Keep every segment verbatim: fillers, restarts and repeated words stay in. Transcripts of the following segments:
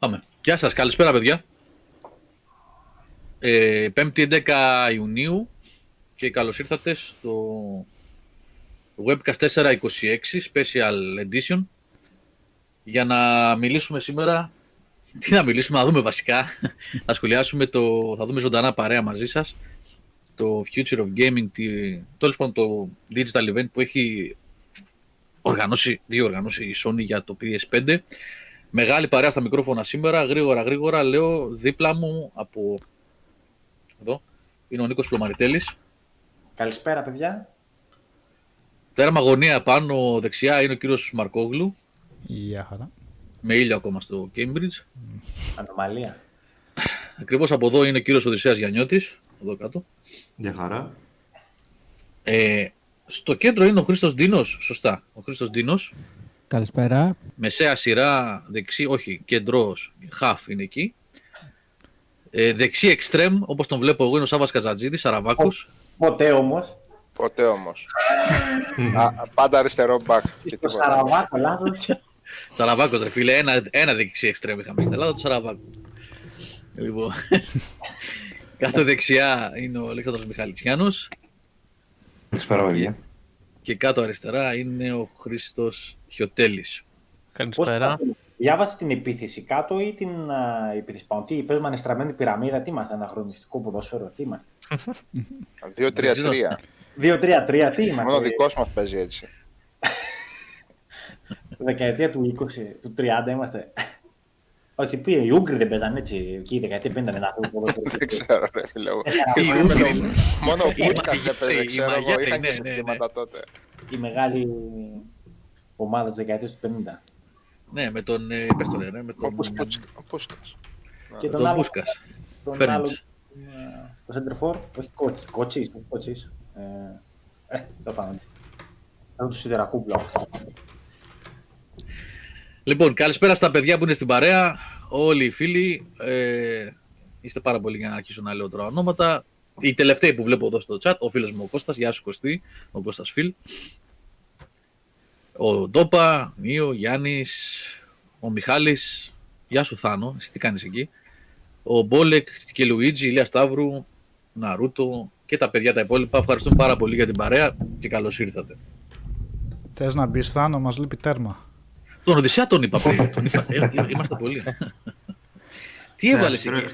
Πάμε. Γεια σας, καλησπέρα παιδιά. Ε, πέμπτη έντεκα Ιουνίου και καλώς ήρθατε στο Webcast τετρακόσια είκοσι έξι Special Edition για να μιλήσουμε σήμερα, τι να μιλήσουμε, να δούμε βασικά, να σχολιάσουμε το, θα δούμε ζωντανά παρέα μαζί σας το Future of Gaming, το, το, το digital event που έχει οργανώσει, δύο οργανώσει η Sony για το πι ες φάιβ. Μεγάλη παρέα στα μικρόφωνα σήμερα, γρήγορα γρήγορα, λέω δίπλα μου από εδώ, είναι ο Νίκος Πλωμαριτέλης. Καλησπέρα παιδιά. Τέρμα γωνία πάνω δεξιά είναι ο κύριος Μαρκόγλου. Γεια χαρά. Με ήλιο ακόμα στο Cambridge. Ανομαλία. Ακριβώς από εδώ είναι ο κύριος Οδυσσέας Γιαννιώτης, εδώ κάτω. Γεια χαρά. Ε, στο κέντρο είναι ο Χρήστος Ντίνος, σωστά, ο Χρήστος Ντίνος. Καλησπέρα. Μεσαία σειρά, δεξί, όχι, κεντρός, χαφ είναι εκεί. Ε, δεξί εξτρέμ, όπως τον βλέπω εγώ, είναι ο Σάββας Καζατζίδης, Σαραβάκος. Ποτέ όμως. Ποτέ όμως. Α, πάντα αριστερό μπακ. Το Σαραβάκο, λάθος. Σαραβάκος, ρε φίλε, ένα, ένα δεξί εξτρέμ είχαμε στην Ελλάδα, το Σαραβάκο. Λοιπόν, κάτω δεξιά είναι ο Αλέξανδρος Μιχαλητσιάνος. Καλησπέρα, παιδιά. Και κάτω αριστερά είναι ο Χρήστος Χιωτέλης. Καλησπέρα. Διάβασε την επίθεση κάτω ή την uh, επίθεση πάνω? Τι, πες με ανεστραμμένη πυραμίδα, τι είμαστε, αναχρονιστικό ποδόσφαιρο, τι είμαστε? δύο τρία τρία. δύο τρία τρία, τι είμαστε? Μόνο ο δικός μας παίζει έτσι. Δεκαετία του είκοσι, του τριάντα είμαστε. Όχι, πει οι Ούγγροι δεν παίζαν έτσι, εκεί η δεκαετία πενήντα δεν άκουγε ποδόσφαιρο. Δεν ξέρω ρε, λέω. Μόνο ο Πούτκας δεν παίζει, ξέρω εγώ, είχαν και συμπτήματα τότε. Η μεγάλη ομάδα της δεκαετίας του πενήντα. Ναι, με τον Πέστολερ, με τον Πούσκας. Και τον Πούσκας, Φέρνιτς. Το Σεντερφόρ, όχι Κότσις, Κότσις. Ε, το πάμε. Θα τους σιδερακούμπλα. Λοιπόν, καλησπέρα στα παιδιά που είναι στην παρέα, όλοι οι φίλοι, ε, είστε πάρα πολλοί για να αρχίσω να λέω τώρα ονόματα. Οι τελευταίοι που βλέπω εδώ στο chat, ο φίλος μου ο Κώστας, γεια σου Κωστή, ο Κώστας Φιλ, ο Ντόπα, Νίο, Γιάννης, ο Μιχάλης, γεια σου Θάνο, εσύ τι κάνεις εκεί, ο Μπόλεκ και Λουίτζι, Ηλία Σταύρου, Ναρούτο και τα παιδιά τα υπόλοιπα, ευχαριστούμε πάρα πολύ για την παρέα και καλώς ήρθατε. Θες να μπεις Θάνο, μας λείπει τέρμα. Τον Οδυσσέα τον είπα πριν, τον είπα, είμαστε πολλοί. Τι έβαλες εκεί?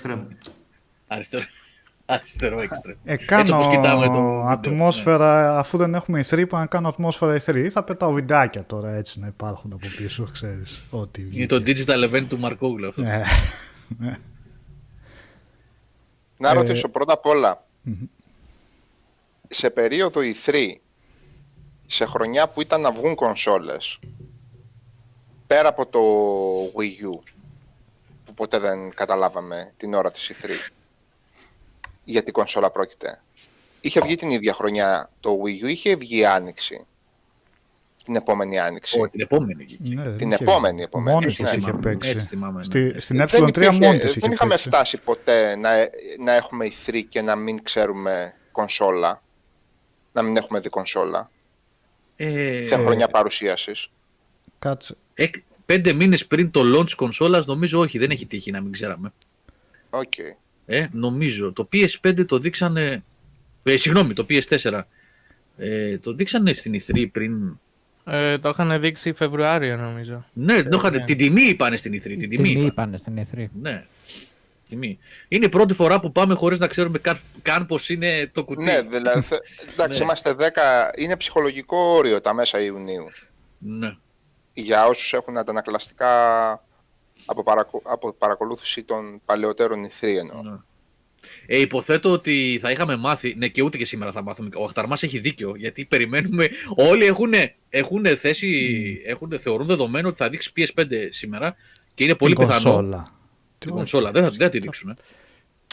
Αριστερό εξτρέμ. Ε, κάνω ατμόσφαιρα, αφού δεν έχουμε ι θρι, είπα να κάνω ατμόσφαιρα ι θρι. Θα πετάω βιντάκια τώρα έτσι να υπάρχουν από πίσω, ξέρεις. Είναι το digital event του Μαρκόγλου αυτό. Να ρωτήσω πρώτα απ' όλα, σε περίοδο ι θρι, σε χρονιά που ήταν να βγουν κονσόλες, πέρα από το Wii U, που ποτέ δεν καταλάβαμε την ώρα της ι θρι, για την κονσόλα πρόκειται. Είχε βγει την ίδια χρονιά το Wii U, είχε βγει Άνοιξη. Την επόμενη Άνοιξη. Όχι, την επόμενη. Ναι, την είχε... επόμενη, επόμενη. Μόνη ναι, είχε παίξει. Έτσι θυμάμαι. Στη, στην εφ τρία μόνη της είχε παίξει. Δεν είχαμε φτάσει ποτέ να, να έχουμε ι θρι και να μην ξέρουμε κονσόλα. Να μην έχουμε δει κονσόλα. Ε... Σε χρονιά παρουσίασης. Κάτσε. Ε, πέντε μήνες πριν το launch κονσόλας, νομίζω όχι, δεν έχει τύχει να μην ξέραμε. Οκ. Okay. Ε, νομίζω. Το πι ες φάιβ το δείξανε... Ε, συγγνώμη, το πι ες φορ. Ε, το δείξανε στην ι θρι πριν... Ε, το είχαν δείξει Φεβρουάριο, νομίζω. Ναι, το είχαν... την τιμή είπανε στην ι θρι. Την τιμή, τιμή είπανε. είπανε στην ι θρι. Ναι. Τιμή. Είναι η πρώτη φορά που πάμε χωρίς να ξέρουμε καν, καν πως είναι το κουτί. Ναι, δηλαδή... εντάξει, είμαστε δέκα... Είναι ψυχολογικό όριο τα μέσα Ιουνίου. Ναι. Για όσους έχουν αντανακλαστικά από, παρακου... από παρακολούθηση των παλαιότερων ι θρι εννοώ. Ναι. Ε, υποθέτω ότι θα είχαμε μάθει, ναι και ούτε και σήμερα θα μάθουμε, ο Αχταρμάς έχει δίκιο, γιατί περιμένουμε, όλοι έχουν, έχουν θέση, mm. έχουν, θεωρούν δεδομένο ότι θα δείξει πι ες φάιβ σήμερα και είναι πολύ την πιθανό. Κονσόλα. Την κονσόλα, δεν θα, δεν θα τη δείξουν. Ε.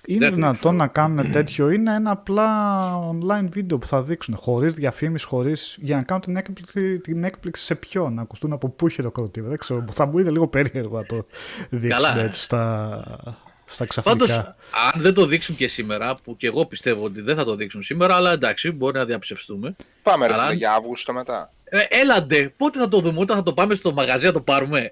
Είναι δυνατόν να κάνουν τέτοιο, είναι ένα απλά online βίντεο που θα δείξουν, χωρίς διαφήμιση, χωρίς, για να κάνουν την έκπληξη, την έκπληξη σε ποιον, να ακουστούν από πού χειροκροτήμα, δεν ξέρω, θα μου είναι λίγο περίεργο να το δείξουν έτσι στα, στα ξαφνικά. Πάντως, αν δεν το δείξουν και σήμερα, που και εγώ πιστεύω ότι δεν θα το δείξουν σήμερα, αλλά εντάξει, μπορεί να διαψευστούμε. Πάμε ρε, αλλά... για Αύγουστο μετά. Ε, έλαντε, πότε θα το δούμε, όταν θα το πάμε στο μαγαζί να το πάρουμε.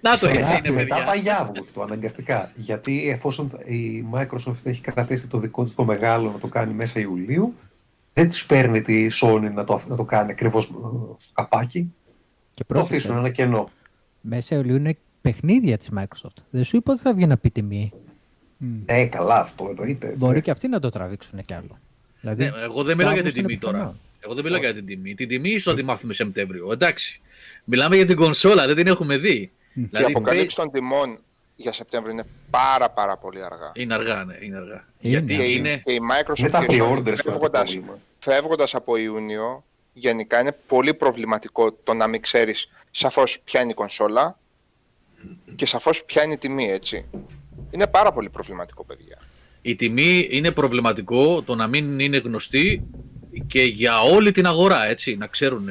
Να το έτσι είναι, παιδιά. Μετά πάει για Αύγουστο, αναγκαστικά. Γιατί εφόσον η Microsoft έχει κρατήσει το δικό της το μεγάλο να το κάνει μέσα Ιουλίου, δεν τους παίρνει τη Sony να το, να το κάνει ακριβώς στο καπάκι. Και το αφήσουν ένα κενό. Μέσα Ιουλίου είναι παιχνίδια της Microsoft. Δεν σου είπα ότι θα βγει να πει τιμή. Ναι, mm. καλά, αυτό εννοείται. Μπορεί και αυτοί να το τραβήξουν κι άλλο. Δηλαδή, ναι, εγώ δεν μιλάω για την τιμή πιθανό. Τώρα. Εγώ δεν μιλάω για την τιμή. Την τιμή ίσω να τη μάθουμε Σεπτέμβριο. Εντάξει. Μιλάμε για την κονσόλα, δεν την έχουμε δει. Και δηλαδή, η αποκαλύψη των τιμών για Σεπτέμβριο είναι πάρα πάρα πολύ αργά. Είναι αργά, ναι, είναι αργά. Είναι. Γιατί και είναι. Και η Microsoft φεύγοντας από Ιούνιο, γενικά είναι πολύ προβληματικό το να μην ξέρεις σαφώς ποια είναι η κονσόλα και σαφώς ποια είναι η τιμή, έτσι. Είναι πάρα πολύ προβληματικό, παιδιά. Η τιμή είναι προβληματικό, το να μην είναι γνωστή και για όλη την αγορά, έτσι, να ξέρουν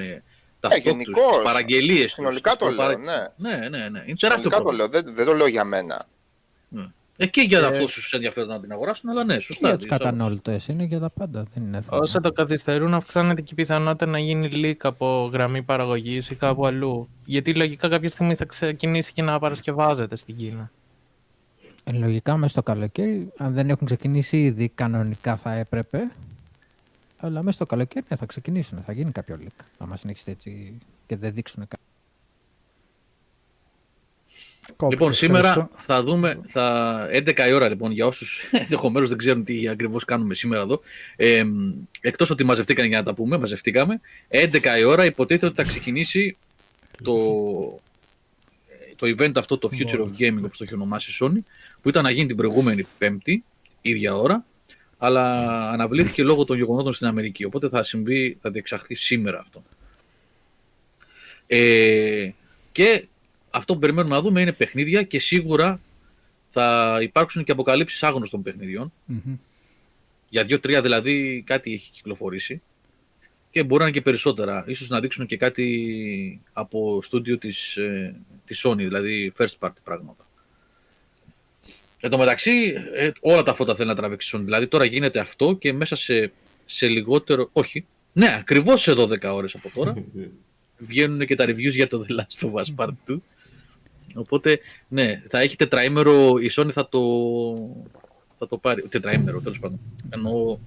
τα στόκ τους, τις παραγγελίες συνολικά τους. Συνολικά το λέω, ναι. Ναι, ναι, ναι. Είναι τεράστιο πρόβλημα. Δεν, δεν το λέω για μένα. Ναι. Ε, και για ε... αυτούς τους ενδιαφέρον να την αγοράσουν, αλλά ναι, σωστά. Για τους καταναλωτές είναι για τα πάντα. Δεν είναι όσο το καθυστερούν, αυξάνεται και η πιθανότητα να γίνει leak από γραμμή παραγωγής ή κάπου αλλού. Γιατί λογικά κάποια στιγμή θα ξεκινήσει και να παρασκευάζεται στην Κίνα. Λογικά μέσα στο καλοκαίρι, αν δεν έχουν ξεκινήσει ήδη, κανονικά θα έπρεπε. Αλλά μέσα στο καλοκαίρι θα ξεκινήσουν, θα γίνει κάποιο leak. Άμα συνεχίσετε έτσι και δεν δείξουν κάτι. Λοιπόν, σήμερα ευχαριστώ. Θα δούμε, θα... έντεκα η ώρα λοιπόν, για όσους ενδεχομένως δεν ξέρουν τι ακριβώς κάνουμε σήμερα εδώ. Ε, εκτός ότι μαζευτήκαν για να τα πούμε, μαζευτήκαμε. έντεκα η ώρα υποτίθεται ότι θα ξεκινήσει το... το event αυτό, το Future of Gaming, όπως το έχει ονομάσει η Sony, που ήταν να γίνει την προηγούμενη Πέμπτη, ίδια ώρα, αλλά αναβλήθηκε λόγω των γεγονότων στην Αμερική. Οπότε θα συμβεί, θα διεξαχθεί σήμερα αυτό. Ε, και αυτό που περιμένουμε να δούμε είναι παιχνίδια και σίγουρα θα υπάρξουν και αποκαλύψεις άγνωστων παιχνιδιών. Mm-hmm. Για δύο-τρία δηλαδή κάτι έχει κυκλοφορήσει. Και μπορεί να είναι και περισσότερα. Ίσως να δείξουν και κάτι από στούντιο της, ε, της Sony, δηλαδή first party πράγματα. Εν τω μεταξύ, ε, όλα τα φώτα θέλει να τραβήξει η Sony. Δηλαδή τώρα γίνεται αυτό και μέσα σε, σε λιγότερο... Όχι. Ναι, ακριβώς σε δώδεκα ώρες από τώρα βγαίνουν και τα reviews για το The Last of Us Part δύο. Οπότε, ναι, θα έχει τετραήμερο, η Sony θα το, θα το πάρει. Τετραήμερο, τέλος πάντων. Εννοώ...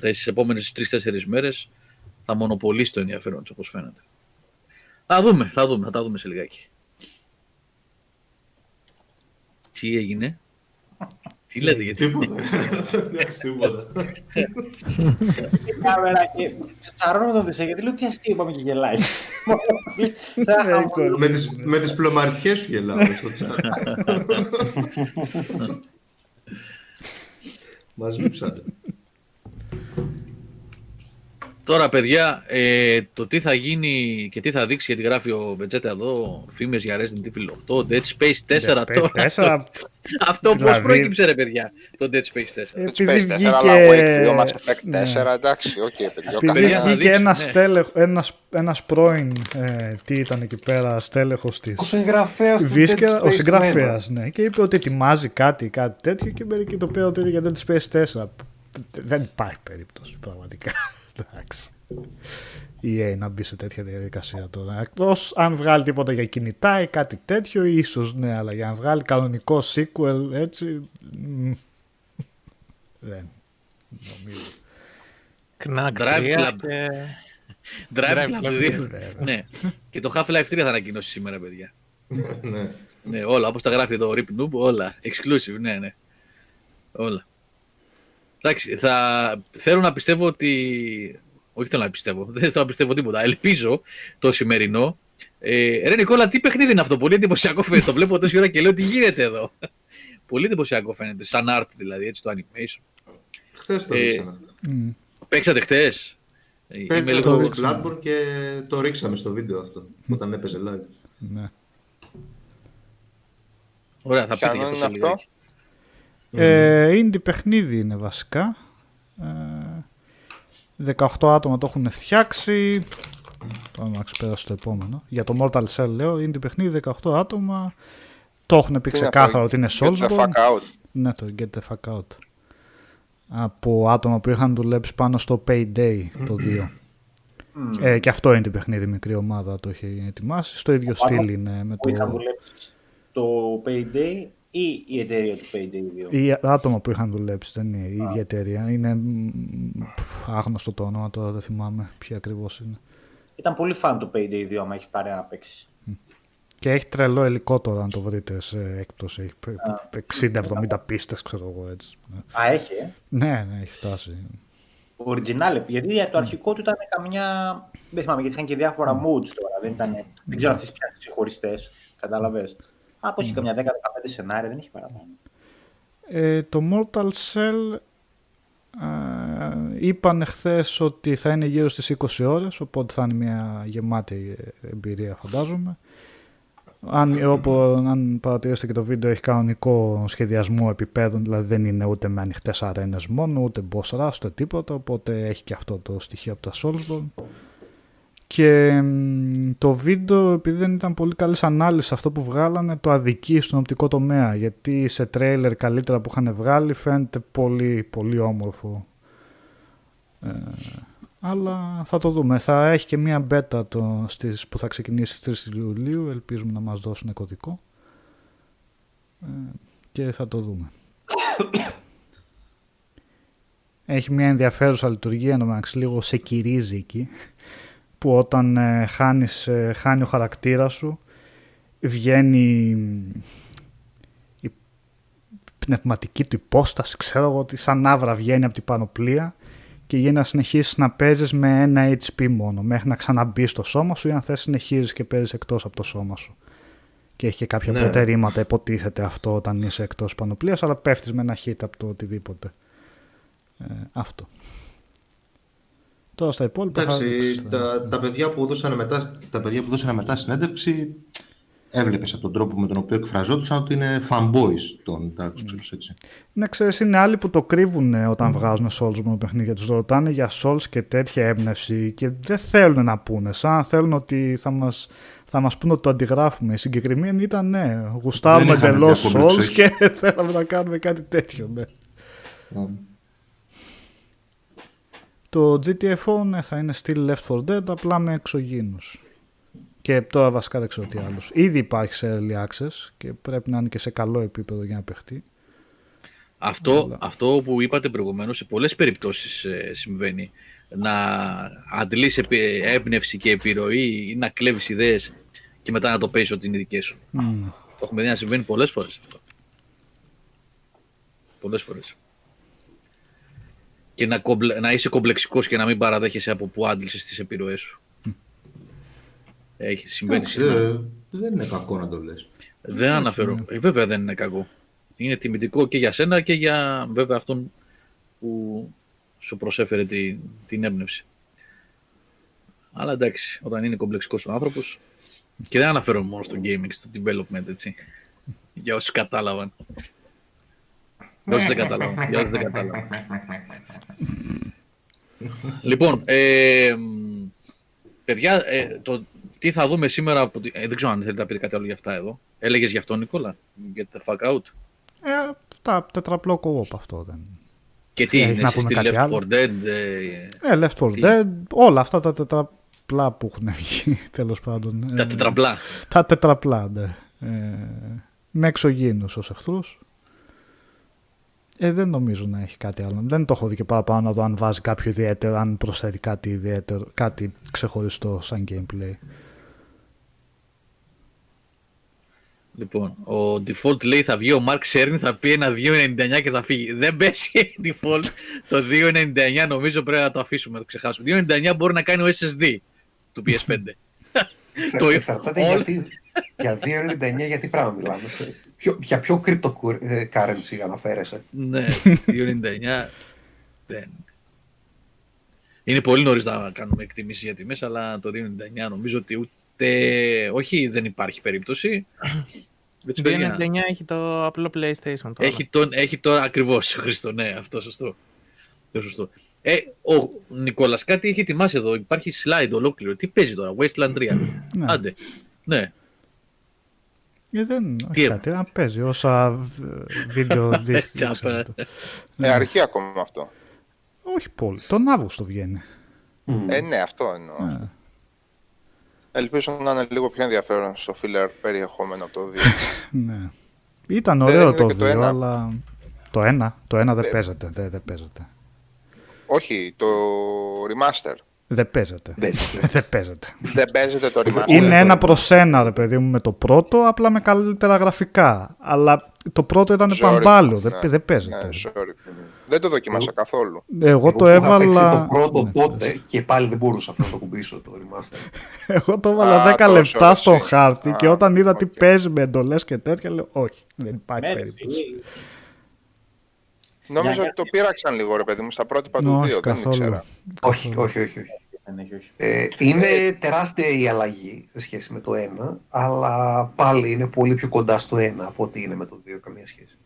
Τις επόμενες τρεις-τέσσερις μέρες θα μονοπολίσει το ενδιαφέρον της, όπως φαίνεται. Θα δούμε, θα δούμε, θα τα δούμε σε λιγάκι. Τι έγινε? Τι λέτε, γιατί... Τίποτα. Εντάξει, τίποτα. Η κάμερα και... Αρρώνω τον Δησέ, γιατί λέω τι αστείο είπαμε και γελάει. Με τις πλωμαρτιές σου γελάω στο τσάρ. Μας λείψατε. Τώρα, παιδιά, ε, το τι θα γίνει και τι θα δείξει, γιατί γράφει ο Βετζέτα εδώ φήμες για Resident Evil οκτώ, Dead Space τέσσερα. Dead Space τώρα, τέσσερα... Το... Αυτό δηλαδή... πώς προέκυψε, ρε παιδιά, το Dead Space τέσσερα. Dead Space τέσσερα, αλλά Wake Mass Effect τέσσερα, εντάξει, okay, παιδιά. Επειδή βγήκε ένας, ναι. ένας, ένας πρώην, ε, τι ήταν εκεί πέρα, στέλεχος της. Ο συγγραφέας Βίσκα, του Dead Space. Ο συγγραφέας, ναι, και είπε ότι ετοιμάζει κάτι, κάτι τέτοιο και μερικοί το πήραν ότι είναι για Dead Space τέσσερα. Δεν υπάρχει περίπτωση πραγματικά. Εντάξει. Η ι έι να μπει σε τέτοια διαδικασία τώρα. Εκτός αν βγάλει τίποτα για κινητά ή κάτι τέτοιο, ίσως ναι, αλλά για να βγάλει κανονικό sequel έτσι. Δεν νομίζω. Κνάκ, Drive Club. Drive Club. Ναι. Και το Half-Life τρία θα ανακοινώσει σήμερα, παιδιά. Ναι, όλα. Όπως τα γράφει εδώ ο Rip Noob, όλα. Exclusive, ναι, ναι. Όλα. Εντάξει, θα θέλω να πιστεύω ότι... Όχι θέλω να πιστεύω, δεν θέλω να πιστεύω τίποτα. Ελπίζω το σημερινό. Ε, ρε Νικόλα, τι παιχνίδι είναι αυτό, πολύ εντυπωσιακό φαίνεται. Το βλέπω τόση ώρα και λέω τι γίνεται εδώ. Πολύ εντυπωσιακό φαίνεται, σαν art δηλαδή, έτσι το animation. Χθες το ρίξαμε. Ε, παίξατε χθες. Παίξαμε λίγο... το Bloodborne και το ρίξαμε στο βίντεο αυτό, όταν έπαιζε live. Ναι. Ωραία, θα πείτε για το λίγο. Ε, indie παιχνίδι είναι βασικά, ε, δεκαοκτώ άτομα το έχουν φτιάξει, τώρα να ξεπεράσω το επόμενο, για το Mortal Cell λέω, indie παιχνίδι δεκαοκτώ άτομα, το έχουν πει ξεκάθαρα ότι είναι Soulsborne, ναι το Get the Fuck Out, από άτομα που είχαν δουλέψει πάνω στο Payday το δύο. Mm. Ε, και αυτό είναι το παιχνίδι, μικρή ομάδα το έχει ετοιμάσει. Στο ίδιο στυλ είναι με το... Είχαν δουλέψει στο Payday ή η εταιρεία του Payday δύο. Οι άτομα που είχαν δουλέψει, δεν είναι η ίδια εταιρεία. Είναι πφ, άγνωστο το όνομα, τώρα δεν θυμάμαι ποια ακριβώς είναι. Ήταν πολύ φαν το Payday δύο, άμα έχεις πάρει να παίξεις. Και έχει τρελό υλικό τώρα, αν το βρείτε σε έκπτωση. εξήντα εβδομήντα πίστες, ξέρω εγώ έτσι. Α, έχει, ε? Ναι, ναι, έχει φτάσει. Original, γιατί το αρχικό του ήταν καμιά. Δεν θυμάμαι, γιατί είχαν και διάφορα moods τώρα. Δεν, ήταν... mm. δεν ξέρω αν στις πιάνες συγχωριστές. Κατάλαβες. Α, το έχει καμιά δέκα δεκαπέντε σενάρια, δεν έχει παραπάνω. Ε, το Mortal Cell ε, είπαν χθες ότι θα είναι γύρω στις είκοσι ώρες, οπότε θα είναι μια γεμάτη εμπειρία, φαντάζομαι. Αν, όπου, αν παρατηρήσετε και το βίντεο, έχει κανονικό σχεδιασμό επιπέδων, δηλαδή δεν είναι ούτε με ανοιχτές αρένες μόνο, ούτε boss rush, ούτε τίποτα, οπότε έχει και αυτό το στοιχείο από τα Soulsborne. Και το βίντεο, επειδή δεν ήταν πολύ καλής ανάλυσης αυτό που βγάλανε, το αδικεί στον οπτικό τομέα, γιατί σε τρέιλερ καλύτερα που είχαν βγάλει φαίνεται πολύ, πολύ όμορφο. Ε, αλλά θα το δούμε. Θα έχει και μία μπέτα το, στις, που θα ξεκινήσει στις τρεις Ιουλίου. Ελπίζουμε να μας δώσουν κωδικό. Ε, και θα το δούμε. Έχει μία ενδιαφέρουσα λειτουργία, νομιάξει, λίγο σε κυρίζει εκεί, που όταν ε, χάνεις, ε, χάνει ο χαρακτήρα σου, βγαίνει η πνευματική του υπόσταση, ξέρω εγώ, ότι σαν άβρα βγαίνει από την πανοπλία, και για να συνεχίσεις να παίζεις με ένα έιτς πι μόνο, μέχρι να ξαναμπεί στο σώμα σου, ή αν θες συνεχίζεις και παίζεις εκτός από το σώμα σου. Και έχει και κάποια ναι. προτερήματα, υποτίθεται αυτό, όταν είσαι εκτός πανοπλίας, αλλά πέφτεις με ένα hit από το οτιδήποτε. Ε, αυτό. Τώρα στα υπόλοιπα... Εντάξει, θα... τα, τα, παιδιά που δώσανε μετά, τα παιδιά που δώσανε μετά συνέντευξη, έβλεπες από τον τρόπο με τον οποίο εκφραζόντουσαν ότι είναι fanboys των Dark Souls, έτσι. Ναι, ξέρεις, είναι άλλοι που το κρύβουν όταν mm. βγάζουν Souls με παιχνίδια. Τους ρωτάνε για Souls και τέτοια έμπνευση και δεν θέλουν να πούνε. Σαν θέλουν ότι θα μας, θα μας πούνε ότι το αντιγράφουμε. Η συγκεκριμένη ήταν, ναι, γουστάβουμε εντελώς Souls και θέλαμε να κάνουμε κάτι τέτοιο, ναι. Mm. Το τζι τι εφ ο, ναι, θα είναι still Left Four Dead, απλά με εξωγήινους. Και τώρα βασικά δεν ξέρω τι άλλος. Ήδη υπάρχει σε early access και πρέπει να είναι και σε καλό επίπεδο για να παιχτεί. Αυτό, αλλά... αυτό που είπατε προηγουμένως σε πολλές περιπτώσεις ε, συμβαίνει. Να αντλείς έμπνευση και επιρροή ή να κλέβεις ιδέες και μετά να το παίζεις ότι είναι δικές σου. Mm. Το έχουμε δει να συμβαίνει πολλές φορές αυτό. Πολλές φορές. Και να, κομπλε... να είσαι κομπλεξικός και να μην παραδέχεσαι από πού άντλησες τις επιρροές σου. Έχει, συμβαίνει. Άξε, δεν είναι κακό να το λες. Δεν αναφέρω. Είναι. Βέβαια δεν είναι κακό. Είναι τιμητικό και για σένα και για βέβαια αυτόν που σου προσέφερε την, την έμπνευση. Αλλά εντάξει, όταν είναι κομπλεξικός ο άνθρωπος, και δεν αναφέρω μόνο στο gaming, στο development, έτσι. Για όσους κατάλαβαν. Για όσους δεν κατάλαβαν. Για όσους δεν κατάλαβαν. Λοιπόν, ε, παιδιά, ε, το... τι θα δούμε σήμερα, που... ε, δεν ξέρω αν θέλετε να πείτε κάτι άλλο για αυτά εδώ. Έλεγες γι' αυτό, Νικόλα, για τα fuck out. Ε, αυτά, τετραπλόκο εγώ από αυτό δεν... Και τι, είναι εσύ στη Left Four Dead. Ε, ε Left Four Dead, όλα αυτά τα τετραπλά που έχουν βγει, τέλος πάντων. Τα τετραπλά. Ε, τα τετραπλά, ναι. Ε, με εξωγήινους ως εχθρούς. Ε, δεν νομίζω να έχει κάτι άλλο. Δεν το έχω δει και παραπάνω να δω αν βάζει κάποιο ιδιαίτερο, αν προσθέτει κάτι ιδιαίτερο, κάτι ξεχωριστό σαν gameplay. Λοιπόν, ο default λέει θα βγει ο Mark Cerny, θα πει ένα δύο ενενήντα εννιά και θα φύγει. Δεν πέσει default. Το δύο ενενήντα εννιά νομίζω πρέπει να το αφήσουμε, να το ξεχάσουμε. δύο ενενήντα εννιά μπορεί να κάνει ο ες ες ντι του πι ες φάιβ. Το εξαρτάται γιατί, για δύο ενενήντα εννιά γιατί πράγμα μιλάμε. Ποιο, για ποιο cryptocurrency αναφέρεσαι. Ναι, δύο ενενήντα εννιά δεν. Είναι πολύ νωρίς να κάνουμε εκτιμήσεις για τιμές, αλλά το δύο ενενήντα εννιά νομίζω ότι ούτε. Ε, όχι, δεν υπάρχει περίπτωση. Το δύο ενενήντα εννιά έχει το απλό PlayStation. Έχει, τον, έχει τώρα ακριβώς, Χρήστο, ναι, αυτό σωστό. Το σωστό. Ε, ο Νικόλας κάτι έχει ετοιμάσει εδώ, υπάρχει slide ολόκληρο. Τι παίζει τώρα, Wasteland τρία. Ναι. Άντε, ναι. Ε, δεν, όχι κάτι, να παίζει όσα βίντεο δείχνει. Ε, αρχή ακόμα αυτό. Όχι πολύ, τον Αύγουστο βγαίνει. Mm. Ε, ναι, αυτό εννοώ. Yeah. Ελπίζω να είναι λίγο πιο ενδιαφέρον στο filler περιεχόμενο από το δύο. Ναι. Ήταν ωραίο το δύο, ένα. Αλλά το ένα, το ένα δεν δε... παίζεται, δε, δε παίζεται. Όχι, το remaster. Δεν παίζεται. Δεν παίζεται. Δεν παίζεται το remaster. Είναι ένα προς ένα, ρε παιδί μου, με το πρώτο, απλά με καλύτερα γραφικά. Αλλά το πρώτο ήταν παμπάλιο, δεν δε παίζεται. Ναι, δεν το δοκιμάσα καθόλου. Εγώ, Εγώ το έβαλα. Είχα το πρώτο ναι, τότε ναι. Και πάλι δεν μπορούσα αυτό να το κουμπίσω το remaster. Εγώ το έβαλα δέκα λεπτά στον χάρτη και όταν είδα τι παίζει με εντολές και τέτοια, λέω όχι, δεν υπάρχει περίπτωση. Νόμιζα ότι το πείραξαν λίγο, ρε παιδί μου, στα πρότυπα του δύο, δεν ήξερα. Όχι, όχι, όχι. Ε, είναι τεράστια η αλλαγή σε σχέση με το ένα, αλλά πάλι είναι πολύ πιο κοντά στο ένα από ό,τι είναι με το δύο, καμία σχέση.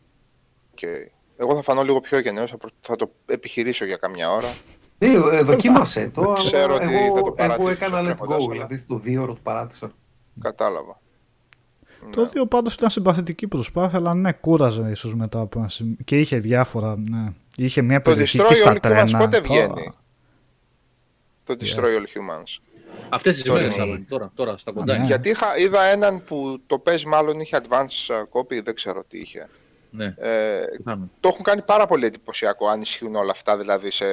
Okay. Εγώ θα φανώ λίγο πιο γενναιός, θα το επιχειρήσω για καμιά ώρα. Ε, δοκίμασέ το, αλλά ξέρω ότι εγώ, θα το εγώ έκανα let go, δηλαδή στο δύο ώρα το παράτησα. Κατάλαβα. Το ναι. Δύο πάντως ήταν συμπαθητική προσπάθεια, αλλά ναι, κούραζε ίσως μετά από ένα σημείο. Και είχε διάφορα, ναι. Είχε μια περιοχή στα τρένα. Το Destroy All Humans πότε βγαίνει. Oh. Το Destroy yeah. All Humans. Αυτές τις μέρες είναι... τώρα, τώρα, στα κοντά. Ναι. Γιατί είχα, είδα έναν που το παίζει μάλλον, είχε advanced copy, δεν ξέρω τι είχε. Ναι. Ε, το έχουν κάνει πάρα πολύ εντυπωσιακό, αν ισχύουν όλα αυτά, δηλαδή σε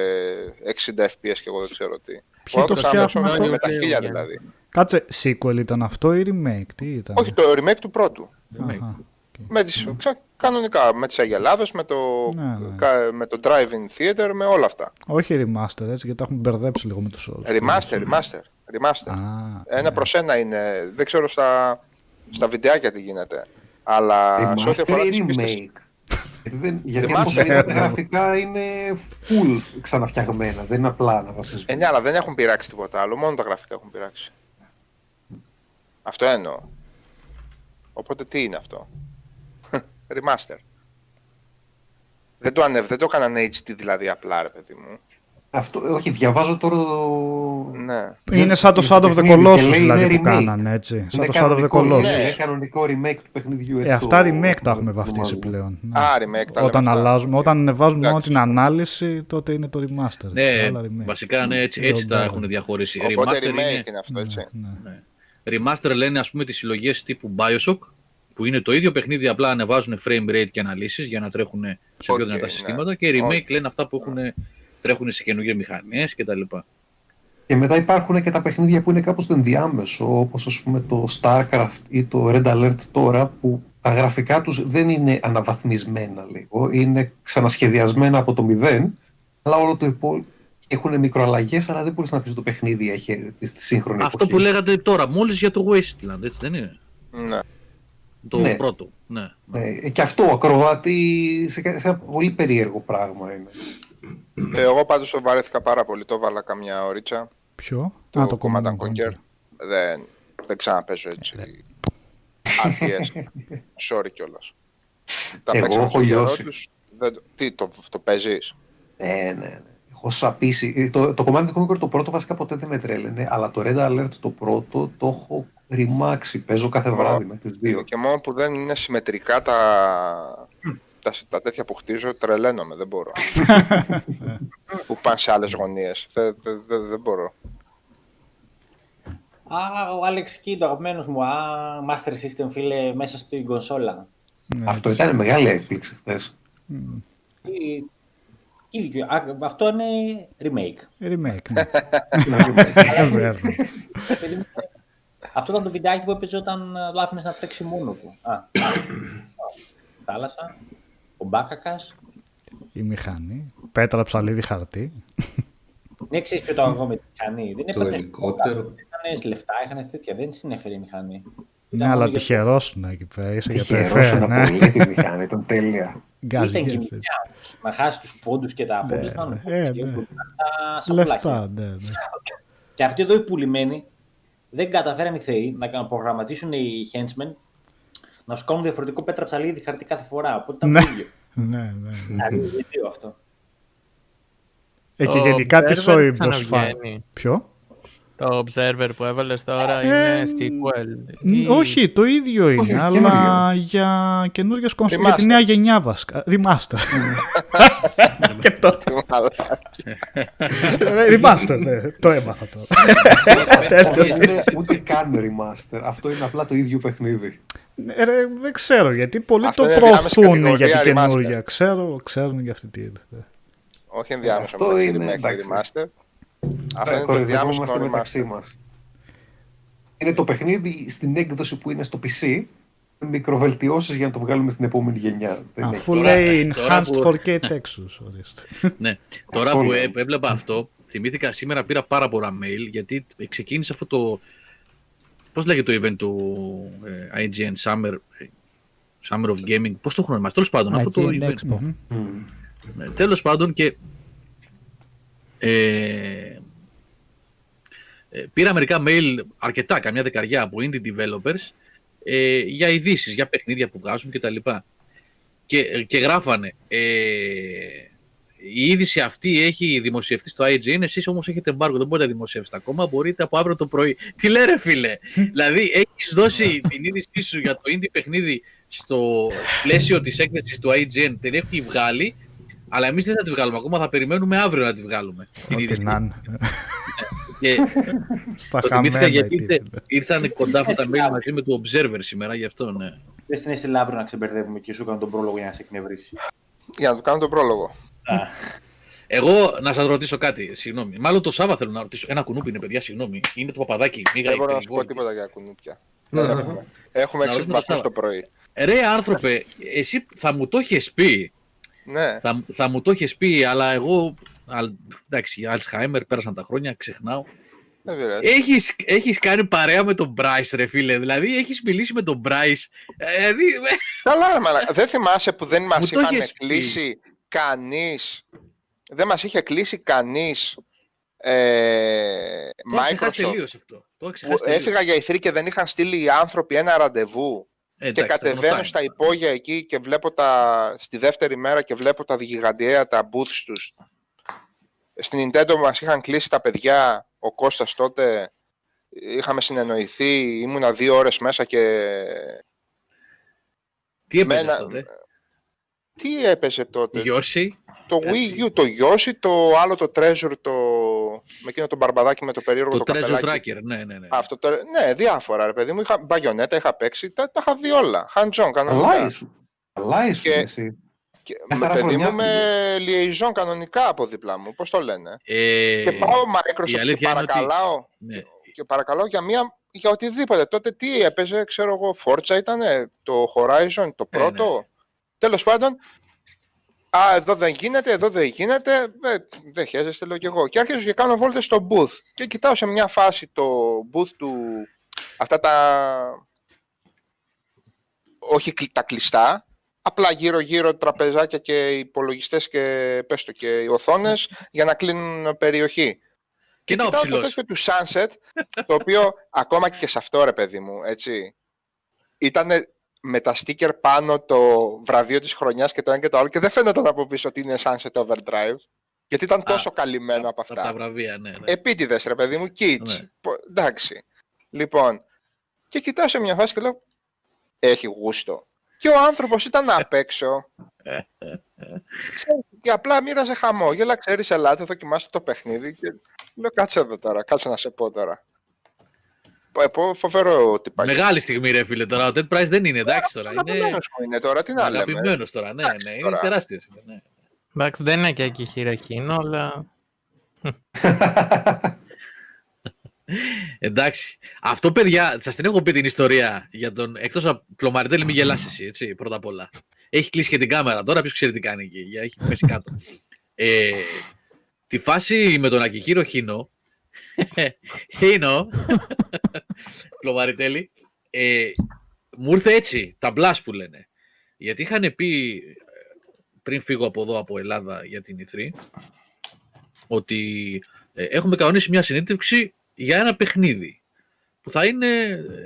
εξήντα Φ Π Ες και εγώ δεν ξέρω τι. Ποιοι το φτιάχνουν με τα χίλια δηλαδή. Κάτσε, sequel ήταν αυτό ή remake, τι ήταν? Όχι, το remake του πρώτου. Remake. Με τις, ξα, κανονικά, με τις αγελάδες, με το, ναι, ναι. Κα, με το drive-in theater, με όλα αυτά. Όχι remaster, έτσι, γιατί τα έχουν μπερδέψει λίγο με τους όρους. Remaster, remaster, remaster. Ah, ένα ναι. προς ένα είναι, δεν ξέρω στα, στα βιντεάκια τι γίνεται. Αλλά remaster σε ό,τι αφορά τις πίστες... Δεν, γιατί όπως είναι τα γραφικά είναι full ξαναφτιαγμένα, δεν είναι απλά να βασίζουν. Ε, ναι, αλλά δεν έχουν πειράξει τίποτα άλλο, μόνο τα γραφικά έχουν πειράξει. Αυτό εννοώ. Οπότε τι είναι αυτό? Remaster. Δεν το, ανέβ, δεν το έκαναν έιτς ντι δηλαδή απλά, ρε παιδί μου. Αυτό, όχι, διαβάζω τώρα το... Ναι. Είναι σαν το Shadow of the Colossus δηλαδή που remake. Κάνανε έτσι. Σαν το Shadow of the Colossus. Ναι, κανονικό remake του παιχνιδιού έτσι. Ε, αυτά το... remake τα έχουμε βαφτίσει πλέον. Ναι. Α, remake τα όταν αλλάζουμε, όταν ανεβάζουμε μόνο την ανάλυση, τότε είναι το remaster. Ναι, βασικά ναι, έτσι, έτσι τα έχουν διαχωρίσει. Οπότε remaster είναι... είναι αυτό έτσι. Ναι, ναι. Remaster λένε ας πούμε τις συλλογές τύπου Bioshock, που είναι το ίδιο παιχνίδι, απλά ανεβάζουν frame rate και αναλύσεις για να τρέχουν σε πιο δυνατά okay, συστήματα ναι. Και remake okay. λένε αυτά που έχουν, τρέχουν σε καινούργιες μηχανές κτλ. Και, και μετά υπάρχουν και τα παιχνίδια που είναι κάπως το ενδιάμεσο, όπως ας πούμε το Starcraft ή το Red Alert τώρα, που τα γραφικά τους δεν είναι αναβαθμισμένα λίγο, είναι ξανασχεδιασμένα από το μηδέν, αλλά όλο το υπόλοιπο. Έχουν μικροαλλαγές, αλλά δεν μπορείς να πεις το παιχνίδι έχει στη σύγχρονη εποχή. Αυτό που λέγατε τώρα, μόλις για το Wasteland, έτσι δεν είναι? Ναι. Το ναι. πρώτο. Ναι, ναι. Ε, και αυτό ακροβάτι σε, σε ένα πολύ περίεργο πράγμα είναι. Ε, εγώ πάντως το βαρέθηκα πάρα πολύ, το βάλα καμιά ωρίτσα. Ποιο? Το, Α, το Command and Conquer. Δεν, δεν ξαναπέζω έτσι. Αρτιές. Sorry κιόλας. Τα εγώ έχω λιώσει. Δεν, τι, το, το παίζεις? Ε, ναι, ναι. Το, το Command and Conquer το πρώτο βασικά ποτέ δεν με τρέλαινε, αλλά το Red Alert το πρώτο το έχω ρημάξει, παίζω κάθε Μα, βράδυ με τις δύο. Και μόνο που δεν είναι συμμετρικά τα, mm. τα, τα τέτοια που χτίζω, τρελαίνομαι, δεν μπορώ. Που πάνε σε άλλες γωνίες, δεν δε, δε, δε μπορώ. Α, ο Άλεξ Κίντ, ο αγαπημένος μου, α, Master System φίλε, μέσα στην κονσόλα. Mm. Αυτό ήταν μεγάλη έκπληξη χθες. Mm. Ίδιο. Αυτό είναι remake. Remake, ναι. Αυτό ήταν το βιντεάκι που έπαιζε όταν το άφηνες να τρέξει μόνο του. Θάλασσα, ο Μπάκακας. Η μηχανή, πέτρα, ψαλίδι, χαρτί. Ναι, ξέρεις ποιο το αγώ με τη μηχανή. Το ελικόπτερο. Είχαν λεφτά, είχαν τέτοια, δεν συνέφερε η μηχανή. Ναι, αλλά τυχερόσουνα εκεί πέρα. Τυχερόσουνα πολύ τη μηχανή, ήταν τέλεια. Ήταν και μια, να χάσει τους πόντους και τα αποτελέσματα. Ναι, ναι, ναι, ναι. Λεφτά, ναι, ναι. Και αυτοί εδώ οι πουλημένοι δεν καταφέραν οι θεοί να προγραμματίσουν οι henchmen να σου κάνουν διαφορετικό πέτρα ψαλίδι χαρτί κάθε φορά, οπότε ήταν το ίδιο. Ναι, ναι, ναι. Δηλαδή, δύο αυτό. Ε, και γενικά τι σοϊ boss fight. Ποιο? Το Observer που έβαλες τώρα είναι sequel. Όχι, το ίδιο είναι, αλλά για καινούργιες κονσόλες, για τη νέα γενιά βασικά. Remaster. Και τότε. Remaster, ναι. Το έμαθα τώρα. Ούτε καν remaster. Αυτό είναι απλά το ίδιο παιχνίδι. Δεν ξέρω γιατί. Πολλοί το προωθούν για την καινούργια. Ξέρω, ξέρουν για αυτή τη είναι. Όχι ενδιάμεσο. Αυτό είναι remaster. Αυτό είναι το ενδιάμεσο στο μεταξύ μας. Είναι το παιχνίδι στην έκδοση που είναι στο πι σι, μικροβελτιώσεις για να το βγάλουμε στην επόμενη γενιά. Αφού λέει Enhanced φορ κέι Texas, ορίστε. Ναι, τώρα που έβλεπα αυτό, θυμήθηκα σήμερα, πήρα πάρα πολλά mail, γιατί ξεκίνησε αυτό το, πώς λέγεται το event του άι τζι εν Summer, Summer of Gaming, πώς το χρόνο μας, τέλος πάντων, αυτό το event. Τέλος πάντων και πήρα μερικά mail, αρκετά, καμιά δεκαριά από indie developers, ε, για ειδήσεις, για παιχνίδια που βγάζουν κτλ. Και, και γράφανε, ε, η είδηση αυτή έχει δημοσιευτεί στο άι τζι εν, εσείς όμως έχετε εμπάργκο, δεν μπορείτε να δημοσιεύσετε ακόμα, μπορείτε από αύριο το πρωί. Τι λέει ρε φίλε, δηλαδή έχεις δώσει την είδησή σου για το indie παιχνίδι στο πλαίσιο της έκθεσης του άι τζι εν, την έχει βγάλει, αλλά εμείς δεν θα τη βγάλουμε ακόμα, θα περιμένουμε αύριο να τη βγάλουμε. Το θυμήθηκα γιατί ήρθαν κοντά αυτά τα mail μαζί με του Observer σήμερα, γι' αυτό ναι. Πες την εσύ Λαύρο να ξεμπερδεύουμε και σου κάνω τον πρόλογο για να σε εκνευρίσει. Για να του κάνω τον πρόλογο. Εγώ να σας ρωτήσω κάτι, συγγνώμη. Μάλλον το Σάββα θέλω να ρωτήσω. Ένα κουνούπι είναι, παιδιά, συγγνώμη. Είναι το παπαδάκι. Δεν μπορώ να σου πω τίποτα για κουνούπια. Έχουμε έξι βαθμούς το πρωί. Ρε άνθρωπε, εσύ θα μου το έχεις πει. Ναι. Θα, θα μου το έχεις πει, αλλά εγώ. Α, εντάξει, Αλτσχάιμερ, πέρασαν τα χρόνια, ξεχνάω. Έχεις, έχεις κάνει παρέα με τον Μπράις, ρε φίλε. Δηλαδή, έχεις μιλήσει με τον Μπράις. Δηλαδή. Καλά, μαλάκα. Δεν θυμάσαι που δεν μας είχαν κλείσει κανείς. Δεν μας είχε κλείσει κανείς. Ε, Microsoft. Αυτό. Που έφυγα για ι θρι και δεν είχαν στείλει οι άνθρωποι ένα ραντεβού. Ε, και εντάξει, κατεβαίνω στα υπόγεια εκεί και βλέπω τα, στη δεύτερη μέρα και βλέπω τα γιγαντιαία τα booths τους. Στην Nintendo μας είχαν κλείσει τα παιδιά, ο Κώστας τότε, είχαμε συνεννοηθεί, ήμουνα δύο ώρες μέσα και... Τι έπαιζε ένα... τότε? Τι έπαιζε τότε? Yoshi. Το Wii U, το Yoshi, το άλλο το Treasure, το... με εκείνο το μπαρμπαδάκι με το περίεργο το, το Treasure καπελάκι. Tracker, ναι, ναι, ναι. Αυτό το... ναι, διάφορα ρε παιδί μου, είχα... μπαγιονέτα είχα παίξει, τα, τα είχα δει όλα, χαντζόν κανονικά. Καλά ήσουν εσύ. Και με παιδί μου με liaison κανονικά από δίπλα μου, πώς το λένε. Ε, και πάω Microsoft και παρακαλάω, ότι... ναι. και παρακαλάω για, μια, για οτιδήποτε. Τότε τι έπαιζε, ξέρω εγώ, Forza ήτανε, το Horizon, το πρώτο. Ε, ναι. Τέλος πάντων, α, εδώ δεν γίνεται, εδώ δεν γίνεται, ε, δεν χαίζεστε λέω κι εγώ. Και άρχισα και κάνω βόλτες στο booth. Και κοιτάω σε μια φάση το booth του, αυτά τα, όχι τα κλειστά, απλά γύρω-γύρω τραπεζάκια και υπολογιστές και πες το, και οι οθόνες για να κλείνουν περιοχή. Και κοιτάω το τέτοιο του Sunset, το οποίο ακόμα και σε αυτό ρε παιδί μου, έτσι, ήταν με τα στίκερ πάνω το βραβείο της χρονιάς και το ένα και το άλλο και δεν φαίνονταν από πίσω ότι είναι Sunset Overdrive, γιατί ήταν τόσο Α, καλυμμένο από αυτά. Τα βραβεία, ναι, ναι. Επίτηδες ρε παιδί μου, kids, ναι. Πο, εντάξει. Λοιπόν, και κοιτάω σε μια φάση και λέω, έχει γούστο. Και ο άνθρωπος ήταν απ' έξω και απλά μοίραζε χαμόγελα, ξέρεις, ελάτε, δοκιμάστε το παιχνίδι και λέω κάτσε εδώ τώρα, κάτσε να σε πω τώρα. Πω, φοβερό τυπάκι. Μεγάλη στιγμή ρε φίλε τώρα, ο Dead Price δεν είναι, εντάξει τώρα. Είναι... είναι τώρα, τι να λέμε. Αγαπημένος τώρα, ναι, ναι, είναι τεράστιος. Ναι. Εντάξει, δεν είναι και εκεί χειρακίνο, αλλά... Εντάξει, αυτό παιδιά, σας την έχω πει την ιστορία για τον... Εκτός από πλωμαριτέλη, μην γελάσεις εσύ, έτσι, πρώτα απ' όλα. Έχει κλείσει και την κάμερα, τώρα ποιος ξέρει τι κάνει εκεί, έχει πέσει κάτω. ε, τη φάση με τον Ακιχίρο Χίνο, Χίνο, πλωμαριτέλη, ε, μου ήρθε έτσι, τα μπλάς που λένε. Γιατί είχαν πει, πριν φύγω από εδώ, από Ελλάδα, για την ι θρι, ότι ε, έχουμε κανονίσει μια συνέντευξη για ένα παιχνίδι που θα είναι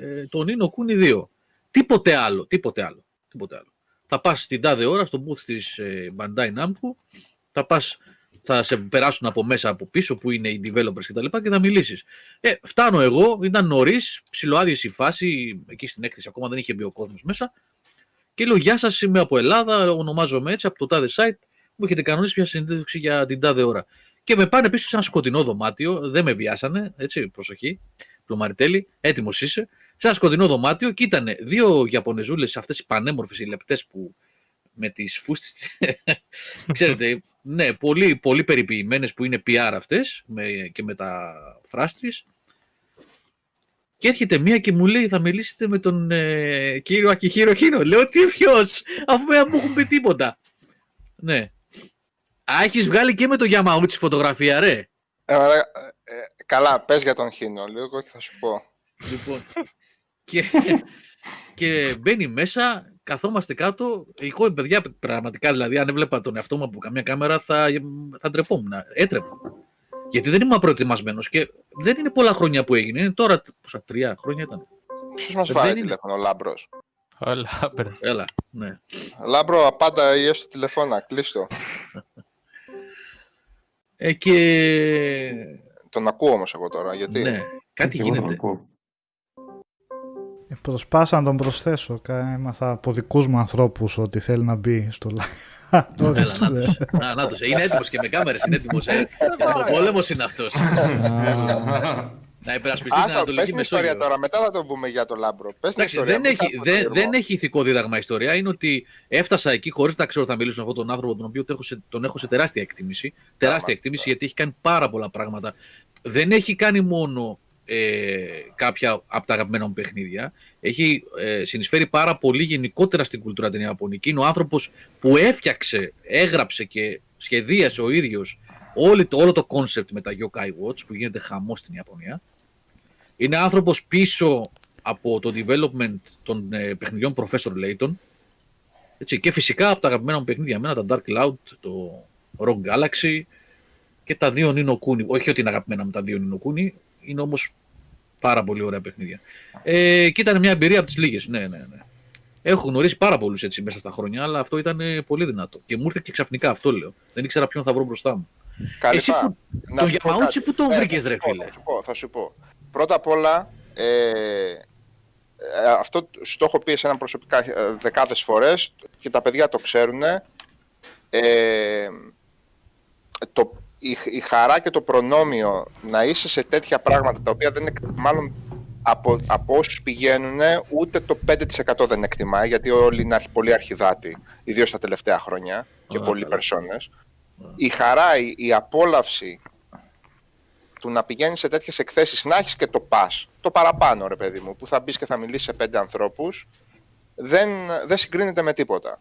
ε, το Νίνο Κούνι δύο. Τίποτε άλλο, τίποτε άλλο, τίποτε άλλο. Θα πας στην τάδε ώρα στο booth της ε, Bandai Namco, θα πας, θα σε περάσουν από μέσα από πίσω που είναι οι developers και τα λοιπά και θα μιλήσεις. Ε, φτάνω εγώ, ήταν νωρίς, ψιλοάδιες η φάση, εκεί στην έκθεση ακόμα δεν είχε μπει ο κόσμος μέσα και λέω γεια σας, είμαι από Ελλάδα, ονομάζομαι έτσι από το τάδε site, μου έχετε κανονίσει μια συνέντευξη για την τάδε ώρα. Και με πάνε πίσω σε ένα σκοτεινό δωμάτιο, δεν με βιάσανε, έτσι, προσοχή, πλωμαριτέλη, έτοιμος είσαι, σε ένα σκοτεινό δωμάτιο και ήταν δύο Ιαπωνεζούλες αυτές οι πανέμορφες, οι λεπτές που με τις φούστες, ξέρετε, ναι, πολύ, πολύ περιποιημένες που είναι πι αρ αυτές με, και με τα φράστρις. Και έρχεται μία και μου λέει θα μιλήσετε με τον ε, κύριο Ακιχίρο Κίνο. Λέω τι ποιος, αφού δεν μου έχουν πει τίποτα. Ναι. Α, έχεις βγάλει και με τον Γιαμαούτσι φωτογραφία, ρε. Ε, ε, καλά, πες για τον Χίνο, λίγο και θα σου πω. Λοιπόν, και, και μπαίνει μέσα, καθόμαστε κάτω. Εγώ, παιδιά, πραγματικά, δηλαδή, αν έβλεπα τον εαυτό μου από καμία κάμερα, θα, θα ντρεπόμουν, έτρεπα. Γιατί δεν ήμουν προετοιμασμένος και δεν είναι πολλά χρόνια που έγινε. Είναι τώρα, πόσα, τρία χρόνια ήταν. Ποιος μας βάζει τηλέφωνο, ο Λάμπρος. Ο Λάμπρος. Έλα, ναι. Λάμπρο, απάντα ή έστω τηλεφώνα, κλείστο. Ε, και... Τον ακούω όμως εγώ τώρα, γιατί... Ναι, κάτι γίνεται. Ε, προσπάσα να τον προσθέσω. Έμαθα από δικούς μου ανθρώπους ότι θέλει να μπει στο live. Έλα, νάτος. Είναι έτοιμος και με κάμερες, είναι έτοιμος. Ο πόλεμος είναι αυτός. Να υπερασπιστεί την Ανατολική Μεσόγειο. Τώρα, μετά θα το πούμε για το Λάμπρο. Δεν έχει ηθικό δίδαγμα ιστορία. Είναι ότι έφτασα εκεί χωρίς να ξέρω θα μιλήσω με αυτόν τον άνθρωπο, τον οποίο τον έχω σε τεράστια εκτίμηση. Τεράστια εκτίμηση, γιατί έχει κάνει πάρα πολλά πράγματα. Δεν έχει κάνει μόνο κάποια από τα αγαπημένα μου παιχνίδια. Έχει ε, συνεισφέρει πάρα πολύ γενικότερα στην κουλτούρα την Ιαπωνική. Είναι ο άνθρωπος που έφτιαξε, έγραψε και σχεδίασε ο ίδιος όλο το, όλο το concept με τα Yokai Watch που γίνεται χαμός στην Ιαπωνία. Είναι άνθρωπος πίσω από το development των ε, παιχνιδιών Professor Layton. Έτσι, και φυσικά από τα αγαπημένα μου παιχνίδια μένα, τα Dark Cloud, το Rogue Galaxy και τα δύο Nino Kuni. Όχι ότι είναι αγαπημένα με τα δύο Nino Kuni, είναι όμως πάρα πολύ ωραία παιχνίδια. Ε, και ήταν μια εμπειρία από τις λίγες. Ναι, ναι, ναι. Έχω γνωρίσει πάρα πολλούς έτσι μέσα στα χρόνια, αλλά αυτό ήταν πολύ δυνατό. Και μου ήρθε και ξαφνικά, αυτό λέω. Δεν ήξερα ποιον θα βρω μπροστά μου. Καλή Εσύ που, τον Γιαμαούτσι που τον ε, βρήκες, ρε φίλε. Θα σου πω, θα σου πω. Πρώτα απ' όλα, ε, ε, αυτό σου το έχω πει εσένα προσωπικά δεκάδες φορές και τα παιδιά το ξέρουν. Ε, το Η, η χαρά και το προνόμιο να είσαι σε τέτοια πράγματα τα οποία δεν εκτιμά, μάλλον από, από όσους πηγαίνουν ούτε το πέντε τοις εκατό δεν εκτιμάει, γιατί όλοι είναι πολύ αρχιδάτοι, ιδίως τα τελευταία χρόνια και πολλοί περσόνες. Η χαρά, η, η απόλαυση του να πηγαίνεις σε τέτοιες εκθέσεις, να έχεις και το πας, το παραπάνω ρε παιδί μου, που θα μπεις και θα μιλήσεις σε πέντε ανθρώπους, δεν, δεν συγκρίνεται με τίποτα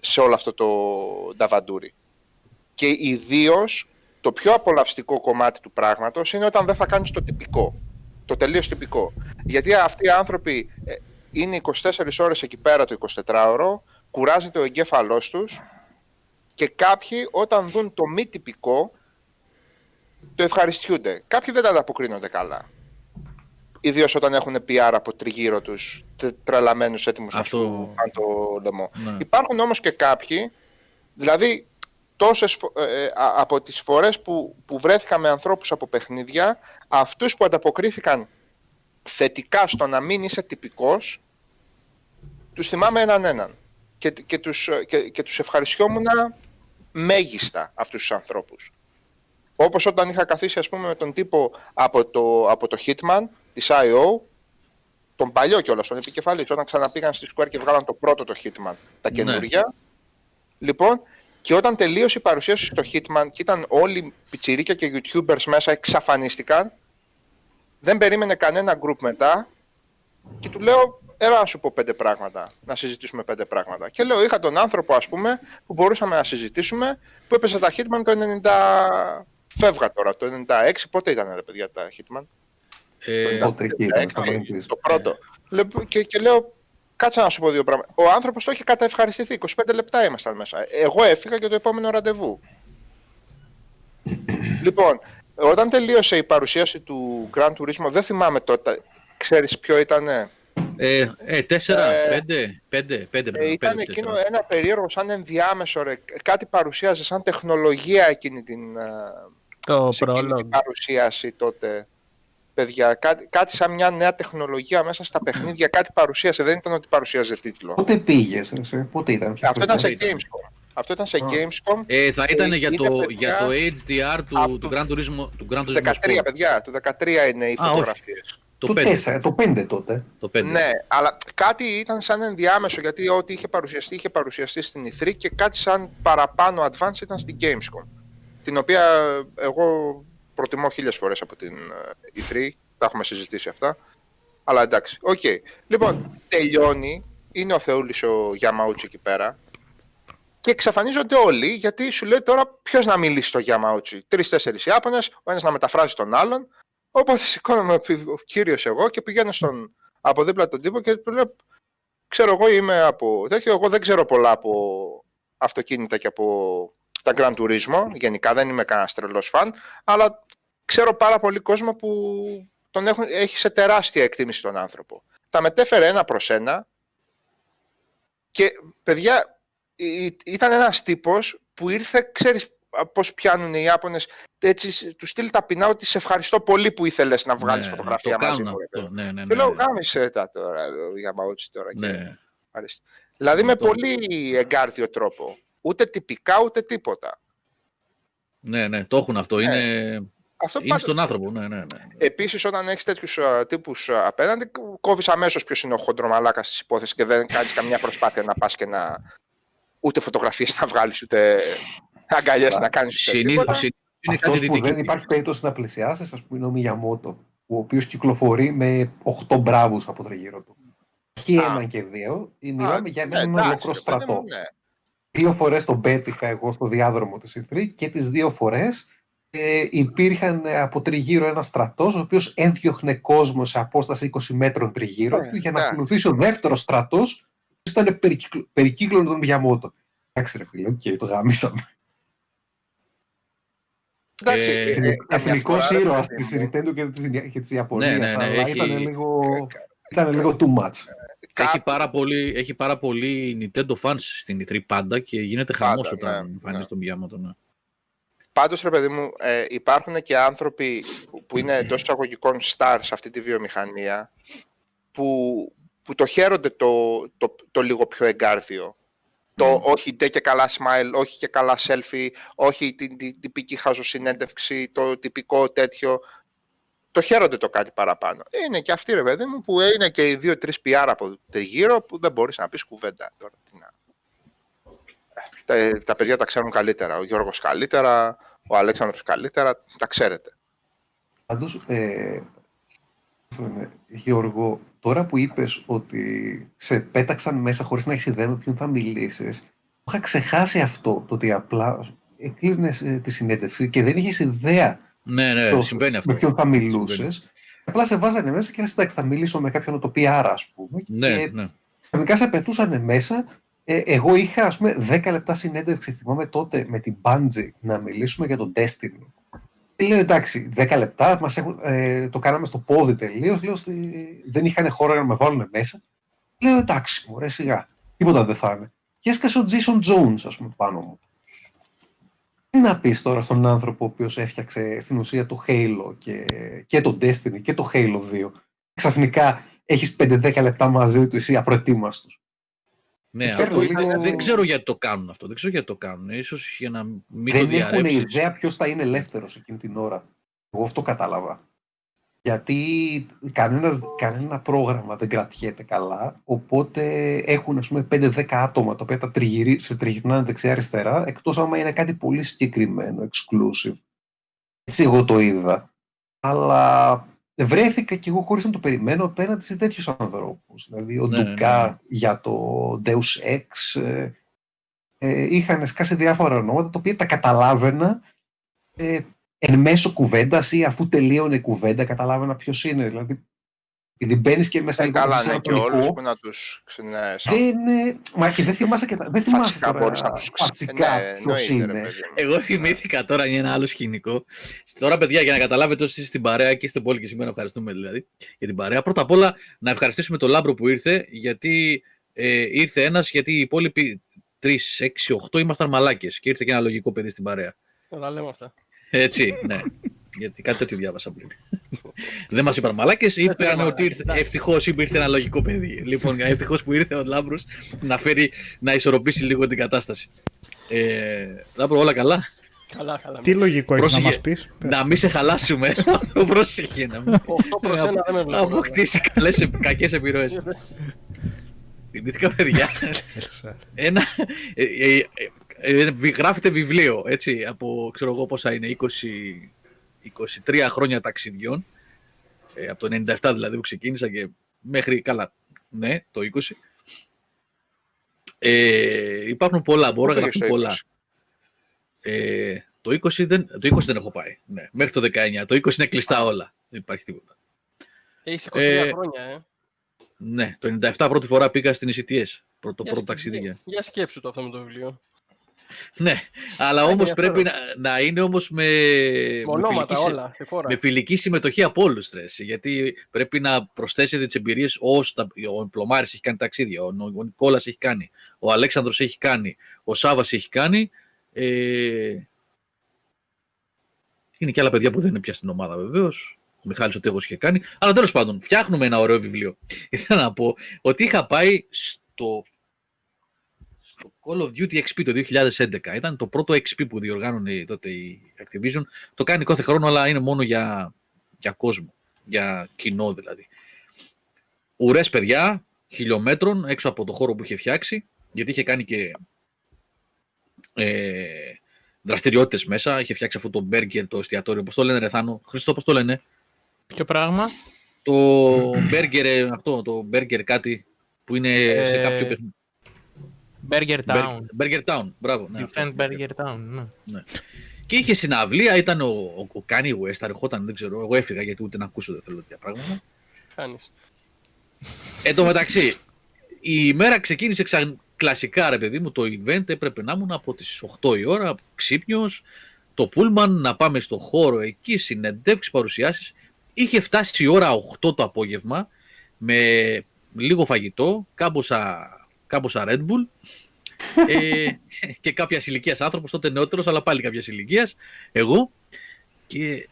σε όλο αυτό το νταβαντούρι. Και ιδίως το πιο απολαυστικό κομμάτι του πράγματος είναι όταν δεν θα κάνεις το τυπικό, το τελείως τυπικό. Γιατί αυτοί οι άνθρωποι είναι είκοσι τέσσερις ώρες εκεί πέρα το εικοσιτετράωρο, κουράζεται ο εγκέφαλός τους και κάποιοι όταν δουν το μη τυπικό το ευχαριστιούνται. Κάποιοι δεν τα ανταποκρίνονται καλά. Ιδίως όταν έχουν πι αρ από τριγύρω τους, τρελαμένους έτοιμους Αυτό... να σου πάνε το λαιμό. Ναι. Υπάρχουν όμως και κάποιοι, δηλαδή... Τόσες φο- ε, από τις φορές που, που βρέθηκα με ανθρώπους από παιχνίδια, αυτούς που ανταποκρίθηκαν θετικά στο να μην είσαι τυπικός, τους θυμάμαι έναν έναν. Και, και, τους, και, και τους ευχαριστιόμουν μέγιστα αυτούς τους ανθρώπους. Όπως όταν είχα καθίσει ας πούμε με τον τύπο από το, από το Hitman, της άι ο, τον παλιό κιόλας, τον επικεφαλής, όταν ξαναπήγαν στη Square και βγάλαν το πρώτο το Hitman, τα καινούργια. Ναι. Λοιπόν... Και όταν τελείωσε η παρουσίαση στο Hitman και ήταν όλοι πιτσιρίκια και YouTubers μέσα, εξαφανίστηκαν, δεν περίμενε κανένα group μετά και του λέω, έλα να σου πω πέντε πράγματα, να συζητήσουμε πέντε πράγματα. Και λέω, είχα τον άνθρωπο, ας πούμε, που μπορούσαμε να συζητήσουμε, που έπαιζε τα Hitman το ενενήντα... Φεύγα τώρα, το ενενήντα έξι, πότε ήταν ρε παιδιά τα Hitman. Ε, το, ενενήντα έξι, ε, το πρώτο. Ε. Και, και λέω... Κάτσα να σου πω δύο πράγματα. Ο άνθρωπος το έχει καταευχαριστηθεί. είκοσι πέντε λεπτά ήμασταν μέσα. Εγώ έφυγα για το επόμενο ραντεβού. Λοιπόν, όταν τελείωσε η παρουσίαση του Grand Turismo, δεν θυμάμαι τότε. Ξέρεις ποιο ήτανε. Ε, ε, τέσσερα, ε, πέντε, πέντε, πέντε. Ε, ήταν πέντε, εκείνο τέσσερα. Ένα περίεργο, σαν ενδιάμεσο. Ρε, κάτι παρουσίαζε, σαν τεχνολογία εκείνη την το εκείνη παρουσίαση τότε. Παιδιά, κάτι, κάτι σαν μια νέα τεχνολογία μέσα στα παιχνίδια, κάτι παρουσίασε, δεν ήταν ότι παρουσίαζε τίτλο. Πότε πήγες, εσύ, πότε ήταν. Αυτό ήταν σε Gamescom. Αυτό ήταν σε oh. Gamescom. Ε, θα ήταν για το, παιδιά, για το έιτς ντι αρ του, του Gran Turismo, του Gran Turismo δεκατρία, παιδιά, του δεκατρία είναι οι φωτογραφίες. Το πέντε. Το πέντε τότε. Το πέντε. Ναι, αλλά κάτι ήταν σαν ενδιάμεσο, γιατί ό,τι είχε παρουσιαστεί, είχε παρουσιαστεί στην ι θρι και κάτι σαν παραπάνω advance ήταν στην Gamescom. Την οποία εγώ προτιμώ χίλιες φορές από την ι θρι, τα έχουμε συζητήσει αυτά. Αλλά εντάξει, οκ. Okay. Λοιπόν, τελειώνει, είναι ο Θεούλης ο Γιαμαούτσι εκεί πέρα. Και εξαφανίζονται όλοι, γιατί σου λέει τώρα ποιος να μιλήσει στο Γιαμαούτσι. Τρεις-τέσσερις Ιάπωνες, ο ένας να μεταφράζει τον άλλον. Οπότε σηκώνομαι ο κύριος εγώ και πηγαίνω στον, από δίπλα τον τύπο και του λέω, ξέρω εγώ είμαι από τέτοιο, εγώ δεν ξέρω πολλά από αυτοκίνητα και από τα Gran Turismo, γενικά δεν είμαι κανένας τρελός φαν, αλλά ξέρω πάρα πολύ κόσμο που τον έχουν, έχει σε τεράστια εκτίμηση τον άνθρωπο. Τα μετέφερε ένα προς ένα και παιδιά ήταν ένας τύπος που ήρθε, ξέρεις, πώς πιάνουν οι Ιάπωνες, έτσι του στυλ ταπεινά ότι σε ευχαριστώ πολύ που ήθελες να βγάλεις ναι, φωτογραφία μαζί μου. Αυτό, ναι, ναι, ναι. Και λέω γάμισε τα τώρα, Γιαμαούτσι τώρα. Ναι. Και... δηλαδή με το... πολύ εγκάρδιο τρόπο. Ούτε τυπικά ούτε τίποτα. Ναι, ναι, το έχουν αυτό. Ναι. Είναι, αυτό είναι πάτε... στον άνθρωπο. Ναι, ναι, ναι. Επίσης, όταν έχεις τέτοιους τύπους απέναντι, κόβεις αμέσως ποιος είναι ο χοντρομαλάκας της υπόθεσης και δεν κάνεις καμιά προσπάθεια να πας και να. Ούτε φωτογραφίες να βγάλεις, ούτε. Αγκαλιές να κάνεις συνήθως. Συνήθως είναι αυτός που δεν υπάρχει περίπτωση να πλησιάσεις, ας πούμε, είναι ο Μιγιαμότο, ο οποίος κυκλοφορεί με οκτώ μπράβους από τον γύρο του. Και έναν και δύο, μιλάμε για έναν ολόκληρο στρατό. Δύο φορές τον πέτυχα εγώ στο διάδρομο της ι θρι και τις δύο φορές ε, υπήρχαν από τριγύρω ένας στρατός, ο οποίος έδιωχνε κόσμο σε απόσταση είκοσι μέτρων τριγύρω του για να ακολουθήσει ο δεύτερος στρατός, που ήταν περικύκλωνο τον Μιγιαμότο. Εντάξει, ρε φίλε, οκ, το γάμισαμε. Εθνικός ήρωας της Nintendo και της Ιαπωνίας, ναι, ναι, ναι, αλλά έχει... ήταν λίγο, ήταν λίγο too much. Έχει πάρα πολύ, έχει πάρα πολύ Nintendo fans στην ι θρι πάντα και γίνεται χαμός πάντα, όταν ναι, εμφανίζεται τον Μιγιαμότο. Ναι. Πάντως, ρε παιδί μου, ε, υπάρχουν και άνθρωποι που είναι εντός εισαγωγικών stars σε αυτή τη βιομηχανία που, που το χαίρονται το, το, το, το λίγο πιο εγκάρδιο. Το mm. όχι ντε και καλά smile, όχι και καλά selfie, όχι την τυπική χαζοσυνέντευξη, το τυπικό τέτοιο. Το χαίρονται το κάτι παραπάνω. Είναι και αυτοί, ρε παιδί μου, που είναι και οι δύο-τρεις πι αρ από το γύρο που δεν μπορείς να πεις κουβέντα. Τώρα, τι να... τα, τα παιδιά τα ξέρουν καλύτερα. Ο Γιώργος καλύτερα, ο Αλέξανδρος καλύτερα, τα ξέρετε. Πάντως, ε, Γιώργο, τώρα που είπες ότι σε πέταξαν μέσα χωρίς να έχεις ιδέα με ποιον θα μιλήσεις, είχα ξεχάσει αυτό, το ότι απλά εκλίνες τη συνέντευξη και δεν είχες ιδέα ναι, ναι, το, με αυτό. Ποιον θα μιλούσες. Απλά σε βάζανε μέσα και λες θα μιλήσω με κάποιον το πι αρ, ας πούμε. Ναι, και ναι. Κανονικά σε πετούσανε μέσα. Ε, εγώ είχα, ας πούμε, δέκα λεπτά συνέντευξη, θυμάμαι τότε, με την Bungie να μιλήσουμε για τον Destiny. Λέω εντάξει, δέκα λεπτά, μας έχουν, ε, το κάναμε στο πόδι τελείως. Λέω ε, δεν είχαν χώρο να με βάλουν μέσα. Λέω εντάξει, μωρέ, σιγά, τίποτα δεν θα είναι. Και έσκασε ο Jason Jones, ας πούμε, πάνω μου. Τι να πεις τώρα στον άνθρωπο ο οποίος έφτιαξε στην ουσία το Halo και, και το Destiny και το Halo δύο. Ξαφνικά έχεις πέντε με δέκα λεπτά μαζί του, εσύ απροετοίμαστος. Ναι, αυτό, λίγο... δεν ξέρω γιατί το κάνουν αυτό. Δεν ξέρω γιατί το κάνουν. Ίσως για να μην δεν το διαρρεύσεις. Δεν έχουν ιδέα ποιος θα είναι ελεύθερος εκείνη την ώρα. Εγώ αυτό κατάλαβα. Γιατί κανένας, κανένα πρόγραμμα δεν κρατιέται καλά. Οπότε έχουν, ας πούμε, πέντε με δέκα άτομα τα οποία τα τριγυρί, σε τριγυρνάνε δεξιά-αριστερά. Εκτός άμα είναι κάτι πολύ συγκεκριμένο, exclusive. Έτσι εγώ το είδα. Αλλά βρέθηκα κι εγώ χωρίς να το περιμένω απέναντι σε τέτοιους ανθρώπους. Δηλαδή, ο ναι, Ντουκά ναι, ναι. για το Deus Ex ε, ε, είχαν σκάσει διάφορα ονόματα τα οποία τα καταλάβαινα ε, εν μέσω κουβέντας ή αφού τελείωνε η κουβέντα, καταλάβαινα ποιος είναι. Δηλαδή, επειδή μπαίνεις και μέσα λίγο. Καλά, ναι, και όλους που να τους ξενέσουν. Μα και δεν θυμάσαι και τα. Δεν θυμάσαι τώρα φατσικά ποιος είναι. Εγώ θυμήθηκα τώρα για ένα άλλο σκηνικό. Τώρα, παιδιά, για να καταλάβετε όσοι είστε στην παρέα και είστε πολύ και σήμερα, ευχαριστούμε δηλαδή για την παρέα. Πρώτα απ' όλα, να ευχαριστήσουμε τον Λάμπρο που ήρθε, γιατί ε, ήρθε ένας, γιατί οι υπόλοιποι τρεις, έξι, οκτώ ήμασταν μαλάκες και ήρθε και ένα λογικό παιδί στην παρέα. Τώρα λέμε αυτά. Έτσι, ναι. Γιατί κάτι τέτοιο διάβασα πριν. Δεν μας είπαν μαλάκες, είπαν ότι ήρθε, ευτυχώς ήρθε ένα λογικό παιδί. Λοιπόν, ευτυχώς που ήρθε ο Λάμπρος να φέρει, να ισορροπήσει λίγο την κατάσταση. Ε, Λάμπρο, όλα καλά. Καλά, καλά. Τι λογικό έχει να μας πεις. Να μην σε χαλάσουμε. Πρόσεχε να μην. Να αποκτήσει καλές, κακές επιρροές. Θυμήθηκα, παιδιά. Ένα. Γράφεται βιβλίο, έτσι, από ξέρω εγώ πόσα είναι, είκοσι, είκοσι τρία χρόνια ταξιδιών. Ε, από το ενενήντα επτά δηλαδή που ξεκίνησα και μέχρι, καλά, ναι, το είκοσι. Ε, υπάρχουν πολλά, μπορώ να γραφτούν πολλά. Ε, το, είκοσι δεν, το είκοσι δεν έχω πάει, ναι, μέχρι το δεκαεννιά. Το είκοσι είναι κλειστά όλα, δεν υπάρχει τίποτα. Έχεις είκοσι τρία ε, χρόνια, ε. Ναι, το ενενήντα επτά πρώτη φορά πήγα στην Ι Σι Τι Ες, πρώτο, πρώτο ταξίδι. Για σκέψου το αυτό με το βιβλίο. Ναι, αλλά όμως πρέπει να, να είναι όμως με, με, φιλική, όλα, με φιλική συμμετοχή από όλους, τρες, γιατί πρέπει να προσθέσετε τις εμπειρίες όσοι τα, ο Πλωμάρης έχει κάνει ταξίδια, ο, ο Νικόλας έχει κάνει, ο Αλέξανδρος έχει κάνει, ο Σάβας έχει κάνει. Ε, είναι και άλλα παιδιά που δεν είναι πια στην ομάδα βεβαίως. Ο Μιχάλης ότι εγώ είχε κάνει. Αλλά τέλος πάντων, φτιάχνουμε ένα ωραίο βιβλίο. Ήθελα να πω ότι είχα πάει στο... Το Call of Duty Εξ Πι το δύο χιλιάδες έντεκα ήταν το πρώτο Εξ Πι που διοργάνωνε τότε η Activision. Το κάνει κάθε χρόνο, αλλά είναι μόνο για, για κόσμο, για κοινό δηλαδή. Ουρές παιδιά, χιλιόμετρων έξω από το χώρο που είχε φτιάξει, γιατί είχε κάνει και ε, δραστηριότητες μέσα. Είχε φτιάξει αυτό το μπέργκερ, το εστιατόριο. Πώς το λένε, ρε Θάνο? Χριστό, πώς το λένε? Ποιο πράγμα? Το μπέργκερ, αυτό το μπέργκερ κάτι που είναι ε... σε κάποιο παιχνίδι. Burger Town. Burger Town, μπράβο. Ναι, αυτό, Burger Town, ναι. Ναι. Και είχε συναυλία, ήταν ο, ο, ο Kanye West, τα ερχόταν, δεν ξέρω, εγώ έφυγα γιατί ούτε να ακούσω δεν θέλω τέτοια πράγματα. Κάνεις. Εν τω μεταξύ, η ημέρα ξεκίνησε ξα... κλασικά, ρε παιδί μου, το event έπρεπε να ήμουν από τις οκτώ η ώρα, ξύπνιος, το Pullman, να πάμε στο χώρο εκεί, συνεντεύξεις, παρουσιάσεις. Είχε φτάσει η ώρα οκτώ το απόγευμα, με λίγο φαγητό, κάμποσα... Κάμποσα Red Bull ε, και κάποια ηλικία άνθρωπο, τότε νεότερος, αλλά πάλι κάποια ηλικία. Εγώ και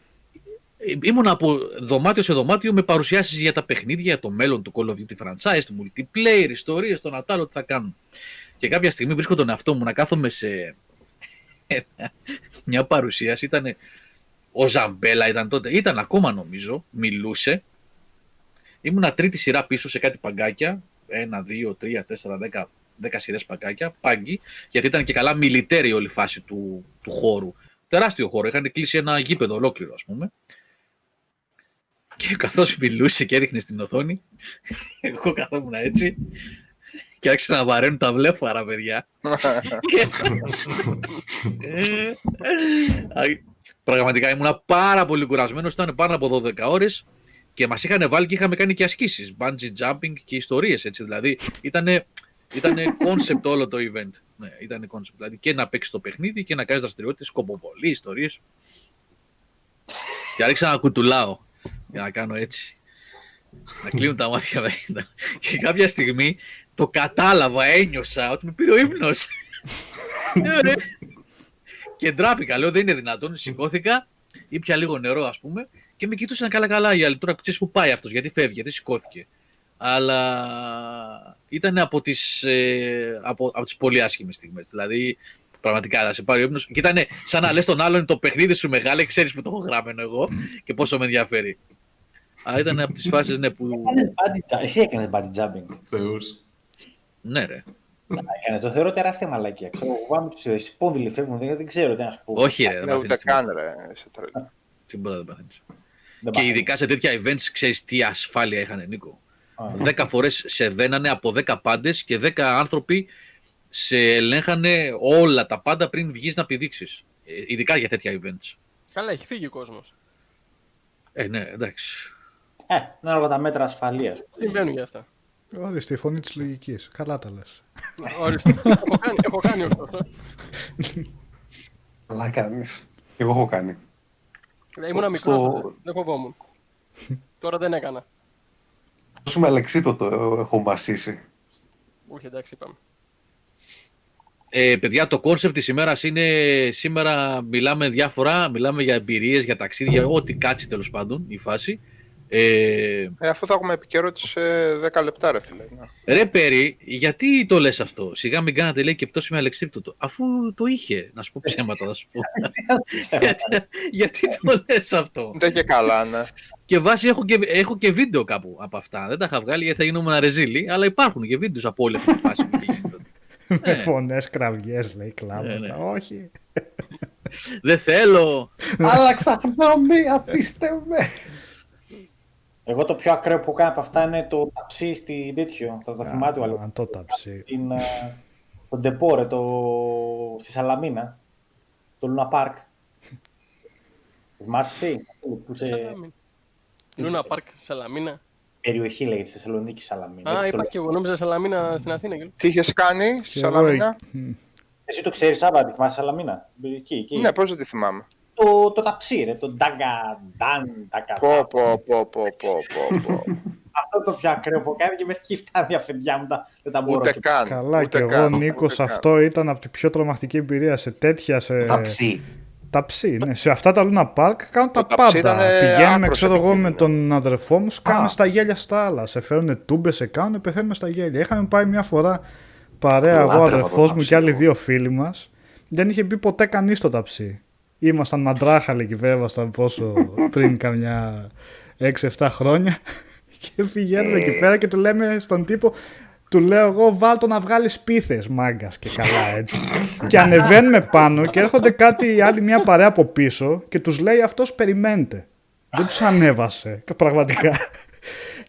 ήμουν από δωμάτιο σε δωμάτιο με παρουσιάσεις για τα παιχνίδια, για το μέλλον του Call of Duty franchise, του multiplayer, ιστορίες, τον Ατάλο, τι θα κάνουν. Και κάποια στιγμή βρίσκω τον εαυτό μου να κάθομαι σε μια παρουσίαση. Ήταν ο Ζαμπέλα, ήταν τότε, ήταν ακόμα νομίζω, μιλούσε. Ήμουνα τρίτη σειρά πίσω σε κάτι παγκάκια. Ένα, δύο, τρία, τέσσερα, δέκα, δέκα σειρές παγκάκια, πάγκοι, γιατί ήταν και καλά μιλιτέρη η όλη φάση του, του χώρου. Τεράστιο χώρο, είχαν κλείσει ένα γήπεδο ολόκληρο, ας πούμε. Και καθώς μιλούσε και έδειχνε στην οθόνη, εγώ καθόμουν έτσι και άρχισα να βαραίνουν τα βλέφαρα, παιδιά. Πραγματικά ήμουν πάρα πολύ κουρασμένος, ήταν πάνω από δώδεκα ώρες. Και μας είχαν βάλει και είχαμε κάνει και ασκήσεις, bungee jumping και ιστορίες, έτσι δηλαδή. Ήτανε, ήτανε concept όλο το event. Ναι, ήτανε concept. Δηλαδή και να παίξεις το παιχνίδι και να κάνεις δραστηριότητες, σκοποβολή, ιστορίες. Και άρχισα να κουτουλάω για να κάνω έτσι. Να κλείνουν τα μάτια βέβαια. Και κάποια στιγμή το κατάλαβα, ένιωσα ότι μου πήρε ο ύπνος. Και ντράπηκα, λέω δεν είναι δυνατόν. Σηκώθηκα, ήπια λίγο νερό ας πούμε. Και με κοιτούσαν καλά-καλά οι άλλοι. Τώρα ξέρεις που πάει αυτός, γιατί φεύγει, γιατί σηκώθηκε. Αλλά ήταν από τις, ε, από, από τις πολύ άσχημες στιγμές. Δηλαδή, πραγματικά θα σε πάρει ο ύπνος. Και ήταν σαν να λες τον άλλον το παιχνίδι σου μεγάλε, ξέρεις που το έχω γράμμενο εγώ και πόσο με ενδιαφέρει. Αλλά ήταν από τις φάσεις ναι, που. Εσύ έκανες body jumping. Θεούς. Ναι, ρε. Να, το θεωρώ τεράστια μαλακία. Ξέρω εγώ, του είδε. Πόδιλοι φεύγουν, δεν ξέρω τι να σου πω. Όχι, ρε, δεν ούτε καν, ρε. Τίποτα δεν παθαίνεις. Και ειδικά σε τέτοια events, ξέρεις τι ασφάλεια είχανε, Νίκο. Δέκα φορές σε δένανε από δέκα πάντες και δέκα άνθρωποι σε ελέγχανε όλα τα πάντα πριν βγεις να πηδήξεις. Ειδικά για τέτοια events. Καλά, έχει φύγει ο κόσμος. Ε, ναι, εντάξει. Ε, να ρωτά τα μέτρα ασφαλείας. Συμβαίνουν για αυτά. Ορίστε, η φωνή της λογικής. Καλά τα λες. Ορίστε, έχω κάνει ωστόσο. Καλά κάνεις. Εγώ έχω κάνει. Ήμουνα μικρός, στο... δεν φοβόμουν. Τώρα δεν έκανα. Τόσο με αλεξίπτωτο έχω μπασίσει. Όχι, εντάξει, είπαμε. Ε, παιδιά, το κόνσεπτ της ημέρας είναι... Σήμερα μιλάμε διάφορα, μιλάμε για εμπειρίες, για ταξίδια, ό,τι κάτσει τέλος πάντων η φάση. Ε, ε, αφού θα έχουμε επικαιρότητα σε δέκα λεπτά, ρε φίλε. Ναι. Ρε Πέρι, γιατί το λες αυτό? Σιγά μην κάνατε, λέει, και πτώση με αλεξίπτωτο. Αφού το είχε, να σου πω ψέματα, να σου πω. γιατί, γιατί το λες αυτό? Δεν και καλά, ναι. Και βάσει έχω και, έχω και βίντεο κάπου από αυτά. Δεν τα είχα βγάλει γιατί θα γινόμουν ρεζίλι, αλλά υπάρχουν και βίντεο από όλη αυτή τη φάση που είχε. Με φωνές, κραυγές, λέει, κλάματα. Ναι, ναι. Όχι. Δεν θέλω. Άλλαξα γνώμη, αφήστε με. Εγώ το πιο ακραίο που κάνω από αυτά είναι το ταψί στην τέτοιο, θα το θυμάται ο άλλος. Το ταψί. Το ντεπόρε, το... στη Σαλαμίνα, το Λούνα Πάρκ. Θυμάσαι εσύ? Λούνα Πάρκ, Σαλαμίνα. Περιοχή λέγεται, στη Θεσσαλονίκη Σαλαμίνα. Α, είπα και εγώ, νόμιζα Σαλαμίνα στην Αθήνα. Τι είχες κάνει στη Σαλαμίνα? Εσύ το ξέρεις, άμα τη θυμάσαι Σαλαμίνα? Ναι, πώς δεν τη θυμάμαι. Το, το ταψί, ρε, το νταγκαντάν, νταγκαντάν. Πω, πω, πω, πω, πω. Αυτό το πιο ακραίο που κάνει και με έχει φτάνει αφεντιά μου, δεν τα μπορώ. Ούτε καν. Καλά, και εγώ, Νίκος, αυτό ήταν από την πιο τρομακτική εμπειρία σε τέτοια... σε... ταψί. Ταψί, ναι. Σε αυτά τα Λούνα Πάρκ κάνουν τα πάντα. Πηγαίνουμε, ξέρω εγώ, με τον αδερφό μου, κάνουμε στα γέλια στα άλλα. Σε φέρουν τούμπες, σε κάνουν, πεθαίνουμε στα γέλια. Είχαμε πάει μια φορά παρέα, εγώ, αδερφός μου και άλλοι δύο φίλοι μας. Δεν είχε μπει ποτέ κανείς στο ταψί. Ήμασταν μαντράχαλοι και βέβασταν πόσο πριν καμιά έξι εφτά χρόνια και πηγαίνουμε εκεί πέρα και του λέμε στον τύπο, του λέω εγώ, βάλτο να βγάλεις πίθες, μάγκας, και καλά έτσι. Και ανεβαίνουμε πάνω και έρχονται κάτι άλλη μια παρέα από πίσω και τους λέει αυτός, περιμένετε. Δεν τους ανέβασε πραγματικά.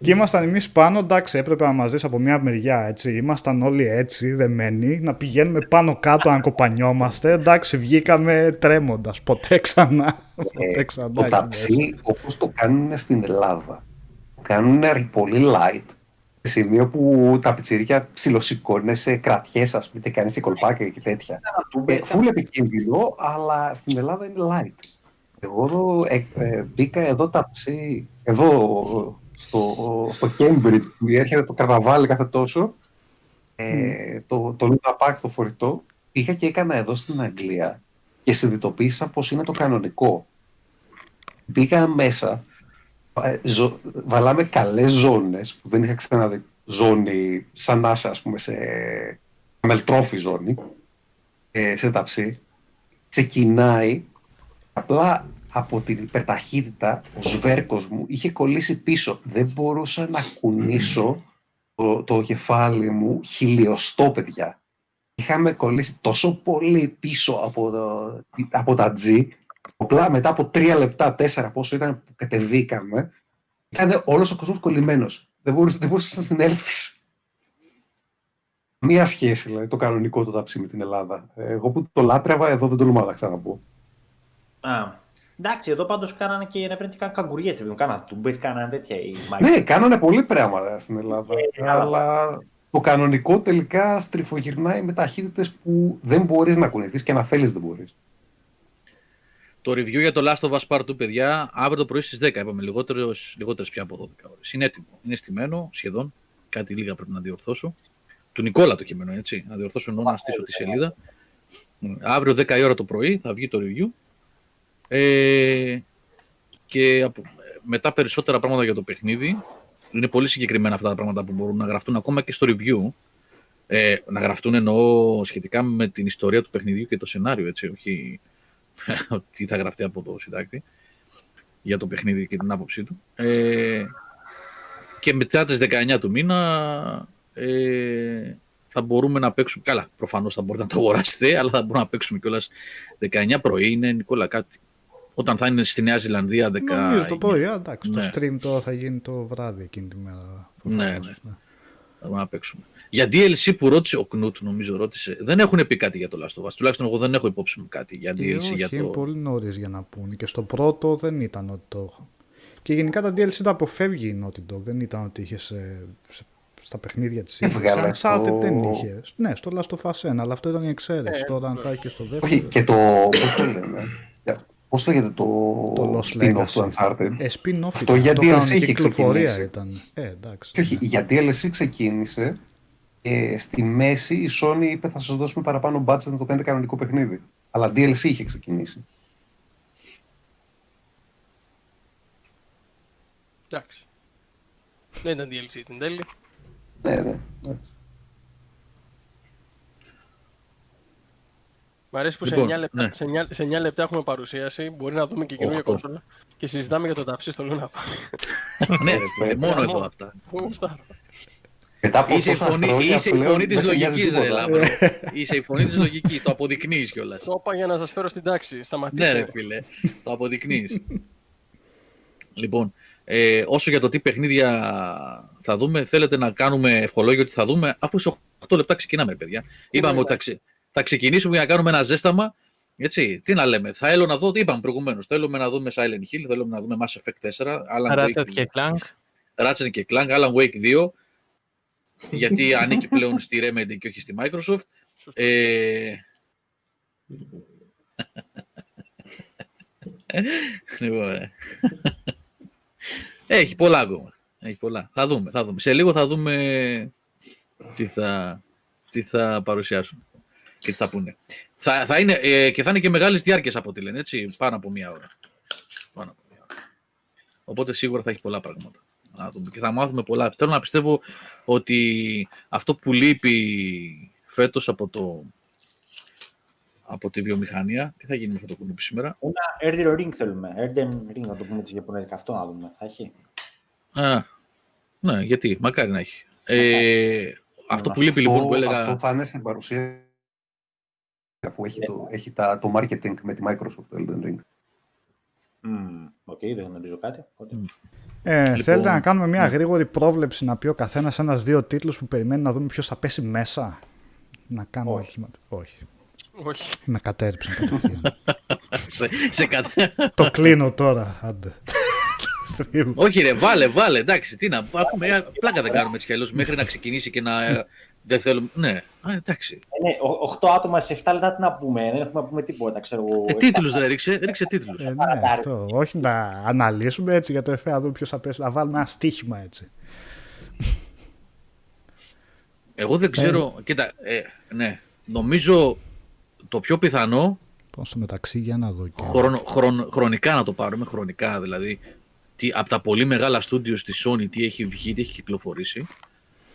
Και ήμασταν εμείς πάνω, εντάξει, έπρεπε να μας δεις από μια μεριά, έτσι. Ήμασταν όλοι έτσι, δεμένοι, να πηγαίνουμε πάνω κάτω, αν κοπανιόμαστε. Εντάξει, βγήκαμε τρέμοντας, ποτέ ξανά. Ποτέ ξανά ε, το ταψί, όπως το κάνουν στην Ελλάδα, κάνουν πολύ light, σημείο που τα πιτσιρίκια ψιλοσηκώνουν σε κρατιές, ας πούμε, και κάνεις και κολπάκια και τέτοια. Φούλε επικίνδυνο, αλλά στην Ελλάδα είναι light. Εγώ ε, ε, μπήκα εδώ ταψί, εδώ... στο, στο Cambridge που έρχεται το καρναβάλι κάθε τόσο, ε, το Luna Park το φορητό, πήγα και έκανα εδώ στην Αγγλία και συνειδητοποίησα πως είναι το κανονικό. Πήγα μέσα, ζω, βαλάμε καλές ζώνες που δεν είχα ξαναδεί ζώνη σαν άσα, ας πούμε, σε αμελτρόφη ζώνη, ε, σε ταψί. Ξεκινάει απλά από την υπερταχύτητα, ο σβέρκος μου είχε κολλήσει πίσω. Δεν μπορούσα να κουνήσω το, το κεφάλι μου χιλιοστό, παιδιά. Είχαμε κολλήσει τόσο πολύ πίσω από, το, από τα G. Απλά μετά από τρία λεπτά, τέσσερα πόσο ήταν που κατεβήκαμε, ήταν όλος ο κόσμος κολλημένος. Δεν μπορούσε, δεν μπορούσε να συνέλθεις. Μία σχέση, δηλαδή, το κανονικό το ταψί με την Ελλάδα. Εγώ που το λάτρευα, εδώ δεν τολμάω να ξαναπώ. Α. Εντάξει, εδώ πάντως κάνανε και να πρέπει να κάνουν καγκουριές, δεν κάνανε τουμπές, κάνανε τέτοια. Ναι, κάνανε πολύ πράγματα στην Ελλάδα, αλλά το κανονικό τελικά στριφογυρνάει με ταχύτητες που δεν μπορείς να κουνηθείς και να θέλεις δεν μπορείς. Το review για το Last of Us Part του, παιδιά, αύριο το πρωί στις δέκα, είπαμε, λιγότερες, λιγότερες πια από δώδεκα ώρες. Είναι έτοιμο, είναι στημένο σχεδόν, κάτι λίγα πρέπει να διορθώσω. Του Νικόλα το κείμενο, έτσι, να διορθώσω ενώ να στήσω τη σελίδα. Αύριο δέκα η ώρα το πρωί θα βγει το review. Ε, και από, μετά περισσότερα πράγματα για το παιχνίδι. Είναι πολύ συγκεκριμένα αυτά τα πράγματα που μπορούν να γραφτούν ακόμα και στο review. Ε, να γραφτούν εννοώ σχετικά με την ιστορία του παιχνιδιού και το σενάριο, έτσι, όχι τι θα γραφτεί από το συντάκτη για το παιχνίδι και την άποψή του. Ε, και μετά τις δεκαεννιά του μήνα ε, θα μπορούμε να παίξουμε. Καλά, προφανώς θα μπορείτε να το αγοράσετε, αλλά θα μπορούμε να παίξουμε κιόλας δεκαεννιά πρωί. Είναι, Νικόλα, κάτι. Όταν θα είναι στη Νέα Ζηλανδία δέκα... Νομίζω το πρωί, εντάξει, ναι. Το stream τώρα θα γίνει το βράδυ εκείνη τη μέρα. Ναι, ναι, ναι. Θα να παίξουμε. Για ντι ελ σι που ρώτησε ο Κνούτ, νομίζω ρώτησε, δεν έχουν πει κάτι για το Last of Us. Τουλάχιστον εγώ δεν έχω υπόψη μου κάτι για ντι ελ σι. Ε, όχι, για το... είναι πολύ νωρίς για να πούνε. Και στο πρώτο δεν ήταν ότι το έχω. Και γενικά τα ντι ελ σι τα αποφεύγει η Naughty Dog. Δεν ήταν ότι είχε σε... σε... στα παιχνίδια της ίδιας. Σαν Uncharted δεν είχε. Ναι, στο Last of Us ένα, αλλά αυτό ήταν η εξαίρεση. Ε, τώρα αν θα έχει και στο δεύτερο. Όχι, και το... πώς το λέμε. Πώς λέγεται το, το spin-off του Uncharted? Ε, spin-off αυτό για ντι ελ σι είχε ξεκινήσει. Ήταν. Ε, εντάξει, και όχι, ναι. Για ντι ελ σι ξεκίνησε. Ε, στη μέση η Sony είπε θα σας δώσουμε παραπάνω budget να το κάνετε κανονικό παιχνίδι. Αλλά ντι ελ σι είχε ξεκινήσει. Εντάξει. Δεν ήταν ντι ελ σι την τέλη. Ναι, ναι, ναι. Μ' αρέσει που λοιπόν, σε, εννιά λεπτά, ναι. σε, εννιά, σε εννιά λεπτά έχουμε παρουσίαση, μπορεί να δούμε και καινούργια κονσόλα και συζητάμε για το ταψί στο Λούνα. Ναι, μόνο εδώ αυτά. Είσαι η φωνή, είσαι η φωνή της λογικής, ρε Λάμπρο. Είσαι η φωνή της λογικής, το αποδεικνύεις κιόλας. Το είπα για να σας φέρω στην τάξη, σταματήστε. Ναι ρε φίλε, το αποδεικνύεις. Λοιπόν, ε, όσο για το τι παιχνίδια θα δούμε, θέλετε να κάνουμε ευχολόγιο ότι θα δούμε, αφού σε οκτώ λεπτά ξεκινάμε, παιδιά. Είπαμε ότι θα ξε... Θα ξεκινήσουμε για να κάνουμε ένα ζέσταμα. Έτσι, τι να λέμε, θα έλω να δω, τι είπαμε προηγουμένως. Θέλουμε να δούμε Silent Hill, θέλουμε να δούμε Mass Effect τέσσερα, Ratchet και Clank. Ratchet και Clank, Alan Wake δύο, γιατί ανήκει πλέον στη Remedy και όχι στη Microsoft. ε... Έχει πολλά ακόμα. Έχει πολλά. Θα δούμε, θα δούμε. Σε λίγο θα δούμε τι θα, τι θα παρουσιάσουν. Και θα πούνε. Θα, θα είναι, ε, και θα είναι και μεγάλες διάρκειες από ό,τι λένε, έτσι, πάνω από μία ώρα. Πάνω από μία ώρα. Οπότε σίγουρα θα έχει πολλά πράγματα. Να δούμε. Και θα μάθουμε πολλά. Θέλω να πιστεύω ότι αυτό που λείπει φέτος από, το, από τη βιομηχανία, τι θα γίνει με αυτό το κουνούπι σήμερα. Ένα Elden Ring θέλουμε. Elden Ring να το πούμε της Ιαπωνέζικα. Αυτό να δούμε. Θα έχει. Α, ναι, γιατί. Μακάρι να έχει. Ε, αυτό που λείπει λοιπόν που έλεγα... Αυτό θα είναι στην παρουσία. Αφού έχει, το, έχει τα, το marketing με τη Microsoft, το Elden Ring. Οκ, okay, δεν γνωρίζω κάτι. Ε, λοιπόν, θέλετε να κάνουμε μια γρήγορη πρόβλεψη, να πει ο καθένας ένας δύο τίτλους που περιμένει να δούμε ποιος θα πέσει μέσα. Να κάνουμε όχι. όχι. όχι. Με κατέρριψαν κατευθείαν. Το κλείνω τώρα, άντε. Όχι ρε, βάλε, βάλε, εντάξει, τι να πούμε, πλάκα δεν κάνουμε έτσι κι αλλιώς μέχρι να ξεκινήσει και να... Δεν θέλουμε. Ναι, α, εντάξει. Ε, ναι, οκτώ άτομα σε εφτά λεπτά τι να πούμε, δεν έχουμε να πούμε τίποτα. Ξέρω εγώ. Ε, τίτλους δεν ρίξε, ρίξε τίτλους. Ε, ναι, αυτό. Όχι να αναλύσουμε έτσι για το εφέ, να δούμε ποιος θα πέσει, να βάλουμε ένα στοίχημα έτσι. Εγώ δεν ξέρω. Ε, κοίτα, ε, ναι, νομίζω το πιο πιθανό. Πόσο μεταξύ για να δω. Χρονο, χρον, χρονικά να το πάρουμε, χρονικά δηλαδή. Τι, από τα πολύ μεγάλα στούντιο στη Sony, τι έχει βγει, τι έχει κυκλοφορήσει.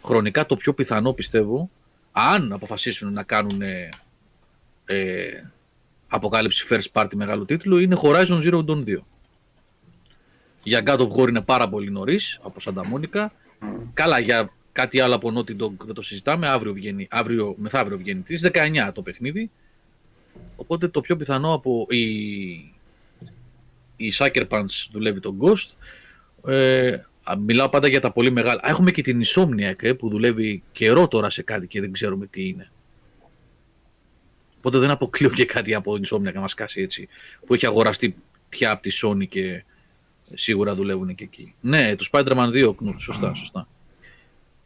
Χρονικά το πιο πιθανό πιστεύω, αν αποφασίσουν να κάνουν ε, ε, αποκάλυψη first party μεγάλου τίτλου, είναι Horizon Zero Dawn δύο. Για God of War είναι πάρα πολύ νωρίς, από Santa Monica. Mm. Καλά, για κάτι άλλο από Naughty Dog δεν το συζητάμε, αύριο βγαίνει, αύριο, μεθαύριο βγαίνει της, δεκαεννιά το παιχνίδι. Οπότε το πιο πιθανό από η, η Sucker Punch δουλεύει τον Ghost. Ε, Μιλάω πάντα για τα πολύ μεγάλα. Έχουμε και την Insomniac ε, που δουλεύει καιρό τώρα σε κάτι και δεν ξέρουμε τι είναι. Οπότε δεν αποκλείω και κάτι από την Insomniac να μας κάσει έτσι. Που έχει αγοραστεί πια από τη Sony και σίγουρα δουλεύουν και εκεί. Ναι, το Spider-Man δύο, σωστά, σωστά.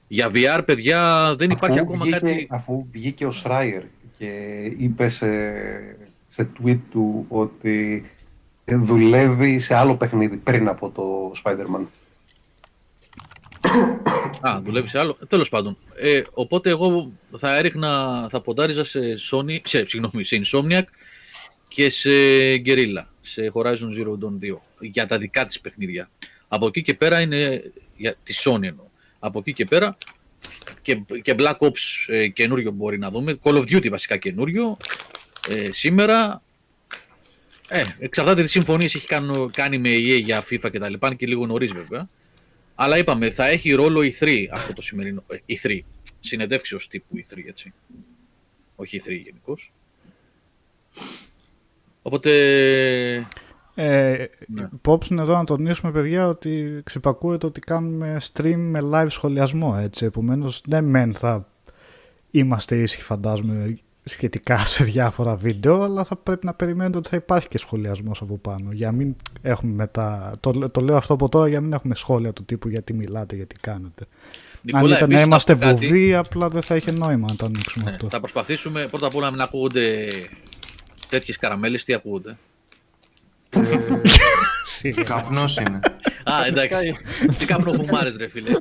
Για βι αρ, παιδιά, δεν υπάρχει αφού ακόμα βγήκε, κάτι... Αφού βγήκε ο Schreier και είπε σε, σε tweet του ότι δουλεύει σε άλλο παιχνίδι πριν από το Spider-Man. Α, δουλεύει σε άλλο. Τέλος πάντων. Ε, οπότε εγώ θα έριχνα, θα ποντάριζα σε, Sony, σε, συγγνώμη, σε Insomniac και σε Guerrilla, σε Horizon Zero Dawn δύο, για τα δικά της παιχνίδια. Από εκεί και πέρα είναι, για, τη Sony εννοώ. Από εκεί και πέρα και, και Black Ops ε, καινούριο μπορεί να δούμε, Call of Duty βασικά καινούριο, ε, σήμερα. Ε, εξαρτάται τι συμφωνίες έχει κάνει, κάνει με ι έι για FIFA και τα λοιπά, και λίγο νωρίς βέβαια. Αλλά είπαμε, θα έχει ρόλο η E τρία αυτό το σημερινό. Η E τρία. Συνεντεύξει ως τύπου η E τρία, έτσι. Όχι η E τρία γενικώς. Οπότε. Ε, ναι. Υπόψη είναι εδώ να τονίσουμε, παιδιά, ότι ξυπακούεται ότι κάνουμε stream με live σχολιασμό. Έτσι. Επομένως, ναι, μεν θα είμαστε ήσυχοι, φαντάζομαι, σχετικά σε διάφορα βίντεο, αλλά θα πρέπει να περιμένετε ότι θα υπάρχει και σχολιασμός από πάνω. Για μην έχουμε μετά... το, το λέω αυτό από τώρα για να μην έχουμε σχόλια του τύπου γιατί μιλάτε, γιατί κάνετε. Νικόλα, αν ήταν να είμαστε βουβοί, κάτι... απλά δεν θα είχε νόημα να το ανοίξουμε ναι, αυτό. Θα προσπαθήσουμε πρώτα απ' όλα να μην ακούγονται τέτοιες καραμέλες. Τι ακούγονται. Ε, καπνός είναι. Α, εντάξει. Τι καπνοχουμάρες ρε φίλε.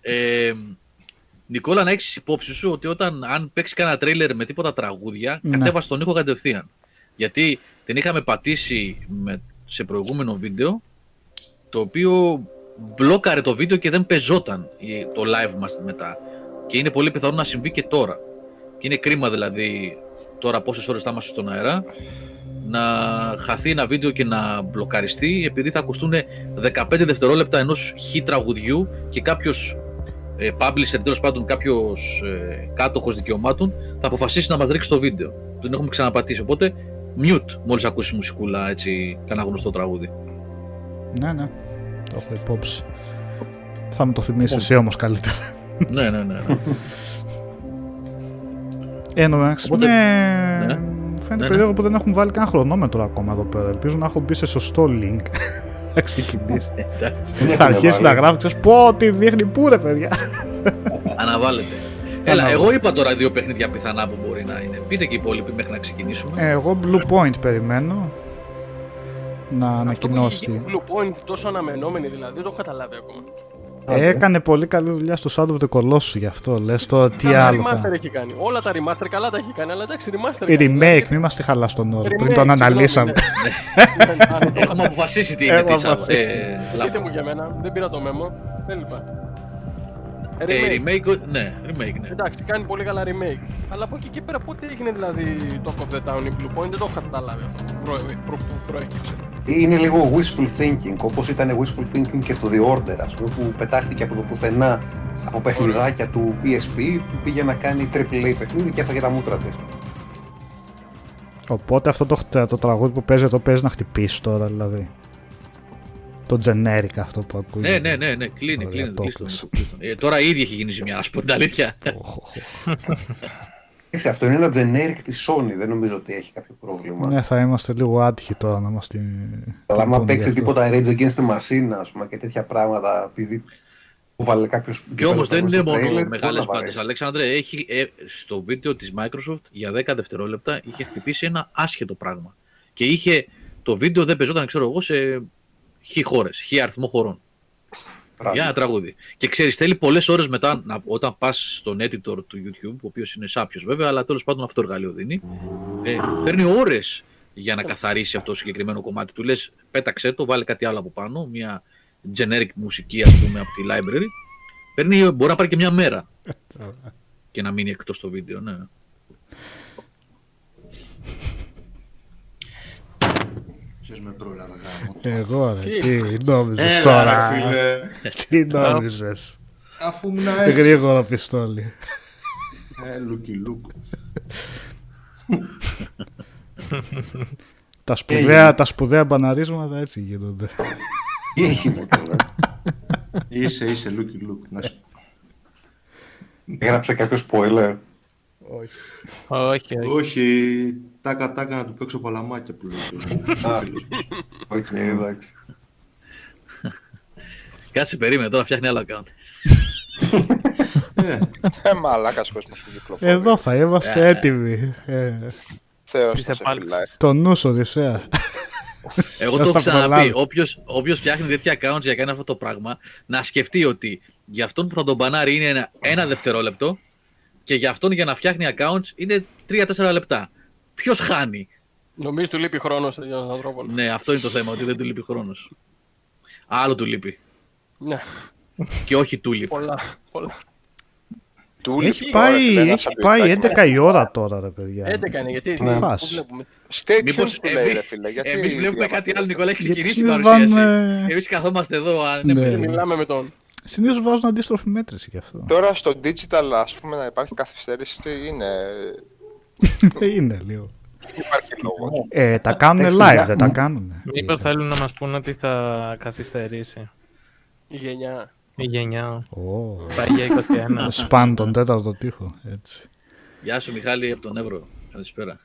Ε, Νικόλα, να έχεις υπόψη σου ότι όταν αν παίξει κανένα τρέιλερ με τίποτα τραγούδια, ναι. Κατέβασε τον ήχο κατευθείαν. Γιατί την είχαμε πατήσει με, σε προηγούμενο βίντεο, το οποίο μπλόκαρε το βίντεο και δεν πεζόταν το live μας μετά. Και είναι πολύ πιθανό να συμβεί και τώρα. Και είναι κρίμα δηλαδή τώρα πόσες ώρες θα είμαστε στον αέρα να χαθεί ένα βίντεο και να μπλοκαριστεί επειδή θα ακουστούν δεκαπέντε δευτερόλεπτα ενός χι τραγουδιού και κάποιος ε, publisher, τέλος πάντων κάποιος ε, κάτοχος δικαιωμάτων θα αποφασίσει να μας ρίξει το βίντεο. Τον έχουμε ξαναπατήσει, οπότε mute μόλις ακούσει μουσικούλα, έτσι, κανένα γνωστό τραγούδι. Ναι, ναι, το έχω υπόψη. Θα μου το θυμίσεις εσύ όμως καλύτερα. Ναι, ναι, ναι, ναι. Εντάξει, οπότε, ναι, ναι. Φαίνεται περίεργο ναι, που δεν έχουν βάλει καν χρονόμετρο ακόμα εδώ πέρα. Ελπίζω να έχω μπει σε σωστό link. Θα ξεκινήσει. Θα αρχίσει να γράφει, ξέρεις, πω τι δείχνει, πού ρε παιδιά. Αναβάλλεται. Έλα, Αναβάλλεται. Εγώ είπα τώρα δύο παιχνίδια πιθανά που μπορεί να είναι. Πείτε και οι υπόλοιποι μέχρι να ξεκινήσουμε. Εγώ Blue Point περιμένω να ανακοινώσει. Αυτό που είχε γίνει Blue Point τόσο αναμενόμενη δηλαδή, δεν το έχω καταλάβει ακόμα. Έκανε πολύ καλή δουλειά στο Shadow of the Colossus, γι' αυτό λες τώρα τι Άρα, άλλο θα... Remaster έχει κάνει, όλα τα remaster καλά τα έχει κάνει, αλλά εντάξει remaster remake, κάνει. Remake, μην είμαστε χαλά στον όρο, πριν τον αναλύσαμε. Έχουμε αποφασίσει τι είναι, τι σαν... Πείτε μου για μένα, δεν πήρα το μέμο, δεν λυπάμαι. Remake, ναι, remake, ναι. Εντάξει, κάνει πολύ καλά remake, αλλά από εκεί και πέρα πότε έγινε δηλαδή το Talk of the Town in Blue Point, δεν το έχω καταλάβει αυτό που προέκυψε. Είναι λίγο wishful thinking, όπως ήταν wishful thinking και το The Order, ας πούμε, που πετάχτηκε από το πουθενά από παιχνιδάκια oh. του πι ες πι, που πήγε να κάνει τριπλ έι παιχνίδι και έφαγε τα μούτρα της. Οπότε αυτό το, το τραγούδι που παίζει εδώ παίζει να χτυπήσει τώρα, δηλαδή. Το generic αυτό που ακούγεται. Ναι, ναι, ναι, ναι. κλείνει, Ωραία, κλείνει, κλείνει, κλείνει. ε, Τώρα ήδη έχει γίνει ζημιά, ας πω την αλήθεια. Έτσι, αυτό είναι ένα generic της Sony, δεν νομίζω ότι έχει κάποιο πρόβλημα. Ναι, θα είμαστε λίγο άτυχοι τώρα να είμαστε... Αλλά άμα παίξει τίποτα Rage Against the Machine, ας πούμε, και τέτοια πράγματα, επειδή βάλε κάποιος... Και όμως δεν είναι μόνο μεγάλες πάντες, Αλέξανδρε, έχει, ε, στο βίντεο της Microsoft για δέκα δευτερόλεπτα είχε χτυπήσει ένα άσχετο πράγμα. Και είχε, το βίντεο δεν πεζόταν, ξέρω εγώ, σε χι χώρες, χι αριθμό χωρών. Για ένα τραγούδι. Και ξέρεις, θέλει πολλές ώρες μετά, να, όταν πας στον editor του YouTube, ο οποίος είναι σάπιος βέβαια, αλλά τέλος πάντων αυτό το εργαλείο δίνει, ε, παίρνει ώρες για να καθαρίσει αυτό το συγκεκριμένο κομμάτι. Του λες, πέταξε το, βάλε κάτι άλλο από πάνω, μια generic μουσική, ας πούμε, από τη library. Παίρνει, μπορεί να πάρει και μια μέρα και να μείνει εκτός το βίντεο, ναι. Με πρόλαβα, εγώ ρε, τι νόμιζες Έλα, τώρα, ρε, τι νόμιζες, αφού μου να έτσι. Γρήγορα πιστόλι. Ε, λουκι λουκ. τα, σπουδαία, τα σπουδαία μπαναρίσματα έτσι γίνονται. Έγινε τώρα. Είσαι, είσαι λουκι λουκ, να σου πω. Έγραψε κάποιο spoiler. Όχι. Όχι, όχι. όχι. Τάκα τάκα να του παίξω παλαμάκια που λέει. Οκ, εντάξει. Κάτσε περίμενε τώρα, φτιάχνει άλλο account. Ε, μαλάκας πες μου σου κυκλοφόρει. Εδώ θα είμαστε έτοιμοι. Θεός θα σε φυλάει. Το νους Οδυσσέα. Εγώ το έχω ξαναπεί, όποιος φτιάχνει τέτοια accounts για κάνει αυτό το πράγμα, να σκεφτεί ότι για αυτόν που θα τον μπανάρει είναι ένα δευτερόλεπτο και για αυτόν για να φτιάχνει accounts είναι τρία τέσσερα λεπτά. Ποιος χάνει. Νομίζω του λείπει χρόνος για τον ανθρώπο. Ναι, αυτό είναι το θέμα, ότι δεν του λείπει χρόνος. Άλλο του λείπει. Ναι. Και όχι του λείπει. Πολλά, πολλά. Του έχει πάει, ώρα, έχει πάει έντεκα η ώρα τώρα, ρε παιδιά. έντεκα είναι, γιατί τι φας. Μήπως εμείς, γιατί... εμείς βλέπουμε κάτι άλλο, Νικόλα, έχει ξεκινήσει την παρουσίαση. Βάμε... Εμείς καθόμαστε εδώ, αν ναι. Ναι. Μιλάμε με τον... Συνήθως βάζουν αντίστροφη μέτρηση γι' αυτό. Τώρα στο digital, ας πούμε, να υπάρχει καθυστέρηση είναι... Είναι λίγο. Υπάρχει λόγο. Ε, τα κάνουν live, δεν τα κάνουν. Μήπως θέλουν να μας πούν ότι θα καθυστερήσει. Η γενιά. Η γενιά. Oh. Παγιά είκοσι ένα. Σπάν τον τέταρτο τοίχο. Έτσι. Γεια σου Μιχάλη από τον Εύρο. Καλησπέρα.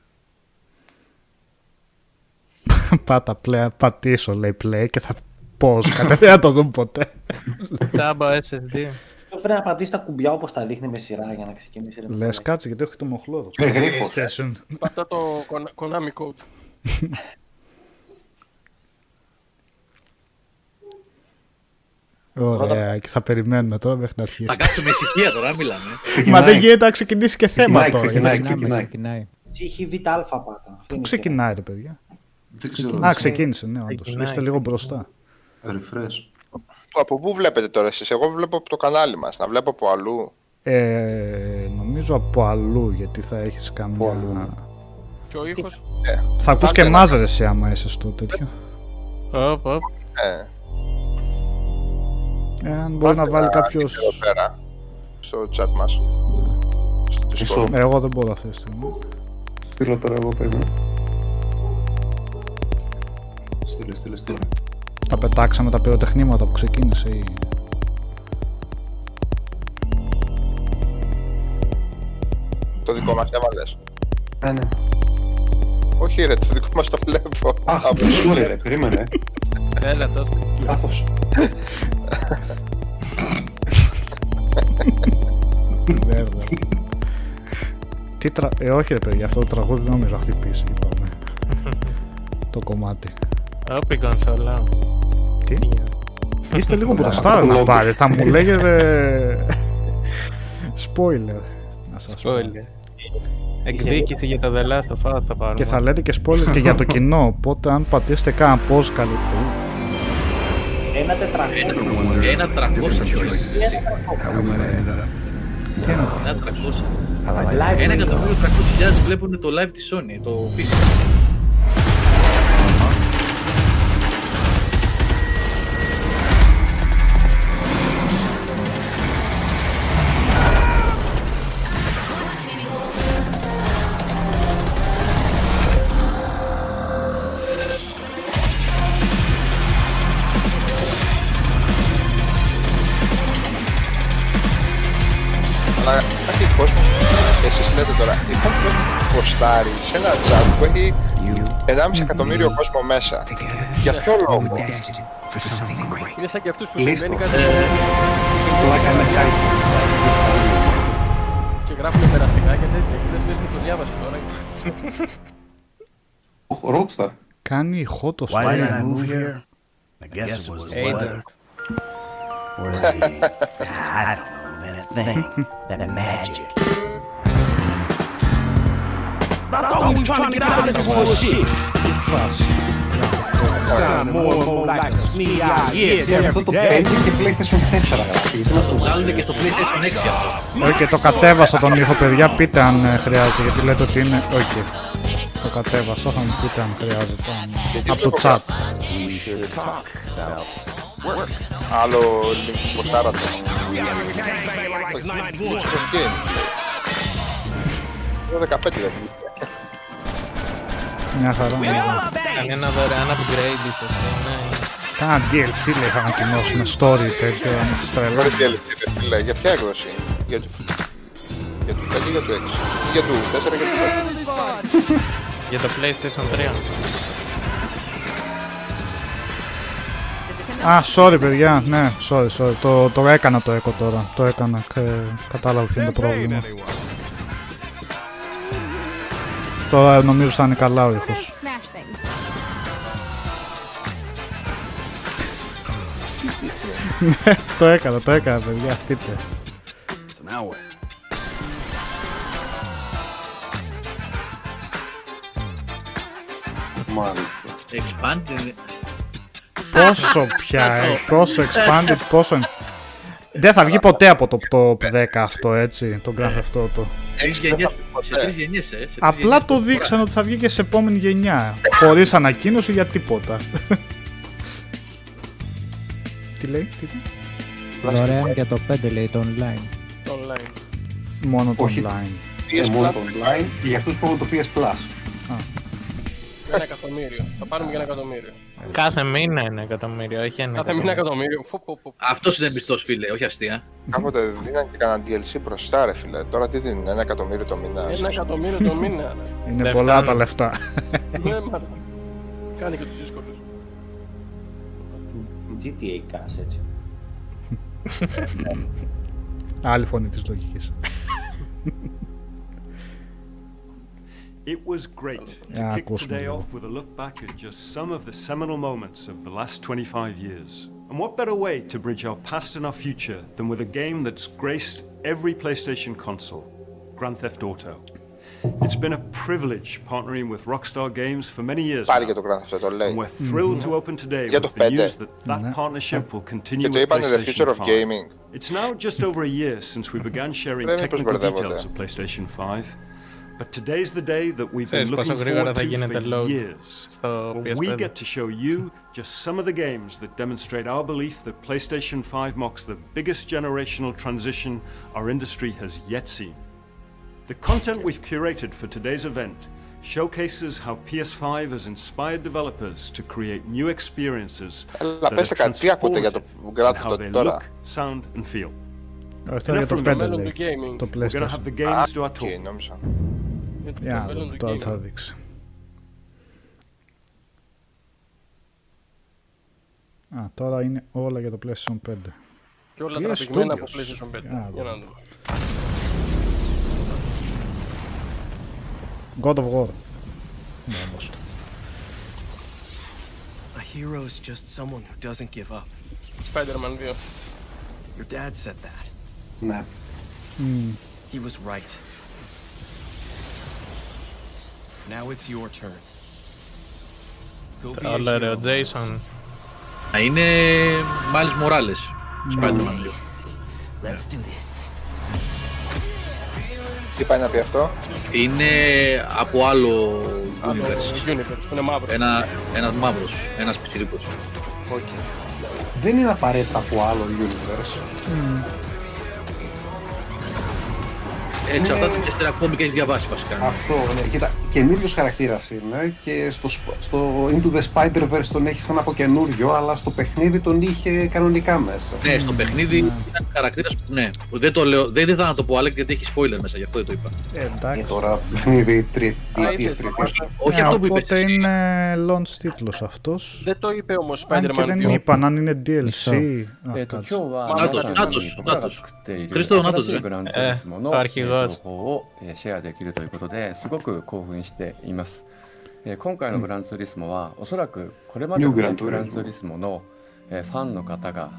Πάτα play, πατήσω λέει play και θα πώς. Κατευθείαν να το δουν ποτέ. Τσάμπα ες ες ντι. Πρέπει να πατήσει τα κουμπιά όπως τα δείχνει με σειρά για να ξεκινήσει. Λες κάτσε γιατί έχω το μοχλό εδώ. Πατά το Konami Code. Ωραία και θα περιμένουμε τώρα μέχρι να αρχίσει. Θα κάτσουμε ησυχία τώρα μιλάμε. Μα δεν γίνεται να ξεκινήσει και θέμα τώρα. Ξεκινάει. Έχει β' αλφα πάτα. Πού ξεκινάει ρε παιδιά. Α ξεκίνησε ναι όντως. Είστε λίγο μπροστά. Refresh. από πού βλέπετε τώρα εσείς? Εγώ βλέπω από το κανάλι μας. Να βλέπω από αλλού? Ε, νομίζω από αλλού, γιατί θα έχεις καμία... Αλλού. Και ο ήχος... Ε, θα ακούς και μάζρες άμα είσαι στο τέτοιο. Οπ, οπ. Ε. Εάν μπορεί να βάλει κάποιος... Πέρα, στο chat μας. Ε, εγώ δεν μπορώ αυτή τη στιγμή. Στείλω τώρα εγώ, παιδί. Στείλε, στείλε, στείλε. Τα πετάξαμε τα πυροτεχνήματα που ξεκίνησε η... Το δικό μας έβαλες. Ναι, ναι. Όχι ρε, το δικό μας το βλέπω. Αχ, σούρε ρε, περίμενε. Έλα, τόσο. Λάθος. Βέβαια. Τι τρα... Ε, όχι ρε παιδιά, αυτό το τραγούδι δεν νομίζω να χτυπήσει, είπαμε. Το κομμάτι. Ωπ, η κονσόλα. Τι? Είστε λίγο μπροστά να πάρει, θα μου λέγετε... Spoiler. Να σας πω. Εκδίκηση για τα The Last of Us θα πάρουμε. Και θα λέτε και spoiler και για το κοινό, οπότε αν πατήσετε κάνα πώς καλύτερο. Ένα τετρακόσια. Ένα τρακόσια. Ένα τρακόσια. Ένα εκατομμύριο τρακόσιες χιλιάδες βλέπουν το live της Sony, το πίσω. Σε ένα chat που έχει ενάμιση εκατομμύριο κόσμο μέσα. Για ποιο λόγο? Είναι σαν και αυτούς που συμβαίνει κάτι. Και γράφουν περαστικά και τέτοια. Και δεν πες τι το διάβασε τώρα. Rockstar. Κάνει hot το style. I'm trying, trying to get out of this bullshit. Sound more and more like me out years every day. Και στο PlayStation έξι. Όχι, το κατέβασα τον ήχο, παιδιά, πείτε αν χρειάζεται, γιατί λέτε ότι είναι... Όχι, το κατέβασα, θα μου πείτε αν χρειάζεται. Από το chat. Άλλο λίγο ποτάρατο. δεκαπέντε Μια χαρά. Κανένα δωρεάν upgrade ίσως. Κάνα ντι ελ σι λέει, θα ανακοινώσουμε story τέτοιο. Ωραία ντι ελ σι δεν λέει, για ποια έκδοση? Για το πέντε ή για το έξι? Για το τέσσερα και το πέντε. Για το PlayStation τρία. Α, sorry παιδιά, ναι, sorry, sorry. Το έκανα το echo τώρα, το έκανα, κατάλαβα ποιο είναι το πρόβλημα. Τώρα νομίζω θα είναι καλά ο ήχος. Το έκανα, το έκανα παιδιά, θείτε. Expanded. Πόσο πια, πόσο expanded, πόσο... Δεν θα βγει ποτέ από το top δέκα αυτό, έτσι, τον Grand Theft Auto. Σε τρεις γενιές, ε. Απλά το δείξαν ότι θα βγει και σε επόμενη γενιά. Χωρίς ανακοίνωση για τίποτα. Τι λέει, τι λέει. Δωρεάν για το πέντε λέει, το online. Το online. Μόνο το online. Μόνο το online και για αυτούς που έχουν το πι ες Plus. Ένα εκατομμύριο. Θα πάρουμε για ένα εκατομμύριο. Κάθε μήνα ένα εκατομμύριο, όχι ένα. Κάθε μήνα εκατομμύριο. Αυτός είναι πιστός, φίλε, όχι αστεία. Κάποτε δίνανε και κανένα ντι ελ σι μπροστά, ρε φίλε. Τώρα τι δίνουν, ένα εκατομμύριο το μήνα. Ένα εκατομμύριο το μήνα. Είναι πολλά τα λεφτά. Ναι, μα. Κάνει και τους δύσκολους. τζι τι έι cash, έτσι. Άλλη φωνή της λογικής. It was great to kick the day off with a look back at just some of the seminal moments of the last twenty-five years. And what better way to bridge our past and our future than with a game that's graced every PlayStation console, Grand Theft Auto. It's been a privilege partnering with Rockstar Games for many years. Πάλι και το Grand Theft Auto λέει. We're thrilled to open today with the news that that partnership will continue with PlayStation five. It's now just over a year since we began sharing technical details of PlayStation five. But today's the day that we've been looking forward to for years. We get to show you just some of the games that demonstrate our belief that PlayStation five marks the biggest generational transition our industry has yet seen. The content we've curated for today's event showcases how P S five has inspired developers to create new experiences that are transformative in how they look, sound and feel. Enough from the μέλλον του gaming. We're going to have the games to our talk. Για το τώρα θα δείξει. Α, τώρα είναι όλα για το PlayStation πέντε. Και όλα τραβηγμένα από PlayStation πέντε. Για να δούμε. God of War. A hero is just someone who doesn't give up. Spider-Man δύο. Your dad said that. Ναι. He was right. Now it's your turn. Go be a Jason. Α, είναι Miles Morales. Spider-Man δύο. Let's do this. Τι πάει να πει αυτό? Είναι από άλλο universe. Είναι μαύρος. Ένα, ένας μαύρος, ένας πιτσιρίκος. Okay. Δεν είναι απαραίτητα από άλλο universe. Mm. Έτσι αυτά τα τέσσερα κόμικα έχεις διαβάσει βασικά. Αυτό, ναι. Κοίτα, καινούριος χαρακτήρας είναι και στο, στο Into the Spider-Verse τον έχει σαν από καινούριο, αλλά στο παιχνίδι τον είχε κανονικά μέσα. Ναι, στο παιχνίδι mm. ήταν χαρακτήρας που ναι. Δεν το λέω, δεν ήθελα να το πω, Άλεξ, γιατί έχει spoiler μέσα, γι' αυτό δεν το είπα. Ε, εντάξει. Και τώρα παιχνίδι τριετίας, τριετίας. Όχι αυτό που είπες εσύ. Οπότε είναι launch τίτλος αυτός. Δεν το είπε όμως Spider-Man δύο. Αν και δεν είπαν αν είναι ντι ελ σι. Ε, το πιο βάρος. Νάτος, Νάτος. Χρήστο, Νάτος, ρε. Ο αρχηγός. 情報をシェアできるということですごく興奮しています。今回のグランツーリスモはおそらくこれまでのグランツーリスモのファンの方が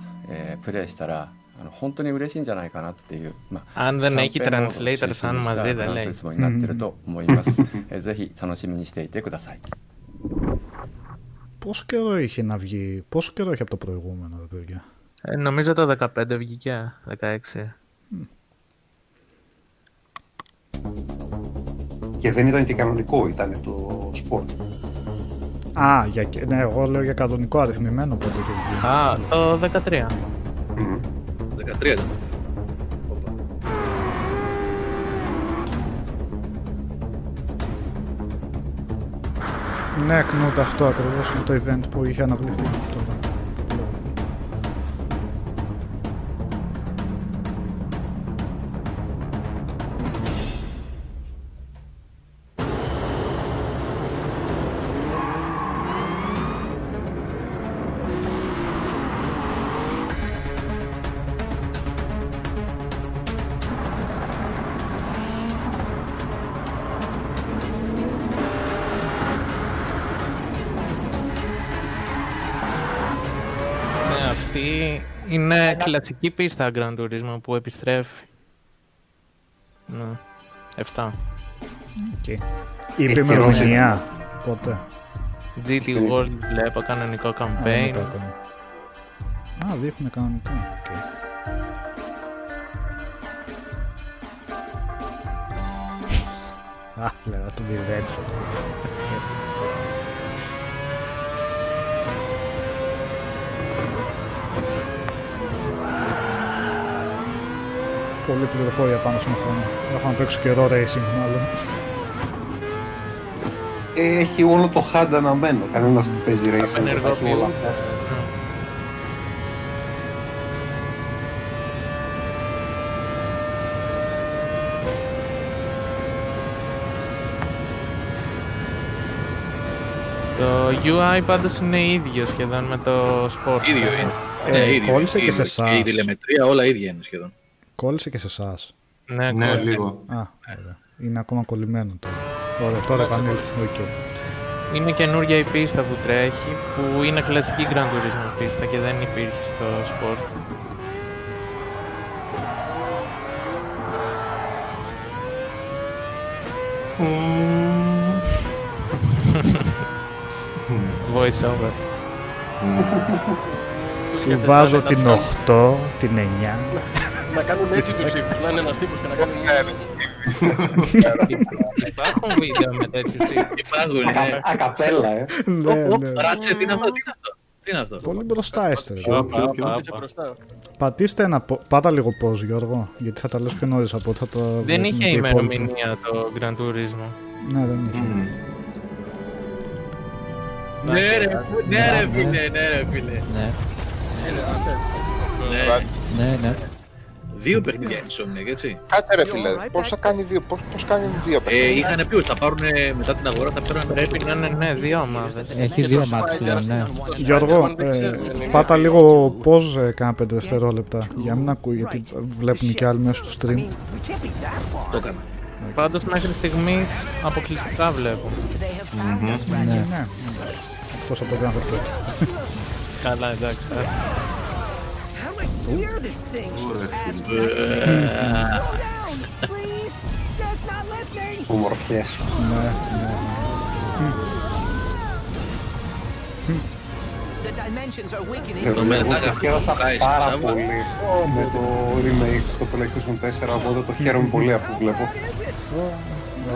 プレイしたら本当に嬉しいんじゃないかなっていうまあキャンペーンモードのシングルスターグランツーリスモになってると思います。ぜひ楽しみにしていてください。Πόσο καιρό είχε να βγει, πόσο καιρό είχε από το προηγούμενο, παιδιά? Νομίζω το δεκαπέντε βγήκε, δεκαέξι. Και δεν ήταν και κανονικό, ήταν το σπορτ. Α, για, ναι, εγώ λέω για κανονικό αριθμημένο πότε είχε βγει. Α, το δεκατρία. Mm. δεκατρία ήταν. Ναι, Knut, αυτό ακριβώς είναι το event που είχε αναβληθεί. Είναι κλασική πίστα Gran Turismo που επιστρέφει. Ναι, εφτά. Okay. Η ημερομηνία πότε? τζι τι World βλέπω, κανονικό campaign. Α, δείχνει κανονικό. Okay. Α, λέγα το βιβέντσο. Πολύ πληροφόρια πάνω στον οθόνη. Έχω να παίξω καιρό racing μάλλον. Έχει όλο το χαντ αναμένο. Κανένας που παίζει racing δεν έχει όλα αυτά. Το γιου άι πάντως είναι ίδιο σχεδόν με το Sport. Ίδιο είναι. Ε, ε, ίδιο. Κόλλησε ίδιο. Και σε εσάς. Η τηλεμετρία όλα ίδια είναι σχεδόν. Κόλλησε και σε εσάς. Ναι, ναι, λίγο. Α, ναι. Είναι ακόμα κολλημένο τώρα. Ωραία, τώρα επανέλθει. Okay. Είναι καινούργια η πίστα που τρέχει, που είναι κλασική Gran Turismo πίστα και δεν υπήρχε στο Sport. Voice over. Του βάζω την οκτώ, την εννιά. Να κάνουν έτσι τους ήχους, να είναι ένας τύπος και να κάνουν... Υπάρχουν βίντεο με τέτοιους τύπους. Υπάρχουν, ναι. Ακαπέλα, ε. Ράτσε, τι είναι αυτό, τι είναι αυτό. Τι είναι αυτό. Πολύ μπροστά είστε. Πατήστε ένα... Πάτα λίγο πώς, Γιώργο, γιατί θα τα λες και νωρίς από θα το... Δεν είχε ημερομηνία το Gran Turismo. Ναι, δεν είχε. Ναι ρε φίλε, ναι ρε φίλε. Ναι, ναι. Δύο παιχνίδια Insomniac, έτσι. Κάτσε ρε φίλε, πώς θα κάνει δύο, πώς, πώς κάνει δύο παιχνίδια. Ε, είχανε πει ότι θα πάρουν μετά την αγορά, θα παίρνουν... Πρέπει να είναι ναι, δύο ομάδες. Έχει δύο ομάδες πλέον, ναι. Γιώργο, ε, πάτα λίγο πώς κάνα πέντε δευτερόλεπτα, για να μην ακούει, γιατί βλέπουν και άλλοι μέσα στο stream. Το έκανα. Πάντως μέχρι στιγμής αποκλειστικά βλέπω. Ναι, ναι. Εκτός από Grand Theft Auto. Καλά, εντάξει. Ομορφιές. Ναι, ναι. Διασκέδασα πάρα πολύ με το remake στο PlayStation τέσσερα, οπότε το χαίρομαι πολύ αυτό που βλέπω.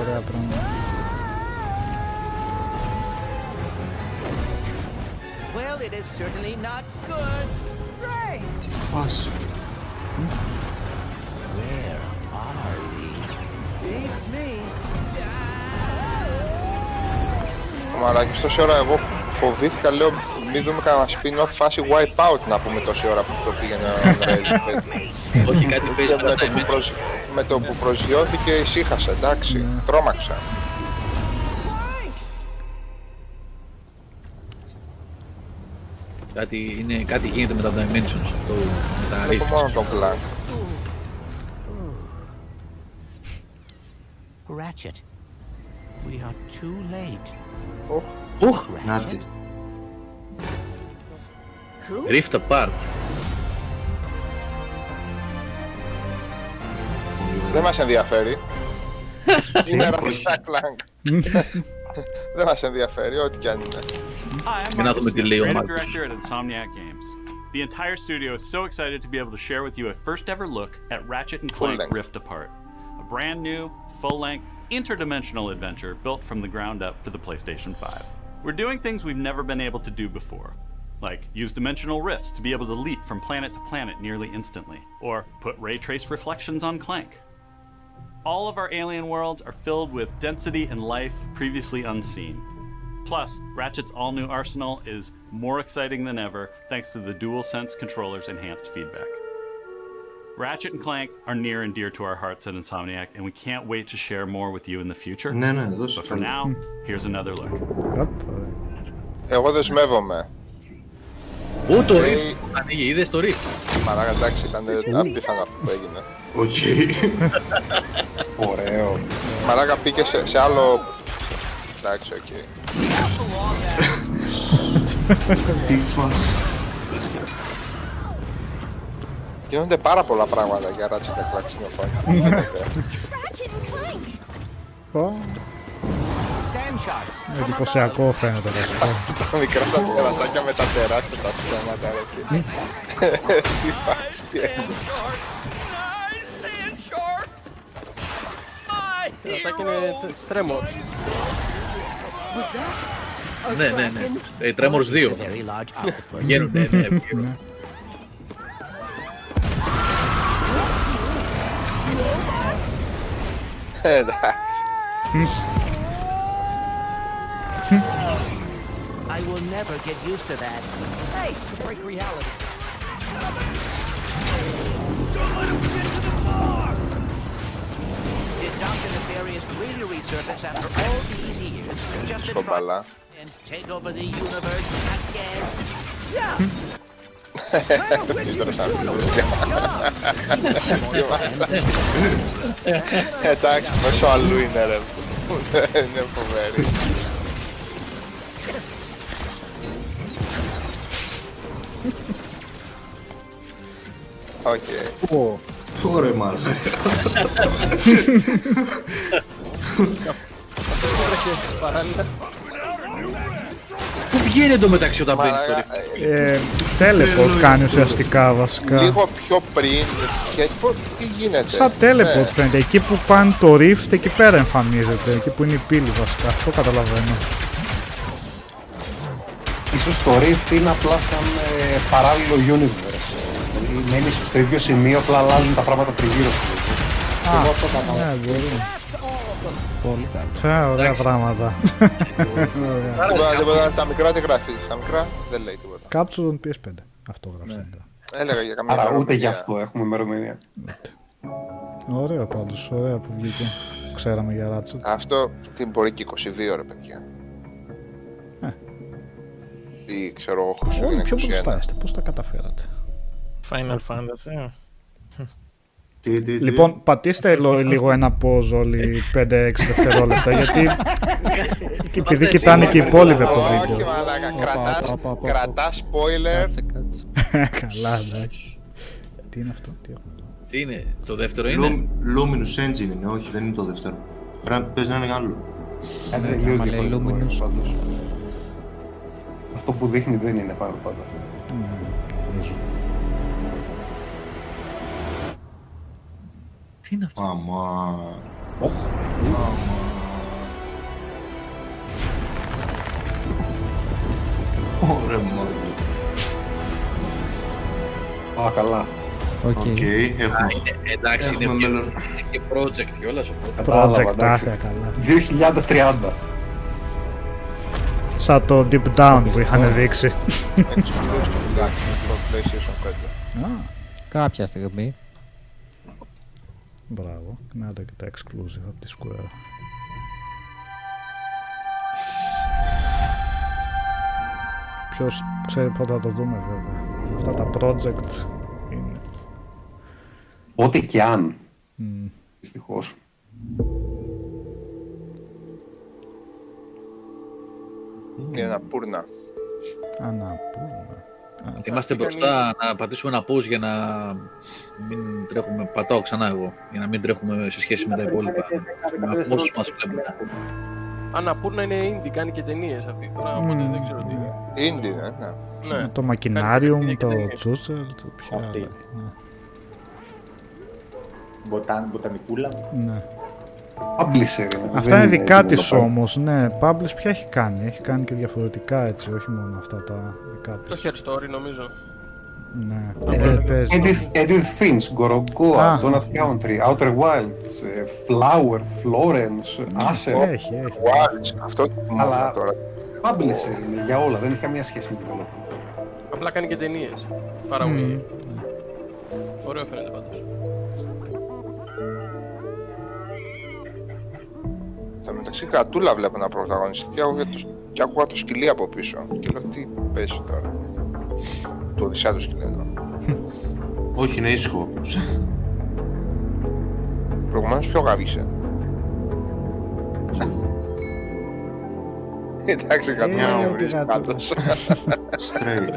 Ωραία πράγματα. Well, it is certainly not good. Τι φάση. Μαλάκες, τόση ώρα εγώ φοβήθηκα, λέω μην δούμε κανένα spin-off φάση wipe-out να πούμε τόση ώρα που το πήγαινε ο Ρέις. Όχι κάτι πέζει με το που προσγειώθηκε ησύχασα, εντάξει, τρόμαξα. Κάτι, είναι, κάτι γίνεται με τα Dimensions, το, με τα Rift. Μόνο το Black. Ratchet, we are too late. Οχ, Ratchet. Rift Apart. Δεν μας ενδιαφέρει. Είναι Ratchet Clank. Δεν μας ενδιαφέρει, ό,τι κι αν είναι. Hi, I'm Microsoft, Director at Insomniac Games. The entire studio is so excited to be able to share with you a first-ever look at Ratchet and Clank Rift Apart, a brand-new, full-length, interdimensional adventure built from the ground up for the PlayStation five. We're doing things we've never been able to do before, like use dimensional rifts to be able to leap from planet to planet nearly instantly, or put ray trace reflections on Clank. All of our alien worlds are filled with density and life previously unseen. Plus, Ratchet's all-new arsenal is more exciting than ever thanks to the DualSense controller's enhanced feedback. Ratchet and Clank are near and dear to our hearts at Insomniac, and we can't wait to share more with you in the future. No, no, those are fun. But for now, here's another look. Εγώ δεσμεύομαι. Ού, το Rift! Ανοίγει, είδες το Rift! Μαλάκα, εντάξει, ήταν απίθανα αυτό που έγινε. Οκ. Ωραίο. Μαλάκα, πήγε σε άλλο... Εντάξει, οκ. Τι φάση. Γίνονται πάρα πολλά πράγματα για Ratchet and Clank στην οθόνη. Εντυπωσιακό φαίνεται βασικά. Τα μικρά τα τερατάκια με τα τεράστια τα θέματα εκεί. Τι φάση έγινε. Τερατάκι είναι τρέμος. Ναι, ναι, ναι. Τρέμορς δύο. Βγαίνονται, ναι, βγαίνονται. Εντάξει. I will never get used to that. Hey, to break reality. Don't let him get to the boss! The adopted theory is really resurfaced after all these years. Just to try... and take over the universe again. Yeah. Εντάξει, πόσο αλλού είναι ρε. Είναι φοβερή. Οκ. Ωραία μάλλον. και παράλληλα. Πού βγαίνει εντωμεταξύ όταν παίρνει το ρίφτ? Ε, Teleport κάνει ουσιαστικά βασικά. Λίγο πιο πριν, Headport, τι γίνεται. Σαν Teleport φαίνεται. Εκεί που πάνε το ρίφτ, εκεί πέρα εμφανίζεται. Εκεί που είναι η πύλη βασικά. Αυτό καταλαβαίνω. Ίσως το Rift είναι απλά σαν ε, παράλληλο universe. Ε, είναι ίσως στο ίδιο σημείο, απλά αλλάζουν τα πράγματα τριγύρω του. Α, εγώ αυτό κατάλαβα. Ναι, μπορεί. Πολύ καλά. Ωραία πράγματα. Στα μικρά τι γράφει, στα μικρά δεν λέει τίποτα. Capture on πι ες φάιβ, αυτό γράψτε. Έλεγα για καμία. Άρα ούτε γι' αυτό έχουμε ημερομηνία. Ωραία πάντως, ωραία που βγήκε. Ξέραμε για Ratchet. Αυτό μπορεί και είκοσι δύο ρε παιδιά. Ή ξέρω, όχι, όλοι πιο μπροστά είστε, πώς τα καταφέρατε. Final Fantasy. Λοιπόν, πατήστε λίγο ένα pause όλοι πέντε έξι δευτερόλεπτα, γιατί επειδή κοιτάνε και οι υπόλοιποι από το βίντεο. Όχι μαλάκα, κρατάς spoiler. Καλά, εντάξει. Τι είναι αυτό, τι έχουμε. Τι είναι, το δεύτερο είναι. Luminous Engine είναι, όχι δεν είναι το δεύτερο. Πες να είναι άλλο. Κάτι τελείως διαφορετικό. Αυτό που δείχνει δεν είναι Final Fantasy. Mm. Τι είναι αυτό? Αμάν. Ωχ. Αμάν. Ωρε μάλλον. Α, καλά. Οκ. Okay. Okay, έχουμε... Α, είναι, εντάξει, έχουμε είναι, μέλλον... είναι και project κιόλας. Project, άθεια καλά. δύο χιλιάδες τριάντα. Σαν το Deep Down που είχαν δείξει. Κάποια στιγμή. Μπράβο, να τα και τα exclusive από τη Square. Ποιος ξέρει πότε θα το δούμε βέβαια. Αυτά τα project είναι. Πότε και αν. Δυστυχώς. Είναι Αναπούρνα. Αναπούρνα. Είμαστε μπροστά να πατήσουμε ένα pause για να μην τρέχουμε. Πατάω ξανά εγώ. Για να μην τρέχουμε σε σχέση με τα υπόλοιπα. Με όσους μας βλέπουν. Αναπούρνα είναι indie, κάνει και ταινίες αυτή. Τώρα οπότε δεν ξέρω τι είναι. Indie, ναι. Το Μακινάριουμ, το Τσούσελ, το ποιο. Αυτή. Μποτανικούλα. Ναι. Publisher. Αυτά είναι δικά της όμως, ναι. Publish πια έχει κάνει, έχει κάνει και διαφορετικά έτσι, όχι μόνο αυτά τα δικά της. Το Her Story νομίζω. Ναι, Edith Finch, Gorogoa, Donut Country, Outer Wilds, Flower, Florence, Asher. Έχει, έχει. Αυτό αλλά publisher είναι για όλα, δεν έχει καμία σχέση με την κολόνα. Απλά κάνει και ταινίες, παραγωγή. Ωραίο φαίνεται πάντως. Τα μεταξύ κατούλα βλέπω να πρωταγωνιστεί και άκουγα το σκυλί από πίσω και λέω τι πέσει τώρα. Το οδυσσά το σκυλί εδώ. Όχι, είναι ήσυχο. Προηγουμένως πιο γάβησε. Εντάξει, καμιά ουρής κάτως. Stray.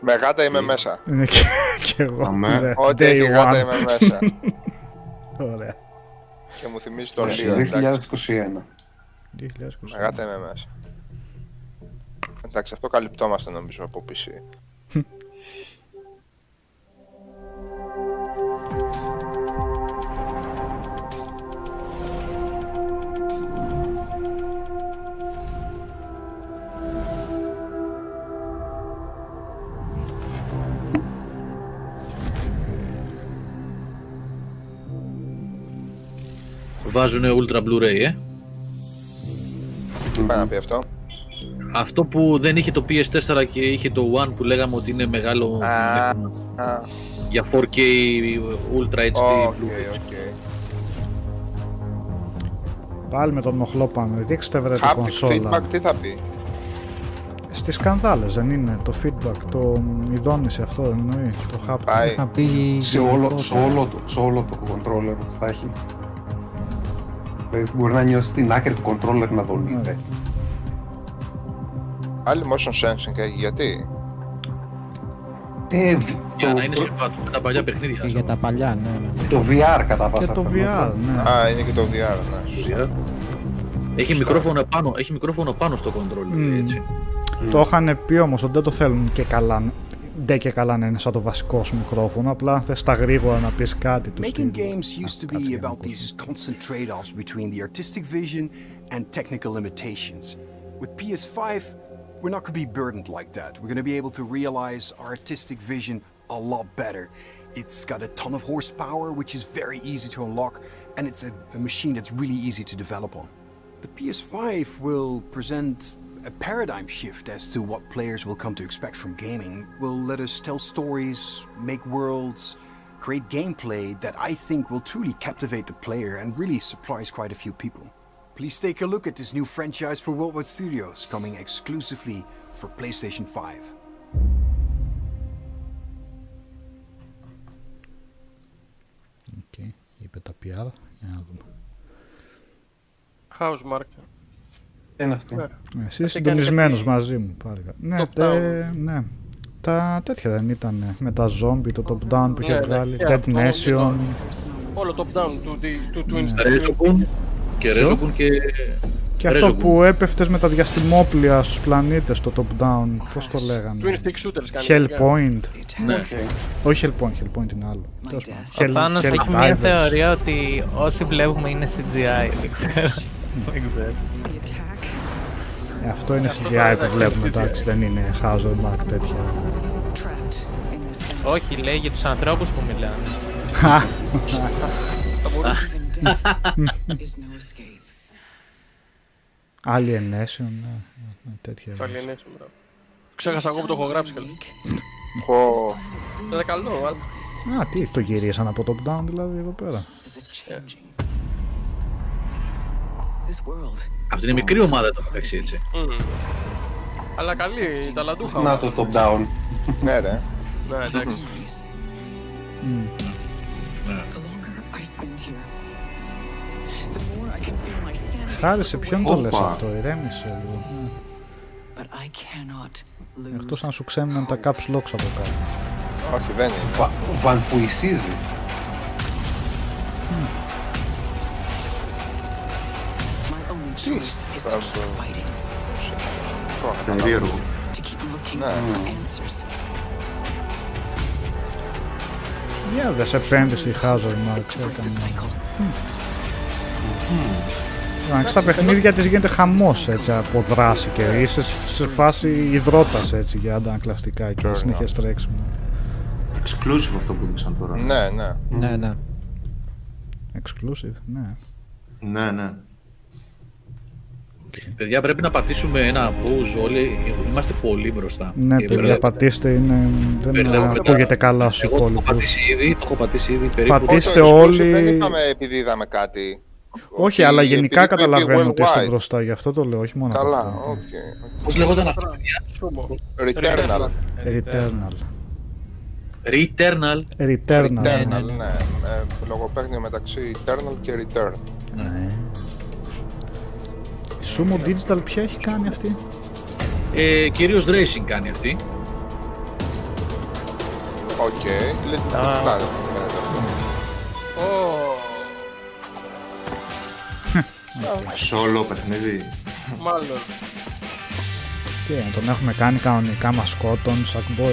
Με γάτα είμαι μέσα. Κι εγώ. Ό,τι έχει γάτα είμαι μέσα. Ωραία. Και μου θυμίζει το Ρίο, εντάξει. δύο χιλιάδες είκοσι ένα. Αγάτε με μέσα. Εντάξει, αυτό καλυπτόμαστε νομίζω από πι σι. Βάζουνε Ultra Blu-ray, ε. Τι πάει να πει αυτό. Αυτό που δεν είχε το πι ες φορ και είχε το One που λέγαμε ότι είναι μεγάλο ah, ah. για φορ κέι Ultra έιτς ντι okay, Blu-ray. Okay. Πάλι με τον μοχλό πάνω, δείξτε βρε την κονσόλα. Feedback τι θα πει. Στις σκανδάλες δεν είναι το feedback, το ειδώνησε αυτό εννοεί. Το haptic θα πει σε όλο, σε, όλο το, σε όλο το controller που θα έχει. Μπορεί να νιώσει την άκρη του controller να δολείται. Άλλη motion sensing, γιατί? Για να είναι συμβατό με τα παλιά παιχνίδια. Και για τα παλιά, ναι. Το βι αρ κατά πάσα πιθανότητα. Και το βι αρ, ναι. Α, είναι και το βι αρ, ναι. Έχει μικρόφωνο πάνω, έχει μικρόφωνο πάνω στο controller, έτσι. Mm. Mm. Το είχαν πει όμως ότι δεν το θέλουν και καλά. Δεν και καλά να είναι σαν το βασικό σου μικρόφωνο, απλά θες τα γρήγορα να πεις κάτι του στυλ. Making games used to be about these constant trade-offs between the artistic vision and technical limitations. With P S five, we're not going to be burdened like that. We're going to be able to realize our artistic vision a lot better. It's got a ton of horsepower, which is very easy to unlock, and it's a, a machine that's really easy to develop on. The P S five will present a paradigm shift as to what players will come to expect from gaming. Will let us tell stories, make worlds, create gameplay that I think will truly captivate the player and really surprise quite a few people. Please take a look at this new franchise for Worldwide Studios, coming exclusively for PlayStation five. Okay, είπε τα πι αρ, για να δούμε. House Market. Είναι αυτό. Εσύ είσαι συντονισμένος μαζί μου. Ναι, τε, ναι, τα τέτοια δεν ήταν με τα zombie, το top down που είχε ναι, βγάλει, Dead Nation. Όλο top down του, του, του ναι. Rezogun και Rezogun και... Και αυτό Rezogun. Που έπεφτες με τα διαστημόπλια στους πλανήτες, το top down, πώς το λέγανε. Twin stick shooters. Hellpoint. Ναι. Okay. Όχι Hellpoint, Hellpoint είναι άλλο. Ο Θάνος έχει μια θεωρία ότι όσοι βλέπουμε είναι σι τζι άι, δεν ξέρω. Αυτό είναι σι τζι άι που βλέπουμε, εντάξει, δεν είναι Hazard Mark τέτοια. Όχι, λέει για τους ανθρώπους που μιλάνε. Alienation, τέτοια. Alienation, μπράβο. Ξέχασα εγώ που το έχω γράψει καλά. Ήταν καλό, αλλά... Α, τι, το γυρίσαν από top-down δηλαδή εδώ πέρα. Αυτή είναι μικρή ομάδα το μεταξύ, έτσι. Mm. Αλλά καλή, ταλαντούχα. Να το top down. Ναι ρε. Ναι, εντάξει. Mm. Ναι. Χάρη σε ποιον το λες αυτό, ηρέμησε λίγο. Mm. Εκτός αν σου ξέμειναν τα caps locks από κάτω. Όχι, δεν είναι. Βαλπουησίζει. Περίεργο. Μια δες επένδυση η Hazard Mark. Εντάξει, στα παιχνίδια της γίνεται χαμός έτσι από δράση και είσαι σε φάση υδρότας έτσι για αντανακλαστικά και συνέχεια τρέξιμο. Exclusive αυτό που δείξαν τώρα. Ναι, ναι. Ναι, Exclusive, ναι. Ναι, ναι. Παιδιά, πρέπει να πατήσουμε ένα pause όλοι. Είμαστε πολύ μπροστά. Ναι, παιδιά, πατήστε. Είναι... Δεν ακούγεται καλά στους υπόλοιπους. Εγώ το έχω πατήσει ήδη, το έχω πατήσει ήδη περίπου. Πατήστε όλοι. Δεν είπαμε επειδή είδαμε κάτι. Όχι, αλλά γενικά καταλαβαίνω ότι είστε μπροστά. Γι' αυτό το λέω, όχι μόνο αυτό. Καλά, οκ. Πώς λεγόταν αυτό, παιδιά? Returnal. Returnal. Returnal. Returnal, ναι. Λογοπαίγνιο μεταξύ Eternal και Return. Ναι. Sumo Digital ποια έχει κάνει αυτή? Ε, κυρίως Racing κάνει αυτή. Οκ, okay. Λέτε να το πλάτε. Σόλο παιχνίδι. Μάλλον. Τι, τον έχουμε κάνει κανονικά μασκότον, Sackboy. Ε,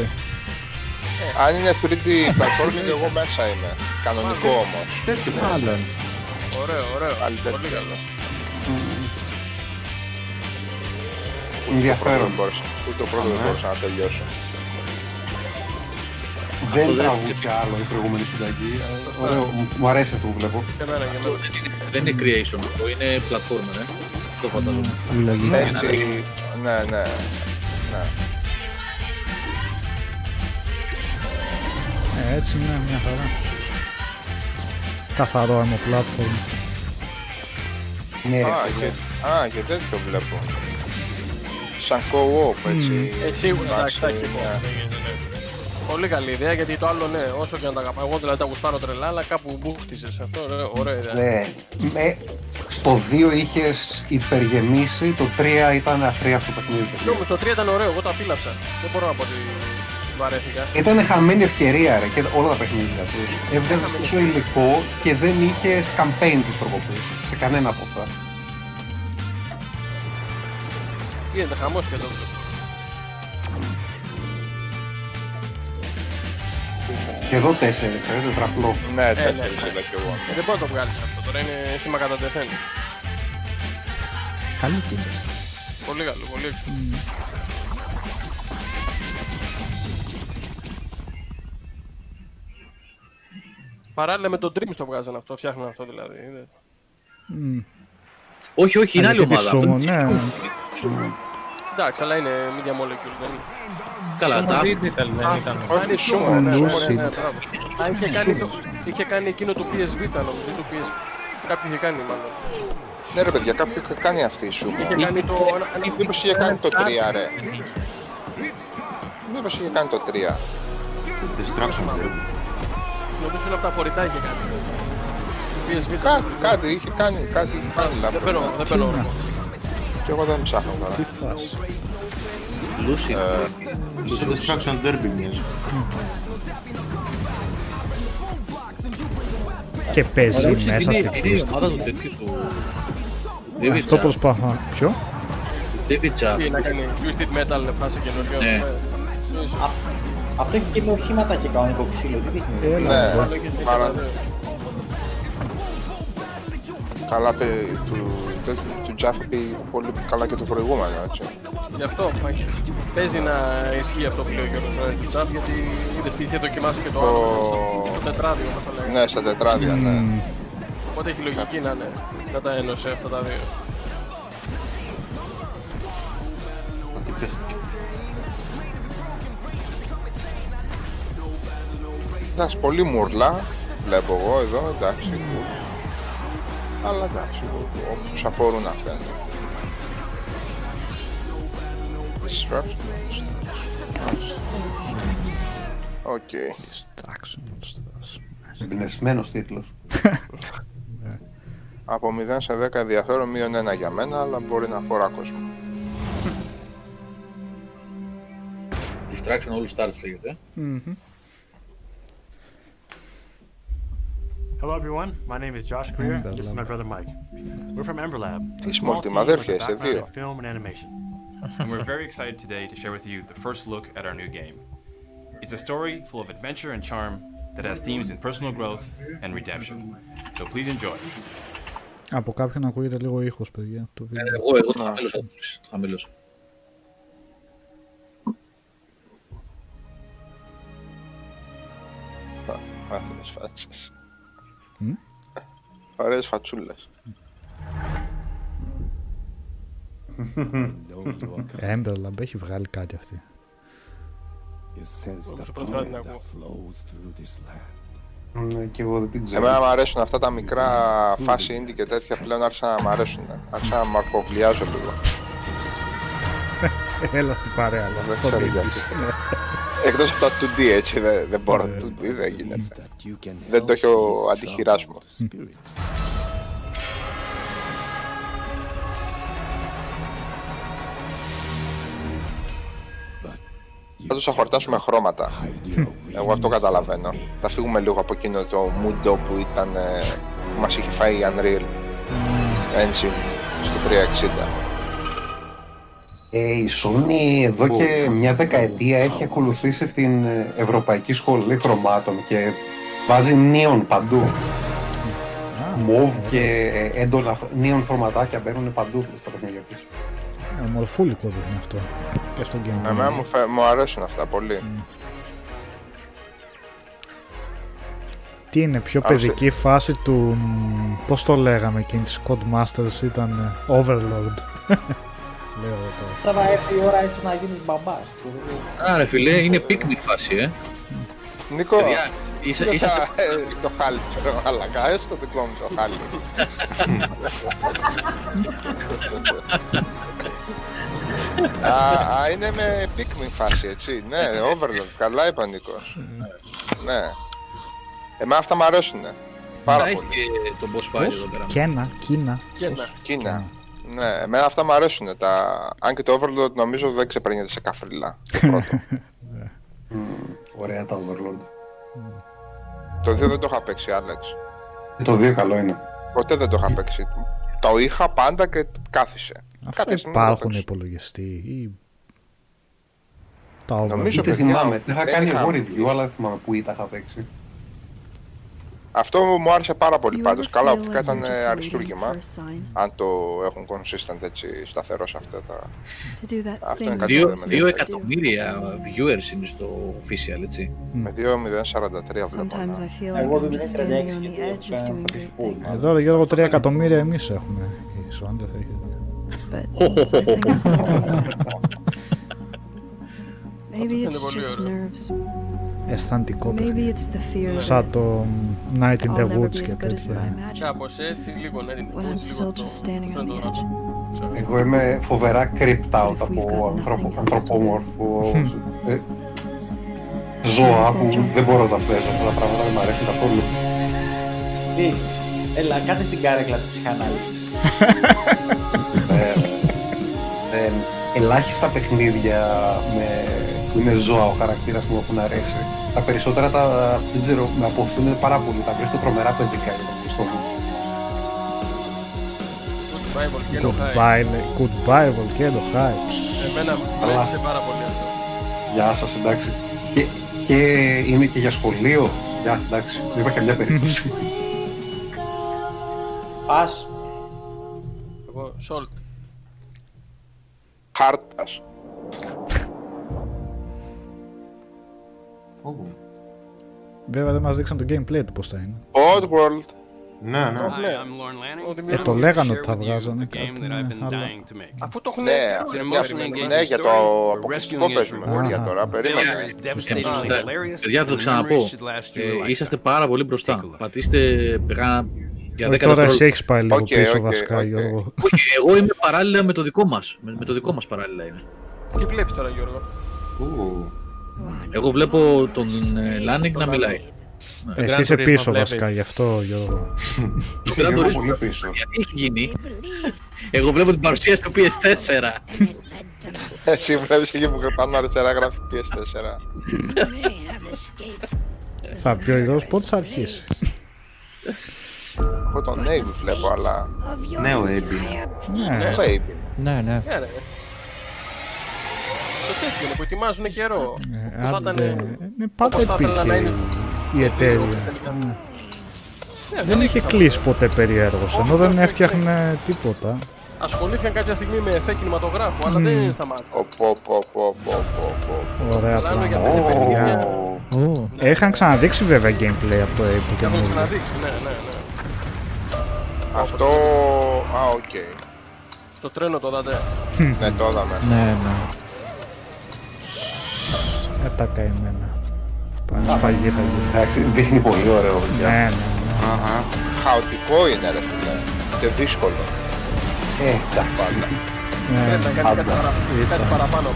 αν είναι θρι ντι platforming εγώ μέσα είμαι. Κανονικό όμως. Τέτοιο μάλλον. Ωραίο, ωραίο. Πολύ καλό. Ενδιαφέρον. Ούτε το πρώτο δεν μπορούσα να τελειώσω. Δεν τραβούσε άλλο η προηγούμενη συνταγή. Μου αρέσει αυτό που βλέπω. Δεν είναι creation αυτό, είναι platformer, ε. Το φαντάζομαι. Ναι, ναι. Έτσι είναι, μια χαρά. Καθαρό άμμο platform. Α, και δεν το βλέπω. Σαν co-op, έτσι. Σίγουρα, εντάξει, θα έχει. Πολύ καλή ιδέα, γιατί το άλλο, ναι, όσο και να τα αγαπάω, εγώ δηλαδή τα γουστάρω τρελά, αλλά κάπου μπούχτισες αυτό, ωραία ιδέα. Ναι, στο δύο είχες υπεργεμίσει, το τρία ήταν αφρία στο παιχνίδι. Όμως το τρία ήταν ωραίο, εγώ το απίλαψα, δεν μπορώ να πω ότι βαρέθηκα. Ήταν χαμένη ευκαιρία, ρε, και όλα τα παιχνίδια τους. Έβγαζες τόσο υλικό και δεν είχες campaign της προποπής, σε κανένα από αυτά. Γίνεται χαμός και εδώ. Και εδώ τέσσερις, είναι τετραπλό. Ναι, τέσσερις είναι και εγώ. Δεν μπορώ να το βγάλεις αυτό, τώρα είναι σήμα κατά τεθέν. Καλή κίνηση. Πολύ καλό, πολύ έξω. Παράλληλα με τον Dreams το βγάζανε αυτό, φτιάχναν αυτό δηλαδή. Mm. Όχι, όχι, είναι άλλη ομάδα. Σώμα, αυτό είναι... Ναι. Σώμα. Εντάξει, αλλά είναι Media Molecule, δεν είναι. Καλά, τα Digital δεν ήταν. Όχι, Σώμα, ναι, ναι, είχε κάνει εκείνο του πι ες βι, ήταν όμως, ή του πι ες... Κάποιοι είχε κάνει μάλλον. Ναι ρε παιδιά, κάποιοι είχε κάνει αυτή η Σώμα. Είχε κάνει το... Μήπως είχε κάνει το τρία, ρε. Μήπως είχε κάνει το τρία. Distraction, δεν είναι. Νομίζω όλα από τα φορητά είχε κάνει. Κάτι, κάτι, είχε κάνει, κάτι είχε κάνει. Δεν παίρνω, δεν παίρνω όρμο. Κι εγώ δεν ψάχνω τώρα. Τι φάση. Λούσιν. Λούσιν Destruction Derby μοιάζει. Και παίζει μέσα στην πίστη. Αυτό προσπάθα. Ποιο? Τι πιτσά. Τι να κάνει, Twisted Metal είναι φάση καινούργια. Αυτό έχει και με οχήματα και κανονικό ξύλο, τι δείχνει. Ναι, πάρα... Καλά του Τζάφα πει πολύ καλά και το προηγούμενο, έτσι. Γι' αυτό παίζει να ισχύει αυτό που λέει ο Γιώργος του Τζάφ, γιατί είδες τι είχε δοκιμάσει και το άλλο, στο τετράδιο όπως θα λέγαμε. Ναι, στα τετράδια, ναι. Οπότε έχει λογική να είναι, να τα ένωσε αυτά τα δύο. Εντάξει, πολύ μουρλά, βλέπω εγώ εδώ, εντάξει, mm. αλλά εντάξει, όπως αφορούν αυτά είναι. Οκ. Εμπνευσμένος τίτλος. Από μηδέν σε δέκα ενδιαφέρον, μείον ένα για μένα, αλλά μπορεί να αφορά κόσμο. Distraction All Stars λέγεται. Hello everyone, my name is Josh Greer, and this is my brother Mike. We're from Emberlab, a small team with a background in film and animation. And we're very excited today to share with you the first look at our new game. It's a story full of adventure and charm that has themes in personal growth and redemption. So please enjoy. Από κάποιον ακούγεται λίγο ήχος, παιδιά. Εγώ, εγώ το χαμήλωσα. Χαμήλωσα. Φάτσες. Ωραίες φατσούλες. Ember Lab έχει βγάλει κάτι αυτή. Κι εγώ δεν την ξέρω. Εμένα μου αρέσουν αυτά τα μικρά φάση indie και τέτοια, πλέον άρχισαν να μ' αρέσουν. Άρχισα να μ' αρκοβλιάζω λίγο. Έλα στην παρέα. Δεν ξέρω γιατί. Εκτός από τα two D, έτσι, δεν, δεν μπορώ, yeah. two D δεν γίνεται. Δεν το έχει ο αντιχειράς μου. Θα τους αχορτάσουμε χρώματα, εγώ αυτό καταλαβαίνω. Θα φύγουμε λίγο από εκείνο το Mundo που, ήταν, που μας είχε φάει η Unreal Engine στο τριακόσια εξήντα. Ε, η Sony εδώ και μια δεκαετία έχει ακολουθήσει την Ευρωπαϊκή Σχολή Χρωμάτων και βάζει νίον παντού. Μοβ και έντονα νίον χρωματάκια μπαίνουν παντού στα παιχνίδια της. Ομορφούλικο δείχνει αυτό και στον game. Εμένα μου, φε... μου αρέσουν αυτά πολύ. Mm. Τι είναι, πιο Ά, παιδική σε... φάση του, πώς το λέγαμε εκείνη της Codemasters, ήταν Overlord. Τώρα θα έρθει η ώρα έτσι να γίνεις μπαμπάς. Άρα φίλε, είναι πίκνικ φάση, ε. Νίκο, το χάλι το χαλακά, έστω δικό μου το χάλι. Α, είναι με πίκνικ φάση, έτσι, ναι, Overlord, καλά είπα Νίκος. Ναι, εμένα αυτά μ' αρέσουνε, πάρα πολύ. Τον boss fight εδώ πέρα. Κένα, Κίνα. Κίνα. Ναι, εμένα αυτά μου αρέσουν τα... Αν και το Overlord νομίζω δεν ξεπερνιέται σε καφρίλα, το πρώτο. mm, ωραία τα Overlord. Mm. Το δύο δεν το είχα παίξει, Άλεξ. Το δύο καλό είναι. Ποτέ δεν το είχα παίξει. Το είχα πάντα και κάθισε. Αυτά υπάρχουν υπολογιστή ή... Τα νομίζω είτε παιδιά, θυμάμαι, δεν είχα κάνει εγώ review, αλλά θυμάμαι που τα είχα παίξει. Αυτό μου άρεσε πάρα πολύ πάντως, καλά οπτικά ήταν αριστούργημα. Αν το έχουν consistent έτσι σταθερό σε αυτά τα... Αυτό είναι κάτι που δεν με δύο εκατομμύρια viewers είναι στο official έτσι. Με δύο μηδέν τέσσερα τρία βλέπω. Εγώ δεν τριάντα έξι. Εδώ Γιώργο τρία εκατομμύρια εμείς έχουμε. Ίσως αν δεν θα είχε. Αυτό φαίνεται πολύ ωραίο. Αισθαντικό παιχνίδι. Σαν το Night in the Woods και τέτοια. Κάπως έτσι, λίγο Night in the Woods, λίγο το... Εγώ είμαι φοβερά creeped out από ανθρωπόμορφους ζώα που δεν μπορώ να τα παίζω. Αυτά τα πράγματα δεν μ' αρέσουν καθόλου. Τι, έλα, κάτσε στην κάρεκλα της ψυχανάλυσης. Ελάχιστα παιχνίδια με... που είναι ζώα ο χαρακτήρας μου έχουν αρέσει. Τα περισσότερα τα, δεν ξέρω, με αποφθούν πάρα πολύ, τα βρίσκω τρομερά παιδικά για το πιστό μου. Goodbye Volcano High. Εμένα μου αρέσει πάρα πολύ αυτό. Γεια σας, εντάξει. Και, και είναι και για σχολείο. Γεια, εντάξει, δεν είπα καμιά περίπτωση. Πας. Εγώ, Salt. Χάρτας. Βέβαια δεν μας δείξαν το gameplay του πως θα είναι. Oddworld. Ναι, ναι. Ε, το λέγανε ότι θα βγάζανε κάτι, αλλά... Αφού το έχουν δείξει. Ναι, για το αποκλειστικό παίζουμε για τώρα, περίμενε. Παιδιά, θα το ξαναπώ. Είσαστε πάρα πολύ μπροστά. Πατήστε πέρα... Τώρα εσύ έχεις πάει λίγο πίσω βασικά, Γιώργο. Όχι, εγώ είμαι παράλληλα με το δικό μας. Με το δικό μας παράλληλα είναι. Τι βλέπεις τώρα, Γιώργο? Εγώ βλέπω τον Λάνικ να μιλάει. Εσύ είσαι πίσω βασικά, γι' αυτό, Γιώργο. Είσαι πολύ πίσω. Γιατί έχει γίνει. Εγώ βλέπω την παρουσία στο πι ες φορ. Εσύ βλέπεις εκεί που πάνω αριστερά γράφει πι ες φορ. Θα πει ο Γιώργος πότε θα αρχίσει. Εγώ τον Έιμπι βλέπω, αλλά... Ναι, ο Έιμπι. Ναι, ο Έιμπι. Ναι, ναι. Το τέτοιο είναι που ετοιμάζουνε καιρό. Που θα ήταν... Πάντα υπήρχε η εταιρεία. Δεν είχε κλείσει ποτέ περίεργος, ενώ δεν έφτιαχνε τίποτα. Ασχολήθηκαν κάποια στιγμή με εφέ κινηματογράφου, αλλά δεν σταμάτησε. Ωραία πράγματα. Έχαν ξαναδείξει βέβαια gameplay από το Ape και μόνο. Ξαναδείξει, ναι, ναι, ναι. Αυτό... Α, οκ. Το τρένο το είδατε. Ναι, το είδαμε. Ναι, ναι. Τα καημένα. Πάνε σφαγή θα γίνει. Εντάξει, δείχνει πολύ ωραίο. Ναι, ναι, ναι. Χαοτικό είναι ρε φίλε. Και δύσκολο. Ε, εντάξει. Πρέπει να κάνει κάτι παραπάνω.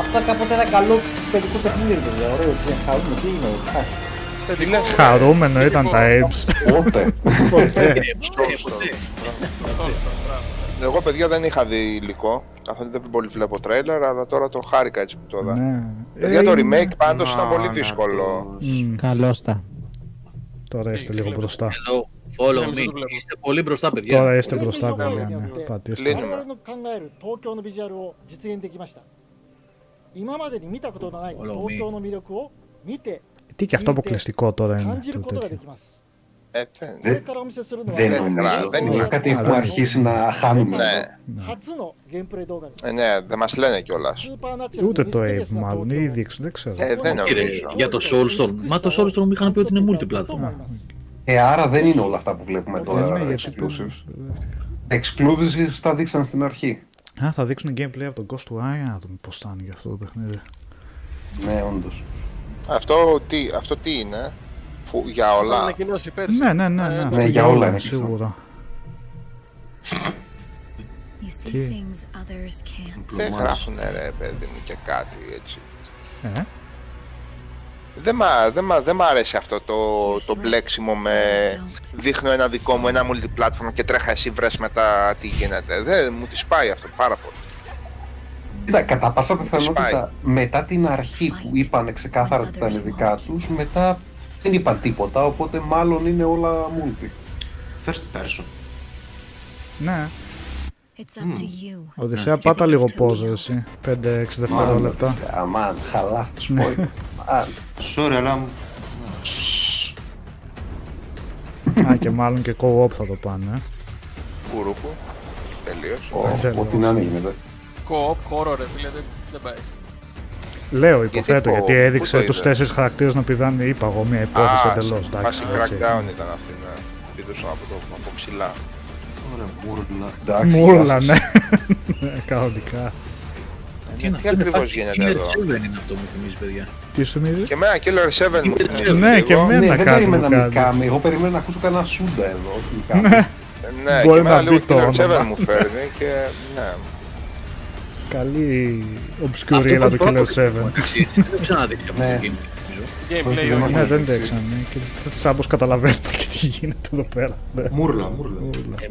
Αυτό κάποτε ένα καλό παιδικό παιχνίδι, βέβαια, ωραίο, έτσι, χαρούμενο, τι είναι, χάσει. Χαρούμενο ήταν τα Apes. Πότε. Πότε. Εγώ, παιδιά, δεν είχα δει υλικό, καθόλου δεν πολύ βλέπω τρέιλερ, αλλά τώρα το χάρηκα έτσι που το είδα. Παιδιά, το remake πάντως ήταν πολύ δύσκολο. Καλώς τα. Τώρα είστε λίγο μπροστά. Follow me. Είστε πολύ μπροστά, παιδιά. Τώρα είστε μπροστά, παιδιά. Πατήστε. Τι και αυτό αποκλειστικό τώρα είναι. Δεν νομίζω κάτι που αρχίσει να χάνουμε. Ναι, δεν μας λένε κιόλας. Ούτε το Ape μάλλον, ή δείξουν, δεν ξέρω. Για το Soulstorm, μα το Soulstorm είχαν πει ότι είναι multiplatform. Ε, άρα δεν είναι όλα αυτά που βλέπουμε τώρα, exclusives. Exclusives τα δείξαν στην αρχή. Α, θα δείξουν gameplay από τον Ghostwire, να δούμε πώς θα είναι για αυτό το παιχνίδι. Ναι, όντως. Αυτό τι, αυτό τι είναι, Φου, για όλα. Ανακοινώσει πέρσι. Ναι, ναι, ναι, ναι. Ναι, για όλα είναι σίγουρα. Τι. Δεν γράφουνε ρε παιδί μου και κάτι έτσι. Ε. Δεν μ' δε αρέσει αυτό το, το μπλέξιμο με δείχνω ένα δικό μου, ένα multiplatform και τρέχα εσύ βρες μετά τι γίνεται. Δεν μου τη πάει αυτό πάρα πολύ. Κοίτα, κατά πάσα πιθανότητα μετά την αρχή που είπαν ξεκάθαρα ότι ήταν δικά τους, μετά δεν είπαν τίποτα, οπότε μάλλον είναι όλα multi. First person. Ναι. Οδυσσέα, πάτα λίγο πόζε εσύ, πέντε έξι δευτερόλεπτα. Αμάν, χαλάς τους πόντες. Sorry, αλλά μου... Α, και μάλλον και co-op θα το πάνε. Κουρούπου, τελείως. Ό,τι να είναι γίνεται. Co-op, χώρο ρε φίλε, δεν πάει. Λέω, υποθέτω, γιατί έδειξε τους τέσσερις χαρακτήρες να πηδάνε, είπα εγώ, μια υπόθεση εντελώς. Α, φάση crackdown ήταν αυτή, να πηδούσαν από ψηλά. Ωραία, μούρλα, ναι, κανονικά. Τι ακριβώς γίνεται εδώ? Δεν είναι αυτό που μου θυμίζει, παιδιά. Τι σου θυμίζει? Και εμένα, Killer seven μου θυμίζει. Ναι, και εμένα κάτι. Εγώ περιμένω να ακούσω κανένα σούντα εδώ. Ναι, και εμένα λίγο Killer seven μου φέρνει και ναι. Καλή obscurilla το Killer seven. Δεν ξαναδείχνει από το gameplay. Ναι, δεν δέξανε. Σαν πως καταλαβαίνετε και τι γίνεται εδώ πέρα. Μούρλα, μούρλα.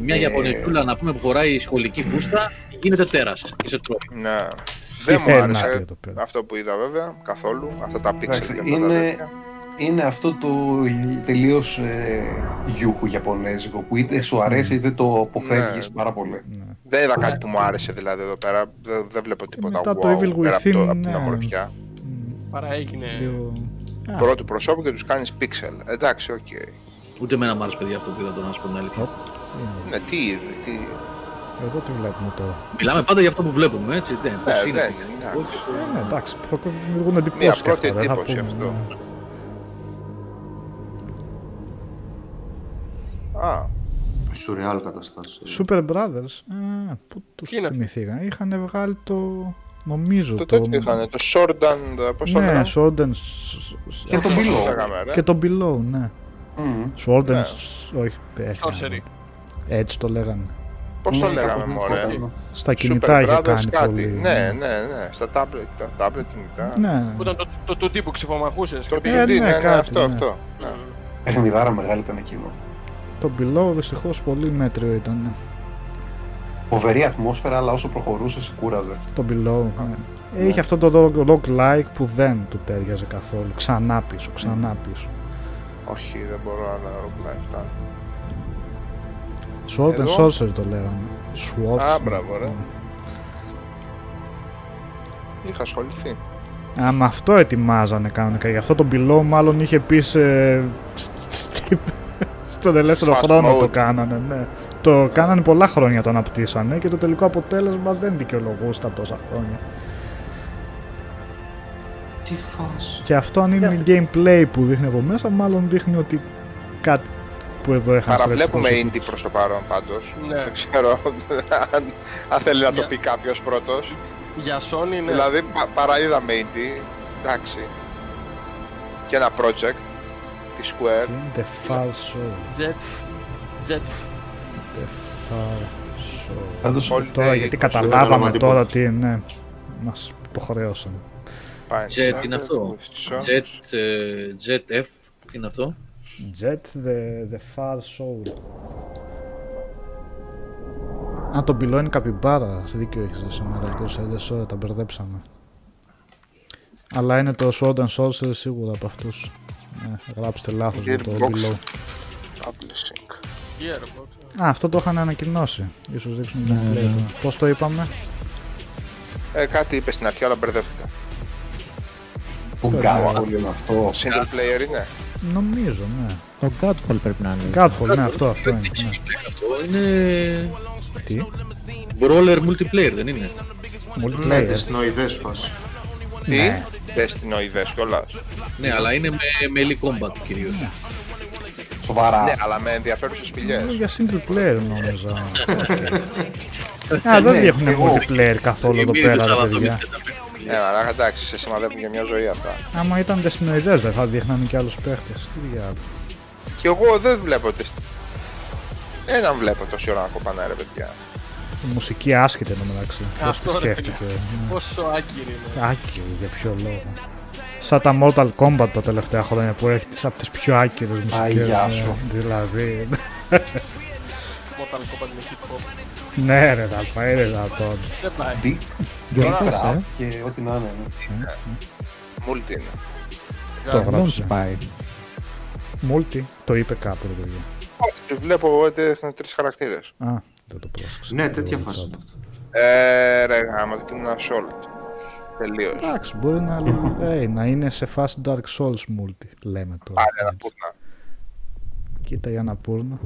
Μια Ιαπωνεζούλα να πούμε που χωράει η σχολική φούστα γίνεται τέρας και σε τρώει. Ναι. Δεν μου άρεσε αυτό που είδα βέβαια καθόλου. Αυτά τα πίξελ και αυτά τα τέτοια. Είναι αυτό το τελείως ε, γιούχου Ιαπωνέζικο που είτε σου αρέσει είτε το αποφεύγεις ναι. πάρα πολύ. Ναι. Δεν είδα κάτι που μου άρεσε δηλαδή εδώ πέρα, δεν, δεν βλέπω τίποτα wow, το Evil πέρα within, από, το, ναι. από την αμορφιά. Παρά έγινε... Yeah. Πρώτου προσώπου και τους κάνεις πίξελ, εντάξει, οκ. Okay. Ούτε εμένα μου άρεσε παιδιά αυτό που είδα τώρα, να σου πω την αλήθεια. Yeah. Ναι, τι είδε, τι... Εδώ τι βλέπουμε τώρα. Μιλάμε πάντα για αυτό που βλέπουμε, έτσι, ναι, πώς είναι. Ναι, εντάξει, δημιουργούν εντυπώσεις και αυτά. Μια πρώτη εντύπωση αυτό. Α, σουρεάλ καταστάσεις. Super Brothers, α, πού τους θυμηθήκαν, είχαν βγάλει το, νομίζω το... Το τέτοιο είχανε, το Sword and, πώς το λέγανε. Ναι, Sword and... Και το Below. Και το Below, ναι. Sword and, όχι, Sorcery. Έτσι το λέγανε. Πώς το λέγαμε μωρέ. Στα κινητά είχε κάνει πολύ. Ναι, ναι, ναι, στα tablet κινητά. Ναι. Που ήταν το του τύπου ξυφομαχούσες. Το ναι, ναι, αυτό, αυτό. Έχει μηδάρα μεγάλη ήταν εκείνο. Το Below δυστυχώς πολύ μέτριο ήταν. Φοβερή ατμόσφαιρα, αλλά όσο προχωρούσε, σηκούραζε. Το Below. Ναι. Είχε ναι. αυτό το rock-like που δεν του τέριαζε καθόλου. Ξανά πίσω, ξανά πίσω. Όχι, δεν μπορώ να rock-like φτάνει. Sword and Sorcery το λέγανε. Sword. Α, μπράβο, ρε. Είχα ασχοληθεί. Α, με αυτό ετοιμάζανε κανονικά. Γι' αυτό το Below μάλλον είχε πει σε... Στον ελεύθερο Fast χρόνο mode. Το κάνανε, ναι. Το yeah. κάνανε πολλά χρόνια, το αναπτύσσανε και το τελικό αποτέλεσμα δεν δικαιολογούσε τα τόσα χρόνια. Τι φας. Και αυτό αν είναι yeah. gameplay που δείχνει από μέσα, μάλλον δείχνει ότι κάτι που εδώ έχασε. Παραβλέπουμε indie προς το παρόν πάντως. Yeah. Δεν ξέρω αν, αν θέλει να yeah. το πει κάποιος πρώτος. Για yeah, Sony, ναι. Δηλαδή πα, παραείδαμε indie, εντάξει. Και ένα project. Τη Square. Τι είναι Defalso. Jetf. Defalso. Τώρα γιατί καταλάβαμε τώρα τι είναι. Μας υποχρεώσαν. Jet είναι αυτό. Jetf. Τι είναι αυτό. Jet Defalso. Α, τον πυλό είναι καπιμπάρα. Δίκιο έχεις σήμερα. είκοσι έντες ώρα τα μπερδέψαμε. Αλλά είναι το Sword and Sorcery σίγουρα από αυτούς. Ναι, γράψτε λάθος με το Below. Α, αυτό το είχαν ανακοινώσει. Ίσως δείξουν το ναι, ναι. Πώς το είπαμε? Ε, κάτι είπε στην αρχή, αλλά μπερδεύτηκα. Ο Godfall είναι αυτό. Single player είναι. Νομίζω, ναι. Το Godfall πρέπει να είναι. Godfall, ναι, αυτό, αυτό είναι. Αυτό είναι... Τι? Brawler multiplayer, δεν είναι? Ναι, δεσνοειδές φάση. Τι? Ναι. Δεστινοειδές κιόλας. Ναι, αλλά είναι με melee combat κυρίως. Ναι. Σοβαρά. Ναι, αλλά με ενδιαφέρουσες φιλιές. Είναι για single player νόμιζα. Α, δεν έχουν multiplayer καθόλου εδώ πέρα τα παιδιά. Ναι, αλλά εντάξει, σε σημαδεύουν για μια ζωή αυτά. Άμα ήταν δεστινοειδές δεν θα διέχνανε κι άλλους παίχτες. Τι διάλογο. Κι εγώ δεν βλέπω τις... Έναν βλέπω τόση ώρα να κοπανά ρε παιδιά. Η μουσική άσχεται εν τω μεταξύ. Πώς τη σκέφτηκε. Πόσο άκυρη είναι. Άκυρη, για ποιο λόγο. Σαν τα Mortal Kombat τα τελευταία χρόνια που έχει από τις πιο άκυρες μουσικές. Αγιά σου. Δηλαδή. Mortal Kombat με hip hop. Ναι, ρε, θα πάει, ρε, θα το. Δεν πάει. Δίκ. Δίκ. Και ό,τι να είναι. Μούλτι είναι. Το γράψε. Μούλτι, το είπε κάπου, ρε παιδιά. Όχι, βλέπω ότι έχουν τρεις χαρακτήρες. Α. Δεν το πρόσεξα. Ναι, τέτοια φάση είναι αυτό. Ε, ρε, άμα το κείμενο είναι Assault. Τελείως. Εντάξει, μπορεί να, hey, να είναι σε φάση Dark Souls multi, λέμε τώρα. Άρα, Αναπούρνα. Κοίτα η Αναπούρνα.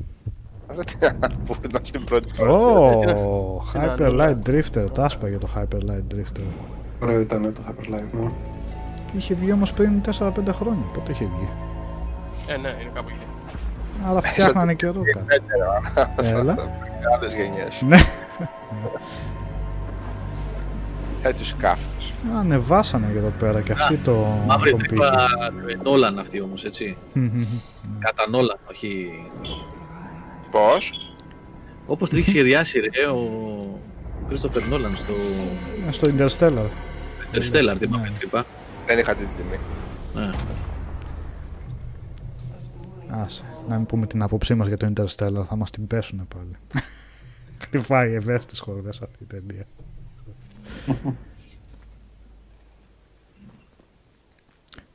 Άρα τι Αναπούρνα στην πρώτη φορά. Oh, Hyper Light Drifter, τα άσπαγε το Hyper Light Drifter. Ωραίο ήταν το Hyper Light, ναι. Είχε βγει όμως πριν τέσσερα πέντε χρόνια, πότε είχε βγει. Ε, ναι, είναι κάπου εκεί. Αλλά φτιάχνανε και εδώ κάτι. Έλα. Άλλες γενιές. Ναι. Έτσι τους κάφτες. Ανεβάσανε εδώ πέρα και αυτοί το... Μαύρη τρύπα Νόλαν αυτοί όμως, έτσι. Κατά Νόλαν, όχι... Πώς? Όπως την είχε σχεδιάσει ρε, ο Κρίστοφερ Νόλαν στο... Στο Interstellar. Interstellar, την μαύρη τρύπα. Δεν είχα την τιμή. Άσε, να μην πούμε την άποψή μας για το Interstellar, θα μας την πέσουνε πάλι. Χτυπάει ευαίσθητες χορδές αυτή η ταινία.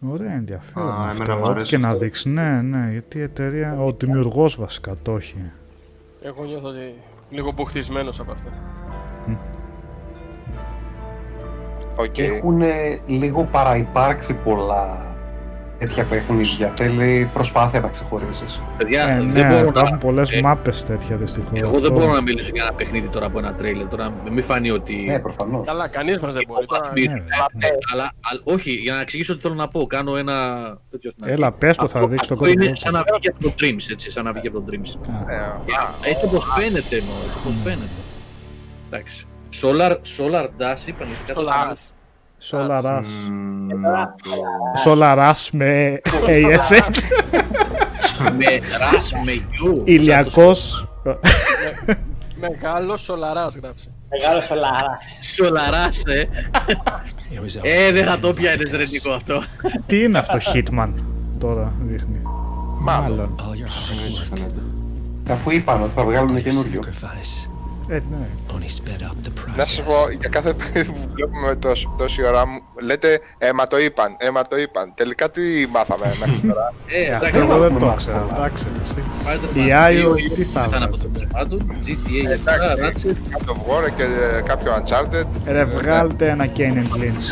Ωραία, ενδιαφέρον. Α, αυτό, ό,τι και να δείξει. Ναι, ναι, γιατί η εταιρεία, ο δημιουργός βασικά το έχει. Εγώ νιώθω ότι λίγο μπουχτισμένος από αυτά. Okay. Έχουν λίγο παραυπάρξει πολλά τέτοια παιχνίδια. Θέλει προσπάθεια να ξεχωρίσεις. Παιδιά, ε, δεν ναι, μπορώ να... Υπάρχουν πολλές ε, μάπες τέτοια δυστυχώς. Εγώ δεν τώρα μπορώ να μιλήσω για ένα παιχνίδι τώρα από ένα τρέιλερ. Τώρα μην φανεί ότι... Ναι, προφανώς. Καλά, κανείς μας δεν μπορεί. Τώρα... Ναι, ναι, ναι. Ναι, αλλά α, όχι, για να εξηγήσω τι θέλω να πω. Κάνω ένα... Έλα, πες το, θα δείξεις το κόμμα. Αυτό είναι σαν να βγει από το Dreams, έτσι. Σαν να βγει από το Dreams. Έτσι όπως φαίνεται, εντάξει. Solar, Solar Dash είπανε Solar Dash Solar Dash με έι ες ες. Με Dash με U. Ηλιακός. Μεγάλο Solar Dash γράψε. Μεγάλο Solar Dash. Ε, δεν θα το πιάνεις ρε Νίκο αυτό. Τι είναι αυτό Hitman τώρα δείχνει. Μάλλον. Αφού είπαν ότι θα βγάλουν καινούριο. Ε, ναι. Να σας πω, για κάθε παιδί που βλέπουμε τόση, τόση ώρα μου λέτε «Έμα το είπαν, έμα το είπαν». Τελικά τι μάθαμε μέχρι τώρα. Ε, εντάξει, εγώ δεν το ξέρω, εντάξει. Η Άιο, τι θα εντάξει, God of War και κάποιο Uncharted. Ρε, βγάλτε ένα Kane and Lynch.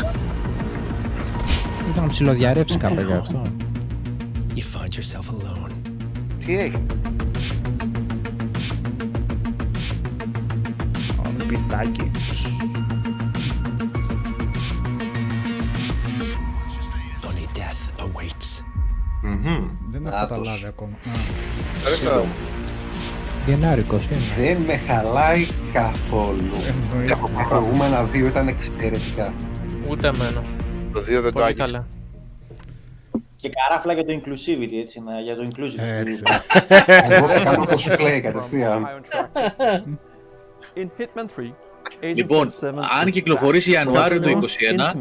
Ήταν να ψιλοδιαρρεύσει κάπου για αυτό. Τι έγινε. Πιτάκι. Δεν έχω καταλάβει ακόμα. Γενάρικος είναι. Δεν με χαλάει καθόλου. Τα προηγούμενα δύο ήταν εξαιρετικά. Ούτε εμένα. Το δύο δεν το άγγιξε. Και καράφλα για το inclusivity, έτσι, για το inclusivity. Εγώ θα κάνω το σουφλέ κατευθείαν. Λοιπόν, αν κυκλοφορήσει Ιανουάριο του είκοσι ένα,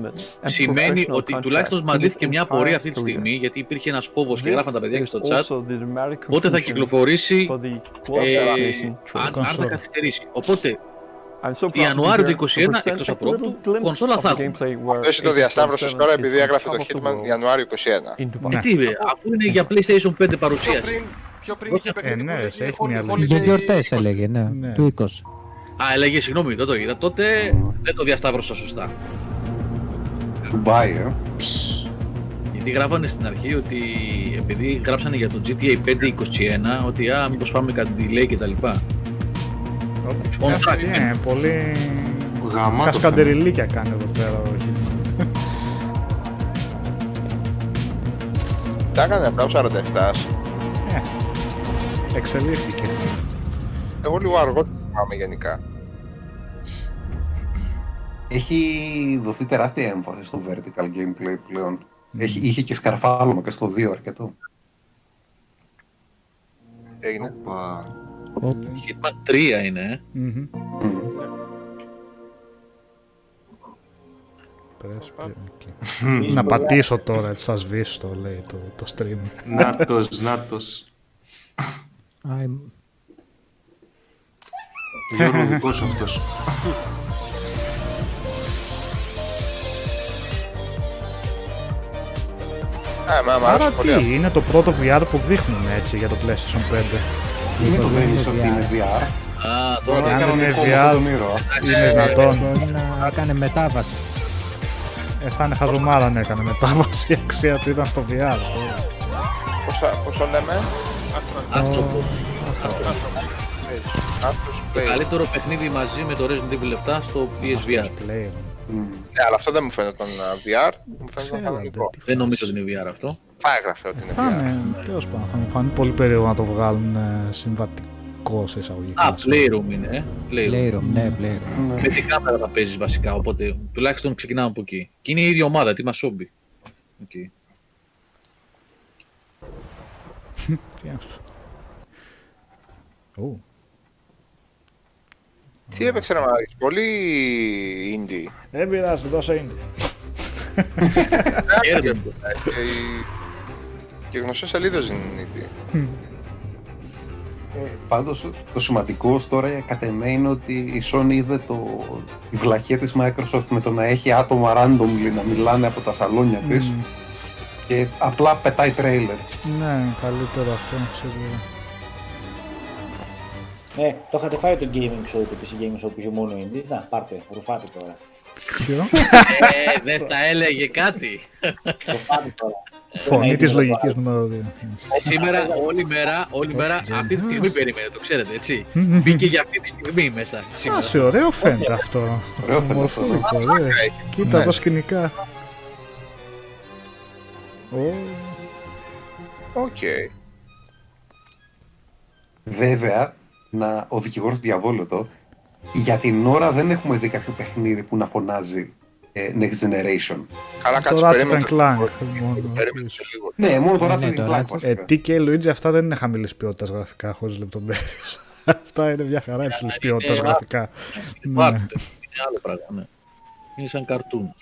σημαίνει ότι τουλάχιστον μαντήθηκε μια πορεία αυτή τη στιγμή, γιατί υπήρχε ένας φόβος και γράφαν τα παιδιά και στο chat, πότε θα κυκλοφορήσει, ε, αν, αν θα καθυστερήσει. Οπότε, Ιανουάριο του είκοσι ένα, εκτός από πρώτου, κονσόλα θα έχουν. Αυτό το διασταύρωσες τώρα επειδή έγραφε το Hitman Ιανουάριο είκοσι ένα. Ε, τι είπε, αφού είναι για PlayStation πέντε παρουσίαση. Πιο πριν είχε παιχνίδι. Για γιορτές έλεγε, ναι, του είκοσι. Α, έλεγε συγγνώμη, δεν το είδα. Τότε δεν το διασταύρωσα σωστά. Ντουμπάι, ε. Γιατί γράφανε στην αρχή ότι επειδή γράψανε για το τζι τι έι πέντε είκοσι ένα, ότι α, μήπως φάμε κάτι delay κτλ. Ναι, πολύ κασκαντεριλίκια κάνει εδώ πέρα. Τα έκανε απλά σαράντα εφτά. Ναι, εξελίχθηκε. Εγώ λίγο αργό. Γενικά. Έχει δοθεί τεράστια έμφαση στο vertical gameplay πλέον. Έχει, είχε και σκαρφάλωμα και στο δύο αρκετό. Έγινε. Hitman τρία είναι. Να πατήσω τώρα, έτσι θα σβήσω το λέει το stream. Νάτος, νάτος. Γιώργο, ο δικός αυτός. Άρα τι, είναι το πρώτο βι αρ που δείχνουν έτσι για το PlayStation πέντε. Είναι το δείχνεις ότι είναι βι αρ. Α, τώρα το έκανε βι αρ, είναι δυνατόν. Έκανε μετάβαση. Ε, θα είναι χαζομάρα αν έκανε μετάβαση, η αξία του ήταν στο βι αρ. Πώς το λέμε? Το καλύτερο παιχνίδι μαζί με το Resident Evil επτά στο πι ες βι αρ. Ναι, αλλά αυτό δεν μου φαίνεται τον βι αρ, μου φαίνεται τον κανονικό. Δεν νομίζω ότι είναι βι αρ αυτό. Θα έγραφε ότι είναι βι αρ. Τέλος πάντων, θα μου φανεί πολύ περίεργο να το βγάλουν συμβατικό σε εισαγωγικά. Α, Playroom είναι, Playroom, ναι, Playroom. Με την κάμερα τα παίζεις βασικά, οπότε τουλάχιστον ξεκινάμε από εκεί. Και είναι η ίδια ομάδα, τι μας όμπι. Οκ. Τι έπαιξε να μάθεις, πολύ indie. Δεν πειράζει, δώσω indie. Και γνωστές σελίδες είναι indie. Πάντως το σημαντικό τώρα κατ' εμέ είναι ότι η Sony είδε τη βλαχία της Microsoft με το να έχει άτομα randomly να μιλάνε από τα σαλόνια της και απλά πετάει τρέιλερ. Ναι, καλύτερο αυτό, σίγουρα. Ναι, το είχατε φάει το gaming show, το πι σι gaming show που είχε μόνο indie. Να, πάρτε, ρουφάτε τώρα. Ποιο? Ε, δεν τα έλεγε κάτι. Ρουφάτε τώρα. Φωνή της λογικής νούμερο δύο. Σήμερα, όλη μέρα, όλη μέρα, αυτή τη στιγμή περιμένετε, το ξέρετε, έτσι. Μπήκε για αυτή τη στιγμή μέσα σήμερα. Άσε, ωραίο φαίνεται αυτό. Ωραίο φαίνεται αυτό. Κοίτα εδώ σκηνικά. Οκ. Βέβαια, να ο δικηγόρος του διαβόλου εδώ, για την ώρα δεν έχουμε δει κάποιο παιχνίδι που να φωνάζει ε, Next Generation. Καλά, κάτσε περίμενε το Ratchet λίγο. Ναι, μόνο το Ratchet and Clank. Τι και Luigi, αυτά δεν είναι χαμηλής ποιότητας γραφικά, χωρίς λεπτομέρειες. Αυτά είναι μια χαρά υψηλής ποιότητας γραφικά. Είναι άλλο πράγμα. Είναι σαν καρτούν.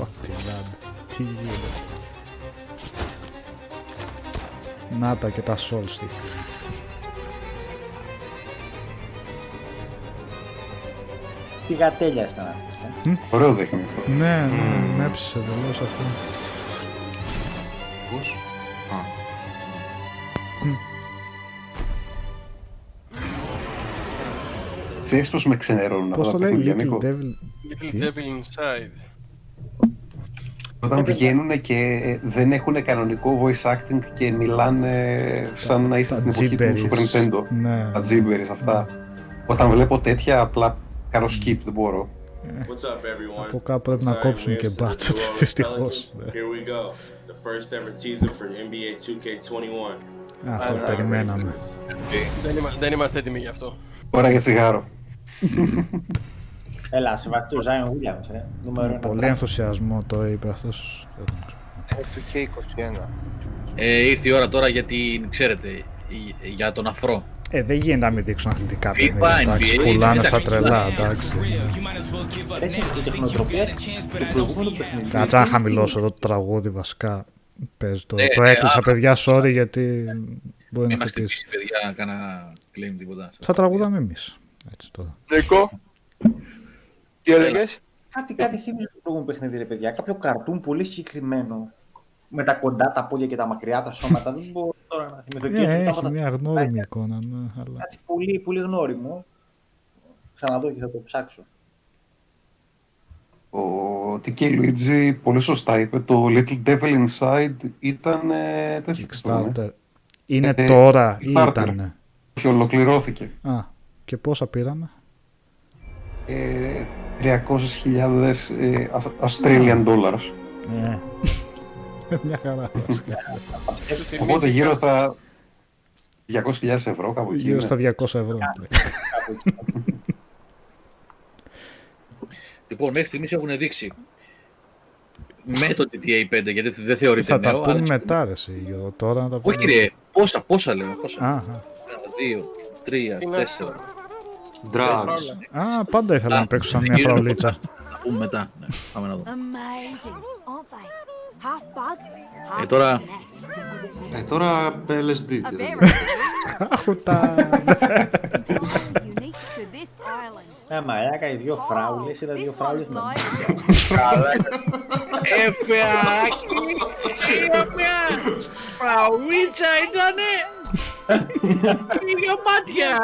Ότι λάδι, τι γίνεται. Να τα και τα Solstick. Τι γατέλια ήταν αυτή. Ωραίο δείχνει αυτό. Ναι, με έψησε εντελώς αυτό. Πώς. Ξέρεις πως με ξενερώνουν αυτά τα παιχνίδια, Νίκο. Little Devil Inside. Όταν βγαίνουν και δεν έχουν κανονικό voice acting και μιλάνε σαν να είσαι στην εποχή του Super Nintendo. Ναι. Τα gibberish αυτά. Όταν βλέπω τέτοια απλά κάνω skip, δεν μπορώ. Από κάπου πρέπει να κόψουν και μπάτσα, δυστυχώς. Αυτό περιμέναμε. Δεν είμαστε έτοιμοι γι' αυτό. Ώρα για τσιγάρο. Έλα, συμβατός, Ζάιον Γουλιάμς, ρε. Πολύ ενθουσιασμό το είπε αυτός. είκοσι ένα. Ε, ήρθε η ώρα τώρα για την, ξέρετε, για τον αφρό. Ε, δεν γίνεται να μην δείξουν αθλητικά παιχνίδια, πουλάνε σαν τρελά, εντάξει. Έχει και η τεχνοτροπία του προηγούμενου παιχνιδιού. Κάτσα να χαμηλώσω εδώ το τραγούδι βασικά. Πες το, το έκλεισα παιδιά, sorry, γιατί μπορεί να χτυπήσει. Μην παιδιά να κάνα claim τίποτα. Θα τραγουδάμε εμείς, έτσι τώρα. Νίκο. Τι έλεγες? Κάτι, κάτι θύμιζε το προηγούμενο παιχνίδι, ρε παιδιά. Κάποιο καρτούν πολύ συγκεκριμένο. Με τα κοντά, τα πόδια και τα μακριά, τα σώματα. Δεν μπορώ τώρα να θυμηθώ. Ναι, έχει τα... μια γνώριμη εικόνα. Ναι, αλλά... κάτι πολύ, πολύ γνώριμο. Ξαναδώ και θα το ψάξω. Ο Τικέ Λουίτζι πολύ σωστά είπε. Το Little Devil Inside ήταν... Ε, Kickstarter. Είναι ε, τώρα ή ήταν? Και ολοκληρώθηκε. Α, και πόσα πήραμε? Ε, τριακόσιες χιλιάδες ε, Australian dollars. Ναι. Μια χαρά. Οπότε γύρω στα διακόσιες χιλιάδες ευρώ κάπου εκεί. Γύρω στα διακόσια ευρώ. Λοιπόν, μέχρι στιγμής έχουν δείξει με το τι τι έι πέντε, γιατί δεν θεωρείται νέο. Θα τα πούμε μετά ρε εσύ, τώρα να τα πούμε. Όχι ρε, πόσα, πόσα λέω, πόσα. ένα, δύο, τρία, τέσσερα. Drugs. Α, πάντα ήθελα να παίξω σαν μια φραουλίτσα. Θα πούμε μετά, πάμε να δούμε. Ε, τώρα... Ε, τώρα ελ ες ντι. Αχουτά! Ε, μαλάκα, οι δυο φράουλες, είδα δυο φράουλες να ε, φεάκι! Φραουλίτσα ήτανε! Λίγα μάτια!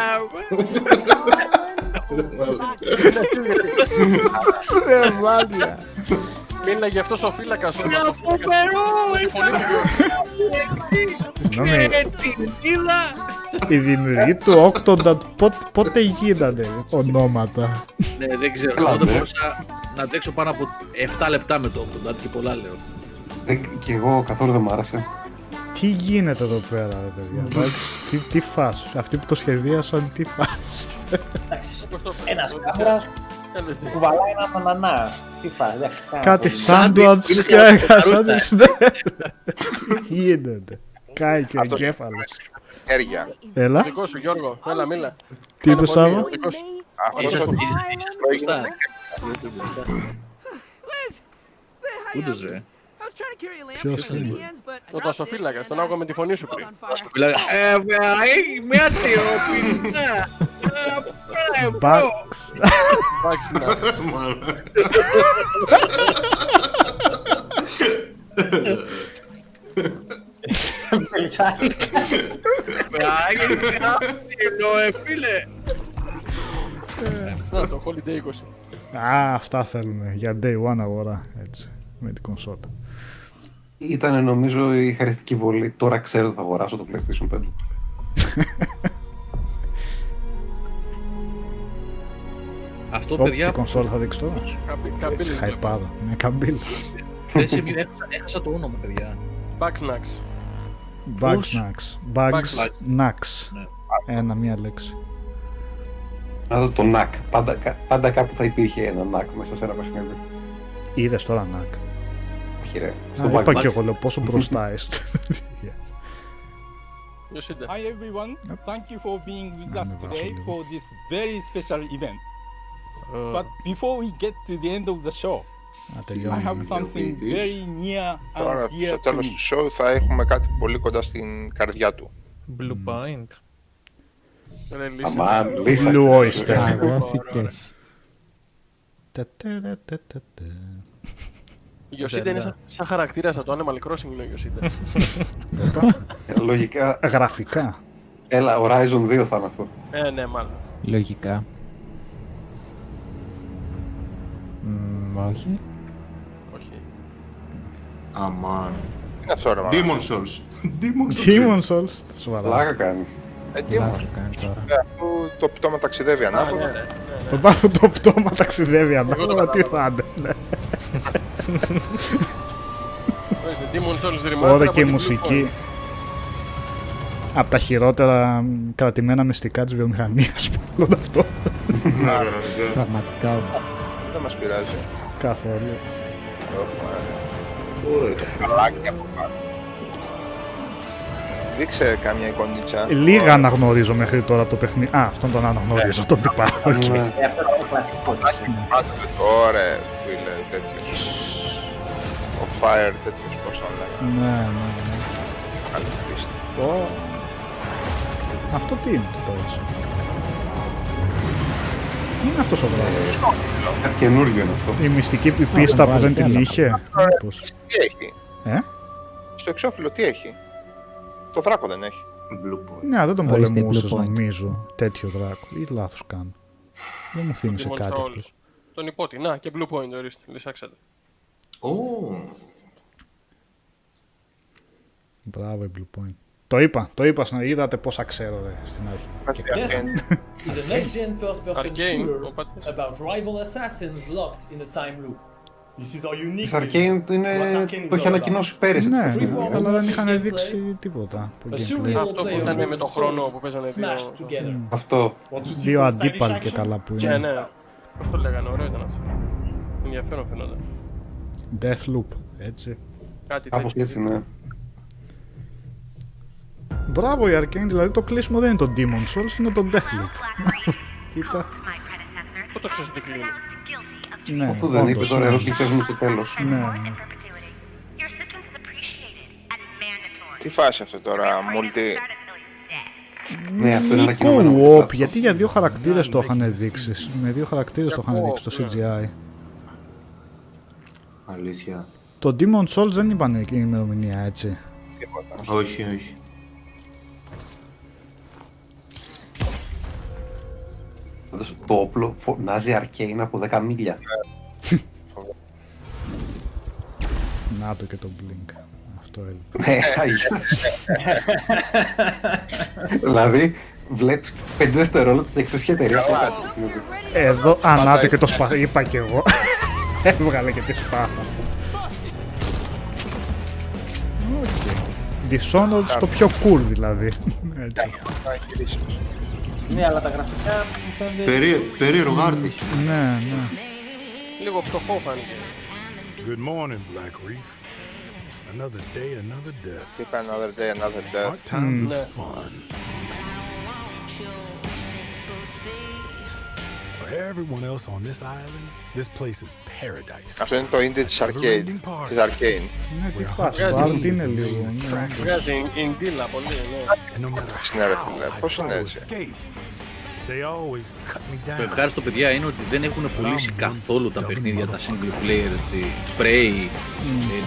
Λίγα μάτια! Μίλαγε αυτός ο φύλακας όμως. Για φοβερό! Η δημιουργή του Octodad πότε γίνανε ονόματα? Ναι, δεν ξέρω, αλλά δεν μπορούσα να αντέξω πάνω από εφτά λεπτά με το Octodad και πολλά λέω. Κι εγώ καθόλου δεν μ' άρεσε. Τι γίνεται εδώ πέρα ρε παιδιά, τι φάσου, αυτοί που το σχεδίασαν τι φάσου. Ένας κάμερας που κουβαλάει έναν ανανά, τι φάσου. Κάτι σάντουατς και έκασαν, ναι. Τι γίνεται, κάει και ο εγκέφαλος. Χέρια. Έλα. Δικό σου Γιώργο, έλα μίλα. Τι είπες Σάββα? Είσαι στο πιστά. Ούτως ρε. Ποιος είναι? Ο Τασοφύλακας, τον άκουγα με τη φωνή σου πριν. Τασοφύλακα. Ε, μια τριοπινά. Μπαξ. Μπαξ να. Να το Holiday είκοσι. Α, αυτά θέλουμε για Day One αγορά, έτσι, με την κονσόλα. Ήτανε νομίζω η χαριστική βολή, τώρα ξέρω θα αγοράσω το PlayStation πέντε. Αυτό παιδιά... Τι κονσόλα θα δείξει τώρα? Καμπύλη. Χαϊπάδα, μια καμπύλη. Έχασα το όνομα παιδιά. Bugsnax. Bugsnax. Bugsnax. Ένα, μία λέξη. Να δω το Nack. Πάντα, πάντα κάπου θα υπήρχε ένα Nack μέσα σε ένα παιχνίδι. Είδες τώρα Nack? Όχι ρε. Στο Bugsnax. Είπα και εγώ λέω πόσο μπροστά είστε. Hi everyone. Thank you for being with us today for this very special event. But before we get to the end of the show, I have something very near and dear. Στο τέλος του show θα έχουμε κάτι πολύ κοντά στην καρδιά του. Blue Point. Αμάν, Blue Oyster. Αγώθηκες. Η Ιωσίντα είναι σαν χαρακτήρας από το Animal Crossing, είναι η Ιωσίντα. Λογικά. Γραφικά. Έλα, Horizon δύο θα είναι αυτό. Ε, ναι, μάλλον. Λογικά. Όχι. Όχι. Αμάν. Είναι αυτό ρε μάλλον. Demon's Souls. Demon's Souls. Λάκα κάνει. Ε, Demon's το πτώμα ταξιδεύει ανάποδα. Το πάθο το πτώμα ταξιδεύει ανάποδα, τι θα άντε. Ωραία και η μουσική. Απ' τα χειρότερα κρατημένα μυστικά της βιομηχανίας πάνω αυτό. Πραγματικά όμως. Δεν μας πειράζει. Καθόλου. Ωραία. Καλάκια από πάνω. Δείξε καμιά εικονίτσα. Λίγα αναγνωρίζω μέχρι τώρα από το παιχνίδι. Α, αυτόν τον αναγνωρίζω, τον τυπά. Οκ. Ωραία, φίλε, τέτοιος. Ο Fire, τέτοιος, πώς θα λέγαμε. Ναι, ναι. Καλή πίστη. Αυτό τι είναι το τόσο? Τι είναι αυτός ο βράδος? Κάτι καινούργιο είναι αυτό. Η μυστική πίστα που δεν την είχε. Τι έχει? Ε? Στο εξώφυλλο τι έχει? Το δράκο δεν έχει? Ναι, δεν τον πολεμούσες νομίζω. Τέτοιο δράκο. Ή λάθος κάνω. Δεν μου θύμισε κάτι αυτός. Τον υπότι. Να και Blue Point ορίστε. Λυσάξατε. Μπράβο η Blue Point. Το είπα, το είπα, είδατε πόσα ξέρω ρε, στην αρχή. Is a next-gen first-person shooter about rival assassins locked in a time loop. This is our unique. Sarkane είναι το είχε ανακοινώσει πέρυσι. Ναι, αλλά δεν είχαν δείξει τίποτα. Αυτό που ήταν με τον χρόνο που παίζανε δύο. Αυτό. Δύο αντίπαλοι και καλά που είναι. Ναι, ναι. Πώς το λέγανε, ωραίο ήταν αυτό. Ενδιαφέρον φαινόταν. Deathloop, έτσι. Κάπως έτσι, ναι. Μπράβο η Arcane, δηλαδή το κλείσιμο δεν είναι το Demon's Souls, είναι το Deathloop. Κοίτα. Πού το ξέρεις ότι κλείνει? Ναι, αυτό δεν είπες τώρα, εδώ πλησιάζουμε στο τέλος. Ναι, ναι. Τι φάση αυτό τώρα, Multi? Ναι, αυτό είναι ένα κείμενο. Coop, γιατί για δύο χαρακτήρες το είχαν δείξει. Με δύο χαρακτήρες το είχαν δείξει το σι τζι άι. Αλήθεια. Το Demon's Souls δεν είπαν η ημερομηνία, έτσι. Όχι, όχι. Φαντάσου, το όπλο φωνάζει Arcane από δέκα μίλια. Να το και το Blink. Αυτό έλειπε. Ναι, δηλαδή, βλέπεις πέντε δευτερόλεπτα και ξεφύγεται ρίσο. Εδώ, να το και το σπαθ, είπα κι εγώ. Έβγαλε και τη σπάθα. Dishonored στο πιο cool δηλαδή. Ναι, αλλά τα γραφικά... Περίεργο άρτη. Ναι, ναι. Λίγο φτωχό φάνηκε. Good morning, Black Reef. Another day, another death. Είπα another day, another death. Our time was fun. For everyone else on this island, this place is paradise. Αυτό είναι το indie της Arcane. Της Arcane. Ναι, τι φάση, το άλλο τι είναι λίγο. Βγάζει indie-λα πολύ, ναι. Πώς είναι έτσι. Το ευχάριστο, παιδιά, είναι ότι δεν έχουν πουλήσει καθόλου τα παιχνίδια, τα single player, τη Stray,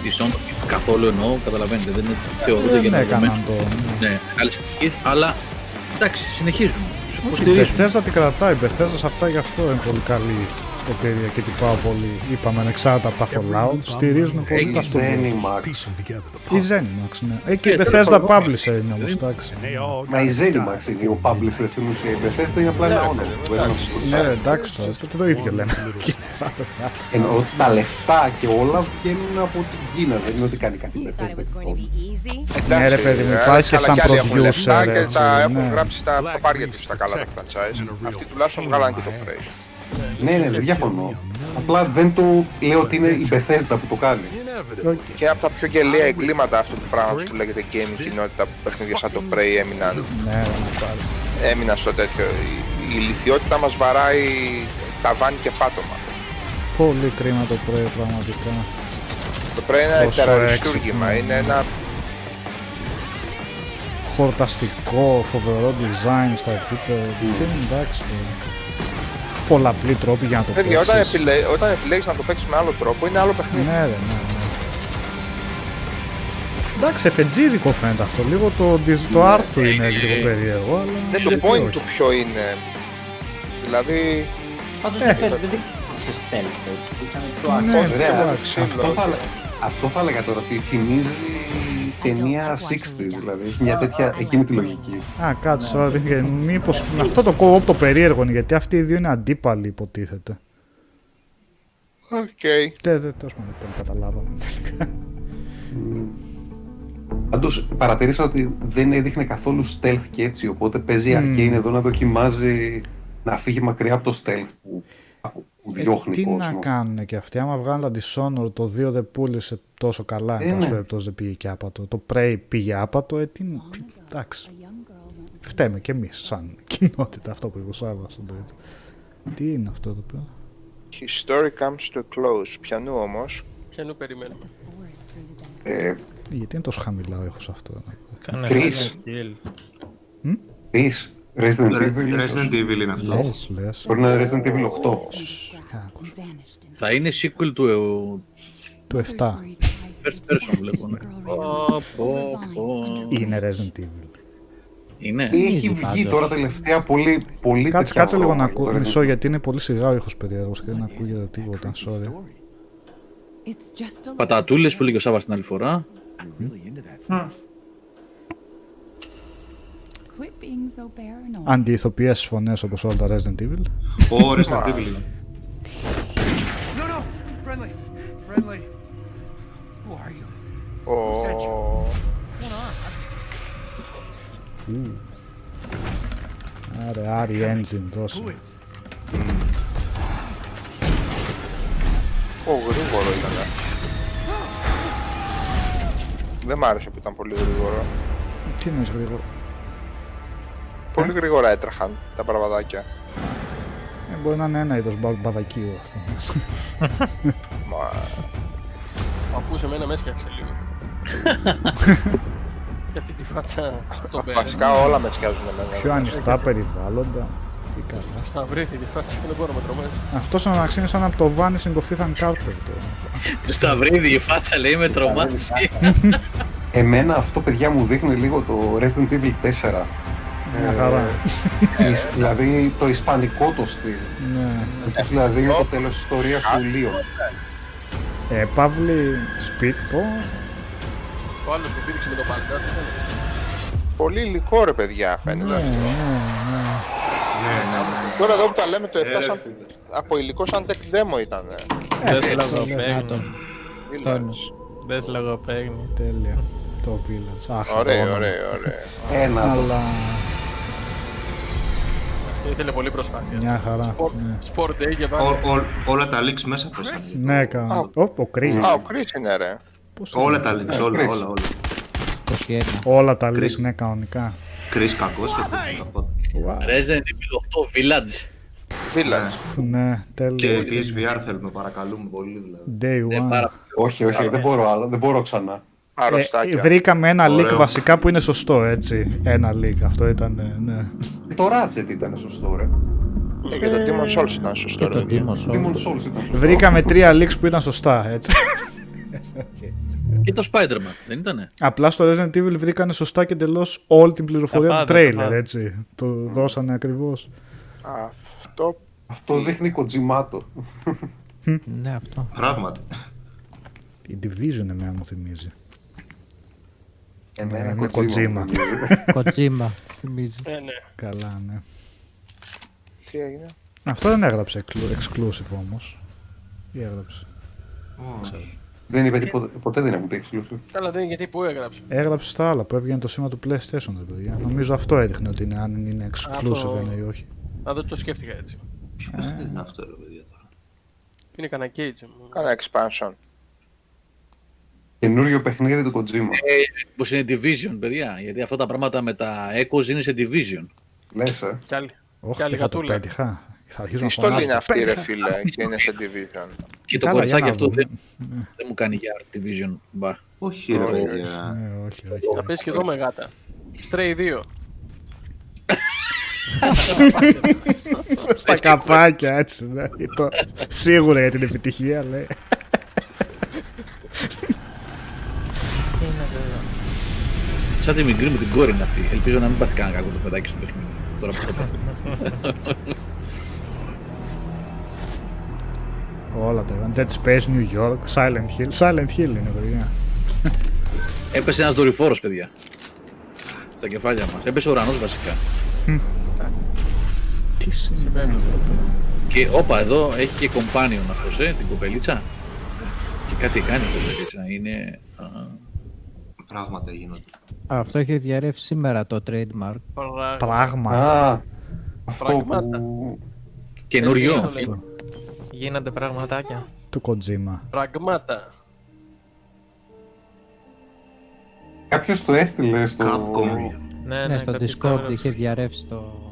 τη Sony, καθόλου εννοώ, καταλαβαίνετε, δεν θεωρούνται γενναιοδομένοι. Ναι, άλλες επιτυχίες, αλλά εντάξει, συνεχίζουν, τους υποστηρίζουν. Η Bethesda την κρατάει, η Bethesda σε αυτά, γι' αυτό είναι πολύ καλή εταιρεία και την πάω πολύ, είπαμε, ανεξάρτητα από τα Fallout, στηρίζουν πολύ τα Zenimax. Η Zenimax, ναι. Και η Bethesda publisher είναι όμως, εντάξει. Μα η Zenimax είναι ο publisher στην ουσία, η Bethesda είναι απλά ένα όνομα. Ναι, εντάξει τώρα, το ίδιο λέμε. Εννοώ ότι τα λεφτά και όλα βγαίνουν από την Κίνα, δεν είναι ότι κάνει κάτι η Bethesda. Ναι ρε παιδί μου, υπάρχει και σαν producer, και τα έχουν γράψει τα παπάρια τους, τα καλά τα franchise. Αυτοί τουλάχιστον βγάλαν και το Prey. Ναι, ναι, δεν διαφωνώ. Απλά δεν το λέω ότι είναι η Bethesda που το κάνει. Και από τα πιο γελία εγκλήματα αυτό το πράγμα που λέγεται gaming κοινότητα, που παιχνίδια σαν το Prey έμειναν. Έμειναν στο τέτοιο. Η ηλιθιότητα μας βαράει ταβάνι και πάτωμα. Πολύ κρίμα το Prey, πραγματικά. Το Prey είναι ένα τεραριστούργημα, είναι ένα... χορταστικό, φοβερό design στα επίπεδα. Εντάξει. Πολλαπλή τρόποι για να το παίξεις. Όταν, επιλέ... όταν επιλέγεις να το παίξεις με άλλο τρόπο, είναι άλλο παιχνίδι. Ναι, ναι, ναι. Εντάξει, εφετζίδικο φαίνεται αυτό. Λίγο το, το ναι, art του είναι ε, λίγο περίεργο, αλλά... Ναι, το point όχι. του ποιο είναι. Δηλαδή... Πάντως δεν δείχνει σε stealth, έτσι. Ήταν το art. Ναι, ναι. Αυτό θα έλεγα τώρα, ότι θυμίζει ταινία εξήντα, δηλαδή, έχει μια τέτοια εκείνη τη λογική. Α, κάτσε τώρα, μήπως αυτό το co-op το περίεργο είναι, γιατί αυτοί οι δύο είναι αντίπαλοι υποτίθεται. Οκ. Δεν το καταλάβαμε τελικά. Πάντως παρατηρήσα ότι δεν έδειχνε καθόλου stealth και έτσι, οπότε παίζει η Arcane εδώ να δοκιμάζει να φύγει μακριά από το stealth που... Ε, τι κόσμο. Να κάνουν και αυτοί, άμα βγάλουν τα Dishonored, το δύο δεν πούλησε τόσο καλά, ε, ναι. δεν πήγε και άπατο, το Prey πήγε άπατο, ε, τι, εντάξει, φταίμε και εμείς σαν κοινότητα αυτό που εικοσάβα στον τρίτο. Τι είναι αυτό το πράγμα. History comes to close, πιανού όμως. Πιανού περιμένουμε. Ε, γιατί είναι τόσο χαμηλά ο ήχος αυτό. Κρις. Κρις. Resident Evil, Resident Evil είναι αυτό. Λες, λες. Μπορεί να είναι Resident Evil οκτώ. Θα είναι sequel του... του επτά. First person βλέπω. Είναι Resident Evil. Είναι. Έχει βγει τώρα τελευταία πολύ πολύ τέτοια. Κάτσε λίγο να ακούω, γιατί είναι πολύ σιγά ο ήχος περίεργος και δεν ακούγεται τίποτα, sorry. Πατατούλες που λέγει ο Σάββας την άλλη φορά. Αντιηθοποιές φωνές όπως όλα τα Resident Evil. Ω, Resident Evil. Άρε, Άρη Engine, τόσο. Ω, γρήγορο ήταν. Δεν μ' άρεσε που ήταν πολύ γρήγορο. Τι είναι γρήγορο. Πολύ γρήγορα έτραχαν τα μπαρβαδάκια. Ε, μπορεί να είναι ένα είδος μπαρβαδακίου αυτό. Μα... Ακούσε εμένα μέσα και έξε λίγο. Και αυτή τη φάτσα... Βασικά όλα με σκιάζουν εμένα. Πιο ανοιχτά περιβάλλοντα. Στα βρήθη τη φάτσα, δεν μπορώ να με τρομάζει. Αυτός ο Μαξ είναι σαν από το Vanishing of Ethan Carter. Του στα βρήθη η φάτσα λέει με τρομάζει. Εμένα αυτό, παιδιά, μου δείχνει λίγο το Resident Evil τέσσερα. Μια χαρά. Ε, δηλαδή το ισπανικό το στυλ. Ναι. Δηλαδή για το τέλος της ιστορίας του Λίον. Ε, Παύλη, σπίτπο. Ο άλλος που πήδηξε με το παλικάρι. Πολύ υλικό ρε παιδιά φαίνεται αυτό. Ναι, ναι. Τώρα εδώ που τα λέμε το εφτά από υλικό σαν tech demo ήταν. Μπες λογοπαίγνη. Μπες λογοπαίγνη. Τέλεια. Το Village. Ωραίο, ωραίο, ωραίο. Ένα αλλά... Αυτό ήθελε πολύ προσπάθεια. Μια χαρά. Sport Day και βάλε. Όλα τα leaks μέσα πέσα. Ναι, καλά. Ο Chris. Α, ο Chris είναι ρε. Όλα τα leaks, όλα, όλα, όλα. Όλα τα leaks, ναι, κανονικά. Chris κακός και τίποτα. Resident Evil οκτώ Village. Village. Ναι, τέλεια. Και πι ες βι αρ θέλουμε, παρακαλούμε πολύ δηλαδή. Day one. Όχι, όχι, δεν μπορώ άλλο, δεν μπορώ ξανά. Ε, βρήκαμε ένα leak βασικά που είναι σωστό, έτσι. Ένα leak, αυτό ήταν. Ναι. Το Ratchet ήταν σωστό, ρε. Ε, και το Demon's Souls ήταν σωστό. Και το Demon's Souls ήταν σωστό. Βρήκαμε τρία leaks που ήταν σωστά, έτσι. Και το Spider-Man, δεν ήτανε. Απλά στο Resident Evil βρήκανε σωστά και εντελώς όλη την πληροφορία του trailer, έτσι. Το δώσανε ακριβώς. Αυτό, αυτό δείχνει κοτζιμάτο. Ναι, αυτό. Πράγματι. Η Division εμένα μου θυμίζει. Εμένα είναι Kojima. Kojima, θυμίζει. Καλά, ναι. Τι έγινε? Αυτό δεν έγραψε exclusive όμως. Τι έγραψε? Δεν είπε τίποτα, ποτέ δεν έχουν πει exclusive. Καλά, δεν, γιατί πού έγραψε? Έγραψε στα άλλα που έβγαινε το σήμα του PlayStation, παιδιά. Νομίζω αυτό έδειχνε ότι είναι, αν είναι exclusive ή όχι. Να δω, το σκέφτηκα έτσι. Ποιο παιχνίδι είναι αυτό, παιδιά τώρα? Είναι κανένα cage. Κανένα expansion. Καινούριο παιχνίδι του Kojima. Ε, πως είναι Division, παιδιά, γιατί αυτά τα πράγματα με τα Echoes είναι σε Division. Λες, ε. Κι άλλη, κι άλλη γατούλα. Τι στολή είναι αυτή ρε φίλε, και είναι σε Division. Και το κοριτσάκι αυτό δεν μου κάνει για Division, μπα. Όχι ρε παιδιά. Θα πες και εδώ με γάτα. Stray δύο. Στα καπάκια, έτσι. Σίγουρα για την επιτυχία, λέει. Σαν τη μικρή μου την κόρη είναι αυτή. Ελπίζω να μην πάθει κανένα κακό το παιδάκι στο παιχνίδι. Τώρα που το πάθει. Όλα τα είδαν. Dead Space, New York, Silent Hill. Silent Hill είναι, παιδιά. Έπεσε ένας δορυφόρος, παιδιά. Στα κεφάλια μας. Έπεσε ο ουρανός βασικά. Τι συμβαίνει? Και όπα, εδώ έχει και companion αυτός, ε, την κοπελίτσα. Και κάτι κάνει η κοπελίτσα. Είναι... Πράγματα γίνονται. Αυτό έχει διαρρεύσει σήμερα το trademark. Πράγματα. Πράγματα. Καινούριο αυτό. Γίνονται πραγματάκια. Του Kojima. Πραγμάτα. Κάποιος το έστειλε στο... Capcom. Ναι, ναι, στο Discord είχε διαρρεύσει το...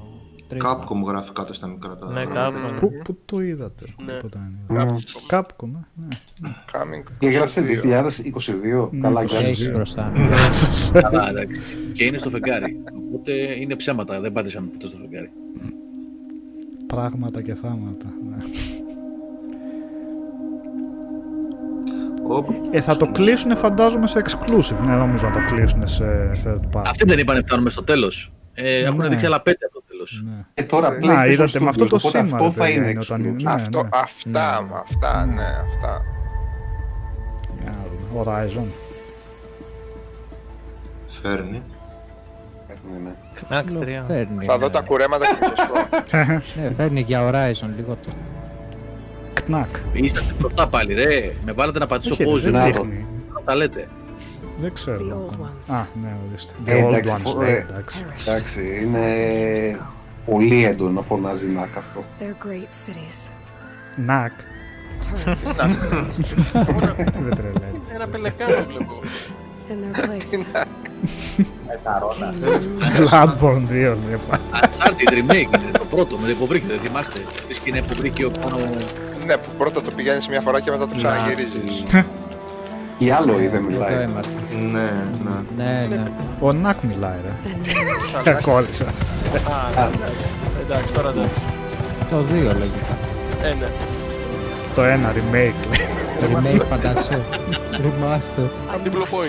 Capcom γράφει κάτω στα μικρά τα... Ναι, Capcom. Πού το είδατε? Capcom, ναι. Και γράψε δύο χιλιάδες είκοσι δύο, καλά γράψε μπροστά. Καλά, εντάξει. Και είναι στο φεγγάρι, οπότε είναι ψέματα, δεν πάτησαν ποτέ στο φεγγάρι. Πράγματα και θάματα. Ε, θα το κλείσουνε φαντάζομαι σε exclusive, ναι, νομίζω να το κλείσουνε σε third party. Αυτοί δεν είπανε φτάνουμε στο τέλος, έχουν δείξει άλλα πέντε. Ναι. Ε, τώρα ναι, PlayStation είδατε, με αυτό το σήμα, αυτό θα είναι exclusive. Αυτό, ναι. Αυτά, ναι. αυτά, ναι, αυτά. Horizon. Φέρνει. Φέρνει, ναι. Φέρνει, φέρνει, θα δω ναι. τα κουρέματα και θα σου πω. Φέρνει για Horizon λίγο το. Κνακ. Είσατε μπροστά πάλι, ρε. Με βάλατε να πατήσω πόζι. Να τα λέτε. Δεν ξέρω. Α, ναι, ορίστε. Εντάξει, είναι πολύ έντονο να φωνάζει Νακ αυτό. Νακ. Δεν τρελαίνει. Ένα πελεκάνο βλέπω. Μεταρώνα. Bloodborne δύο. Uncharted remake είναι το πρώτο, με το βρήκε, δεν θυμάστε. Τη σκηνή που βρήκε ο... Ναι, που πρώτα το πηγαίνεις μια φορά και μετά το ξαναγυρίζεις. Ή άλλο είδε μιλάει. Ναι, ναι. Ο Νακ μιλάει, ρε. Κόλλησα. Εντάξει, τώρα εντάξει. Το δύο λογικά. Ναι. Το ένα remake. Remake φαντάσου. Remaster. Από την Blue Point.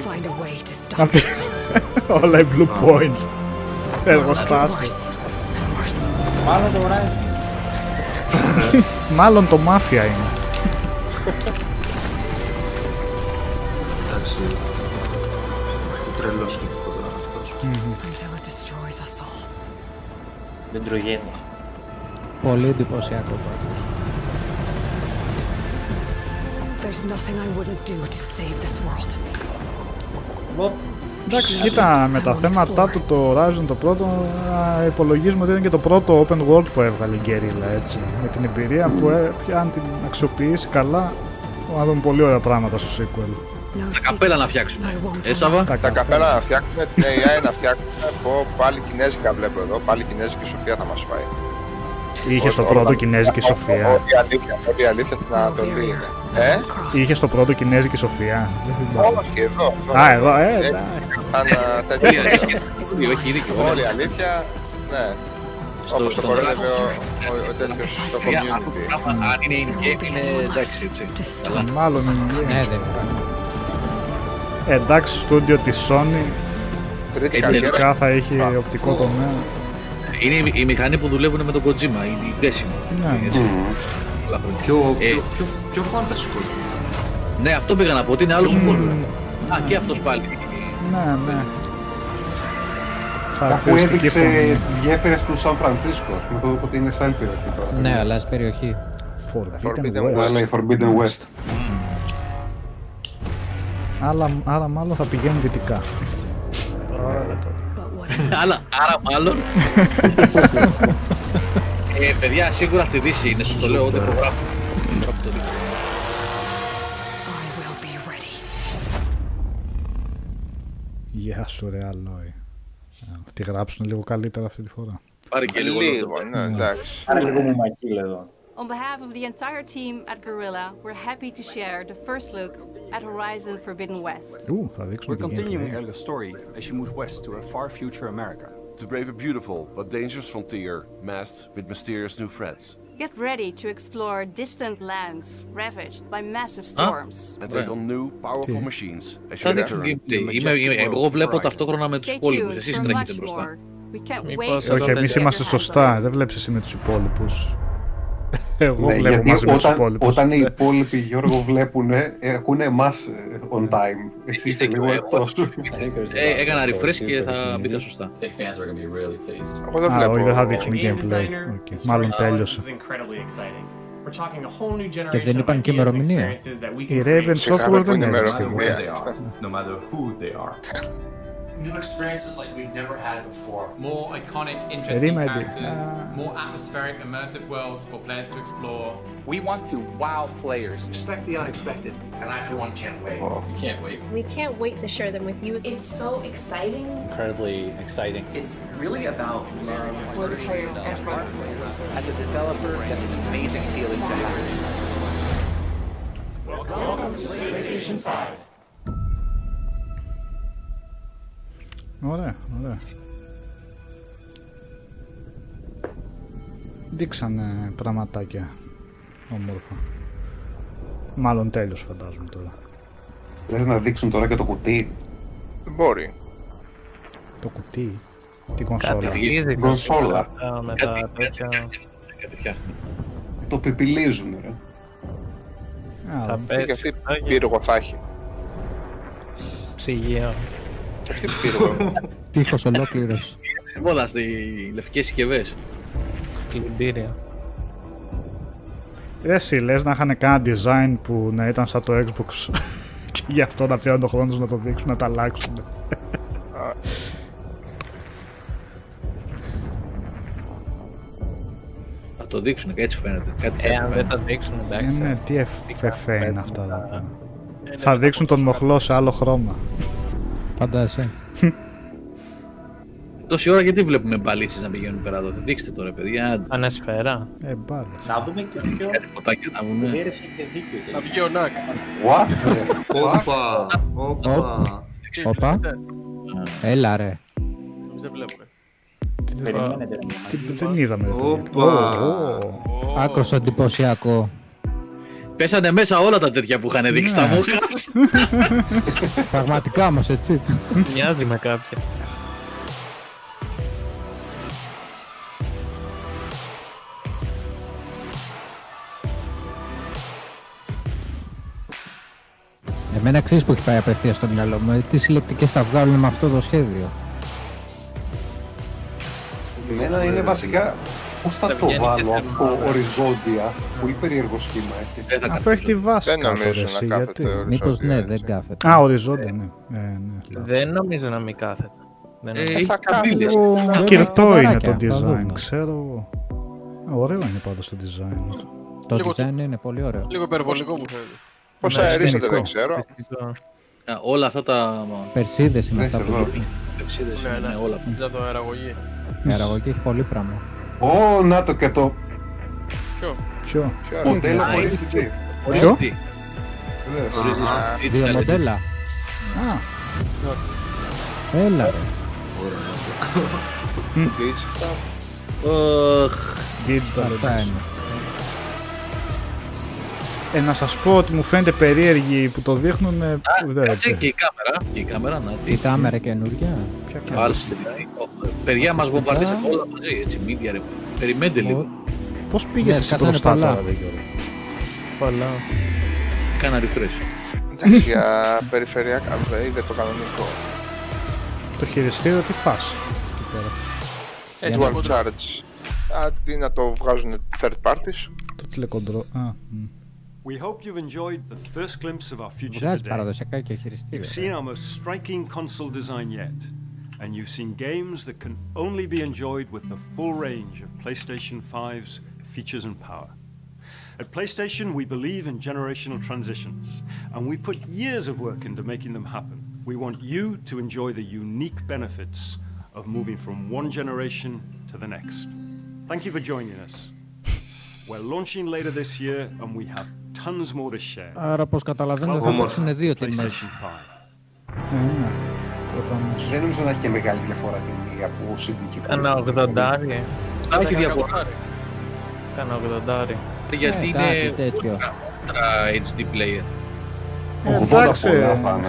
Όλα οι Blue Point. εργοστάσιο. Μάλλον το Horizon. Μάλλον το Mafia είναι. Εντάξει. Έχει τρελό σκηνικό τώρα αυτός. Δεν τρογένει. Πολύ εντυπωσιακό πάντως. Εντάξει, κοίτα, με τα θέματα του το Horizon το πρώτο, υπολογίζουμε ότι είναι και το πρώτο open world που έβγαλε η Guerrilla, έτσι. Με την εμπειρία που αν την αξιοποιήσει καλά, θα δούμε πολύ ωραία πράγματα στο sequel. Τα καπέλα να φτιάξουν. Έσαβα. Τα καπέλα να φτιάξουν, την έι άι να φτιάξουν. Εγώ πάλι κινέζικα βλέπω εδώ, πάλι κινέζικη σοφία θα μας φάει. Είχε στο πρώτο κινέζικη σοφία. Όλη η αλήθεια, όλη η αλήθεια την Ανατολή είναι. Ε? Είχε στο πρώτο κινέζικη σοφία. Όχι, εδώ. Α, εδώ, ε, εντάξει. Όλη η αλήθεια, ναι. Όπως το κορέλευε ο τέτοιος στο community. Αν είναι in-game είναι εντάξει, έτσι. Μάλλον in-game. Ναι, δεν είναι. Εντάξει, στούντιο της Sony. Τρίτη καριέρα θα έχει οπτικό τομέα. Είναι οι μηχανοί που δουλεύουν με τον Kojima, η Decima. Πιο φαντασικός κόσμος. Ναι, αυτό πήγα να πω, ότι είναι άλλος ο κόσμος. Α, και αυτός πάλι. Ναι, ναι. Αφού έδειξε τις γέφυρες του Σαν Φρανσίσκο, με το ότι είναι σε άλλη περιοχή τώρα. Ναι, αλλά σε περιοχή. Forbidden West. Άρα μάλλον θα πηγαίνει δυτικά. Άρα, άρα μάλλον. ε, παιδιά, σίγουρα στη Δύση είναι, σου το λέω, δεν το γράφω. Γεια σου ρε Αλόι. Τη γράψουν λίγο καλύτερα αυτή τη φορά. Πάρε και λίγο, ναι, εντάξει. Πάρε λίγο μου μακίλ εδώ. On behalf of the entire team at Guerrilla, we're happy to share the first look at Horizon Forbidden West. Ooh, we're continuing Helga's story as she moves west to a far future America. To brave a beautiful but dangerous frontier masked with mysterious new threats. Get ready to explore distant lands ravaged by massive storms. And take on new powerful machines as you return to the majestic world. Stay tuned for much more. We can't wait for the second half of the game. Όχι, εμείς είμαστε σωστά. Δεν βλέπεις εσύ με τους υπόλοιπους. Εγώ ναι, βλέπω μαζί με τους υπόλοιπους. Όταν οι υπόλοιποι, Γιώργο, βλέπουν, ακούνε εμάς on time. Εσύ είστε λίγο εκτός. Έκανα refresh και θα μπήκα σωστά. Εγώ δεν βλέπω. Δεν θα δείξουν gameplay. Μάλλον τέλειωσε. Και δεν είπαν και ημερομηνία. Η Raven Software δεν έδειξε τίποτα. New experiences like we've never had before. More iconic, interesting characters, more atmospheric, immersive worlds for players to explore. We want to wow players. Expect the unexpected. And I, for one, can't wait. We can't wait. We can't wait to share them with you. It's so exciting. Incredibly exciting. It's really about love for the players and for the players. As a developer, that's an amazing feeling. Welcome to PlayStation five. Ωραία, ωραία. Δείξανε πραγματάκια όμορφα. Μάλλον τέλος φαντάζομαι τώρα. Λες να δείξουν τώρα και το κουτί? Μπορεί. Το κουτί? Την κονσόλα. Την κονσόλα. Με τα τέτοια... Το πιπιλίζουν ρε. Θα πέσει. Και αυτή πύργο θα έχει. Ψυγεία. Τείχος ολόκληρος. Όλα στις λευκές συσκευές. Κλειμπήρια. Εσύ λες να είχαν κάνει design που να ήταν σαν το Xbox και γι' αυτό να φτιάχνουν τον χρόνο τους να το δείξουν, να τα αλλάξουν. Θα το δείξουν και έτσι φαίνεται. Εάν δεν τα δείξουν εντάξει. Ναι, τι εφ εφ είναι αυτά. Θα δείξουν τον μοχλό σε άλλο χρώμα. Φαντάζεσαι. Τόση ώρα γιατί βλέπουμε μπαλίτσες να πηγαίνουν πέρα εδώ, δείξτε τώρα παιδιά. Ανασφαίρα. Ε, μπάλα. Να δούμε και ποιο. Κάτι φωτάκια να δούμε. Να βγει ο Νακ. Όπα, όπα. Όπα. Έλα ρε. Δεν βλέπουμε. Δεν είδαμε. Όπα. Άκουσα εντυπωσιακό. Πέσανε μέσα όλα τα τέτοια που είχαν δείξει τα μούχας. Πραγματικά όμως, έτσι. Μοιάζει με κάποια. Εμένα ξέρεις που έχει πάει απευθείας στο μυαλό μου. Τι συλλεκτικές θα βγάλουν με αυτό το σχέδιο. Εμένα είναι βασικά πώς θα, θα το βάλω αυτό οριζόντια. Πολύ περίεργο σχήμα έχει. Αυτό έχει τη βάση. Δεν νομίζω εσύ, να κάθεται οριζόντια. Μήπως ναι, δεν κάθεται. Α, οριζόντια, ναι. Ε, ναι. Δεν νομίζω να μην κάθεται. Ε, ε, θα κάπου... Κυρτό είναι το design, ξέρω. Ωραίο είναι πάντως το design. Το λίγο... design είναι πολύ ωραίο. Λίγο υπερβολικό μου φαίνεται. Πώς αερίζεται δεν ξέρω. Όλα αυτά τα... Περσίδες είναι αυτά που δείχνει. Περσίδες είναι όλα αυτά. Ήταν το αεραγωγή. Η αεραγωγή έχει πολύ πράγμα. Ω, να το και το... Ποιο? Ποιο? Μοντέλα χωρίς τι. Ποιο? Δύο μοντέλα. Α. Έλα ρε. Ωραία. Ε, να σας πω ότι μου φαίνεται περίεργη που το δείχνουν. Α, κάτσε και η κάμερα. Και η κάμερα, να τη. Η κάμερα καινούργια. Ποια κάμερα. Παιδιά μας βομβαρδίσαν όλα μαζί, έτσι, μίδια ρε. Περιμέντε λίγο. Πώς πήγες εσύ μπροστά τώρα, δε Γιώργο. Παλά. Κάνα refresh. Εντάξει, για περιφερειακά, είδε το κανονικό. Το χειριστήριο τι φας. Εκεί πέρα. Dual charge. Αντί να το βγάζουν third parties. Το τηλεκοντρό, α. We hope you've enjoyed the first glimpse of our future today. You've seen our most striking console design yet, and you've seen games that can only be enjoyed with the full range of PlayStation five's features and power. At PlayStation, we believe in generational transitions, and we put years of work into making them happen. We want you to enjoy the unique benefits of moving from one generation to the next. Thank you for joining us. We're launching later this year, and we have tons more to share. Άρα, όπως καταλαβαίνετε, θα υπάρξουν δύο τιμές. Δεν νομίζω να έχει μεγάλη διαφορά τιμή από συνδική. Κάνα ογδοντάρι. Έχει διαφορά. Κάνα ογδοντάρι. Γιατί είναι ultra έιτς ντι player. Εντάξει,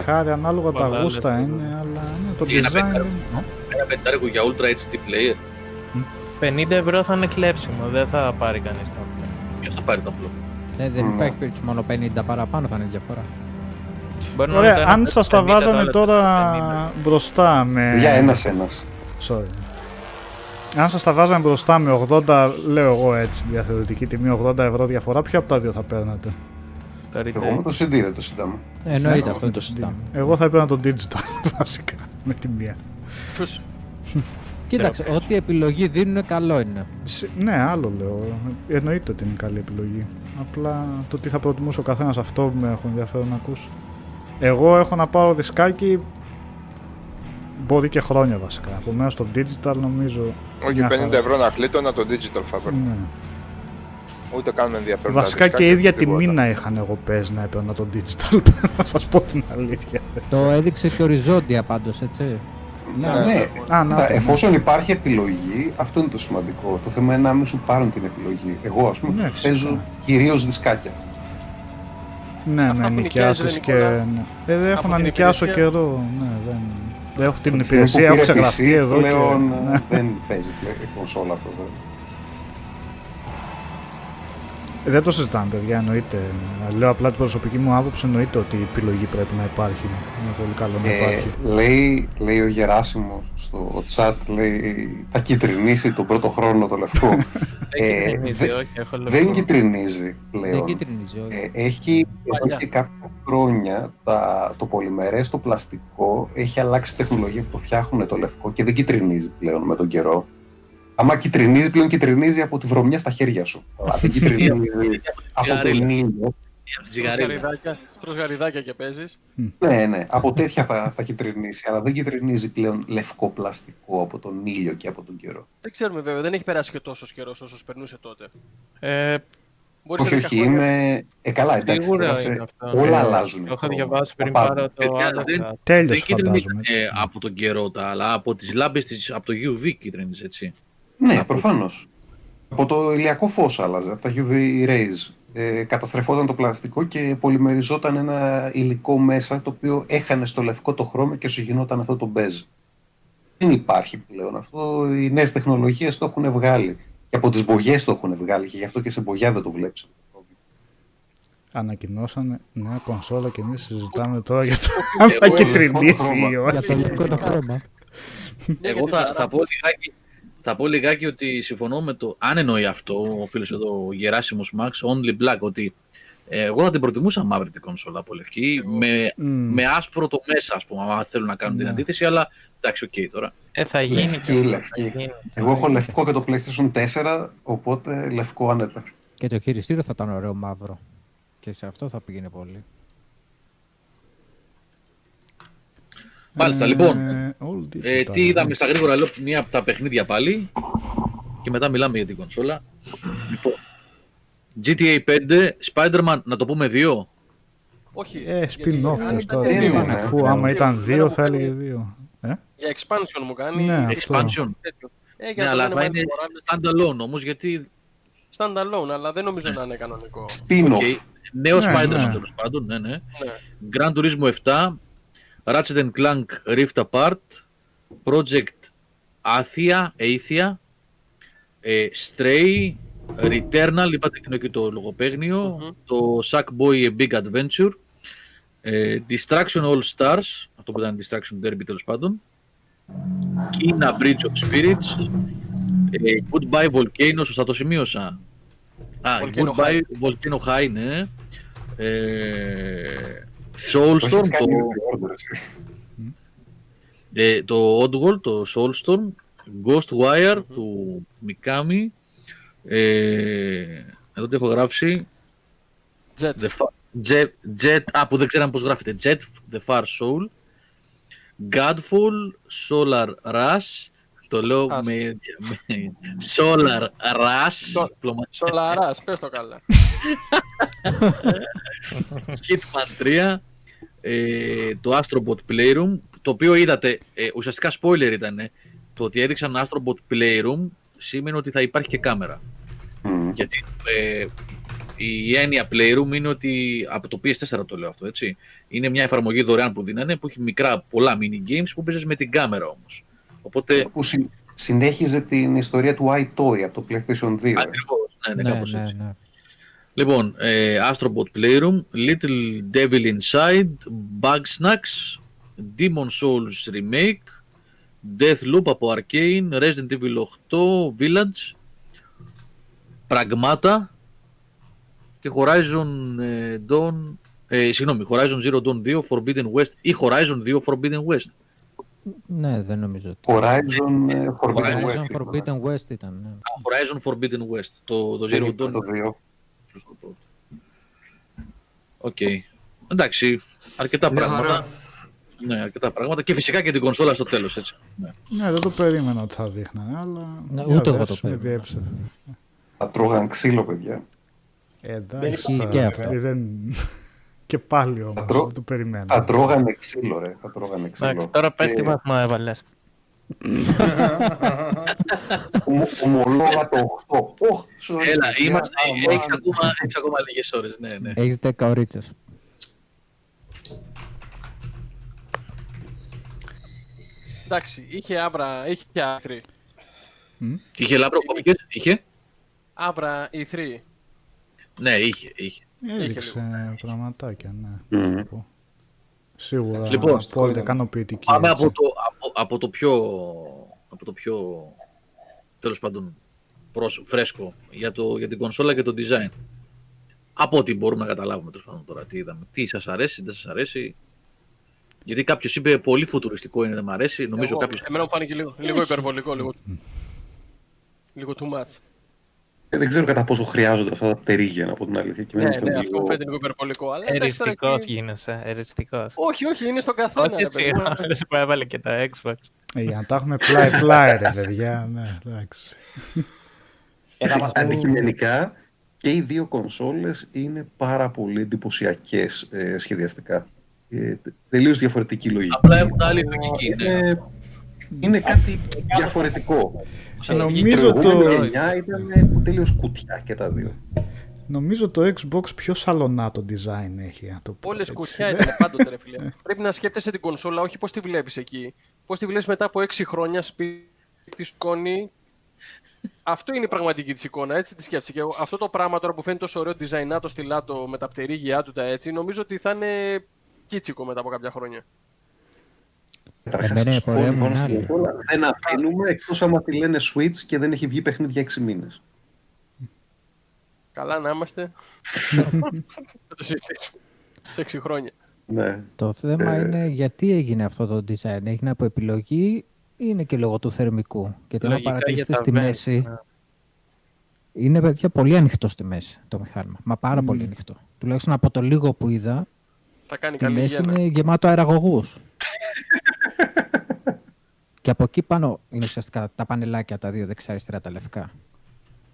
χάρη, ανάλογα τα γούστα είναι, αλλά το design... Ένα πεντάρικο για ultra έιτς ντι player. πενήντα ευρώ θα είναι κλέψιμο, δεν θα πάρει κανείς το απλό. Ποιος θα πάρει το απλό. Ναι, δεν υπάρχει περίπτωση, μόνο πενήντα παραπάνω θα είναι διαφορά. Ωραία, αν σας τα βάζανε τώρα μπροστά με... Για ένας ένας. Sorry. Αν σας τα βάζανε μπροστά με ογδόντα, λέω εγώ έτσι, μια θεωρητική τιμή ογδόντα ευρώ διαφορά, ποιο από τα δύο θα παίρνατε. Εγώ με το σι ντι δεν το συντάμε. Εννοείται αυτό το συντάμε. Εγώ θα έπαιρνα το digital βασικά, με τη μία. Κοίταξε, ό,τι επιλογή δίνουν καλό είναι. Ναι, άλλο λέω. Εννοείται ότι είναι καλή επιλογή. Απλά το τι θα προτιμούσε ο καθένας αυτό που με έχω ενδιαφέρον να ακούσει. Εγώ έχω να πάρω δισκάκι. Μπορεί και χρόνια βασικά. Επομένως το digital νομίζω. Όχι, πενήντα ευρώ να κλείτω, να το digital θα έπαιρνα. Ναι. Ούτε καν με ενδιαφέρον. Βασικά και η ίδια τιμή να είχαν εγώ πες να έπαιρνα το digital. Να σας πω την αλήθεια. Το έδειξε και οριζόντια πάντως, έτσι. Ναι, ναι, ναι. Α, ναι, εφόσον ναι. υπάρχει επιλογή, αυτό είναι το σημαντικό. Το θέμα είναι να μην σου πάρουν την επιλογή. Εγώ, ας πούμε, ναι, παίζω ναι. κυρίως δισκάκια. Ναι, αυτά να νοικιάσεις και... Ναι. Ε, δεν έχω να νοικιάσω υπηρεσία. καιρό. Ναι, δεν... δεν έχω την υπηρεσία, έχω ξεγραφτεί εδώ πλέον, και... Ναι. Δεν παίζει κονσόλα αυτό εδώ. Ε, δεν το συζητάμε, παιδιά, εννοείται. Λέω απλά την προσωπική μου άποψη, εννοείται ότι η επιλογή πρέπει να υπάρχει. Είναι πολύ καλό να υπάρχει. Ε, λέει, λέει ο Γεράσιμος στο chat, λέει, θα κυτρινίσει τον πρώτο χρόνο το λευκό. ε, δε, δεν κυτρινίζει πλέον. Δεν κυτρινίζει, όχι. Ε, έχει και κάποια χρόνια τα, το πολυμερές, το πλαστικό, έχει αλλάξει τεχνολογία που το φτιάχνουν το λευκό και δεν κυτρινίζει πλέον με τον καιρό. Άμα κυτρινίζει, πλέον κυτρινίζει από τη βρωμιά στα χέρια σου. Αλλά δεν κυτρινίζει από τον ήλιο. Τρως γαριδάκια και παίζεις. Ναι, ναι, από τέτοια θα, θα κυτρινίσει. Αλλά δεν κυτρινίζει πλέον λευκό πλαστικό από τον ήλιο και από τον καιρό. Δεν ξέρουμε βέβαια, δεν έχει περάσει και τόσο καιρό όσο περνούσε τότε. Ε, όχι, όχι, είμαι. Ε, καλά, εντάξει. Όλα αλλάζουν. Το είχα διαβάσει πριν πάρα το άλλο. Τέλειος φαντάζομαι. Από τον καιρό τα, αλλά από τις λάμπες, από το γιου βι κυτρινίζει, έτσι. Ναι, προφανώς. Από το ηλιακό φως άλλαζε, από τα γιου βι rays. Ε, καταστρεφόταν το πλαστικό και πολυμεριζόταν ένα υλικό μέσα το οποίο έχανε στο λευκό το χρώμα και σου γινόταν αυτό το μπέζ. Δεν υπάρχει πλέον αυτό. Οι νέες τεχνολογίες το έχουν βγάλει. Και από τις μπογιές το έχουν βγάλει και γι' αυτό και σε μπογιά δεν το βλέπεις. Ανακοινώσανε νέα κονσόλα και εμείς συζητάμε τώρα για το αν θα κυτρινήσει ή όχι. Για το λευκό το χρώμα. Εγώ θα, θα, πω λιγάκι, θα πω λιγάκι ότι συμφωνώ με το. Αν εννοεί αυτό ο φίλος εδώ, ο Γεράσιμος Μαξ, Only Black, ότι εγώ θα την προτιμούσα μαύρη την κονσόλα από λευκή, με, mm. με άσπρο το μέσα, ας πούμε, αν θέλουν να κάνουν yeah. την αντίθεση, αλλά εντάξει, οκ okay, τώρα. Ε, θα γίνει. Λευκή, και... λευκή. Θα γίνει. Εγώ έχω λευκό και το PlayStation τέσσερα, οπότε λευκό άνετα. Και το χειριστήριο θα ήταν ωραίο μαύρο. Και σε αυτό θα πήγαινε πολύ. Μάλιστα, ε, λοιπόν, ε, τι είδαμε στα γρήγορα, λέω, μία από τα παιχνίδια πάλι και μετά μιλάμε για την κονσόλα. Λοιπόν, τζι τι έι πέντε, Spider-Man, να το πούμε δύο. Όχι. Ε, spin-off τώρα, αφού άμα ήταν δύο θα έλεγε δύο. Για expansion μου κάνει. Ναι, expansion. Ναι, αλλά θα είναι stand-alone όμως, γιατί... Standalone, αλλά δεν νομίζω να είναι κανονικό. Spin-off. Okay. Νέο ναι, Spider-Man ναι. τέλος πάντων, ναι, ναι. ναι. Grand Turismo επτά, Ratchet and Clank Rift Apart, Project Athia, Athia, ε, Stray, Returnal, είπατε κοινό και το λογοπαίγνιο, mm-hmm. το Sackboy: A Big Adventure, ε, Distraction All Stars, αυτό που ήταν Distraction Derby τέλος πάντων, Kina Bridge of Spirits, Ε, Goodbye Volcano, σωστά το σημείωσα. Α, Volcano Goodbye High. Volcano High, ναι. Ε, Soulstorm, το... Ε, το Oddworld, το Soulstorm, Ghostwire, mm-hmm. του Mikami. Ε, εδώ τι έχω γράψει. Jet. Far, jet, jet, α, που δεν ξέραμε πώς γράφεται. Jet, The Far Soul. Godfall, Solar Rush. Το λέω με, με Solar Rush. Solar Rush, πες το καλά. Hitman τρία, ε, το Astrobot Playroom, το οποίο είδατε, ε, ουσιαστικά spoiler ήταν το ότι έδειξαν Astrobot Playroom, σήμαινε ότι θα υπάρχει και κάμερα. Mm. Γιατί ε, η έννοια Playroom είναι ότι, από το πι ες φορ το λέω αυτό, έτσι, είναι μια εφαρμογή δωρεάν που δίνανε, που έχει μικρά πολλά mini games που παίζεις με την κάμερα όμως. Οπότε... Που συ, συνέχιζε την ιστορία του iToy από το PlayStation δύο. Ακριβώς, ναι, ναι, ναι, κάπως ναι, έτσι. Ναι. Λοιπόν, ε, Astrobot Playroom, Little Devil Inside, Bug Snacks, Demon's Souls Remake, Deathloop από Arcane, Resident Evil οκτώ, Village, Pragmata και Horizon, ε, Dawn, ε, συγγνώμη, Horizon Zero Dawn δύο, Forbidden West ή Horizon δύο, Forbidden West. Ναι, δεν νομίζω ότι... Horizon, ε, Forbidden, Horizon West, Forbidden West ήταν. Ναι. Horizon Forbidden West, το, το Zero Dawn. Το δύο. Οκ. Okay. Εντάξει, αρκετά ναι, πράγματα. Άρα. Ναι, αρκετά πράγματα και φυσικά και την κονσόλα στο τέλος, έτσι. Ναι, ναι, δεν το περίμενα ότι θα δείχνανε, αλλά... Ναι, ούτε εγώ το περίμενα. Θα τρώγαν ξύλο, παιδιά. Ε, εντάξει, θα... και αυτό. Δεν... Και πάλι όμως, τρώ... δεν το περιμένω. Θα τρώγανε ξύλο, ρε. Θα τρώγανε ξύλο. Εντάξει, τώρα πες τι βαθμό έβαλες. Ομολόγα το οκτώ. Έλα, είμαστε, έχεις ακόμα, ακόμα λίγες ώρες, ναι, ναι. Έχεις δέκα ορίτσες. Εντάξει, είχε άμπρα, είχε άθρη. Είχε λάμπρο, κόμικες, είχε. Άμπρα, η τρία. Ναι, είχε, είχε. Έδειξε πραγματάκια, ναι. Mm. Σίγουρα, λοιπόν, πολύ ικανοποιητική. Πάμε από το, από, από το πιο, από το πιο τέλος πάντων, προς, φρέσκο για, το, για την κονσόλα και το design. Από ό,τι μπορούμε να καταλάβουμε τέλος πάντων τώρα, τι είδαμε, τι σας αρέσει, δεν σας αρέσει. Γιατί κάποιος είπε πολύ φουτουριστικό είναι, δεν μ' αρέσει. Νομίζω εγώ, κάποιος... Εμένα μου πάνε και λίγο, λίγο υπερβολικό, λίγο, mm. λίγο too much. Δεν ξέρω κατά πόσο χρειάζονται αυτά τα περίγεια, από την αλήθεια. Ναι, ναι, ναι, αυτό μου φαίνεται λίγο υπερβολικό. Εριστικός γίνεσαι, εριστικός. Όχι, όχι, είναι στον καθένα. Όχι, εσύ, άρεσε που έβαλε και τα Xbox. Για να τα έχουμε πλάι-πλάι, ρε παιδιά, ναι, εντάξει. Αντικειμενικά και οι δύο κονσόλες είναι πάρα πολύ εντυπωσιακές σχεδιαστικά. Τελείως διαφορετική λογική. Απλά έχουν άλλη λογική, ναι. Είναι κάτι διαφορετικό. Νομίζω το... ήταν τελείως κουτιά και τα δύο. Νομίζω το Xbox πιο σαλονά το design έχει. Το πω, όλες κουτιά ήταν πάντοτε, ρε φίλε. Πρέπει να σκέφτεσαι την κονσόλα, όχι πώς τη βλέπεις εκεί. Πώς τη βλέπεις μετά από έξι χρόνια σπίτι, τη σκόνη. Αυτό είναι η πραγματική της εικόνα, έτσι τη σκέφτηκα εγώ. Αυτό το πράγμα τώρα που φαίνεται τόσο ωραίο design, το στυλάτο με τα πτερίγια του, τα έτσι, νομίζω ότι θα είναι κίτσικο μετά από κάποια χρόνια. Εμένα, εμένα, εμένα, εμένα. Δεν αφήνουμε εκτός άμα τη λένε Switch και δεν έχει βγει παιχνίδι για έξι μήνες. Καλά να είμαστε. Θα το συζητήσουμε σε έξι χρόνια. Ναι. Το θέμα ε... είναι γιατί έγινε αυτό το design. Έγινε από επιλογή, είναι και λόγω του θερμικού. Γιατί άμα παρατηρήσετε στη βέν. μέση, yeah. είναι παιδιά πολύ ανοιχτό στη μέση το μηχάνημα. Μα πάρα mm. πολύ ανοιχτό. Τουλάχιστον από το λίγο που είδα, θα κάνει στη καλή μέση γέννα. Είναι γεμάτο αεραγωγούς. Και από εκεί πάνω είναι ουσιαστικά τα πανελάκια, τα δύο δεξιά-αριστερά, τα λευκά.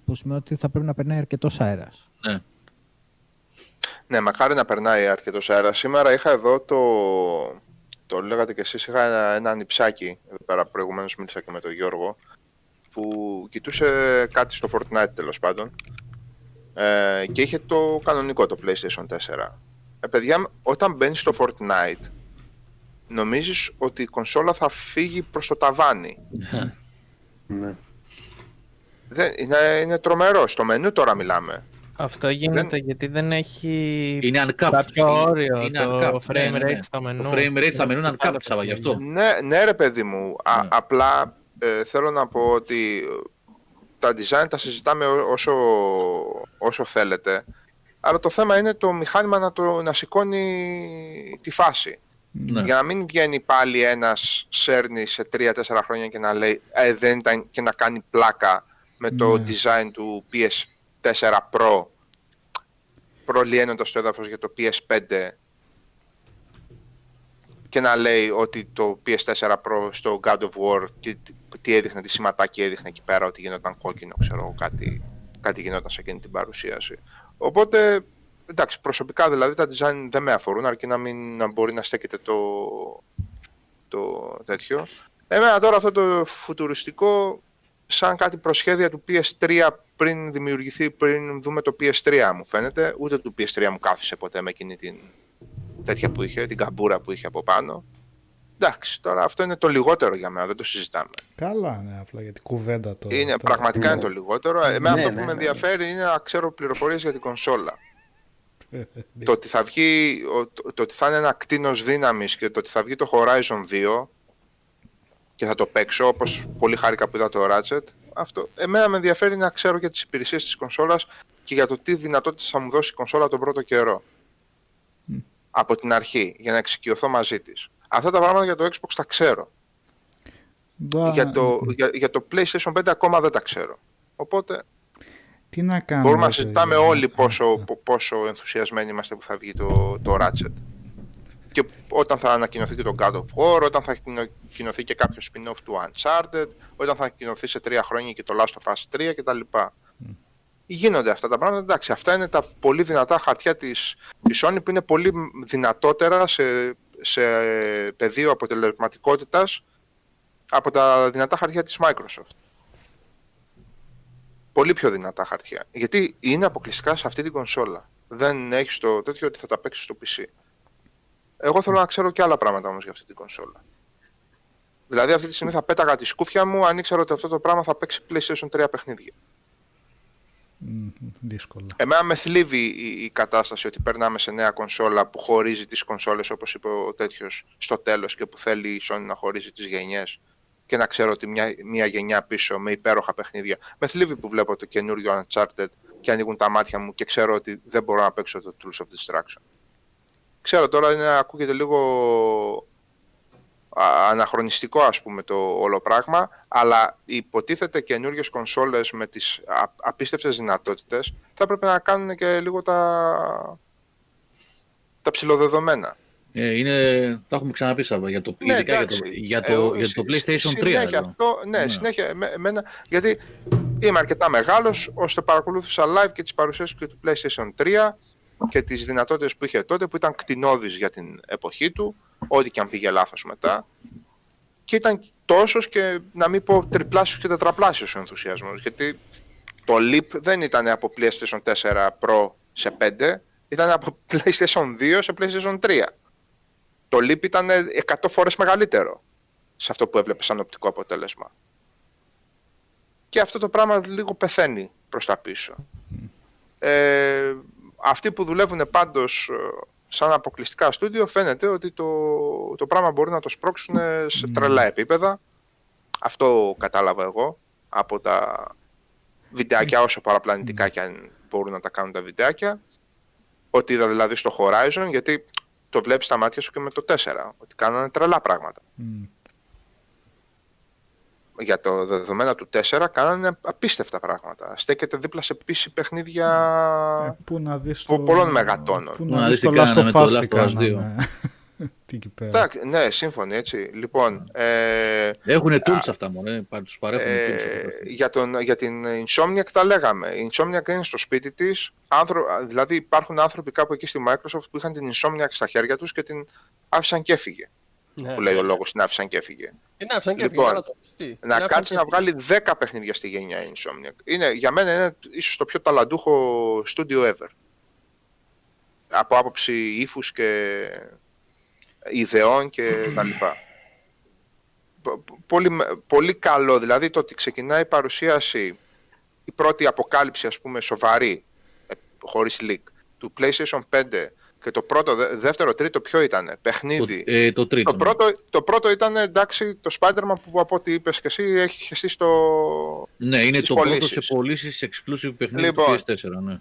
Που σημαίνει ότι θα πρέπει να περνάει αρκετός αέρας. Ναι. Ναι, μακάρι να περνάει αρκετός αέρας. Σήμερα είχα εδώ το. Το λέγατε κι εσείς, είχα ένα, ένα νηψάκι. Πέρα προηγουμένως μίλησα και με τον Γιώργο. Που κοιτούσε κάτι στο Fortnite τέλος πάντων. Ε, και είχε το κανονικό, το PlayStation τέσσερα. Ε, παιδιά, όταν μπαίνεις στο Fortnite, νομίζεις ότι η κονσόλα θα φύγει προς το ταβάνι. Ναι. Δεν, είναι, είναι τρομερό. Στο μενού τώρα μιλάμε. Αυτό γίνεται δεν... γιατί δεν έχει κάποιο όριο είναι το uncapped. frame rate στα μενού. Το frame rate στα μενού είναι uncapped, Σάβα, γι' αυτό. Ναι, ναι ρε παιδί μου. Α, ναι. Απλά ε, θέλω να πω ότι τα design τα συζητάμε όσο, όσο θέλετε. Αλλά το θέμα είναι το μηχάνημα να, το, να σηκώνει τη φάση. Ναι. Για να μην βγαίνει πάλι ένας σέρνη σε τρία τέσσερα χρόνια και να λέει ε, δεν ήταν, και να κάνει πλάκα με ναι. το design του Πι Ες φορ Pro, προλιένοντας το έδαφος για το Πι Ες φάιβ και να λέει ότι το Πι Ες φορ Pro στο God of War και τι έδειχνε, τι σηματάκι έδειχνε εκεί πέρα, ότι γινόταν κόκκινο, ξέρω, κάτι, κάτι γινόταν σε εκείνη την παρουσίαση. Οπότε, εντάξει, προσωπικά δηλαδή τα design δεν με αφορούν, αρκεί να, μην, να μπορεί να στέκεται το, το τέτοιο. Εμένα τώρα αυτό το φουτουριστικό, σαν κάτι προσχέδια του Πι Ες θρι πριν δημιουργηθεί, πριν δούμε το Πι Ες θρι μου φαίνεται. Ούτε το Πι Ες θρι μου κάθισε ποτέ με εκείνη την τέτοια που είχε, την καμπούρα που είχε από πάνω. Εντάξει, τώρα αυτό είναι το λιγότερο για μένα, δεν το συζητάμε. Καλά, ναι, απλά γιατί κουβέντα τώρα. Είναι, τώρα πραγματικά είναι το λιγότερο. Ναι, Εμένα ναι, αυτό που ναι, με ενδιαφέρει ναι. είναι να ξέρω πληροφορίες για την κονσόλα. το, ότι θα βγει, το, το ότι θα είναι ένα κτήνος δύναμης και το ότι θα βγει το Horizon δύο και θα το παίξω, όπως πολύ χάρηκα που είδα το Ratchet. Αυτό. Εμένα με ενδιαφέρει να ξέρω για τις υπηρεσίες της κονσόλας και για το τι δυνατότητες θα μου δώσει η κονσόλα τον πρώτο καιρό. Mm. Από την αρχή, για να εξοικειωθώ μαζί της. Αυτά τα πράγματα για το Xbox τα ξέρω. But... Για, το, για, για το PlayStation πέντε ακόμα δεν τα ξέρω. Οπότε τι να κάνουμε, μπορούμε να συζητάμε για... όλοι πόσο, πόσο ενθουσιασμένοι είμαστε που θα βγει το, το Ratchet. Και όταν θα ανακοινωθεί και το God of War, όταν θα ανακοινωθεί και κάποιο spin-off του Uncharted, όταν θα ανακοινωθεί σε τρία χρόνια και το Last of Us τρία κτλ. Mm. Γίνονται αυτά τα πράγματα. Εντάξει, αυτά είναι τα πολύ δυνατά χαρτιά της, της Sony που είναι πολύ δυνατότερα σε, σε πεδίο αποτελεσματικότητας από τα δυνατά χαρτιά της Microsoft. Πολύ πιο δυνατά χαρτιά. Γιατί είναι αποκλειστικά σε αυτή την κονσόλα. Δεν έχεις το τέτοιο ότι θα τα παίξεις στο πι σι. Εγώ θέλω να ξέρω και άλλα πράγματα όμως για αυτή την κονσόλα. Δηλαδή αυτή τη στιγμή θα πέταγα τη σκούφια μου αν ήξερα ότι αυτό το πράγμα θα παίξει PlayStation τρία παιχνίδια. Mm, δύσκολα. Εμένα με θλίβει η, η κατάσταση ότι περνάμε σε νέα κονσόλα που χωρίζει τις κονσόλες, όπως είπε ο τέτοιος στο τέλος, και που θέλει η Sony να χωρίζει τις γενιές και να ξέρω ότι μια, μια γενιά πίσω με υπέροχα παιχνίδια. Με θλίβει που βλέπω το καινούριο Uncharted και ανοίγουν τα μάτια μου και ξέρω ότι δεν μπορώ να παίξω το Tools of Distraction. Ξέρω τώρα, είναι, ακούγεται λίγο αναχρονιστικό ας πούμε το όλο πράγμα, αλλά υποτίθεται καινούριες κονσόλες με τις απίστευτες δυνατότητες θα πρέπει να κάνουν και λίγο τα, τα ψηλοδεδομένα. Ε, είναι, τα έχουμε ξαναπεί Σάββα, για το, ναι, ειδικά εντάξει, για το, για το, ε, για το PlayStation τρία. Συνέχεια αυτό, ναι, ναι, συνέχεια με, εμένα, γιατί είμαι αρκετά μεγάλος, ώστε παρακολούθησα live και τις παρουσίες και του PlayStation τρία και τις δυνατότητες που είχε τότε, που ήταν κτηνώδης για την εποχή του, ό,τι και αν πήγε λάθος μετά, και ήταν τόσος και να μην πω τριπλάσιος και τετραπλάσιος ο ενθουσιασμός, γιατί το leap δεν ήταν από PlayStation τέσσερα Pro σε πέντε, ήταν από PlayStation δύο σε PlayStation τρία. Το leap ήταν εκατό φορές μεγαλύτερο σε αυτό που έβλεπε σαν οπτικό αποτέλεσμα. και αυτό το πράγμα λίγο πεθαίνει προς τα πίσω. Ε, αυτοί που δουλεύουν πάντως σαν αποκλειστικά στούντιο φαίνεται ότι το, το πράγμα μπορεί να το σπρώξουν σε τρελά επίπεδα. Αυτό κατάλαβα εγώ από τα βιντεάκια, όσο παραπλανητικά κι αν μπορούν να τα κάνουν τα βιντεάκια. Ότι είδα δηλαδή στο Horizon, γιατί το βλέπεις στα μάτια σου και με το τέσσερα, ότι κάνανε τρελά πράγματα. Mm. Για τα δεδομένα του τέσσερα κάνανε απίστευτα πράγματα. Στέκεται δίπλα σε πίση παιχνίδια ε, πού να δεις το... πολλών μεγατόνων. Πού να, να δεις το Last of Us δύο. Ναι, σύμφωνοι έτσι. Λοιπόν, ε, έχουνε tools αυτά μόνο, ε, τους παρέχουν ε, tools. Για, τον, για την Insomniac τα λέγαμε. Η Insomniac είναι στο σπίτι της. Άνθρω... Δηλαδή υπάρχουν άνθρωποι κάπου εκεί στη Microsoft που είχαν την Insomniac στα χέρια τους και την άφησαν και έφυγε. Ναι, που λέει ναι. Ο λόγος, την άφησαν και έφυγε. Την άφησαν και λοιπόν, έφυγε. Να, να κάτσει να βγάλει δέκα παιχνίδια στη γενιά η Insomniac. Είναι, για μένα είναι ίσως το πιο ταλαντούχο studio ever. Από άποψη ύφους και ιδεών και τα λοιπά. Πολύ, πολύ καλό, δηλαδή το ότι ξεκινάει η παρουσίαση, η πρώτη αποκάλυψη ας πούμε σοβαρή, χωρίς leak, του PlayStation πέντε. Και το πρώτο, δεύτερο, τρίτο, ποιο ήτανε, παιχνίδι. Το, ε, το, τρίτο, το, πρώτο, ναι. Το πρώτο ήτανε, εντάξει, το Spider-Man που από ό,τι είπες και εσύ έχει χεστεί στο. Ναι, είναι το πωλήσεις. Πρώτο σε πωλήσεις exclusive παιχνίδι λοιπόν, του πι ες φορ, ναι.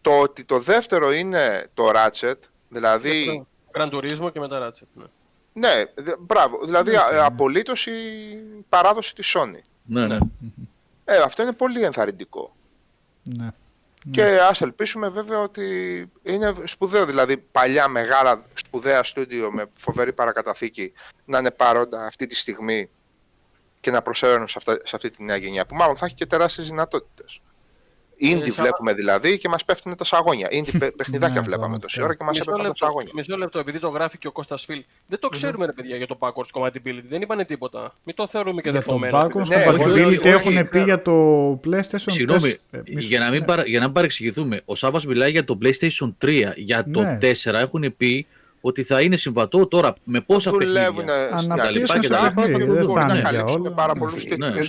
Το ότι το δεύτερο είναι το Ratchet, δηλαδή. Gran Turismo και μετά Ratchet, ναι. Ναι, μπράβο, δηλαδή ναι, ναι. Απολύτως η παράδοση της Sony. Ναι, ναι. Ε, αυτό είναι πολύ ενθαρρυντικό. Ναι. Και ναι. Ας ελπίσουμε βέβαια ότι είναι σπουδαίο, δηλαδή παλιά μεγάλα σπουδαία στούντιο με φοβερή παρακαταθήκη να είναι παρόντα αυτή τη στιγμή και να προσφέρουν σε, σε αυτή τη νέα γενιά που μάλλον θα έχει και τεράστιες δυνατότητες. Ίντι βλέπουμε δηλαδή και μας πέφτουν τα σαγόνια. Ίντι παιχνιδάκια βλέπαμε τόση ώρα και μας πέφτουν τα σαγόνια. Μισό λεπτό, επειδή το γράφει και ο Κώστας Φιλ. Δεν το ξέρουμε ρε παιδιά για το backwards compatibility, δεν είπανε τίποτα. Μην το θεωρούμε και δεδομένο. Το backwards compatibility έχουν πει για το PlayStation. Συγγνώμη, για να μην παρεξηγηθούμε, ο Σάββας μιλάει για το PlayStation τρία. Για το τέσσερα έχουν πει ότι θα είναι συμβατό τώρα με πόσα παιχνίδια. Αναπτύσσουν σε παιχνίδι, δεν θα είναι για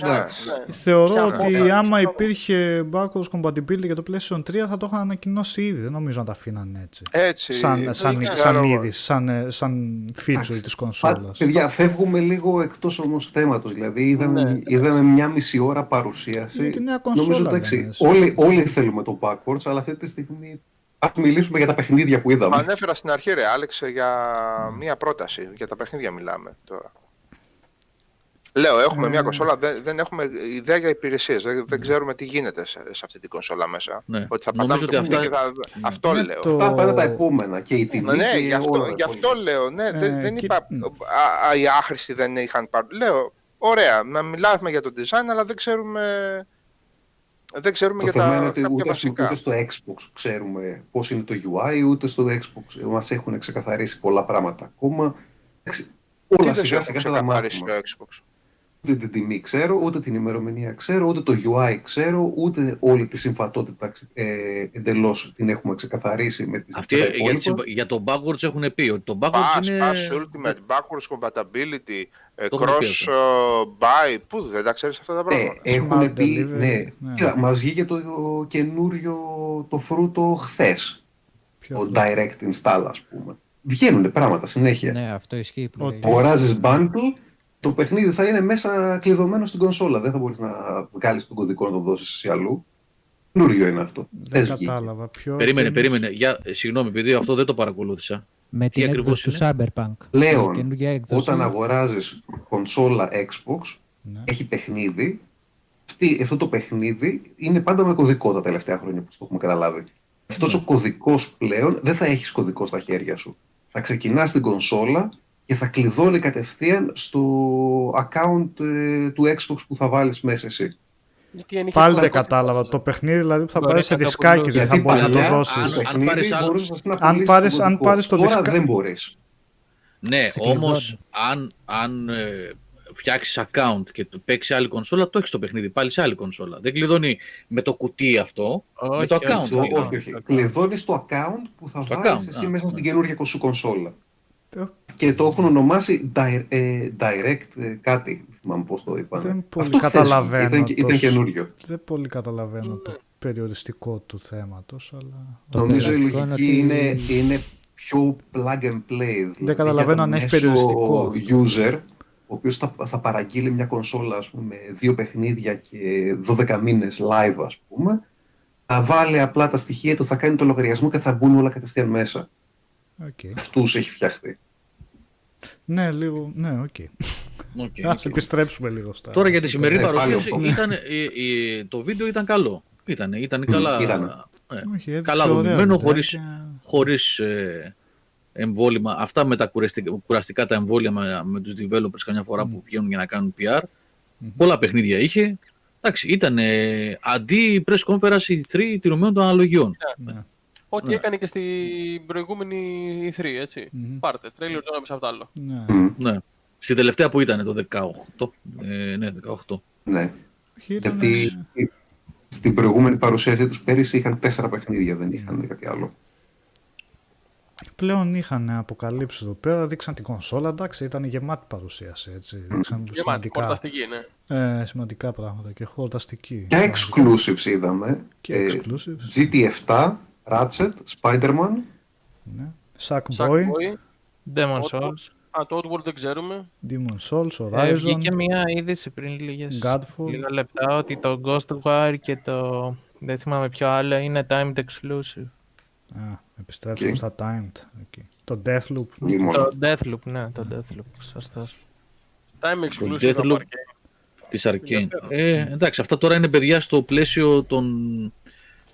όλα. Θεωρώ ότι άμα υπήρχε backwards compatibility για το PlayStation τρία θα το είχαν ανακοινώσει ήδη, δεν νομίζω να τα αφήναν έτσι. Σαν είδηση, σαν feature της κονσόλας. Παιδιά, φεύγουμε λίγο εκτός όμως θέματος, δηλαδή είδαμε μια μισή ώρα παρουσίαση. Νομίζω εντάξει, όλοι θέλουμε το backwards, αλλά αυτή τη στιγμή... Ας μιλήσουμε για τα παιχνίδια που είδαμε. Μα ανέφερα στην αρχή ρε Άλεξ για mm. μία πρόταση. Για τα παιχνίδια μιλάμε τώρα. Λέω έχουμε mm. μία κονσόλα, δεν, δεν έχουμε ιδέα για υπηρεσίες. Δεν, δεν ξέρουμε τι γίνεται σε, σε αυτή την κονσόλα μέσα. Ναι. Ότι θα πατάμε το αυτά... και θα... Mm. Αυτό mm. λέω. Αυτά πάνε τα επόμενα και η τιμή. Ναι, γι' αυτό, γι' αυτό λέω. Ναι, ε, δεν, δεν και... είπα α, α, οι άχρηστοι δεν είχαν πάρει. Λέω, ωραία, να μιλάμε για το design αλλά δεν ξέρουμε... Δεν ξέρουμε το για θέμα τα, είναι ότι ούτε, ούτε στο Xbox ξέρουμε πώς είναι το γιου άι, ούτε στο Xbox μας έχουν ξεκαθαρίσει πολλά πράγματα ακόμα. Όλα σιγά σιγά θα τα μάθουμε. Ούτε την τιμή ξέρω, ούτε την ημερομηνία ξέρω, ούτε το γιου άι ξέρω, ούτε όλη τη συμβατότητα ε, εντελώς την έχουμε ξεκαθαρίσει με τις υπόλοιπες. Για, για το backwards έχουν πει ότι το backwards είναι... Pass, ultimate, backwards compatibility, cross buy, πού δεν τα ξέρεις αυτά τα πράγματα. Ε, έχουν Smart πει, delivery. Ναι, yeah. Μας βγήκε το καινούριο το φρούτο χθες, το direct install ας πούμε. Βγαίνουν πράγματα συνέχεια. Ναι, αυτό ισχύει. Αγοράζεις bundle. Το παιχνίδι θα είναι μέσα κλειδωμένο στην κονσόλα. Δεν θα μπορείς να βγάλεις τον κωδικό να το δώσεις ή αλλού. Καινούριο είναι αυτό. Δεν κατάλαβα ποιο. Περίμενε, περίμενε. Για, συγγνώμη, επειδή αυτό δεν το παρακολούθησα. Με τι την έκδοση του Cyberpunk. Πλέον, όταν αγοράζεις κονσόλα Xbox, ναι. Έχει παιχνίδι. Αυτή, αυτό το παιχνίδι είναι πάντα με κωδικό τα τελευταία χρόνια που το έχουμε καταλάβει. Αυτός ναι. Ο κωδικός πλέον δεν θα έχεις κωδικό στα χέρια σου. Θα ξεκινάς την κονσόλα. Και θα κλειδώνει κατευθείαν στο account ε, του Xbox που θα βάλεις μέσα εσύ. Πάλι δεν κατάλαβα. Το παιχνίδι δηλαδή που θα πάρεις σε δισκάκι δεν θα μπορείς να το δώσεις. Αν, αν πάρεις, αν πάρεις, αν πάρεις το δισκάκι. Τώρα δεν μπορείς. Ναι, όμως αν, αν ε, φτιάξεις account και το παίξεις άλλη κονσόλα, το έχεις το παιχνίδι πάλι σε άλλη κονσόλα. Δεν κλειδώνει με το κουτί αυτό, όχι, με το account. Όχι, όχι. Κλειδώνεις το account που θα βάλεις εσύ μέσα στην καινούργια σου κονσόλα. Και το έχουν ονομάσει direct, direct κάτι. θυμάμαι πώς το είπαν. Δεν πολύ καταλαβαίνω. Ήταν, το... ήταν καινούριο. Δεν πολύ καταλαβαίνω είναι... το περιοριστικό του θέματος. Αλλά... Το νομίζω η λογική είναι, είναι... είναι πιο plug and play. Δεν καταλαβαίνω αν έχει περιοριστικό. User, ο οποίος θα, θα παραγγείλει μια κονσόλα, ας πούμε, με δύο παιχνίδια και δώδεκα μήνες live, ας πούμε. Θα βάλει απλά τα στοιχεία του, θα κάνει το λογαριασμό και θα μπουν όλα κατευθείαν μέσα. Okay. Αυτούς έχει φτιαχτεί. Ναι, λίγο, ναι, οκ. Okay. Okay, ας okay. επιστρέψουμε λίγο στα... Τώρα για τη σημερινή παρουσίαση, το βίντεο ήταν καλό. Ήταν, ήταν καλά... Ναι. Όχι, καλά δομημένο, χωρίς, χωρίς ε, εμβόλυμα. Αυτά με τα κουραστικά, κουραστικά τα εμβόλια με, με τους developers καμιά φορά mm. που πηγαίνουν για να κάνουν πι αρ. Mm. Πολλά παιχνίδια είχε. Εντάξει, ήταν ε, αντί press conference ι θρι τηρουμένων των αναλογιών. Ναι. Ναι. Ό,τι ναι. έκανε και στην προηγούμενη ι θρι, έτσι. Mm-hmm. Πάρτε, τρέλιο τώρα μέσα από το άλλο. Ναι. Ναι. Στην τελευταία που ήταν, το δεκαοκτώ. Ε, ναι, δεκαοκτώ. Ναι. Γιατί... Στην προηγούμενη παρουσίαση τους πέρυσι είχαν τέσσερα παιχνίδια, δεν είχαν κάτι άλλο. Πλέον είχαν αποκαλύψει εδώ πέρα, δείξαν την κονσόλα, εντάξει, ήταν γεμάτη παρουσίαση, έτσι. Δείξαν γεμάτη, σημαντικά, χορταστική, ναι. Ε, σημαντικά πράγματα και χορταστική. Και exclusives είδαμε. Και ε, exclusives. τζι τι επτά, Ratchet, Spider-Man. Ναι. Sackboy, Demon's Souls. Α, το Oddworld δεν ξέρουμε. Demon's Souls, Horizon. Βγήκε μια είδηση πριν λίγες, λίγα λεπτά ότι το Ghostwire και το... δεν θυμάμαι ποιο άλλο, είναι timed exclusive. Α, επιστρέψουμε okay. στα timed. Okay. Το Deathloop. Λίμον. Το Deathloop, ναι, το Deathloop, σωστός. Time exclusive το Deathloop της Arcane. Ε, εντάξει, αυτά τώρα είναι παιδιά στο πλαίσιο των...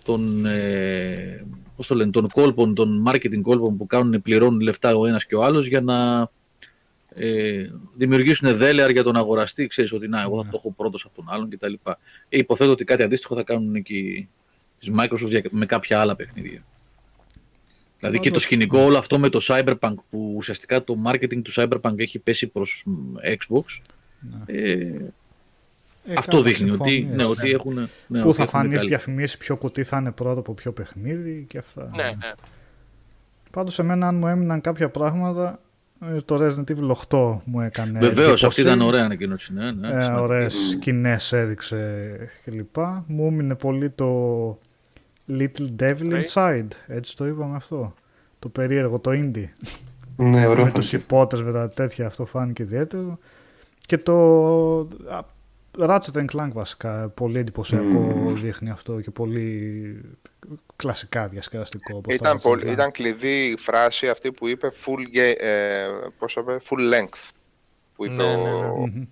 των ε, πώς το λένε, των κόλπων, των marketing κόλπων που κάνουν, πληρώνουν λεφτά ο ένας και ο άλλος για να... Ε, δημιουργήσουν δέλεαρ για τον αγοραστή, ξέρεις ότι να, εγώ θα το έχω πρώτος από τον άλλον κτλ. Ε, υποθέτω ότι κάτι αντίστοιχο θα κάνουν εκεί της Microsoft με κάποια άλλα παιχνίδια. Δηλαδή και το σκηνικό όλο αυτό με το Cyberpunk, που ουσιαστικά το marketing του Cyberpunk έχει πέσει προς Xbox. Ε, Ε, αυτό δείχνει ότι, ναι, ότι έχουν... Ναι, πού θα φανείς διαφημίσεις, ποιο κουτί θα είναι πρώτο από ποιο παιχνίδι και αυτά. Ναι, ναι. Πάντως εμένα αν μου έμειναν κάποια πράγματα, το Resident Evil οκτώ μου έκανε... Βεβαίως, αυτή ήταν ωραία ανακοίνωση. Ναι, ναι, ε, ωραίες σκηνές έδειξε κλπ. Μου έμεινε πολύ το Little Devil Inside, έτσι το είπαμε αυτό. Το περίεργο, το indie. Ναι, με τους υπότες, με τα τέτοια, αυτό φάνηκε ιδιαίτερο. Και το... Ratchet and Clank βασικά, πολύ εντυπωσιακό mm. δείχνει αυτό και πολύ κλασικά διασκεδαστικό. Ήταν, πολύ, ήταν κλειδί η φράση αυτή που είπε full, ε, πώς είπε, full length. Που είπε ναι, ο, ναι, ναι.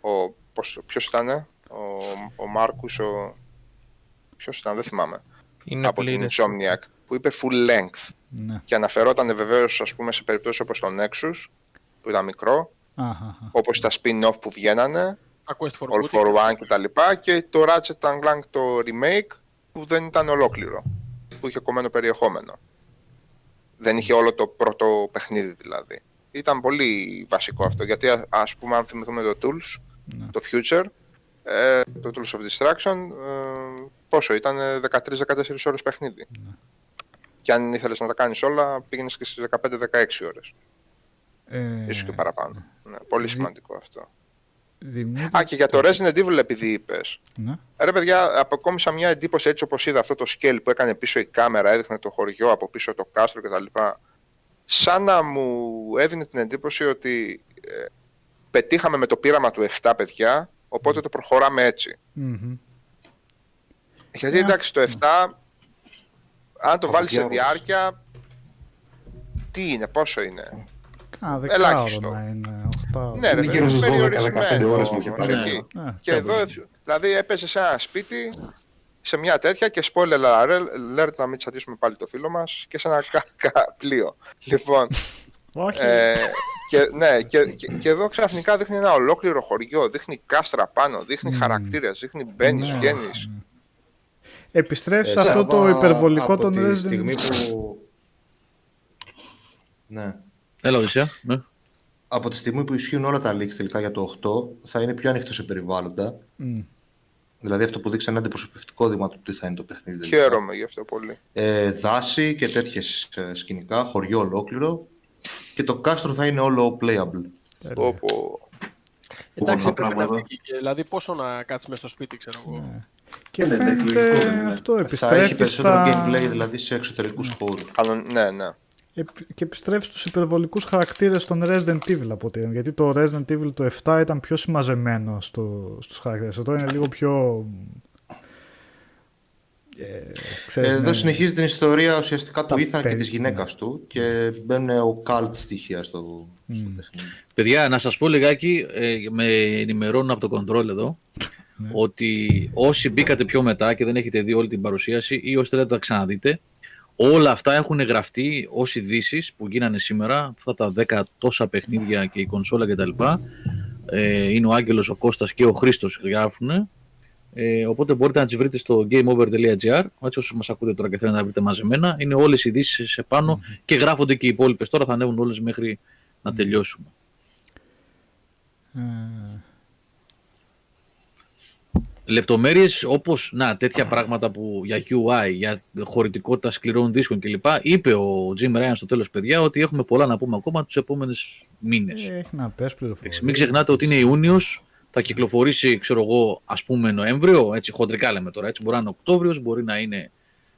ο, πώς, ποιος ήταν, ο, ο Μάρκους, ο, ποιος ήταν, δεν θυμάμαι, είναι από πλήρες. Την Insomniac, που είπε full length. Ναι. Και αναφερόταν βεβαίως, ας πούμε, σε περιπτώσεις όπως τον Nexus, που ήταν μικρό, αχα, όπως τα spin-off που βγαίνανε, For All for One και τα λοιπά, και το Ratchet and Clank το remake που δεν ήταν ολόκληρο, που είχε κομμένο περιεχόμενο. Δεν είχε όλο το πρώτο παιχνίδι δηλαδή. Ήταν πολύ βασικό αυτό, γιατί ας πούμε αν θυμηθούμε το Tools, ναι. το Future, ε, το Tools of Distraction, ε, πόσο ήταν, δεκατρείς δεκατέσσερις ώρες παιχνίδι. Ναι. Και αν ήθελες να τα κάνεις όλα, πήγαινες και στις δεκαπέντε δεκαέξι ώρες. Ε... Ίσως και παραπάνω. Ε... Ναι, πολύ σημαντικό αυτό. Δημήτρη... Α, και για το Resident Evil επειδή είπες. Ναι. Ρε παιδιά, αποκόμισα μια εντύπωση έτσι όπως είδα αυτό το scale που έκανε πίσω η κάμερα, έδειχνε το χωριό από πίσω το κάστρο κτλ. Σαν να μου έδινε την εντύπωση ότι ε, πετύχαμε με το πείραμα του επτά παιδιά, οπότε mm. το προχωράμε έτσι. Mm-hmm. Γιατί εντάξει το επτά, mm. αν το βάλεις σε διάρκεια, τι είναι, πόσο είναι. Α, ελάχιστο. Είναι, οκτώ... Ναι, είναι γύρω στις δώδεκα δεκαπέντε ώρες μου είχε πάρει. Και εδώ, δηλαδή έπαιζε σε ένα σπίτι, σε μια τέτοια και spoiler alert, να μην τσαντήσουμε πάλι το φίλο μας, και σε ένα πλοίο. Λοιπόν, ε, και, ναι, και, και, και εδώ ξαφνικά δείχνει ένα ολόκληρο χωριό, δείχνει κάστρα πάνω, δείχνει mm. χαρακτήρες, δείχνει μπαίνεις, yeah. βγαίνεις. Επιστρέφεις αυτό α, το υπερβολικό των Resident που... Ναι. Έλα, Οδυσσέα, ναι. Από τη στιγμή που ισχύουν όλα τα leaks τελικά για το οκτώ, θα είναι πιο ανοιχτό σε περιβάλλοντα. Mm. Δηλαδή αυτό που δείξει ένα αντιπροσωπευτικό δείγμα του τι θα είναι το παιχνίδι. Χαίρομαι γι' αυτό πολύ. Ε, δάση και τέτοιες σκηνικά, χωριό ολόκληρο. Και το κάστρο θα είναι όλο playable. Πω πω. Εντάξει, πρέπει να βγει. Δηλαδή, πόσο να κάτσουμε στο σπίτι, ξέρω εγώ. Ναι. Και δεν είναι αυτό. Επιστρέφει. Θα έχει περισσότερο στα... gameplay, δηλαδή σε εξωτερικούς ναι. χώρους. Ναι, ναι. Και επιστρέφει στους υπερβολικούς χαρακτήρες των Resident Evil από ό,τι. Γιατί το Resident Evil το επτά ήταν πιο συμμαζεμένο στο, στους χαρακτήρες. Εδώ είναι λίγο πιο. Ε, ξέρεις, Εδώ ναι. συνεχίζει την ιστορία ουσιαστικά του Ethan και της γυναίκας ναι. του και μπαίνουν ο cult στοιχεία στο, mm. στο παιχνίδι. Παιδιά, να σας πω λιγάκι, ε, με ενημερώνουν από το control εδώ ναι. ότι όσοι μπήκατε πιο μετά και δεν έχετε δει όλη την παρουσίαση ή όσοι θέλετε να τα ξαναδείτε, όλα αυτά έχουν γραφτεί ως ειδήσεις που γίνανε σήμερα, αυτά τα δέκα τόσα παιχνίδια και η κονσόλα κτλ. Ε, είναι ο Άγγελος, ο Κώστας και ο Χρήστος γράφουνε. Ε, οπότε μπορείτε να τις βρείτε στο gameover τελεία gr. Έτσι όσοι μας ακούτε τώρα και θέλετε να βρείτε μαζεμένα, είναι όλες οι ειδήσεις επάνω mm-hmm. και γράφονται και οι υπόλοιπες. Τώρα θα ανέβουν όλες μέχρι να mm-hmm. τελειώσουμε. Mm-hmm. Λεπτομέρειες όπως να, τέτοια πράγματα που για γιου άι, για χωρητικότητα σκληρών δίσκων κλπ. Είπε ο Jim Ryan στο τέλος, παιδιά, ότι έχουμε πολλά να πούμε ακόμα τους επόμενους μήνες. Έχει να πες πληροφορίες. Μην ξεχνάτε ότι είναι Ιούνιος. Θα κυκλοφορήσει, ξέρω εγώ, ας πούμε Νοέμβριο, έτσι χοντρικά λέμε τώρα, έτσι μπορεί να είναι Οκτώβριος, μπορεί να είναι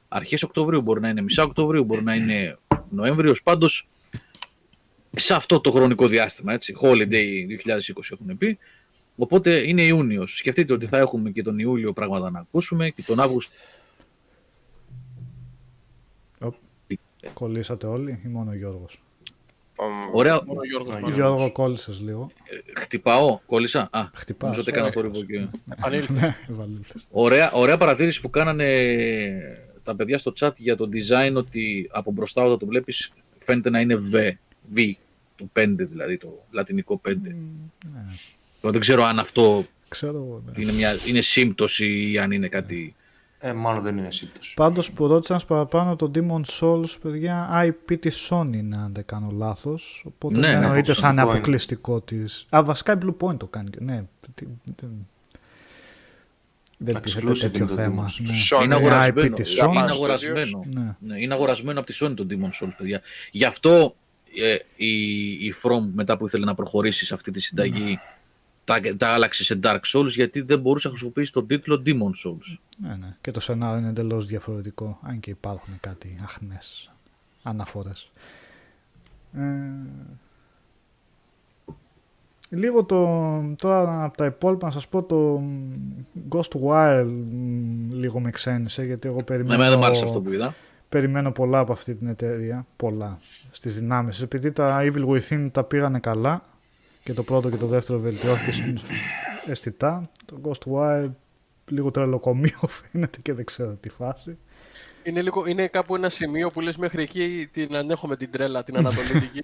αρχές Οκτωβρίου, μπορεί να είναι μισά Οκτωβρίου, μπορεί να είναι Νοέμβριος, πάντως σε αυτό το χρονικό διάστημα, έτσι, Holiday είκοσι είκοσι έχουν πει, οπότε είναι Ιούνιος. Σκεφτείτε ότι θα έχουμε και τον Ιούλιο πράγματα να ακούσουμε και τον Αύγουστο. Κολλήσατε όλοι ή μόνο ο Γιώργος? Ωραία. Ο Γιώργο, κόλλησες λίγο. Χτυπάω, κόλλησα. Α, χτυπάω. Νομίζω ότι έκανα θόρυβο και... Ωραία, ωραία παρατήρηση που κάνανε τα παιδιά στο chat για το design, ότι από μπροστά όταν το βλέπεις φαίνεται να είναι V, V, το πέντε δηλαδή, το λατινικό πέντε. Δεν ξέρω αν αυτό είναι σύμπτωση ή αν είναι κάτι... Ε, μάλλον δεν είναι σύμπτωση. Πάντως που ρώτησαν παραπάνω το Demon's Souls, παιδιά, άι πι τη Sony είναι, αν δεν κάνω λάθος. Οπότε ναι, δεν εννοείται σαν αποκλειστικό της. Α, βασικά η Blue Point το κάνει. Ναι, δεν πιστεύω τέτοιο θέμα. Ναι. Είναι αγορασμένο, είναι αγορασμένο. Ναι. Ναι, είναι αγορασμένο από τη Sony το Demon's Souls, παιδιά. Γι' αυτό ε, η, η From μετά που ήθελε να προχωρήσει σε αυτή τη συνταγή ναι. Τα, τα άλλαξε σε Dark Souls γιατί δεν μπορούσε να χρησιμοποιήσει τον τίτλο Demon's Souls. Ναι, ναι. Και το σενάριο είναι εντελώς διαφορετικό, αν και υπάρχουν κάτι αχνές αναφορές. Ε, λίγο το, τώρα από τα υπόλοιπα να σας πω, το Ghostwire λίγο με ξένησε, γιατί εγώ περιμένω... Εμένα δεν μ' άρεσε αυτό που είδα. Περιμένω πολλά από αυτή την εταιρεία, πολλά, στις δυνάμεις, επειδή τα Evil Within τα πήγανε καλά, και το πρώτο και το δεύτερο βελτιώθηκε αισθητά. Το Ghostwire λίγο τρελοκομείο φαίνεται και δεν ξέρω τη φάση. Είναι, λίγο, είναι κάπου ένα σημείο που λες μέχρι εκεί την ανέχομαι την τρέλα, την ανατολική.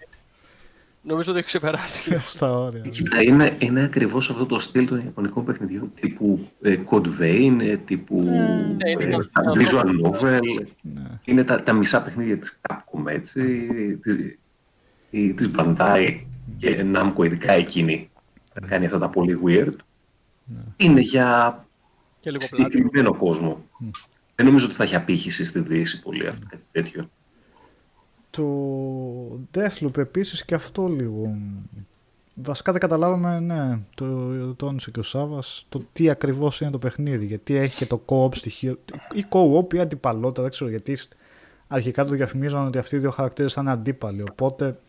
Νομίζω ότι έχει ξεπεράσει. Στα όρια. Είναι, είναι ακριβώς αυτό το στυλ των ιαπωνικών παιχνιδιών τύπου ε, Code Vein, τύπου ε, ε, ε, Visual Novel. Ναι. Είναι τα, τα μισά παιχνίδια της Capcom, έτσι, της, της Bandai. Και Namco, ειδικά εκείνη, να κάνει αυτά τα πολύ weird, ναι. είναι για συγκεκριμένο κόσμο. Mm. Δεν νομίζω ότι θα έχει απήχηση στη Δύση πολύ αυτό, κάτι τέτοιο. Το Deathloop επίσης και αυτό λίγο. Βασικά δεν καταλάβαμε, ναι, το τόνισε και ο Σάββας, το τι ακριβώς είναι το παιχνίδι, γιατί έχει και το co-op στοιχείο, ή co-op ή αντιπαλότητα, δεν ξέρω γιατί αρχικά το διαφημίζαν ότι αυτοί οι δύο χαρακτήρες θα είναι αντίπαλοι, οπότε...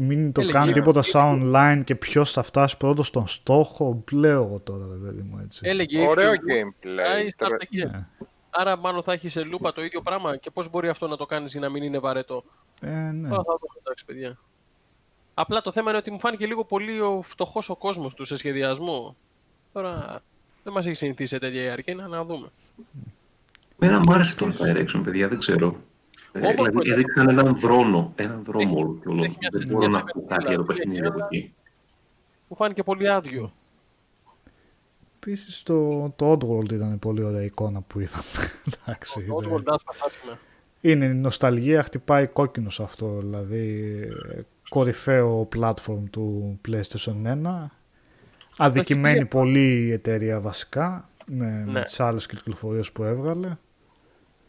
Μην το κάνει τίποτα σαν online και ποιος θα φτάσει πρώτος στον στόχο. Πλέω εγώ τώρα, παιδί μου, έτσι. Έλεγε, ωραίο gameplay. Yeah. Άρα μάλλον θα έχει σε λούπα το ίδιο πράγμα και πώς μπορεί αυτό να το κάνεις για να μην είναι βαρετό. Ε, ναι. Τώρα θα το κοιτάξει, παιδιά. Απλά το θέμα είναι ότι μου φάνηκε λίγο πολύ ο φτωχός ο κόσμος του σε σχεδιασμό. Τώρα δεν μας έχει συνηθίσει σε τέτοια αρκένα, να δούμε. Μένα μου άρεσε το direction, παιδιά, δεν ξέρω. Δηλαδή έδειξαν έναν δρόμο, έναν δρόμο όλο και όλο. Δεν μπορώ να πω κάτι για το παιχνίδι από εκεί. Μου φάνηκε πολύ άδειο. Επίσης το Oddworld ήταν πολύ ωραία εικόνα που είδαμε. Το Oddworld άσπασε άσχημα. Είναι η νοσταλγία, χτυπάει κόκκινο σε αυτό. Δηλαδή κορυφαίο platform του PlayStation ένα. Αδικημένη πολύ η εταιρεία βασικά με τις άλλες κυκλοφορίες που έβγαλε.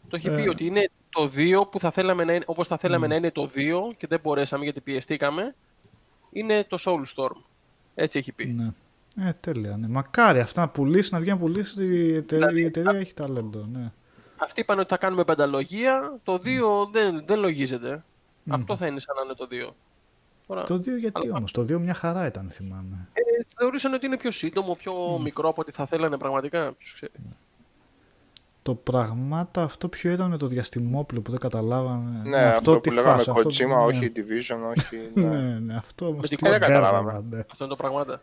Το έχει πει ότι είναι... Το δύο που θα θέλαμε να είναι, όπως θα θέλαμε mm. να είναι το δύο και δεν μπορέσαμε γιατί πιεστήκαμε, είναι το Soulstorm. Έτσι έχει πει. Ναι. Ε, τέλεια. Ναι. Μακάρι αυτά να πουλήσει, να βγει να πουλήσει η εταιρεία. Δηλαδή, η εταιρεία α... έχει ταλέντο. Ναι. Αυτοί είπαν ότι θα κάνουμε πενταλογία. Το δύο mm. δεν, δεν λογίζεται. Mm. Αυτό θα είναι σαν να είναι το δύο. Ωραία. Το δύο γιατί αλλά... όμως, το δύο μια χαρά ήταν, θυμάμαι. Ε, θεωρήσαν ότι είναι πιο σύντομο, πιο mm. μικρό από ό,τι θα θέλανε πραγματικά. Ποιος ξέρει. Ναι. Το πραγμάτα αυτό ποιο ήταν με το διαστημόπλαιο που δεν καταλάβαμε. Ναι, αυτό, αυτό που λέγαμε Κοτσίμα, ναι. Όχι Division, όχι... Ναι, ναι, ναι, αυτό όμως... Τι δεν καταλάβαμε. Ναι. Αυτό είναι το πραγμάτα.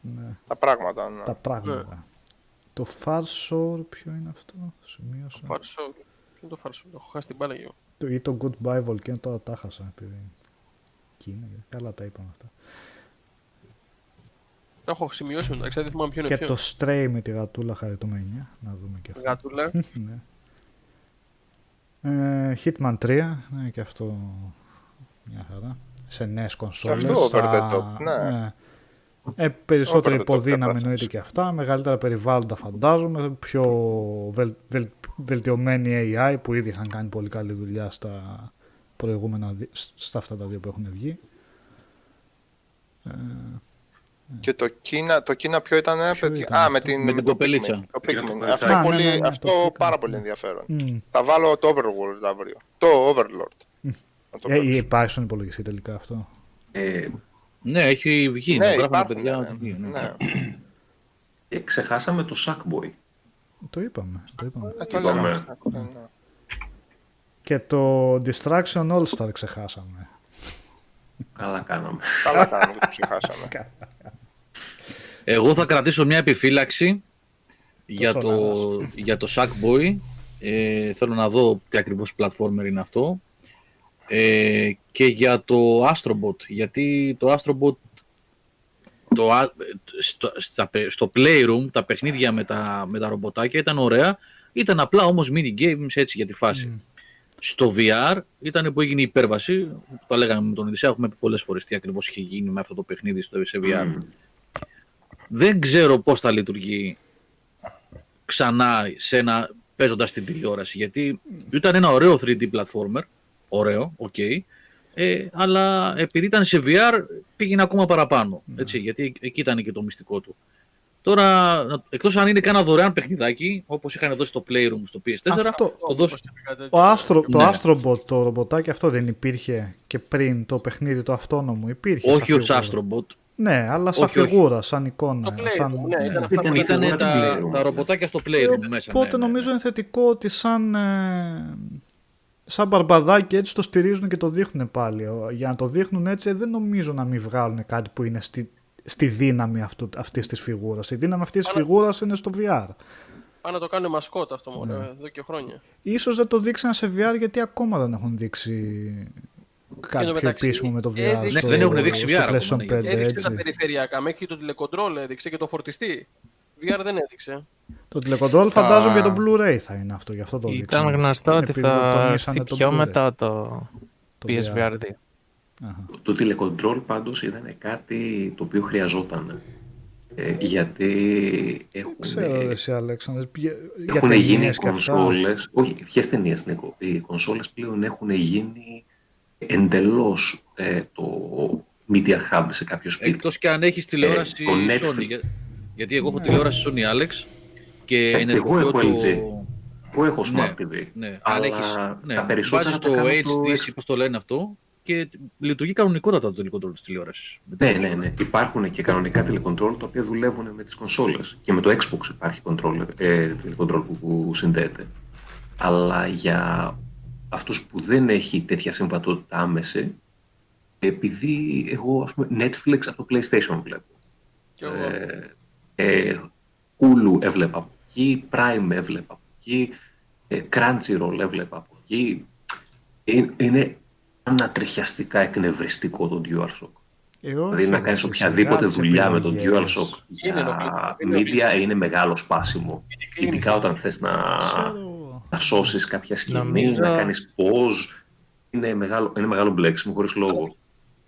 Ναι. Τα πράγματα, ναι. Τα πράγματα. Ναι. Το Far Shore, ποιο είναι αυτό, σημείωσα. Το Far Shore, ποιο είναι το Far Shore, το έχω χάσει την μπάλα εγώ. Το, ή το Goodbye Volcano, τώρα τα χάσα, επειδή... Κίνα, καλά τα είπαμε αυτά. Το έχω σημειώσει μεταξύ, δεν θυμάμαι ποιο είναι ποιο. Και το Stray με τη γατούλα χαριτωμένη, να δούμε και αυτό. Γατούλα. Ναι. ε, Hitman τρία, ναι, και αυτό μια χαρά. Σε νέες κονσόλες. Και αυτό overtop, ναι. ναι. Ε, περισσότερο υποδύναμη εννοείται και αυτά, μεγαλύτερα περιβάλλοντα φαντάζομαι, πιο βελ, βελ, βελτιωμένη έι άι που ήδη είχαν κάνει πολύ καλή δουλειά στα προηγούμενα, στα αυτά τα δύο που έχουν βγει. Ε, και το Κίνα, το Κίνα ποιο ήταν, ποιο παιδιά, ήταν α, με την, με την κοπελίτσα. Αυτό, α, πολύ, ναι, ναι, αυτό το πάρα πίκνη. Πολύ ενδιαφέρον. Mm. Θα βάλω το Overworld αύριο. Το Overlord. Mm. Ε, ή υπάρχει στον υπολογιστή τελικά αυτό. Ε, ναι, έχει βγει. Ναι, υπάρχουν, παιδιά, ναι, παιδιά, ναι. Ναι. Ε, ξεχάσαμε το Sackboy. Το είπαμε. Το είπαμε. Ε, το είπαμε. Ναι. Ναι. Και το Distraction All Star ξεχάσαμε. Καλά κάναμε. Καλά κάναμε που ξεχάσαμε. Εγώ θα κρατήσω μια επιφύλαξη για το, για το Sackboy. Ε, θέλω να δω τι ακριβώς πλατφόρμερ είναι αυτό. Ε, και για το Astrobot. Γιατί το Astrobot το, στο, στα, στο Playroom, τα παιχνίδια με τα, με τα ρομποτάκια ήταν ωραία. Ήταν απλά όμως mini games έτσι για τη φάση. Mm. Στο βι αρ ήταν που έγινε η υπέρβαση, το λέγαμε με τον Οδυσσέα, έχουμε πει πολλές φορές τι ακριβώς είχε γίνει με αυτό το παιχνίδι στο βι αρ. Mm. Δεν ξέρω πώς θα λειτουργεί ξανά σε ένα, παίζοντας την τηλεόραση, γιατί ήταν ένα ωραίο θρι ντι platformer, ωραίο, οκ, okay, ε, αλλά επειδή ήταν σε βι αρ πήγαινε ακόμα παραπάνω, έτσι, mm. γιατί εκεί ήταν και το μυστικό του. Τώρα, εκτός αν είναι κάνα δωρεάν παιχνιδάκι, όπως είχαν δώσει στο Playroom στο πι ες φορ, αυτό, το, δώσουν... ο Astro, το ναι. Astrobot, το ρομποτάκι αυτό δεν υπήρχε και πριν το παιχνίδι το αυτόνομο, υπήρχε. Όχι ως Astrobot. Ναι, αλλά σαν όχι, φιγούρα, όχι. Σαν εικόνα. Το σαν... Playroom, ναι, ήταν, ήταν, ήταν, ήταν τα, τα ρομποτάκια στο Playroom ε, μέσα. Οπότε ναι, ναι. Νομίζω είναι θετικό ότι σαν, ε, σαν μπαρμπαδάκι έτσι το στηρίζουν και το δείχνουν πάλι. Για να το δείχνουν έτσι δεν νομίζω να μην βγάλουν κάτι που είναι στη... στη δύναμη αυτού, αυτής της φιγούρας. Η δύναμη αυτής της Άρα... φιγούρας είναι στο βι αρ. Άρα το κάνουν μασκότ αυτό μόνο, ναι. Εδώ και χρόνια. Ίσως δεν το δείξαν σε βι αρ γιατί ακόμα δεν έχουν δείξει κάτι πιο επίσημο με το βι αρ. Έδειξε... στο... δεν έχουν δείξει βι αρ. Στο πέντε, έδειξε έτσι. Τα περιφερειακά, μέχρι και το τηλεκοντρόλ έδειξε και το φορτιστή. βι αρ δεν έδειξε. Το τηλεκοντρόλ φαντάζομαι για το Blu-ray θα είναι αυτό, γι' αυτό το δείξαν. Ήταν γνωστό είναι ότι θα έρθει πιο μετά το, το πι ες βι αρ δύο. Uh-huh. Το τηλεκοντρόλ πάντως ήταν κάτι το οποίο χρειαζόταν ε, γιατί έχουν, ξέρω, εσύ, Αλέξανδρε, έχουν για γίνει κονσόλες, όχι, ποιες ταινίες Νίκο, οι κονσόλες πλέον έχουν γίνει εντελώς ε, το media hub σε κάποιο σπίτι. Εκτός και αν έχεις τηλεόραση ε, Sony, για, γιατί εγώ έχω ναι. τηλεόραση Sony Alex και ε, εγώ έχω το... ελ τζι. Εγώ έχω Smart ναι, τι βι, ναι, αλλά αν έχεις, ναι, τα περισσότερα βάζεις το έιτς ντι, πώς το λένε αυτό. Και λειτουργεί κανονικότατα το τηλεκοντρόλ της τηλεόρασης. Ναι, ναι, ναι. Υπάρχουν και κανονικά τηλεκοντρόλ τα οποία δουλεύουν με τις κονσόλες. Και με το Xbox υπάρχει ε, τηλεκοντρόλ που, που συνδέεται. Αλλά για αυτούς που δεν έχει τέτοια συμβατότητα άμεση, επειδή εγώ, ας πούμε, Netflix από το PlayStation βλέπω. Ε, ε, Hulu έβλεπα από εκεί, Prime έβλεπα από εκεί, ε, Crunchyroll έβλεπα από εκεί. Ε, είναι... ανατριχιαστικά εκνευριστικό το DualShock. Εγώ, δηλαδή να κάνεις οποιαδήποτε δουλειά με το DualShock για media είναι μεγάλο σπάσιμο. Ειδικά όταν θες να, να σώσεις κάποια σκηνή, νομίζω... να κάνεις pause, είναι μεγάλο, είναι μεγάλο μπλέξιμο χωρίς λόγο.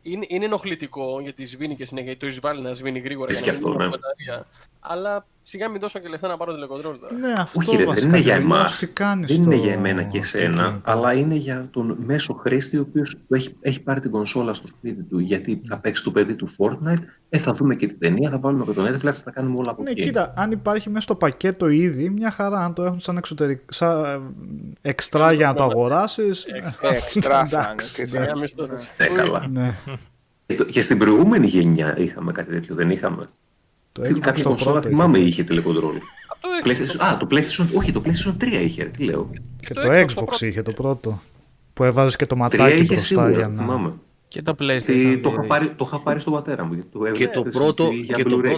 Είναι, είναι ενοχλητικό γιατί σβήνει και συνέχεια, το εισβάλλει να σβήνει γρήγορα για να μην είναι μπαταρία. Αλλά Σιγά μην δώσω και λεφτά να πάρω τηλεκοντρόλ τώρα. Ναι, αυτό όχι, βασικά, δεν είναι για εμάς. Δεν είναι για εμένα και εσένα, αλλά είναι για τον μέσο χρήστη ο οποίος έχει, έχει πάρει την κονσόλα στο σπίτι του. Γιατί θα παίξει το παιδί του Fortnite, ε, θα δούμε και την ταινία, θα βάλουμε και τον Netflix, θα τα κάνουμε όλα από εκεί. Ναι, κοίτα, αν υπάρχει μέσα στο πακέτο ήδη, μια χαρά. Αν το έχουν σαν εξωτερικό, σαν εξτρά για να το αγοράσεις. Εξτρά, ναι. Και στην προηγούμενη γενιά είχαμε κάτι τέτοιο, δεν είχαμε? Κάποια κονσόλα θυμάμαι είχε τηλεκοντρόλ. Α, το PlayStation, όχι, το PlayStation τρία είχε, τι λέω. Και το Xbox είχε το πρώτο, που έβαζες και το ματάκι μπροστά για να... Και τα PlayStation. Το είχα πάρει στον πατέρα μου. Και το πρώτο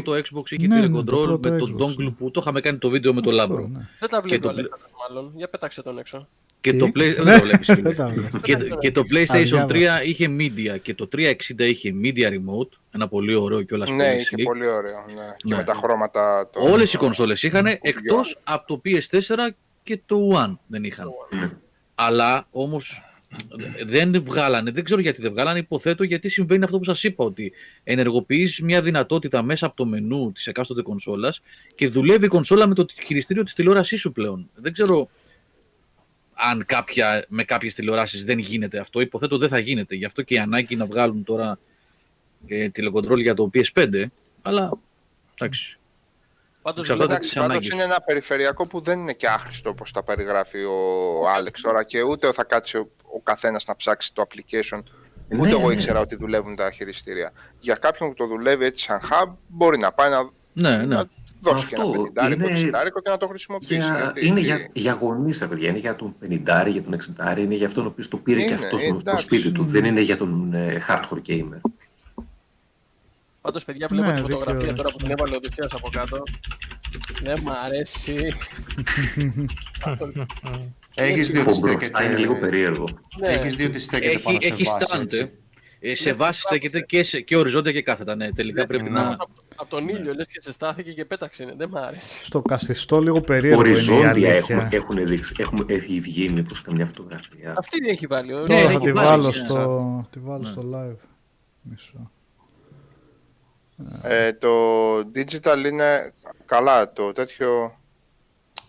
Xbox είχε τηλεκοντρόλ με τον dongle που το είχαμε κάνει το βίντεο με τον Λάμπρο. Δεν τα βλέπω αλέκτατος μάλλον, για πέταξε τον έξω. Και το, play... δεν το βλέπεις, και, και το PlayStation τρία είχε media και το τριακόσια εξήντα είχε media remote. Ένα πολύ ωραίο κιόλας. Ναι, είχε πολύ ωραίο. Ναι. Ναι. Και με τα χρώματα. Το... Όλες οι κονσόλες είχαν εκτός από το πι ες φορ και το One δεν είχαν. Mm. Αλλά όμως δεν βγάλανε, δεν ξέρω γιατί δεν βγάλανε. Υποθέτω γιατί συμβαίνει αυτό που σας είπα, ότι ενεργοποιείς μια δυνατότητα μέσα από το μενού της εκάστοτε κονσόλας και δουλεύει η κονσόλα με το χειριστήριο της τηλεόρασής σου πλέον. Δεν ξέρω. Αν κάποια, με κάποιες τηλεοράσεις δεν γίνεται αυτό, υποθέτω δεν θα γίνεται. Γι' αυτό και η ανάγκη να βγάλουν τώρα ε, τηλεκοντρόλ για το πι ες φάιβ, αλλά εντάξει. Πάντως, εντάξει, πάντως είναι ένα περιφερειακό που δεν είναι και άχρηστο όπως τα περιγράφει ο Άλεξ τώρα και ούτε θα κάτσει ο, ο καθένας να ψάξει το application, ούτε ναι, εγώ ναι. ήξερα ότι δουλεύουν τα χειριστήρια. Για κάποιον που το δουλεύει έτσι σαν hub μπορεί να πάει να... Ναι, ναι. Δώσε και ένα πενηντάρικο, εξηντάρικο και να το χρησιμοποιήσει. Για... Γιατί... Είναι για, για γονείς, παιδιά. Είναι για τον πενηντάρι, για τον εξηντάρι, είναι για αυτόν ο οποίος το πήρε είναι, και αυτός είναι, στο σπίτι του. Mm. Δεν είναι για τον ε, hardcore gamer. Πάντως, παιδιά, βλέπω ναι, τη φωτογραφία δίκαιο. Τώρα που την έβαλε ο Δευτέρας από κάτω. Δεν μ' αρέσει. Έχεις δει ότι στέκεται. Είναι λίγο περίεργο. Έχεις δει ότι στέκεται πάνω σε βάση. Ε, σε βάση στέκεται και, σε, και οριζόντια και κάθετα. Ναι, τελικά πρέπει ναι. να. Από τον ήλιο, ναι. λες και σε στάθηκε και πέταξε. Ναι. Δεν μ' άρεσε. Στο καθιστό λίγο περίεργο. Οριζόντια έχουν, έχουν δείξει. Έχουν, έχει βγει μήπως καμιά φωτογραφία. Αυτή την έχει βάλει. Τώρα ναι, θα τη βάλω, βάλει, στο, τη βάλω ναι. στο live. Μισό. Ε, το digital είναι καλά. Το τέτοιο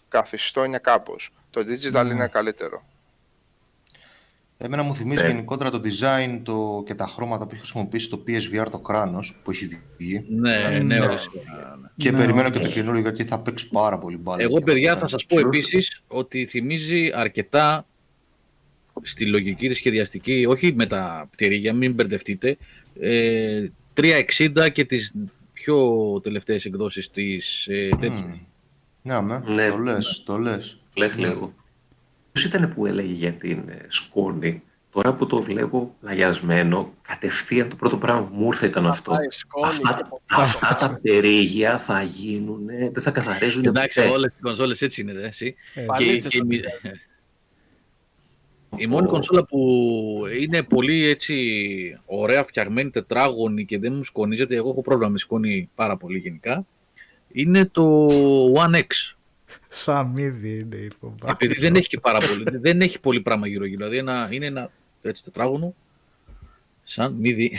καθιστό είναι κάπως. Το digital mm. είναι καλύτερο. Εμένα μου θυμίζει yeah. γενικότερα το design το... και τα χρώματα που έχει χρησιμοποιήσει το πι ες βι αρ, το κράνος που έχει βγει. Ναι, ναι, ναι. Και ναι, περιμένω ναι. και το καινούριο γιατί θα παίξει πάρα πολύ μπάλα. Εγώ, παιδιά, θα σας πω επίσης ότι θυμίζει αρκετά στη λογική τη σχεδιαστική, όχι με τα πτερίγια, μην μπερδευτείτε, ε, τριακόσια εξήντα και τις πιο τελευταίες εκδόσεις της ε, τέτοιας. Mm. Ναι, με, ναι, το λες, το λες. Λες λίγο. Ποιος ήταν που έλεγε για την σκόνη, τώρα που το βλέπω λαγιασμένο, κατευθείαν το πρώτο πράγμα που μου ήρθε ήταν αυτό. Αυτά, αυτά τα περίγια θα γίνουν, δεν θα καθαρίζουν. Εντάξει, όλες οι κονσόλες έτσι είναι, έτσι. Ε, και, και, και, η μόνη κονσόλα που είναι πολύ έτσι ωραία φτιαγμένη, τετράγωνη και δεν μου σκονίζεται, εγώ έχω πρόβλημα με σκόνη πάρα πολύ γενικά, είναι το One X. Σαμίδι είναι η πομπά. Επειδή δεν έχει και πάρα πολύ, δεν έχει πολύ πράγμα γύρω γύρω. Δηλαδή ένα, είναι ένα έτσι τετράγωνο, σαν μύδι.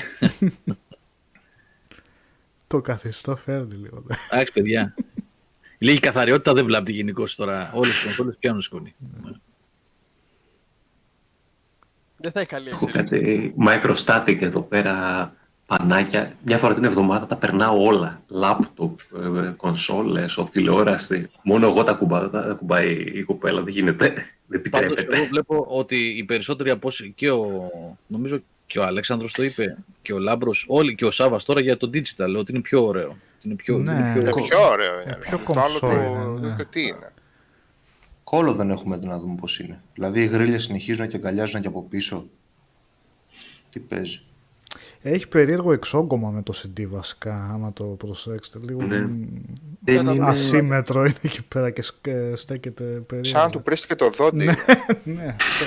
Το καθιστό φέρνει λίγο. Εντάξει, παιδιά. Λίγη καθαριότητα δεν βλάπτει γενικώς τώρα. Όλες οι κονσόλες πιάνουν σκόνη. Δεν θα έχει καλή εξέλιξη. Κάτι microstatic εδώ πέρα. Πανάκια. Μια φορά την εβδομάδα τα περνάω όλα. Λάπτοπ, κονσόλες, τηλεόραση. Μόνο εγώ τα κουμπάω, τα κουμπάει η κοπέλα. Δεν γίνεται. Δεν επιτρέπεται. Πάντως, εγώ βλέπω ότι οι περισσότεροι από όσοι και ο. Νομίζω και ο Αλέξανδρος το είπε, και ο Λάμπρος, όλοι και ο Σάββας τώρα για το digital. Ότι είναι πιο ωραίο. Είναι πιο, ναι. είναι πιο... Είναι πιο ωραίο. Είναι πιο το άλλο το. Ναι, ναι. Τι είναι. Κόλο δεν έχουμε να δούμε πώς είναι. Δηλαδή οι γρίλες συνεχίζουν και αγκαλιάζουν και από πίσω. Τι παίζει. Έχει περίεργο εξόγκωμα με το σι ντι βασικά, άμα το προσέξετε. Λίγο ναι. είναι... ασύμετρο είναι εκεί πέρα και στέκεται περίεργο. Σαν του πρίστηκε το δόντι. Ναι, ναι, αυτό,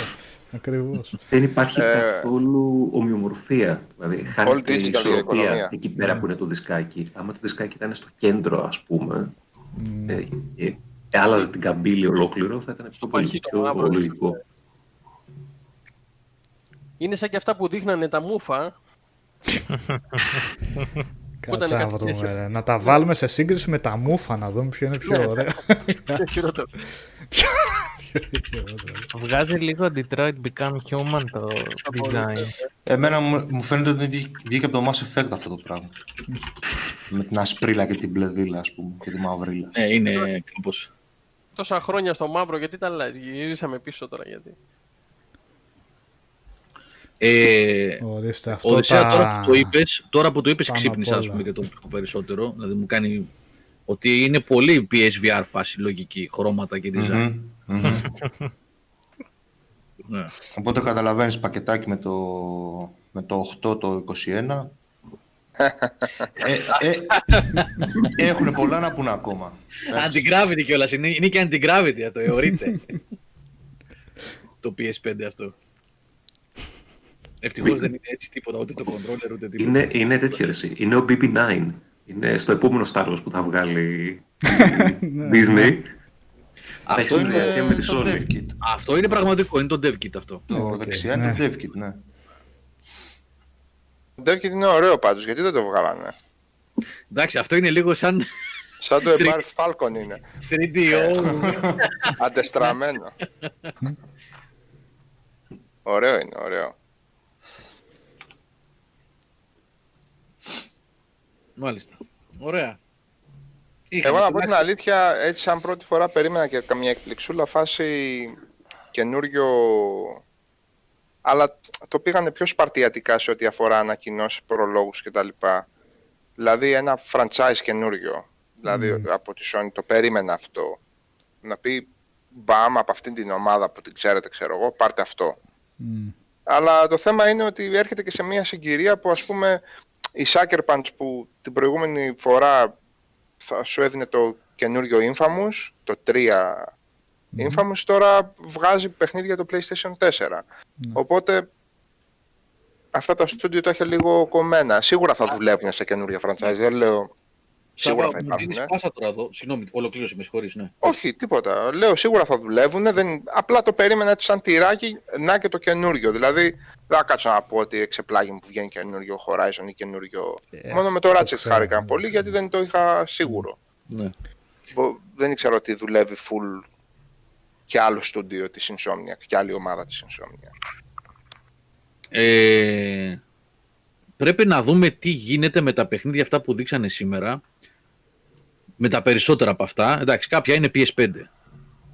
ακριβώς. Δεν υπάρχει καθόλου ομοιομορφία. Δηλαδή, χάνεται η ισορροπία εκεί πέρα που είναι το δισκάκι. Άμα το δισκάκι ήταν στο κέντρο, ας πούμε, mm. και άλλαζε την καμπύλη ολόκληρο, θα ήταν στο πολύ πιο λογικό. Είναι σαν και αυτά που δείχνανε τα μούφα. Κάτσα να βρούμε, να τα βάλουμε σε σύγκριση με τα μούφα, να δούμε ποιο είναι πιο ωραίο. Ποιο χειρότερο. Βγάζει λίγο Detroit Become Human το design. Εμένα μου φαίνεται ότι βγήκε από το Mass Effect αυτό το πράγμα. Με την ασπρίλα και την μπλεδίλα, ας πούμε, και τη μαυρίλα. Ναι, είναι κάπως. Τόσα χρόνια στο μαύρο, γιατί τα αλλάζει, γυρίσαμε πίσω τώρα, γιατί. Ε, ορίστε, αυτό Οδυσσέα, τα... τώρα που το είπες, τώρα που το είπες ξύπνησα, ας πούμε, και το πιο περισσότερο. Δηλαδή μου κάνει ότι είναι πολύ πι ες βι αρ φάση, λογική, χρώματα και design. Mm-hmm, mm-hmm. Ναι. Οπότε καταλαβαίνεις πακετάκι με το, με το οκτώ, το είκοσι ένα. ε, ε, έχουν πολλά να πούνε ακόμα. Anti-gravity κιόλας, είναι, είναι και anti-gravity, το εωρείται. Το πι ες φάιβ αυτό. Ευτυχώς δεν είναι έτσι τίποτα, ούτε το controller ούτε τίποτα. Είναι, είναι τέτοια ρεσί. Είναι ο μπι μπι εννιά. Είναι στο επόμενο Star Wars που θα βγάλει Disney. Αυτό είναι με τη Sony. Αυτό είναι πραγματικό, είναι το DevKit αυτό. Το okay, δεξιά ναι, είναι το DevKit, ναι. Το DevKit είναι ωραίο πάντως, γιατί δεν το βγάλανε. Εντάξει, αυτό είναι λίγο σαν... Σαν το Embark Falcon είναι. θρι ντι ο. Αντεστραμμένο. Ωραίο είναι, ωραίο. Μάλιστα. Ωραία. Εγώ να πω την αλήθεια, έτσι σαν πρώτη φορά περίμενα και καμία εκπληξούλα φάση καινούριο, αλλά το πήγανε πιο σπαρτιατικά σε ό,τι αφορά ανακοινώσεις, προλόγους κτλ. Δηλαδή ένα franchise καινούριο, δηλαδή mm. από τη Sony το περίμενα αυτό. Να πει μπαμ από αυτήν την ομάδα που την ξέρετε, ξέρω εγώ, πάρτε αυτό. Mm. Αλλά το θέμα είναι ότι έρχεται και σε μια συγκυρία που, ας πούμε, η Sucker Punch που την προηγούμενη φορά θα σου έδινε το καινούριο Infamous, το τρία mm-hmm. Infamous, τώρα βγάζει παιχνίδια το PlayStation τέσσερα. Mm. Οπότε αυτά τα studio τα έχει λίγο κομμένα. Σίγουρα θα δουλεύουν σε καινούρια franchise, δεν λέω. Σίγουρα θα υπάρχουν. Μου πάσα τώρα εδώ, συγγνώμη, ολοκλήρωση, με συγχωρείς, ναι. Όχι, τίποτα. Λέω σίγουρα θα δουλεύουν, δεν... απλά το περίμενα έτσι σαν τυράκι, να και το καινούριο. Δηλαδή, δεν θα κάτσω να πω ότι εξεπλάγει μου που βγαίνει καινούριο Horizon ή καινούριο... Yeah. Μόνο με το Ratchet χάρηκα πολύ, γιατί δεν το είχα σίγουρο. Ναι. Δεν ήξερα ότι δουλεύει full και άλλο στούντιο της Insomniac και άλλη ομάδα της Insomniac. Ε, πρέπει να δούμε τι γίνεται με τα παιχνίδια αυτά που δείξανε σήμερα. Με τα περισσότερα από αυτά, εντάξει, κάποια είναι πι ες φάιβ.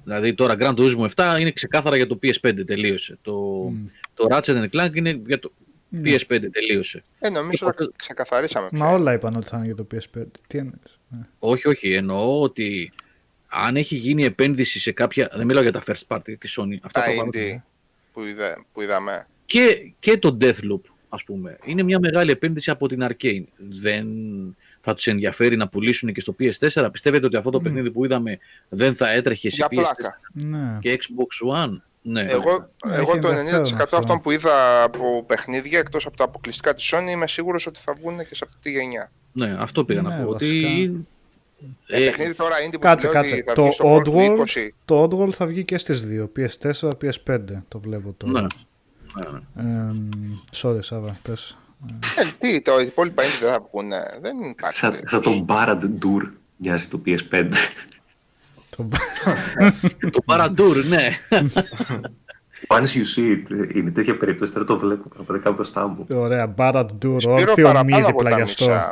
Δηλαδή τώρα Grand Turismo επτά είναι ξεκάθαρα για το πι ες φάιβ, τελείωσε. Το, mm. το Ratchet and Clank είναι για το mm. πι ες φάιβ, τελείωσε. Ε, νομίζω ότι το... ξεκαθαρίσαμε. Πια. Μα όλα είπαν ότι θα είναι για το πι ες φάιβ. Τι εννοείς? Όχι, όχι. Εννοώ ότι αν έχει γίνει επένδυση σε κάποια... Δεν μιλάω για τα first party της Sony. Αυτά τα indie που, είδα, που είδαμε. Και, και το Deathloop, ας πούμε. Είναι μια μεγάλη επένδυση από την Arcane. Δεν... Θα τους ενδιαφέρει να πουλήσουν και στο πι ες φορ. Πιστεύετε ότι αυτό το mm. παιχνίδι που είδαμε δεν θα έτρεχε σε πι ες φορ ναι. και Xbox One? Ναι. Εγώ, εγώ το ενενήντα τοις εκατό αυτών που είδα από παιχνίδια, εκτός από τα αποκλειστικά της Sony, είμαι σίγουρος ότι θα βγουν και σε αυτή τη γενιά. Ναι, αυτό πήγα ναι, να πω. Ότι... Ε, ε, παιχνίδι τώρα indie που κάτσε, κάτσε. Το Oddworld, το Oddworld θα βγει και στις δύο. πι ες φορ, πι ες φάιβ το βλέπω τώρα. Ναι. Ε, sorry, Σάβα, πες. Ε, τι, τα υπόλοιπα είναι δεν θα βγουν, δεν υπάρχει. Σαν σα τον Barad-Dur μοιάζει το πι ες φάιβ. Το Barad-Dur, ναι. Once you see it, είναι τέτοια περίπτωση, τώρα το βλέπω πραγματικά μπροστά μου. Ωραία, Barad-Dur, όρθιο μη διπλαγιαστό.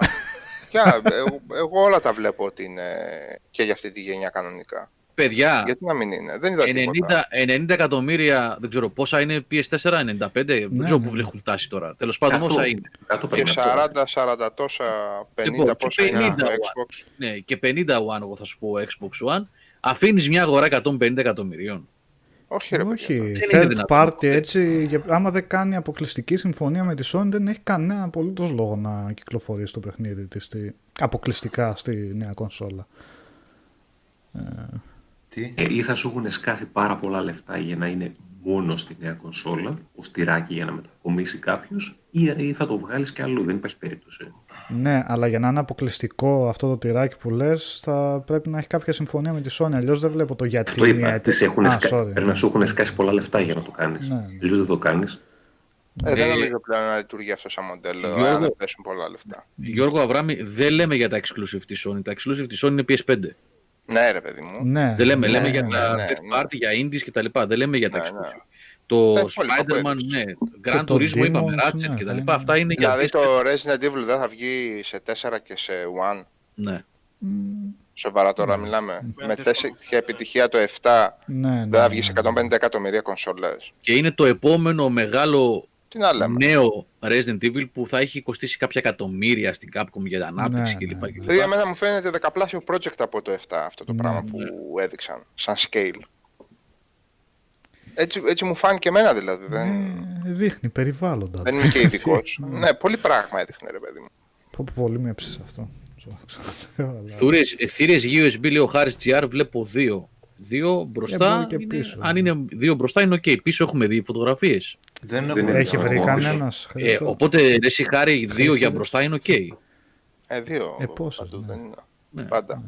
Εγώ όλα τα βλέπω ότι είναι και για αυτή τη γενιά κανονικά. Παιδιά, γιατί να μην είναι, δεν είδα τίποτα. ενενήντα εκατομμύρια, δεν ξέρω πόσα είναι, πι ες φορ, ενενήντα πέντε, ναι, δεν ξέρω πού έχουν φτάσει τώρα. Τέλος πάντων, όσα είναι. Και σαράντα, σαράντα τόσα, πενήντα λοιπόν, πόσα είναι το Xbox. Ναι, και πενήντα One, εγώ θα σου πω Xbox One. Αφήνεις μια αγορά εκατόν πενήντα εκατομμυρίων. Όχι, ρε παιδί. Third party έτσι, άμα δεν κάνει αποκλειστική συμφωνία με τη Sony, δεν έχει κανένα απολύτως λόγο να κυκλοφορήσει το παιχνίδι της αποκλειστικά στη νέα κονσόλα. Ε, ή θα σου έχουν σκάσει πάρα πολλά λεφτά για να είναι μόνο στη νέα κονσόλα, ως τυράκι για να μετακομίσει κάποιος, ή, ή θα το βγάλεις και αλλού, δεν υπάρχει περίπτωση. Ναι, αλλά για να είναι αποκλειστικό αυτό το τυράκι που λες, θα πρέπει να έχει κάποια συμφωνία με τη Sony, αλλιώς δεν βλέπω το γιατί. Το είπα, μια... τις έχουν Α, σκα... sorry, πρέπει ναι. να σου έχουν σκάσει πολλά λεφτά για να το κάνεις, ναι. αλλιώς δεν το κάνεις. Ε, δεν νομίζω πλέον να λειτουργεί αυτό σαν μοντέλο, Γιώργο, αν δεν πέσουν πολλά λεφτά. Γιώργο Αβράμη, δεν λέμε για τα exclusive της Sony. Τα exclusive της Sony είναι πι ες φάιβ. Ναι, ρε παιδί μου. Ναι, δεν λέμε, ναι, λέμε ναι, για τα ναι, third party, ναι, για indies κτλ. Δεν λέμε για τα ναι, exclusive. Ναι. Το ε, Spider-Man, ναι. Grand Turismo, είπαμε, Ratchet κτλ. Ναι. Αυτά είναι για. Δηλαδή το Resident Evil δεν θα βγει σε τέσσερα και σε ένα. Ναι. Σοβαρά τώρα mm. μιλάμε. Mm. Με τέσσερις mm. επιτυχία το εφτά ναι, ναι, δεν θα βγει σε εκατόν πενήντα εκατομμυρία κονσόλες. Και είναι το επόμενο μεγάλο νέο Resident Evil που θα έχει κοστίσει κάποια εκατομμύρια στην Capcom για την ανάπτυξη ναι, κλπ. Δηλαδή για μένα μου φαίνεται δεκαπλάσιο project από το εφτά αυτό το ναι, πράγμα ναι, που έδειξαν σαν scale. Έτσι, έτσι μου φάνηκε εμένα δηλαδή. Δεν... Ε, δείχνει περιβάλλοντα. Δεν είμαι και ειδικός. Ναι, πολύ πράγμα έδειχνε ρε παιδί μου. Πολύ με έψησε αυτό. Θύρες γιου ες μπι λέει ο Χάρης τζι αρ, βλέπω δύο. Δύο μπροστά, είναι, πίσω, αν είναι δύο μπροστά είναι ok, πίσω έχουμε δύο φωτογραφίες. Δεν έχει βρει κανένας. Ε, οπότε ρε Χάρη, δύο για μπροστά είναι ok. Ε, δύο ε, πόσες, παντού, ναι, δεν είναι. Ναι. Πάντα.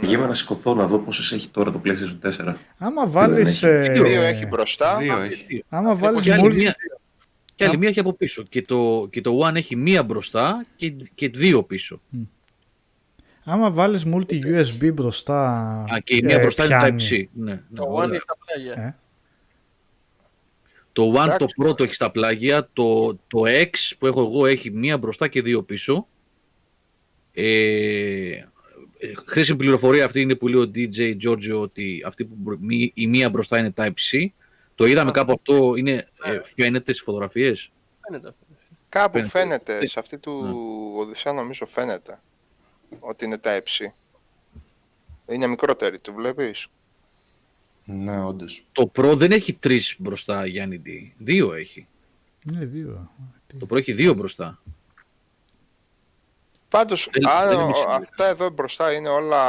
Πηγαίνω να σηκωθώ να δω πόσες έχει τώρα το PlayStation τέσσερα. Άμα βάλεις... Δύο έχει μπροστά, δύο έχει. Άμα βάλεις... Και άλλη μία έχει από πίσω. Και το, και το One έχει μία μπροστά και, και δύο πίσω. Mm. Άμα βάλεις multi-γιου ες μπι μπροστά. Α, και η μία ε, μπροστά πιάνει, είναι Type-C. Ναι, το ναι, One όλα, έχει στα πλάγια. Ε. Το One Φράξτε, το πρώτο έχει στα πλάγια. Το, το X που έχω εγώ έχει μία μπροστά και δύο πίσω. Ε, χρήσιμη πληροφορία αυτή είναι που λέει ο ντι τζέι Giorgio ότι αυτή που, η μία μπροστά είναι Type-C. Το είδαμε κάπου αυτό, είναι, ε, φαίνεται στις φωτογραφίες. Φαίνεται αυτό. Κάπου φαίνεται, φαίνεται. Σε αυτή του ναι, Οδυσσέα νομίζω φαίνεται ότι είναι τα έψη. Είναι μικρότερη, το βλέπεις. Ναι, όντως. Το Pro δεν έχει τρεις μπροστά, Γιάννη D. Δύο έχει. Ναι, δύο. Το Pro έχει δύο μπροστά. Πάντως, δεν, αν, δεν αυτά εδώ μπροστά είναι όλα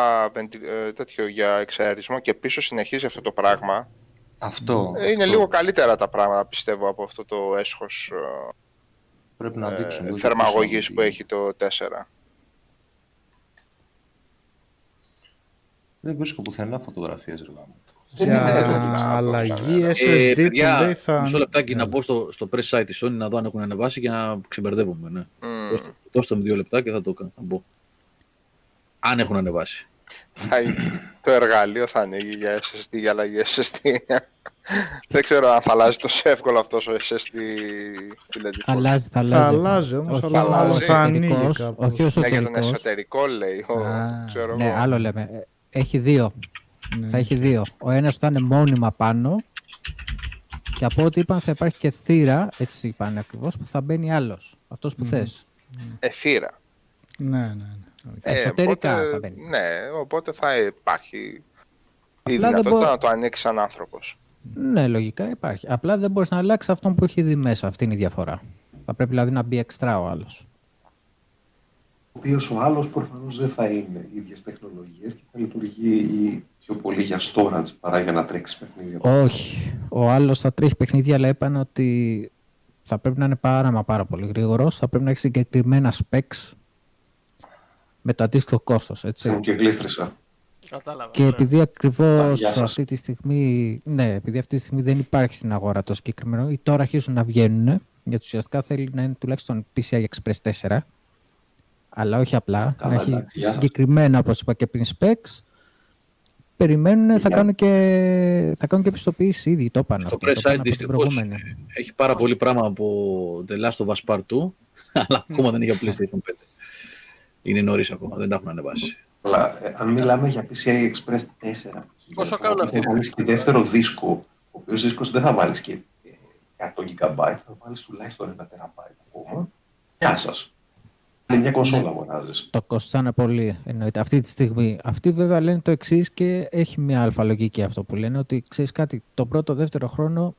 τέτοιο για εξαερισμό και πίσω συνεχίζει αυτό το πράγμα. Αυτό, είναι αυτό, λίγο καλύτερα τα πράγματα πιστεύω από αυτό το έσχος πρέπει να δείξουν, ε, θερμαγωγής δείξουν, που έχει το τέσσερα. Δεν βρίσκω πουθενά φωτογραφίες ρε γάμο. Για αλλαγή ες ες ντι που λέει θα... Μισό λεπτάκι να μπω στο, στο press site της Sony να δω αν έχουν ανεβάσει για να ξεμπερδεύουμε. Ναι. Mm. Δώστε μου δύο λεπτά και θα το θα μπω. Αν έχουν ανεβάσει. Το εργαλείο θα ανοίγει για ες ες ντι, για αλλαγή ες ες ντι. Δεν ξέρω αν θα αλλάζει τόσο εύκολα αυτός ο ες ες ντι. Αλλάζει, θα αλλάζει. Θα αλλάζει όμως, θα αλλάζει. Θα ανοίγει όχι ως για τον εσωτερικό λέει. Ναι, άλλο λέμε. Έχει δύο. Θα έχει δύο. Ο ένας θα είναι μόνιμα πάνω και από ό,τι είπαν θα υπάρχει και θύρα, έτσι είπαν ακριβώς, που θα μπαίνει άλλος. Αυτός που θες. Εθύρα. Ναι, ναι, ναι. Ε, εσωτερικά οπότε, θα μπαίνει. Ναι, οπότε θα υπάρχει απλά η δυνατότητα μπο... να το ανοίξει σαν άνθρωπος. Ναι, λογικά υπάρχει. Απλά δεν μπορείς να αλλάξεις αυτόν που έχει δει μέσα. Αυτή είναι η διαφορά. Θα πρέπει δηλαδή να μπει εξτρά ο άλλος. Ο οποίος ο άλλος προφανώς δεν θα είναι ίδιες τεχνολογίες και θα λειτουργεί πιο πολύ για storage παρά για να τρέξει παιχνίδια. Όχι. Ο άλλος θα τρέχει παιχνίδια, αλλά είπαν ότι θα πρέπει να είναι πάρα μα πάρα πολύ γρήγορος. Θα πρέπει να έχει συγκεκριμένα specs. Με το αντίστοιχο κόστος, έτσι. Και γλίστρισα. Και επειδή ακριβώς αυτή τη στιγμή, ναι, επειδή αυτή τη στιγμή δεν υπάρχει στην αγορά το συγκεκριμένο, ή τώρα αρχίζουν να βγαίνουν, γιατί ουσιαστικά θέλει να είναι τουλάχιστον πι σι άι Express τέσσερα, αλλά όχι απλά, καλά, να έχει συγκεκριμένα, όπως είπα και πριν, specs, περιμένουν, θα κάνουν και, θα κάνουν και επιστοποίηση ήδη, το είπαν αυτό. Το press site δυστυχώς έχει πάρα πολύ πράγμα από The Last of Us Part δύο, αλλά ακόμα δεν έχει από PlayStation πέντε. Είναι νωρίς ακόμα, δεν τα έχουν ανεβάσει. Αλλά, ε, αν μιλάμε για πι σι άι Express τέσσερα, πόσο κάνουν αυτοί. Θα βάλεις και δεύτερο δίσκο, ο οποίος δίσκος δεν θα βάλεις και εκατό τζι μπι, θα βάλεις τουλάχιστον ένα τεραμπάιτ ακόμα. Γεια σας. Είναι μια κονσόλα αγοράζεις. Το κοστάνε πολύ, εννοείται, αυτή τη στιγμή. Αυτοί βέβαια λένε το εξής και έχει μια αλφα λογική αυτό που λένε, ότι ξέρεις κάτι, τον πρώτο, δεύτερο χρόνο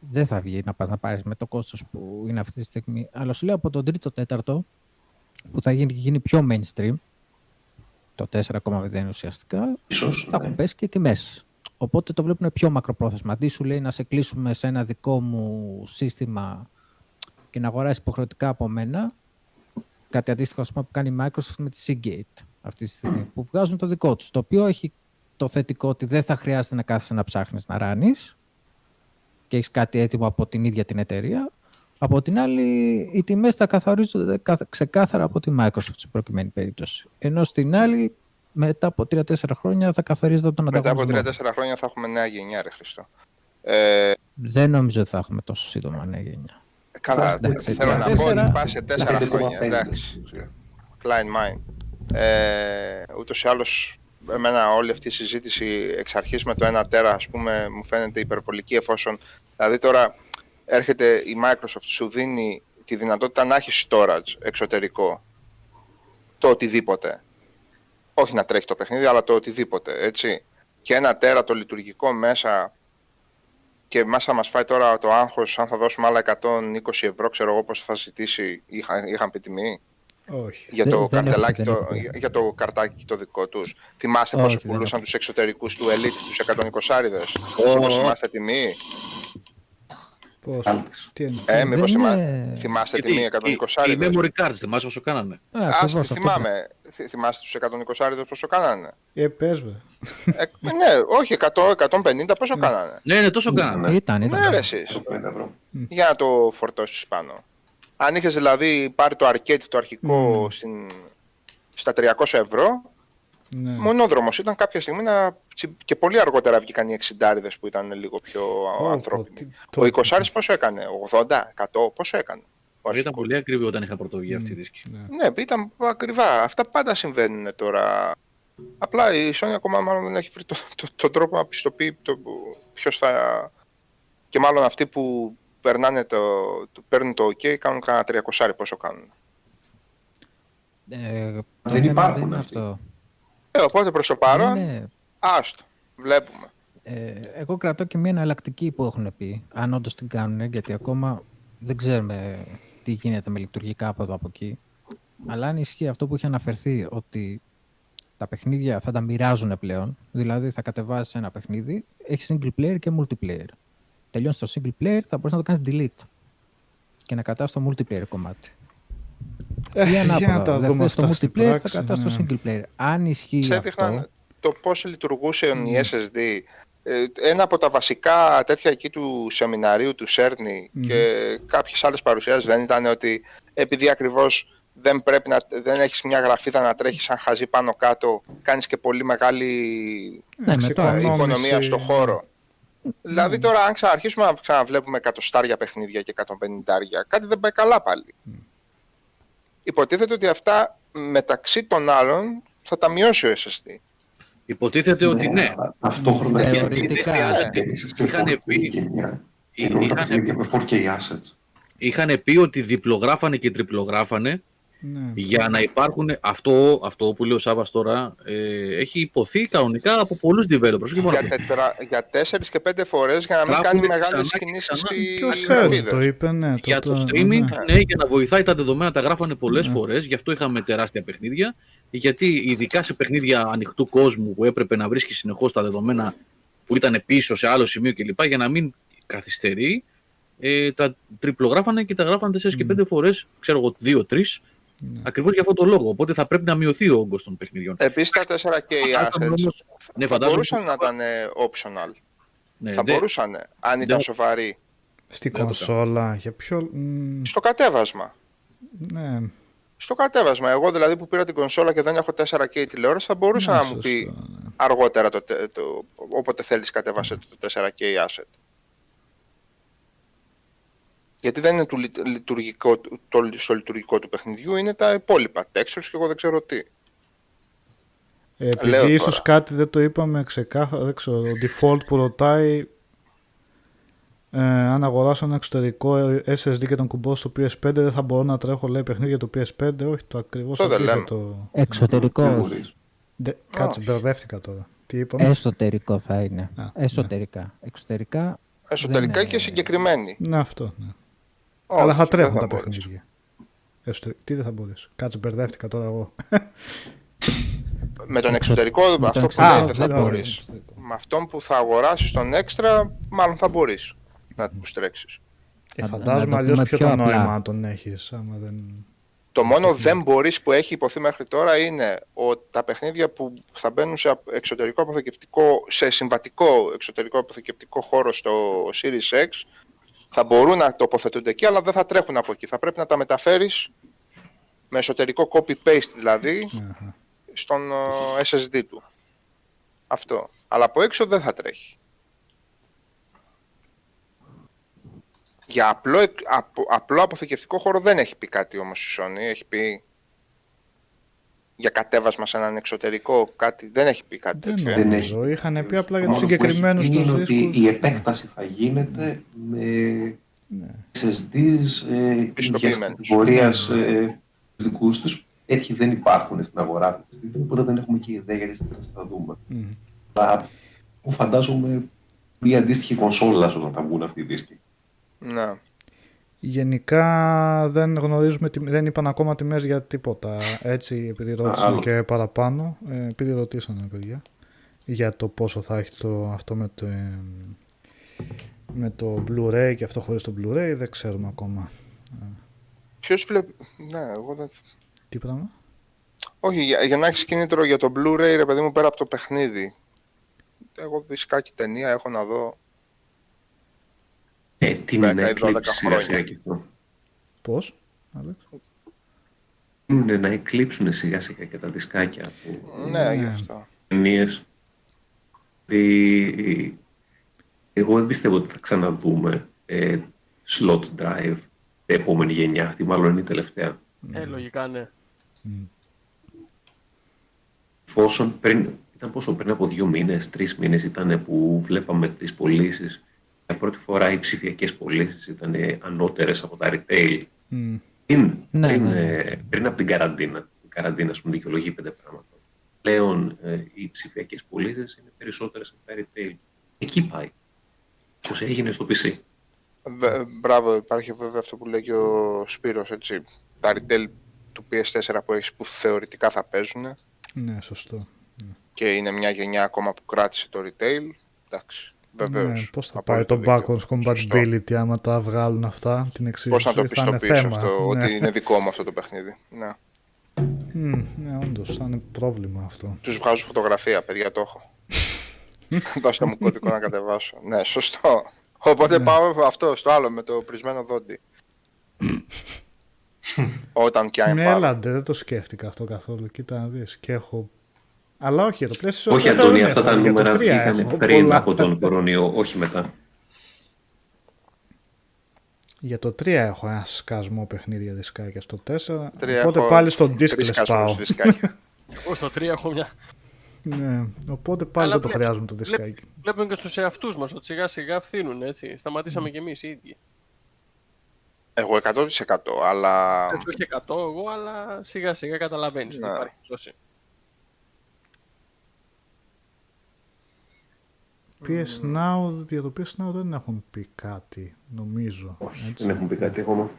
δεν θα βγει να πας να πάρεις με το κόστος που είναι αυτή τη στιγμή. Αλλά σου λέω από τον τρίτο, τέταρτο, που θα γίνει, γίνει πιο mainstream, το τέσσερα κόμμα μηδέν ουσιαστικά, ίσως, θα έχουν ναι, πέσει και οι τιμές. Οπότε το βλέπουν πιο μακροπρόθεσμα. Αντί σου λέει να σε κλείσουμε σε ένα δικό μου σύστημα και να αγοράσεις υποχρεωτικά από μένα, κάτι αντίστοιχο ας πούμε, που κάνει η Microsoft με τη Seagate αυτή τη στιγμή, που βγάζουν το δικό τους, το οποίο έχει το θετικό ότι δεν θα χρειάζεται να κάθεσαι να ψάχνεις να ράνεις, και έχεις κάτι έτοιμο από την ίδια την εταιρεία. Από την άλλη, οι τιμές θα καθαρίζονται ξεκάθαρα από τη Microsoft στην προκειμένη περίπτωση. Ενώ στην άλλη, μετά από τρία τέσσερα χρόνια θα καθαρίζεται από τον ανταγωνισμό. Μετά από τρία τέσσερα χρόνια θα έχουμε νέα γενιά, ρε Χριστό. Ε... Δεν νομίζω ότι θα έχουμε τόσο σύντομα νέα γενιά. Καλά, εντάξει, θέλω τρία, να πω ότι πάει σε τέσσερα χρόνια. Εντάξει. Klein mind. Ε, ούτως ή άλλως, εμένα όλη αυτή η συζήτηση εξ αρχής με το ένα τέρα, ας πούμε, μου φαίνεται υπερβολική, εφόσον. Δηλαδή τώρα έρχεται η Microsoft, σου δίνει τη δυνατότητα να έχει storage εξωτερικό. Το οτιδήποτε. Όχι να τρέχει το παιχνίδι, αλλά το οτιδήποτε, έτσι. Και ένα τέρα το λειτουργικό μέσα. Και μέσα μας φάει τώρα το άγχος, αν θα δώσουμε άλλα εκατόν είκοσι ευρώ, ξέρω εγώ πώς θα ζητήσει, είχα, είχαν πει τιμή. Όχι. Για, δεν, το δεν καρτελάκι έχω, το, για, για το καρτάκι το δικό τους. Θυμάστε πόσο πουλούσαν τους εξωτερικούς του Elite, τους εκατόν είκοσι άριδες. Oh. Μήπως θυμάστε τιμή. Πώς. Ε, μήπως θυμά... είναι... θυμάστε τιμή εκατόν είκοσι άριδες. Οι memory cards, θυμάσαι πόσο κάνανε. Ας θυμάμαι. Θυμάστε τους εκατόν είκοσι άριδες πόσο κάνανε. Ε, πες με. Ε, ναι, όχι, εκατό εκατόν πενήντα πόσο κάνανε. Ναι, ναι, τόσο κάνανε. Ήταν, ήταν. Ναι, ρε, εσείς. Για να το φορτώσεις πάνω. Αν είχες δηλαδή πάρει το arcade το αρχικό mm. στην... στα τριακόσια ευρώ, ναι. Μονόδρομος ήταν κάποια στιγμή να... και πολύ αργότερα βγήκαν οι εξιντάριδες που ήταν λίγο πιο oh, ανθρώπινοι. Το... Ο εικοσάρης πόσο έκανε, ογδόντα, εκατό, πόσο έκανε. Ήταν πολύ ακριβή όταν είχα πρωτοβγεί mm. αυτή η δίσκη. Ναι. ναι, ήταν ακριβά. Αυτά πάντα συμβαίνουν τώρα. Απλά η Sony ακόμα μάλλον δεν έχει βρει τον το, το τρόπο να πιστοποιεί το, ποιος θα... Και μάλλον αυτοί που περνάνε το, το, παίρνουν το OK κάνουν κανένα τριακόσια πόσο κάνουν. Ε, δεν υπάρχουν δεν αυτό. Ε, οπότε προς το παρόν, είναι... άστο, βλέπουμε. Ε, εγώ κρατώ και μια εναλλακτική που έχουν πει, αν όντως την κάνουν, γιατί ακόμα δεν ξέρουμε τι γίνεται με λειτουργικά από εδώ από εκεί. Αλλά αν ισχύει αυτό που είχε αναφερθεί, ότι τα παιχνίδια θα τα μοιράζουν πλέον, δηλαδή θα κατεβάσεις ένα παιχνίδι, έχει single player και multiplayer. Τελειώνεις το single player, θα μπορείς να το κάνεις delete και να κρατάς το multiplayer κομμάτι. Ε, για να το δούμε θες το multiplayer, πράξη, θα κρατάς ναι. το single player. Αν ισχύει ξέδειχναν αυτό... το πώς λειτουργούσε mm. η ες ες ντι. Ένα από τα βασικά τέτοια εκεί του σεμιναρίου του Σέρνη mm. και κάποιες άλλες παρουσιάσεις δεν ήταν ότι επειδή ακριβώς δεν, πρέπει να, δεν έχεις μια γραφίδα να τρέχεις σαν χαζί πάνω κάτω, κάνεις και πολύ μεγάλη ναι, ξυπά, οικονομία στο χώρο. Mm. Δηλαδή τώρα αν ξαναρχίσουμε να ξαναβλέπουμε εκατοστάρια παιχνίδια και εκατόν πενήντα, κάτι δεν πάει καλά πάλι. Mm. Υποτίθεται ότι αυτά μεταξύ των άλλων θα τα μειώσει ο ες ες ντι. Υποτίθεται ναι, ότι ναι. Ταυτόχρονα είχαν πει... Είχαν πει ότι διπλογράφανε και τριπλογράφανε ναι. για να υπάρχουν... Αυτό, αυτό που λέει ο Σάββας τώρα ε, έχει υποθεί κανονικά από πολλούς developers. Για, τετρα, για τέσσερις και πέντε φορές για να μην κάνει μεγάλες κινήσεις στις γραφίδες. Ναι, για το, το streaming, ναι. ναι, για να βοηθάει τα δεδομένα, τα γράφανε πολλές ναι. φορές. Γι' αυτό είχαμε τεράστια παιχνίδια. Γιατί ειδικά σε παιχνίδια ανοιχτού κόσμου που έπρεπε να βρίσκει συνεχώς τα δεδομένα που ήταν πίσω σε άλλο σημείο κλπ. Για να μην καθυστερεί, ε, τα τριπλογράφανε και τα γράφανε τέσσερις mm. και πέντε φορές, ξέρω εγώ, δύο τρεις. Mm. Ακριβώς για αυτόν τον λόγο. Οπότε θα πρέπει να μειωθεί ο όγκος των παιχνιδιών. Επίσης τα τέσσερα κέι assets ναι, θα μπορούσαν που... να ήταν optional. Ναι, θα δε... μπορούσαν, αν ήταν δε... σοβαροί. Στην κονσόλα, για ποιο... Στο κατέβασμα. Ναι. Στο κατέβασμα. Εγώ δηλαδή που πήρα την κονσόλα και δεν έχω τέσσερα κέι τηλεόραση, θα μπορούσα ναι, να σωστό, μου πει ναι. αργότερα το, το, το, όποτε θέλεις κατέβασε το τέσσερα κέι asset. Γιατί δεν είναι το λειτουργικό, το, στο λειτουργικό του παιχνιδιού, είναι τα υπόλοιπα textures και εγώ δεν ξέρω τι. Ε, επειδή ίσως κάτι δεν το είπαμε ξεκάθαρα, δεν ξέρω, default που ρωτάει Ε, αν αγοράσω ένα εξωτερικό ες ες ντι και τον κουμπώ στο πι ες φάιβ, δεν θα μπορώ να τρέχω, λέει, παιχνίδια το πι ες φάιβ. Όχι, το ακριβώς το... Εξωτερικό. Δε... Κάτσε, μπερδεύτηκα τώρα. Τι είπαμε? Εσωτερικό θα είναι. Α, εσωτερικά. Ναι. Εξωτερικά. Εσωτερικά δεν... και συγκεκριμένοι. Ναι, αυτό. Ναι. Όχι, αλλά θα τρέχουν θα τα παιχνίδια. Εσωτερ... Τι δεν θα μπορείς. Κάτσε, μπερδεύτηκα τώρα εγώ. Με τον εξωτερικό, με αυτό που λέει δεν θα μπορείς. Με αυτόν που θα αγοράσεις τον έξτρα, μάλλον θα μπορείς να του στρέξεις. Ε, φαντάζομαι αλλιώς ποιο το νόημα να τον έχεις. Άμα δεν... Το μόνο παιχνίδι. δεν μπορείς που έχει υποθεί μέχρι τώρα είναι ο, τα παιχνίδια που θα μπαίνουν σε εξωτερικό αποθηκευτικό, σε συμβατικό εξωτερικό αποθηκευτικό χώρο στο Series X, θα μπορούν να τοποθετούνται εκεί, αλλά δεν θα τρέχουν από εκεί. Θα πρέπει να τα μεταφέρεις με εσωτερικό copy-paste δηλαδή, mm-hmm. στον ο, ες ες ντι του. Αυτό. Αλλά από έξω δεν θα τρέχει. Για απλό, απο, απλό αποθηκευτικό χώρο δεν έχει πει κάτι όμως η Sony. Έχει πει για κατέβασμα σε έναν εξωτερικό κάτι. Δεν έχει πει κάτι δεν τέτοιο. Δεν έχει. Είχαν πει απλά για τους συγκεκριμένους τους δίσκους. Ότι η επέκταση θα γίνεται με ναι. ες ες ντι ε, πορείας ε, δικούς τους. Έτσι δεν υπάρχουν στην αγορά. Οπότε δεν έχουμε και ιδέα γιατί θα δούμε. Mm. Αλλά φαντάζομαι μια αντίστοιχη κονσόλα όταν θα βγουν αυτοί οι δίσκοι. Να. Γενικά δεν γνωρίζουμε, δεν είπαν ακόμα τιμές για τίποτα, έτσι, επειδή ρώτησαν και παραπάνω, επειδή ρωτήσανε παιδιά για το πόσο θα έχει το, αυτό με το, με το Blu-ray και αυτό χωρίς το Blu-ray, δεν ξέρουμε ακόμα. Ποιος βλέπει, ναι, εγώ δεν... Τι πράγμα? Όχι, για, για να έχεις κίνητρο για το Blu-ray, ρε παιδί μου, πέρα από το παιχνίδι. Εγώ δισκάκι ταινία έχω να δω. Ε, τι είναι να εκλείψει σιγά και αυτό. Πώς, Άλεξ? Είναι να εκλείψουν σιγά σιγά και τα δισκάκια από ναι, γι' αυτό. Ταινίες. Δη... Εγώ δεν πιστεύω ότι θα ξαναδούμε ε, slot drive την επόμενη γενιά, αυτή μάλλον είναι η τελευταία. Ε, λογικά ναι. Mm. Φόσον πριν, ήταν πόσο πριν από δύο μήνες, τρεις μήνες ήταν που βλέπαμε τις πωλήσεις. Για πρώτη φορά οι ψηφιακές πωλήσεις ήταν ανώτερες από τα retail. Mm. Πριν, ναι, πριν, ναι. πριν από την καραντίνα. Η καραντίνα, ας πούμε, δικαιολογεί πέντε πράγματα. Πλέον ε, οι ψηφιακές πωλήσεις είναι περισσότερες από τα retail. Εκεί πάει. Πώς έγινε στο πι σι. Βε, μπράβο, υπάρχει βέβαια αυτό που λέει και ο Σπύρος, έτσι. Τα retail του πι ες φορ που έχεις που θεωρητικά θα παίζουν. Ναι, σωστό. Και είναι μια γενιά ακόμα που κράτησε το retail. Εντάξει. Ναι, πώς θα πάει το backwards compatibility άμα τα βγάλουν αυτά, την εξήγηση, θα είναι θέμα. Πώς να το πιστοποιήσω αυτό, ότι είναι δικό μου αυτό το παιχνίδι. Ναι, mm, ναι, όντως, θα είναι πρόβλημα αυτό. Τους βγάζω φωτογραφία, παιδιά, το έχω. Δώστε μου κωδικό να κατεβάσω. Ναι, σωστό. Οπότε πάω αυτό, στο άλλο, με το πρισμένο δόντι. Όταν κι αν πάρω. Ναι, έλαντε, δεν το σκέφτηκα αυτό καθόλου, κοίτα να δεις, και έχω... Αλλά όχι, το πλαίσιο. Όχι, Αντώνη, αυτά τα νούμερα βγήκαν πριν πολλά. Από τον κορονοϊό, όχι μετά. Για το τρία έχω ένα σκασμό παιχνίδια δισκάκια. Στο τέσσερα, οπότε έχω... πάλι στο diskless πάω. Εγώ στο τρία έχω μια. Ναι, οπότε πάλι δεν το χρειάζομαι το δισκάκι. Βλέπουμε και στους εαυτούς μας ότι σιγά σιγά φθήνουν, έτσι. Σταματήσαμε mm. κι εμείς οι ίδιοι. Εγώ εκατό τοις εκατό, αλλά. Έτσι, όχι εκατό τοις εκατό εγώ, αλλά σιγά σιγά καταλαβαίνεις ότι υπάρχει πτώση. πι ες Now, για το πι ες Now δεν έχουν πει κάτι, νομίζω. Όχι, έτσι. Δεν έχουν πει κάτι ακόμα.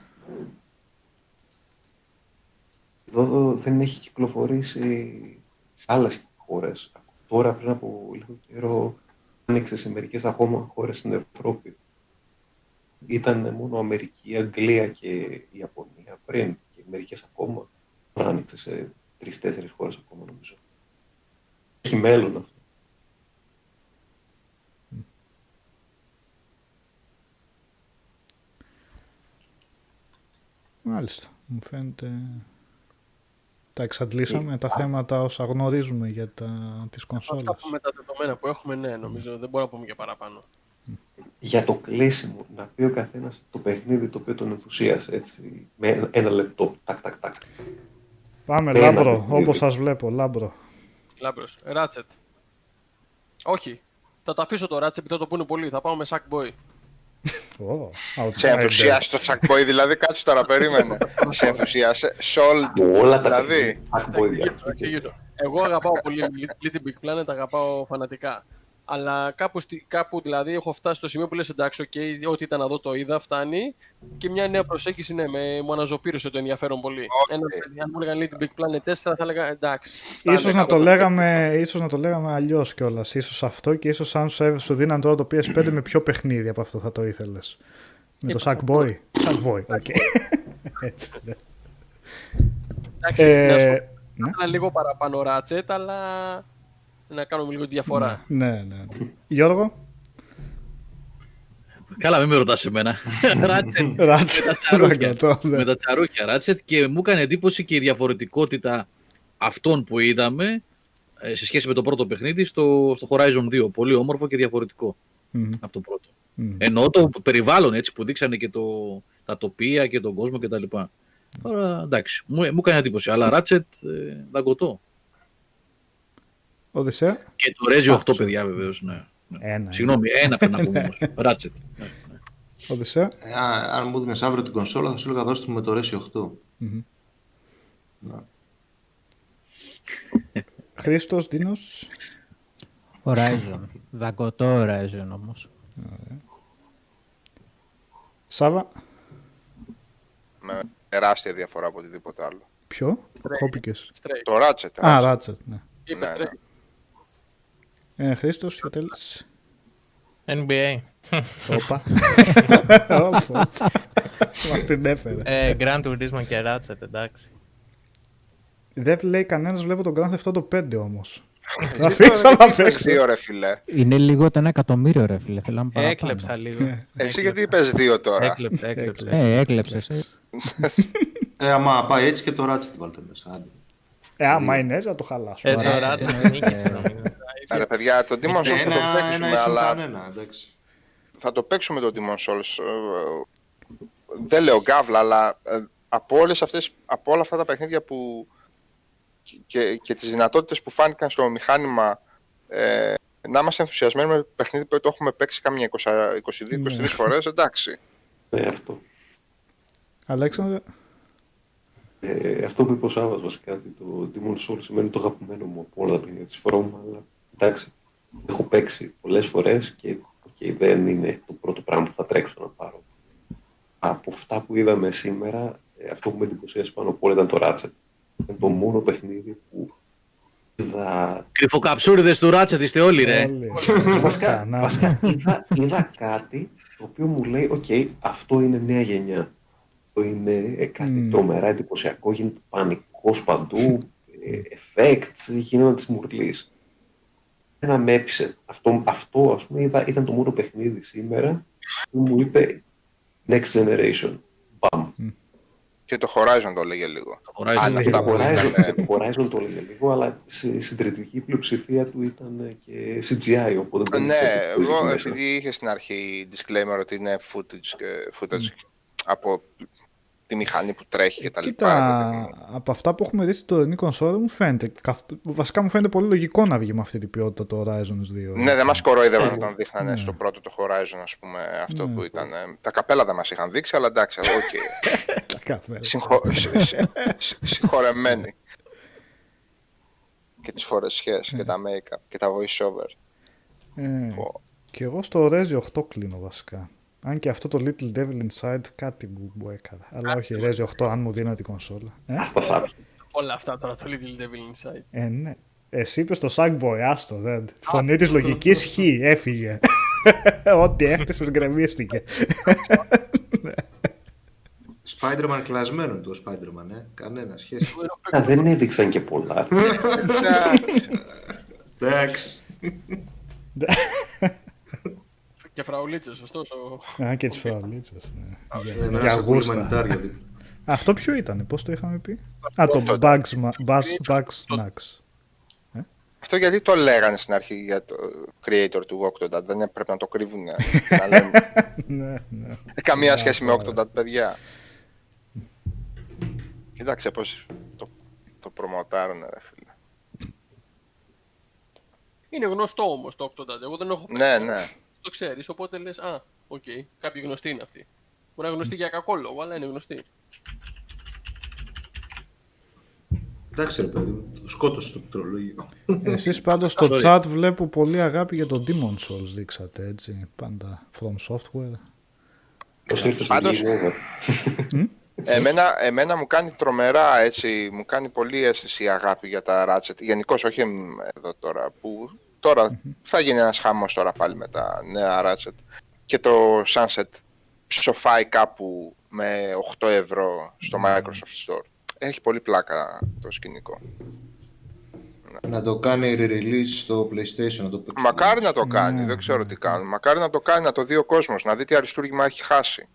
Εδώ δεν έχει κυκλοφορήσει σε άλλες χώρες. Τώρα πριν από λίγο καιρό άνοιξε σε μερικές ακόμα χώρες στην Ευρώπη. Ήταν μόνο Αμερική, Αγγλία και Ιαπωνία πριν και μερικές ακόμα. Άνοιξε σε τρεις-τέσσερις χώρες ακόμα νομίζω. Έχει μέλλον αυτό. Μάλιστα, μου φαίνεται τα εξαντλήσαμε, τα θέματα όσα γνωρίζουμε για τα... τις κονσόλες. Αυτά με τα δεδομένα που έχουμε, ναι, νομίζω, δεν μπορώ να πούμε και παραπάνω. Για το κλείσιμο, να πει ο καθένας το παιχνίδι το οποίο τον ενθουσίασε, έτσι, με ένα λεπτό, τακ, τακ, τακ. Πάμε, με Λάμπρο, όπως σας βλέπω, Λάμπρο. Λάμπρος, Ratchet. Όχι, θα τα αφήσω το Ratchet, επειδή θα το πούνε πολύ, θα πάω με Sackboy. Oh, σε ενθουσιάσει το Sackboy, δηλαδή κάτσε τώρα, περίμενε. Σε ενθουσιάσε, Sold, όλα δηλαδή. Εγώ αγαπάω πολύ Little Big Planet, αγαπάω φανατικά. Αλλά κάπου, κάπου δηλαδή έχω φτάσει στο σημείο που λες εντάξει, okay, ό,τι ήταν να δω το είδα, φτάνει. Και μια νέα προσέγγιση, ναι, με, μου αναζωπήρωσε το ενδιαφέρον πολύ. Okay. Ένα, αν μου έλεγαν Little Big Planet τέσσερα, θα έλεγα εντάξει. Ίσως να, το λέγαμε, ίσως να το λέγαμε αλλιώς κιόλας. Ίσως αυτό και ίσως αν σου δίναν τώρα το πι ες φάιβ με πιο παιχνίδι από αυτό θα το ήθελες. Με το Sackboy. Sackboy, οκ. Έτσι, ναι. Εντάξει, ε, να σου πω, έκανα λίγο παραπάνω Ratchet, αλλά να κάνουμε λίγο τη διαφορά. Ναι, ναι, ναι. Γιώργο. Καλά, μην με ρωτάς εμένα. Ratchet, με τα τσαρούκια Ratchet, και μου έκανε εντύπωση και η διαφορετικότητα αυτών που είδαμε σε σχέση με το πρώτο παιχνίδι στο, στο Horizon δύο. Πολύ όμορφο και διαφορετικό mm. από το πρώτο. Mm. Ενώ το περιβάλλον έτσι που δείξανε και το, τα τοπία και τον κόσμο κτλ. Τώρα εντάξει, μου, μου έκανε εντύπωση. Αλλά Ratchet ε, δαγκωτό. Οδυσσέα. Και το Ρέζιο οκτώ, παιδιά, βεβαίως. Ναι. Ένα, Συγγνώμη, ένα, ένα πρέπει να πούμε όμως. Ratchet. Ναι, ναι. Οδυσσέα. Ε, αν μου δίνεις αύριο την κονσόλα, θα σου έλεγα δώσ' του με το Ρέζιο οκτώ. Mm-hmm. Να. Χρήστος, Δίνος. Horizon. Δαγκωτό Horizon όμως. Ωραία. Σάβα. Με τεράστια διαφορά από οτιδήποτε άλλο. Ποιο? Stray. Κόπηκες. Stray. Το Ratchet. Α, Ratchet, Ratchet ναι. Είπε Stray. Ναι. Ε, Χρήστος, για τέλος. εν μπι έι. Όπα. Όπα. Μας την έφερε. Ε, Grand Turismo και Ratchet, εντάξει. Δεν λέει κανένας, βλέπω τον Grand Theft Auto πέντε όμως. Να αφήξα να παίξω. Είναι λίγο ένα εκατομμύριο ρε φίλε, θέλω να παραπάνω. Έκλεψα λίγο. Εσύ γιατί πες δύο τώρα. Έκλεψε, έκλεψε. Ε, έκλεψες. Ε, άμα πάει έτσι και το Ratchet βάλτε μέσα. Ε, άμα είναι έτσι να το χαλάσω. Ε, το Ratchet νίκησε. Ρε παιδιά, το Demon's Souls θα το παίξουμε, αλλά θα το παίξουμε το Demon's Souls. Δεν λέω γκάβλα, αλλά από όλα αυτά τα παιχνίδια που Και, και τις δυνατότητες που φάνηκαν στο μηχάνημα, ε, να είμαστε ενθουσιασμένοι με παιχνίδι που το έχουμε παίξει καμία είκοσι, είκοσι δύο είκοσι τρεις φορές, εντάξει. Ναι, αυτό. Αλέξανδρε. Ε, αυτό που είπε ο Σάββας βασικά, το Demon's Souls σημαίνει το αγαπημένο μου από όλα τα παιχνίδια της From, αλλά εντάξει, έχω παίξει πολλές φορές και okay, δεν είναι το πρώτο πράγμα που θα τρέξω να πάρω. Από αυτά που είδαμε σήμερα, ε, αυτό που με εντυπωσίασε πάνω από όλα ήταν το Ratchet. Είναι το μόνο παιχνίδι που είδα... Κρυφοκαψούριδες του Ratchet είστε όλοι ρε! Βασικά, βασικά είδα, είδα κάτι το οποίο μου λέει «ΟΚ, okay, αυτό είναι νέα γενιά». Το είναι κάτι mm. τρομερά εντυπωσιακό, γίνεται πανικός παντού, effects, γίνεται να τις μουρλείς. Ένα με έπεισε. Αυτό, αυτό ας πούμε είδα, ήταν το μόνο παιχνίδι σήμερα που μου είπε «Next Generation». Μπαμ. Mm. Και το Horizon το έλεγε λίγο. Το Horizon, Ά, το, Horizon, ήταν... το, Horizon το έλεγε λίγο, αλλά η συντριπτική πλειοψηφία του ήταν και σι τζι άι. Οπότε ναι, εγώ επειδή είχε στην αρχή disclaimer ότι είναι footage, footage mm. από τη μηχανή που τρέχει και τα Κοίτα, λοιπά. Από αυτά που έχουμε δει στην τωρινή κονσόλα μου φαίνεται, βασικά μου φαίνεται πολύ λογικό να βγει με αυτή την ποιότητα το Horizon δύο. Ναι, δεν μας κοροϊδεύαν όταν δείχνανε ναι. στο πρώτο το Horizon, ας πούμε, αυτό ναι, που ήταν. Ναι. Τα καπέλα δεν μας είχαν δείξει, αλλά εντάξει, οκ. Okay. Τα καπέλα. Συγχω... Συγχωρεμένοι. Και τις φορεσιές και τα make-up και τα voice-over. Ε, oh. Και εγώ στο Horizon οκτώ κλείνω βασικά. Αν και αυτό το Little Devil Inside κάτι που έκανα. Αλλά όχι, Ρέζι οκτώ, αν μου δίνω την κονσόλα. Άστα Σάββα. Όλα αυτά τώρα, το Little Devil Inside. Ε, ναι. Εσύ είπες το Sackboy, άστο, δεν. Φωνή της λογικής, χ, έφυγε. Ό,τι έφτιαξες γκρεμίστηκε. Spider-Man κλασμένο το Spider-Man, ε. Κανένα σχέση. Δεν έδειξαν και πολλά. Εντάξει. Και φραουλίτσες, ωστόσο. Α, και τις φραουλίτσες, ναι. Για γούστα. Αυτό ποιο ήταν, πώς το είχαμε πει. Α, το Bugs Nuts. Αυτό γιατί το λέγανε στην αρχή για το creator του Octodad, δεν έπρεπε να το κρύβουν να λένε. Καμία σχέση με Octodad, παιδιά. Κοιτάξτε πώς το προμοτάρανε, ρε φίλε. Είναι γνωστό όμως το Octodad, εγώ δεν έχω πει. Ναι, ναι. Το ξέρεις, οπότε λες, α, οκ, okay, κάποιοι γνωστοί είναι αυτοί. Μπορεί να είναι γνωστοί για κακό λόγο, αλλά είναι γνωστοί. Εντάξει ρε παιδί μου, το σκότωσε το πετρολόγιο. Εσείς πάντως στο chat βλέπω πολύ αγάπη για τον Demon's Souls, δείξατε έτσι, πάντα FromSoftware. Πάντως, εμένα, εμένα μου κάνει τρομερά έτσι, μου κάνει πολύ αίσθηση αγάπη για τα Ratchet, γενικώς όχι εδώ τώρα που... Τώρα θα γίνει ένας χαμός τώρα πάλι με τα νέα Ratchet. Και το Sunset ψοφάει κάπου με οκτώ ευρώ στο Microsoft Store. έχει πολύ πλάκα το σκηνικό. Να το κάνει re-release στο PlayStation, να το παίξει. Μακάρι να το κάνει, mm. δεν ξέρω τι κάνει. Μακάρι να το κάνει, να το δει ο κόσμος, να δει τι αριστούργημα έχει χάσει.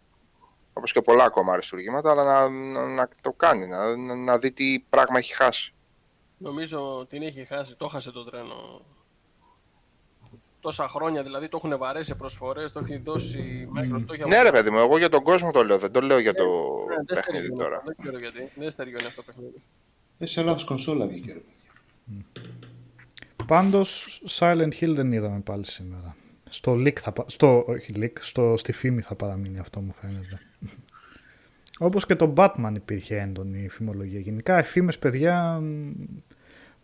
Όπως και πολλά ακόμα αριστούργηματα, αλλά να, να, να το κάνει, να, να δει τι πράγμα έχει χάσει. Νομίζω την έχει χάσει, το χάσε το τρένο. Τόσα χρόνια δηλαδή το έχουν βαρέσει προσφορές, το έχει δώσει Microsoft. Mm. Ναι από... ρε παιδί μου, εγώ για τον κόσμο το λέω, δεν το λέω για το ε, παιχνίδι ναι, τώρα. Δεν ξέρω γιατί, δεν στεριώνει αυτό το παιχνίδι. Ε, σε λάθος κονσόλα βγήκε ρε. Πάντως, Silent Hill δεν είδαμε πάλι σήμερα. Στο leak θα πα... στο... Όχι leak, στο... στη φήμη θα παραμείνει αυτό μου φαίνεται. Όπως και το Batman υπήρχε έντονη φημολογία. Γενικά, οι φήμες, παιδιά,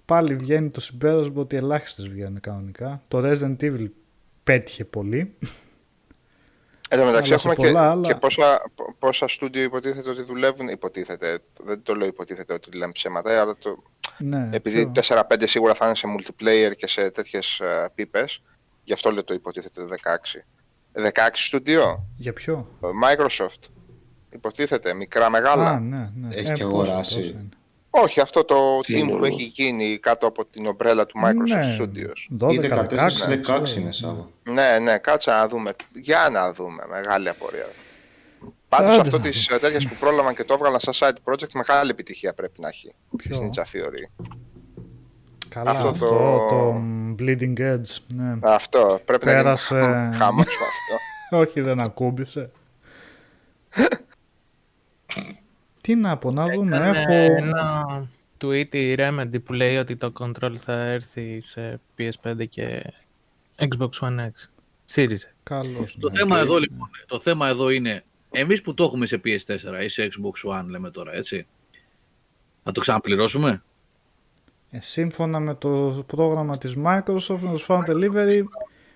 πάλι βγαίνει το συμπέρασμα ότι ελάχιστες βγαίνουν κανονικά. Το Resident Evil πέτυχε πολύ. Εν τω μεταξύ, έχουμε και, άλλα... και πόσα, πόσα στούντιο υποτίθεται ότι δουλεύουν. Υποτίθεται, δεν το λέω υποτίθεται ότι λέμε ψέματα, αλλά το... Ναι, επειδή πιο... τέσσερα πέντε σίγουρα θα είναι σε multiplayer και σε τέτοιες uh, πίπες, γι' αυτό λέω το υποτίθεται δεκαέξι. δεκαέξι στούντιο. Για ποιο? Microsoft. Υποτίθεται, μικρά, μεγάλα. Α, ναι, ναι. Έχει ε, και αγοράσει. Όχι, αυτό το team που έχει γίνει κάτω από την ομπρέλα του Microsoft ναι, Studios. δώδεκα, ή δεκατέσσερα δεκαέξι είναι σαν. Ναι, ναι, κάτσε να δούμε. Για να δούμε, μεγάλη απορία. Πάντως αυτό τις τέτοιες που πρόλαβαν και το έβγαλαν σαν side project, μεγάλη επιτυχία πρέπει να έχει. Στην Ninja Theory. Καλά, αυτό, αυτό το... το Bleeding Edge. Ναι. Αυτό, πρέπει πέρασε... να γίνει χαμός αυτό. Όχι, δεν ακούμπησε. Τι να πω, να δούμε, Έκανε έχω... ένα tweet η Remedy που λέει ότι το Control θα έρθει σε πι ες φάιβ και Xbox One X. Series. Καλώς. Το ναι, θέμα ναι. εδώ λοιπόν, το θέμα εδώ είναι, εμείς που το έχουμε σε πι ες φορ ή σε Xbox One λέμε τώρα, έτσι, να το ξαναπληρώσουμε. Ε, σύμφωνα με το πρόγραμμα της Microsoft, με το Smart Delivery,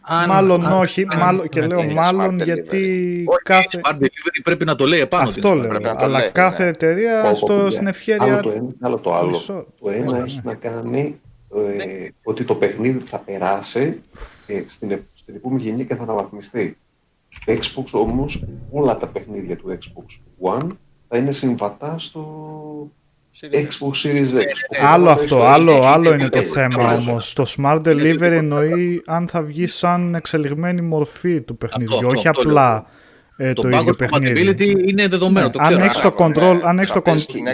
αν, μάλλον αν, όχι, αν, μάλλον, αν, και λέω μάλλον γιατί κάθε... Smart Delivery πρέπει να το λέει επάνω. Αυτό λέω, αλλά, αλλά λέει, κάθε ναι. εταιρεία Πόσο, στο, στην ευχέρεια... Άλλο το ένα, άλλο το άλλο. Μισό. Το ένα ναι. έχει να κάνει ε, ναι. ότι το παιχνίδι θα περάσει ε, στην, στην επόμενη γενιά και θα αναβαθμιστεί. Το Xbox όμως, όλα τα παιχνίδια του Xbox One θα είναι συμβατά στο... Xbox Series X. Άλλο αυτό, άλλο, άλλο είναι το θέμα όμως. Το Smart Delivery εννοεί αν θα βγει σαν εξελιγμένη μορφή του παιχνιδιού, όχι απλά το ίδιο παιχνίδι. Το είναι δεδομένο, το ξέρω. Αν έχεις το control, αν έχεις το control.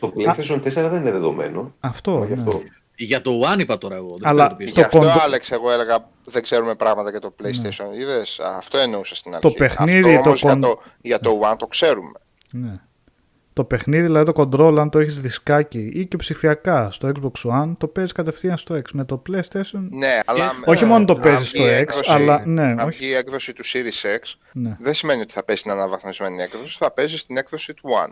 Το PlayStation τέσσερα δεν είναι δεδομένο. Αυτό. Για το One είπα τώρα εγώ. Αλλά γι' αυτό, Άλεξ, εγώ έλεγα δεν ξέρουμε πράγματα για το PlayStation. Είδες, αυτό εννοούσα στην αρχή. Το παιχνίδι για το One το ξέρουμε. Το παιχνίδι, δηλαδή το control, αν το έχεις δισκάκι ή και ψηφιακά στο Xbox One, το παίζεις κατευθείαν στο X. Με το PlayStation. Ναι, αλλά. Όχι μόνο το παίζεις στο X, αλλά. Ναι, όχι. Η έκδοση του Series X ναι. δεν σημαίνει ότι θα παίζει την αναβαθμισμένη έκδοση, θα παίζει στην έκδοση του One.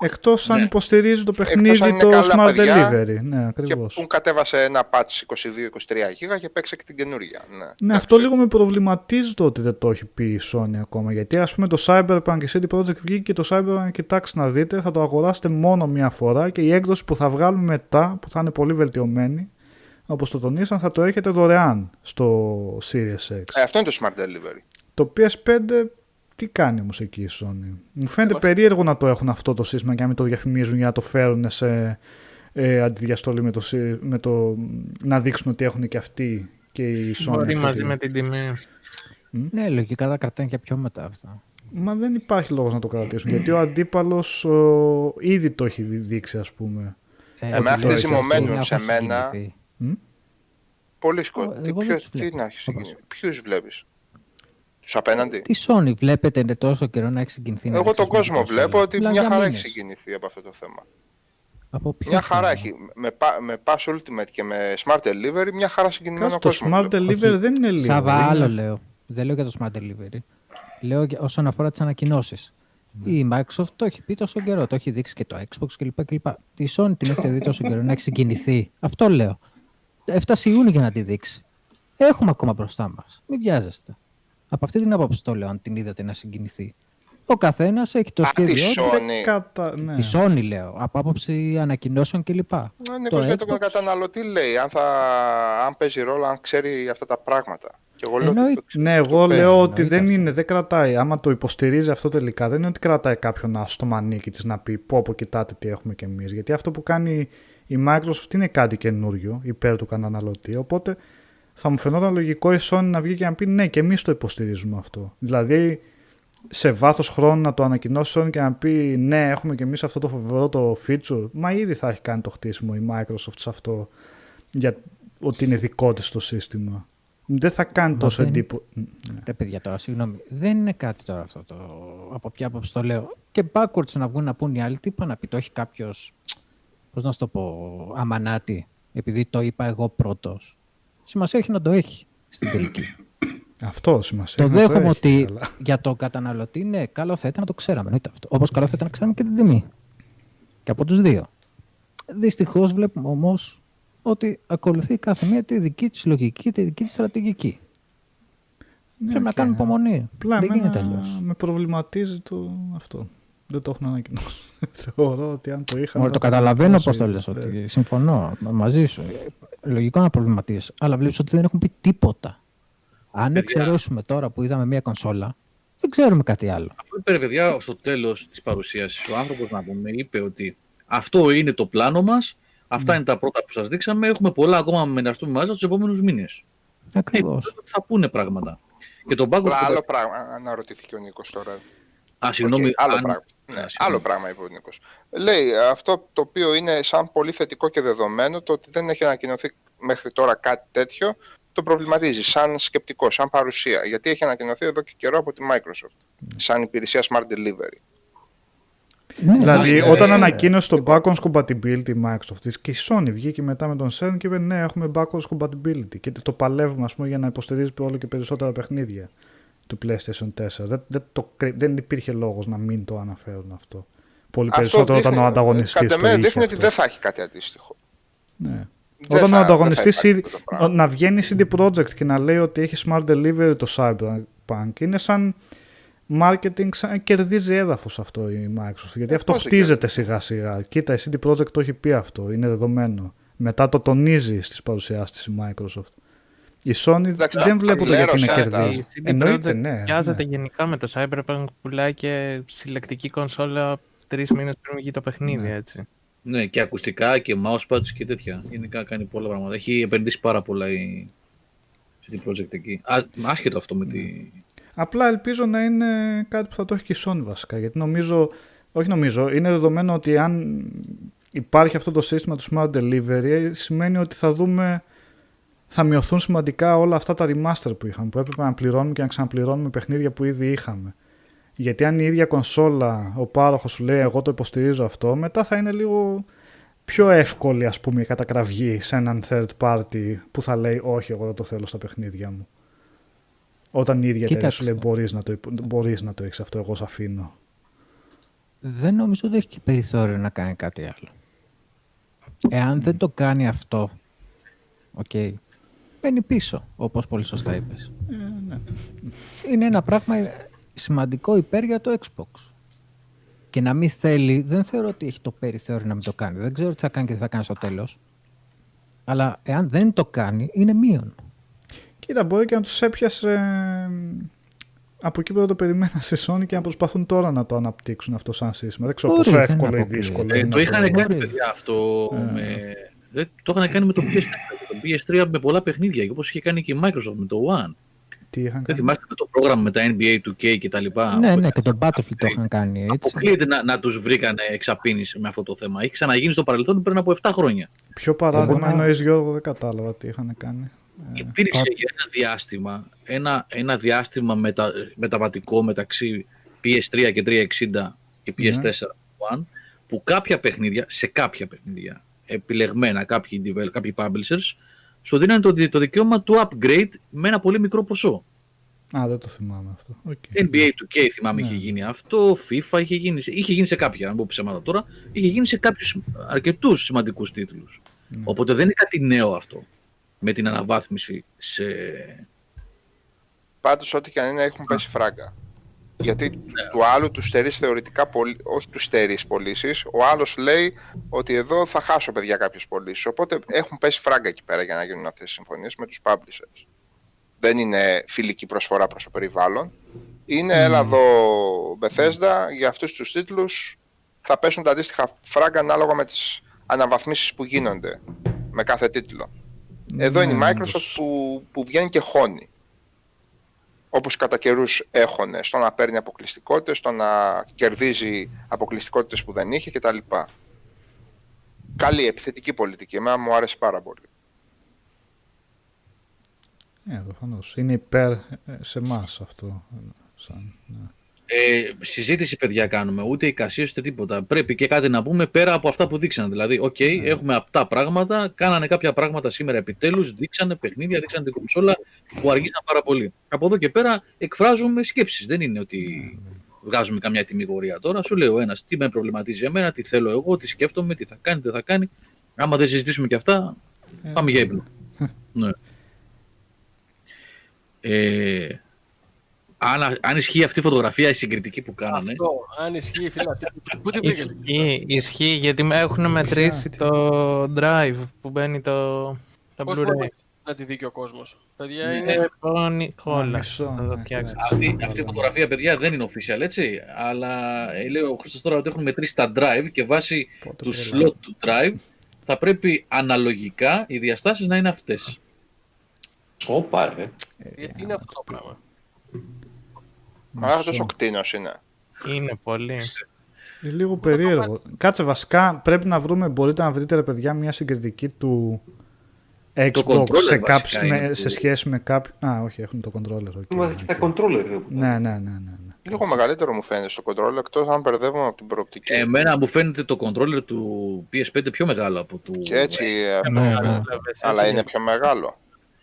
Εκτός αν ναι. υποστηρίζει το παιχνίδι το Smart Delivery. Ναι, ακριβώς. Και που κατέβασε ένα patch είκοσι δύο είκοσι τρία γίγα και παίξε και την καινούργια. Ναι, ναι αυτό λίγο με προβληματίζει το ότι δεν το έχει πει η Sony ακόμα. Γιατί ας πούμε το Cyberpunk και σι ντι Projekt βγήκε και το Cyberpunk, κοιτάξτε να δείτε, θα το αγοράσετε μόνο μία φορά και η έκδοση που θα βγάλουμε μετά, που θα είναι πολύ βελτιωμένη, όπως το τονίσαν, θα το έχετε δωρεάν στο Series X. Ε, αυτό είναι το Smart Delivery. Το πι ες φάιβ. Τι κάνει όμως εκεί η Sony. Μου φαίνεται Είμαστε. περίεργο να το έχουν αυτό το σύστημα και να μην το διαφημίζουν για να το φέρουν σε ε, αντιδιαστολή με το, με το να δείξουν ότι έχουν και αυτοί και η Sony. Μπορεί μαζί με την τιμή. Mm? Ναι, λογικά τα κρατάνε και πιο μετά αυτά. Μα δεν υπάρχει λόγος να το κρατήσουν γιατί ο αντίπαλος ο, ήδη το έχει δείξει ας πούμε. Ε, με αυτή τη ζυμωμένη σε μένα. Mm? Πολύ σκοτεινό. Τι, τι να έχει συγκινηθεί. Ποιου βλέπει. Τους απέναντι. Τι Sony βλέπετε είναι τόσο καιρό να έχει συγκινηθεί. Εγώ τον κόσμο βλέπω ότι Λάζα μια χαρά μήνες. έχει συγκινηθεί από αυτό το θέμα. Από μια χαρά έχει. Με, με Pass Ultimate και με Smart Delivery μια χαρά συγκινημένο κόσμο. Το Smart βλέπω. Delivery Όχι. δεν είναι λίγο. Σαβά άλλο λέω. Δεν λέω για το Smart Delivery. Λέω όσον αφορά τις ανακοινώσεις. Mm. Η Microsoft το έχει πει τόσο καιρό. Το έχει δείξει και το Xbox κλπ. κλπ. Τη Sony την έχετε δει τόσο καιρό να έχει συγκινηθεί. Αυτό λέω. Έφτασε Ιούνιο για να τη δείξει. Έχουμε ακόμα μπροστά μας. Μην βιάζεστε. Από αυτή την άποψη το λέω, αν την είδατε να συγκινηθεί. Ο καθένας έχει το σχέδιο του. Κατα... Ναι. Τη Sony λέω, από άποψη ανακοινώσεων κλπ. Ναι, Νίκος για τον καταναλωτή λέει, αν, θα... αν παίζει ρόλο, αν ξέρει αυτά τα πράγματα. Εγώ λέω Εννοεί... το... Ναι, εγώ το λέω πέρα, ότι δεν αυτό. είναι, δεν κρατάει. Άμα το υποστηρίζει αυτό τελικά, δεν είναι ότι κρατάει κάποιον στο μανίκι της να πει πω, πω κοιτάτε τι έχουμε κι εμείς. Γιατί αυτό που κάνει η Microsoft είναι κάτι καινούριο υπέρ του καταναλωτή. Οπότε θα μου φαινόταν λογικό η Sony να βγει και να πει ναι, και εμείς το υποστηρίζουμε αυτό. Δηλαδή σε βάθος χρόνου να το ανακοινώσει η Sony και να πει ναι, έχουμε κι εμείς αυτό το φοβερό το feature. Μα ήδη θα έχει κάνει το χτίσιμο η Microsoft σε αυτό για ότι είναι δικό της το σύστημα. Δεν θα κάνει Μα τόσο εντύπωση. Ναι. Ρε παιδιά τώρα, συγγνώμη. Δεν είναι κάτι τώρα αυτό το. Από ποια άποψη το λέω. Και backwards να βγουν να πούν οι άλλοι, τι είπα να πει. Το έχει κάποιος. Πώς να σου το πω, αμανάτη. Επειδή το είπα εγώ πρώτος. Σημασία έχει να το έχει στην τελική. Αυτό σημασία. Το δέχομαι το ότι καλά. Για τον καταναλωτή, ναι, καλό θα ήταν να το ξέραμε. Ναι, όπως καλό θα ήταν να ξέραμε και την τιμή. Και από τους δύο. Δυστυχώς βλέπουμε όμως ότι ακολουθεί κάθε μία τη δική της λογική, τη δική της στρατηγική. Ναι, πρέπει να κάνουμε υπομονή. Πλά, δεν γίνεται αλλιώς. Με προβληματίζει το αυτό. Δεν το έχουν ανακοινώσει. Θεωρώ ότι αν το είχαν... Μόλι το καταλαβαίνω πώς το λες, ότι συμφωνώ μαζί σου. Λογικό να προβληματίζεις, αλλά βλέπεις ότι δεν έχουν πει τίποτα. Αν εξαιρέσουμε τώρα που είδαμε μία κονσόλα, δεν ξέρουμε κάτι άλλο. Αυτό, παιδιά, στο τέλος της παρουσίασης, ο άνθρωπος να πούμε, είπε ότι αυτό είναι το πλάνο μας. Αυτά mm. είναι τα πρώτα που σας δείξαμε. Έχουμε πολλά ακόμα να μοιραστούμε μαζί τους επόμενους μήνες. Ακριβώς. Ε, θα πούνε πράγματα. Και τον πάγκο άλλο στο... πράγμα, αναρωτήθηκε ο Νίκος τώρα. Α, συγγνώμη. Okay, άλλο, αν... πράγμα. Ναι, άλλο πράγμα είπε ο Νίκος. Λέει αυτό το οποίο είναι σαν πολύ θετικό και δεδομένο, το ότι δεν έχει ανακοινωθεί μέχρι τώρα κάτι τέτοιο, το προβληματίζει σαν σκεπτικό, σαν παρουσία. Γιατί έχει ανακοινωθεί εδώ και καιρό από τη Microsoft, mm. σαν υπηρεσία Smart Delivery. Ναι, δηλαδή, ναι, όταν ναι, ανακοίνωσε ναι. το backwards compatibility Microsoft και η Sony βγήκε μετά με τον Σεν και είπε ναι, έχουμε backwards compatibility και το παλεύουμε ας πούμε, για να υποστηρίζει όλο και περισσότερα παιχνίδια του PlayStation φορ. Δεν, δεν, το, δεν υπήρχε λόγος να μην το αναφέρουν αυτό. Πολύ αυτό περισσότερο δείχνει, όταν ο ανταγωνιστής το είχε. Δείχνει ότι δεν θα έχει κάτι αντίστοιχο. Ναι. Όταν θα, ο ανταγωνιστής ήδη, να βγαίνει σι ντι Projekt και να λέει ότι έχει smart delivery το Cyberpunk είναι σαν... Μάρκετινγκ κερδίζει έδαφος αυτό η Microsoft. Γιατί ε, αυτό χτίζεται σιγά σιγά. Κοίτα, η σι ντι Projekt το έχει πει αυτό. Είναι δεδομένο. Μετά το τονίζει στις παρουσιάσεις τη Microsoft. Η Sony Λάξτε, δεν βλέπω το γιατί να κερδίζει. Η σι ντι Projekt ναι, βιάζεται ναι. γενικά με το Cyberpunk που πουλάει και συλλεκτική κονσόλα τρεις μήνες πριν βγει το παιχνίδι. Ναι. Έτσι. Ναι, και ακουστικά και mousepads και τέτοια. Γενικά κάνει πολλά πράγματα. Έχει επενδύσει πάρα πολλά η σι ντι Projekt εκεί. Α, άσχετο αυτό με τη. Απλά ελπίζω να είναι κάτι που θα το έχει και η Sony βασικά, γιατί νομίζω, όχι νομίζω, είναι δεδομένο ότι αν υπάρχει αυτό το σύστημα του Smart Delivery σημαίνει ότι θα δούμε, θα μειωθούν σημαντικά όλα αυτά τα remaster που είχαμε, που έπρεπε να πληρώνουμε και να ξαναπληρώνουμε παιχνίδια που ήδη είχαμε. Γιατί αν η ίδια κονσόλα, ο πάροχος σου λέει εγώ το υποστηρίζω αυτό, μετά θα είναι λίγο πιο εύκολη ας πούμε η κατακραυγή σε έναν third party που θα λέει όχι εγώ δεν το θέλω στα παιχνίδια μου. Όταν η ίδια εταιρεία σου λέει μπορείς να το, να το έχεις αυτό, εγώ σ' αφήνω. Δεν νομίζω ότι έχει και περιθώριο να κάνει κάτι άλλο. Εάν mm. δεν το κάνει αυτό, okay, παίρνει πίσω, όπως πολύ σωστά είπες. Ε, ναι. Είναι ένα πράγμα σημαντικό υπέρ για το Xbox. Και να μην θέλει, δεν θεωρώ ότι έχει το περιθώριο να μην το κάνει. Δεν ξέρω τι θα κάνει και τι θα κάνει στο τέλος. Αλλά εάν δεν το κάνει, είναι μείον. Κοίτα, μπορεί και να τους έπιασε από εκεί που δεν το περιμένα σε Sony και να προσπαθούν τώρα να το αναπτύξουν αυτό σαν σύστημα. Δεν ξέρω πόσο εύκολο ή δύσκολο. Ε, το είχαν κάνει παιδιά αυτό. Ε. Με... Δεν, το είχαν κάνει με το πι ες τρία, το πι ες τρία με πολλά παιχνίδια, όπως είχε κάνει και η Microsoft με το One. Τι είχαν δεν θυμάστε με το πρόγραμμα με τα εν μπι έι του κέι και τα λοιπά. Ναι, ναι, και τον Battlefield το είχαν κάνει έτσι. Αποκλείεται να, να τους βρήκανε εξαπίνηση με αυτό το θέμα. Είχε ξαναγίνει στο παρελθόν πριν από εφτά χρόνια. Ποιο παράδειγμα εννοείς Γιώργο, δεν κατάλαβα τι είχαν κάνει. Υπήρξε yeah. για ένα διάστημα, ένα, ένα διάστημα μετα, μεταβατικό μεταξύ πι ες τρία και τριακόσια εξήντα και πι ες φορ yeah. One, που κάποια παιχνίδια, σε κάποια παιχνίδια, επιλεγμένα κάποιοι, develop, κάποιοι publishers, σου δίνανε το, το δικαίωμα του upgrade με ένα πολύ μικρό ποσό. Α, ah, δεν το θυμάμαι αυτό. Okay. εν μπι έι του κέι θυμάμαι yeah. είχε γίνει αυτό, FIFA είχε γίνει, είχε γίνει σε κάποια, αν πω ψέματα τώρα, είχε γίνει σε κάποιους αρκετούς σημαντικούς τίτλους. Yeah. Οπότε δεν είναι κάτι νέο αυτό. Με την αναβάθμιση σε... Πάντως ό,τι και αν είναι έχουν πέσει φράγκα. Γιατί ναι. του άλλου του στερείς θεωρητικά, πολ... όχι του στερείς πωλήσεις. Ο άλλος λέει ότι εδώ θα χάσω παιδιά κάποιες πωλήσεις. Οπότε έχουν πέσει φράγκα εκεί πέρα για να γίνουν αυτές τις συμφωνίες με τους publishers. δεν είναι φιλική προσφορά προς το περιβάλλον. Είναι mm. έλα εδώ Bethesda, για αυτούς τους τίτλους θα πέσουν τα αντίστοιχα φράγκα ανάλογα με τις αναβαθμίσεις που γίνονται με κάθε τίτλο. Εδώ mm. είναι η Microsoft που, που βγαίνει και χώνει. Όπως κατά καιρούς έχωνε, στο να παίρνει αποκλειστικότητες, στο να κερδίζει αποκλειστικότητες που δεν είχε κτλ. Καλή επιθετική πολιτική, εμένα μου άρεσε πάρα πολύ. Ναι, προφανώς. Είναι υπέρ σε εμάς αυτό. Σαν, ναι. ε, συζήτηση, παιδιά, κάνουμε. Ούτε εικασίες, ούτε τίποτα. Πρέπει και κάτι να πούμε πέρα από αυτά που δείξανε. Δηλαδή, οκ, okay, ναι. έχουμε απτά πράγματα. Κάνανε κάποια πράγματα σήμερα επιτέλους. Δείξανε παιχνίδια, δείξανε την κονσόλα που αργήσαν πάρα πολύ. Από εδώ και πέρα εκφράζουμε σκέψεις. Δεν είναι ότι βγάζουμε καμιά τιμιγορία τώρα. Σου λέει ο ένας τι με προβληματίζει εμένα, τι θέλω εγώ, τι σκέφτομαι, τι θα κάνει, τι θα κάνει. Άμα δεν συζητήσουμε και αυτά, πάμε για ύπνο. Ναι. Ε, αν, αν ισχύει αυτή η φωτογραφία, η συγκριτική που κάνανε. Αυτό, αν ισχύει, φίλε, αυτή που την πήγες. Ισχύει, ισχύει, γιατί έχουν μετρήσει το drive που μπαίνει το, το Blu-ray. Να τη δει και ο κόσμος. Παιδιά, είναι... είναι... Μισό, ναι, ναι, ναι. Αυτή, αυτή η φωτογραφία, παιδιά, δεν είναι official, έτσι. Αλλά λέει ο Χρήστος τώρα ότι έχουν μετρήσει τα drive και βάσει Πότε του πέρα. slot του drive θα πρέπει αναλογικά οι διαστάσεις να είναι αυτές. Όπα, ρε. Γιατί είναι αυτό το πράγμα. Μα αυτός ο κτήνος είναι. Είναι πολύ. Είναι λίγο περίεργο. Κάτσε, βασικά πρέπει να βρούμε, μπορείτε να βρείτε, ρε παιδιά, μια συγκριτική του Xbox σε, κάψ, με, σε σχέση με κάποιο... Α, όχι, έχουν το controller. Okay, Μα και okay. τα controller. Ναι, ναι, ναι, ναι, ναι. Λίγο μεγαλύτερο μου φαίνεται στο controller, εκτός αν μπερδεύομαι από την προοπτική. Εμένα μου φαίνεται το controller του πι ες φάιβ πιο μεγάλο από του... Και έτσι, ε, ναι, ναι, ναι. αλλά είναι πιο μεγάλο.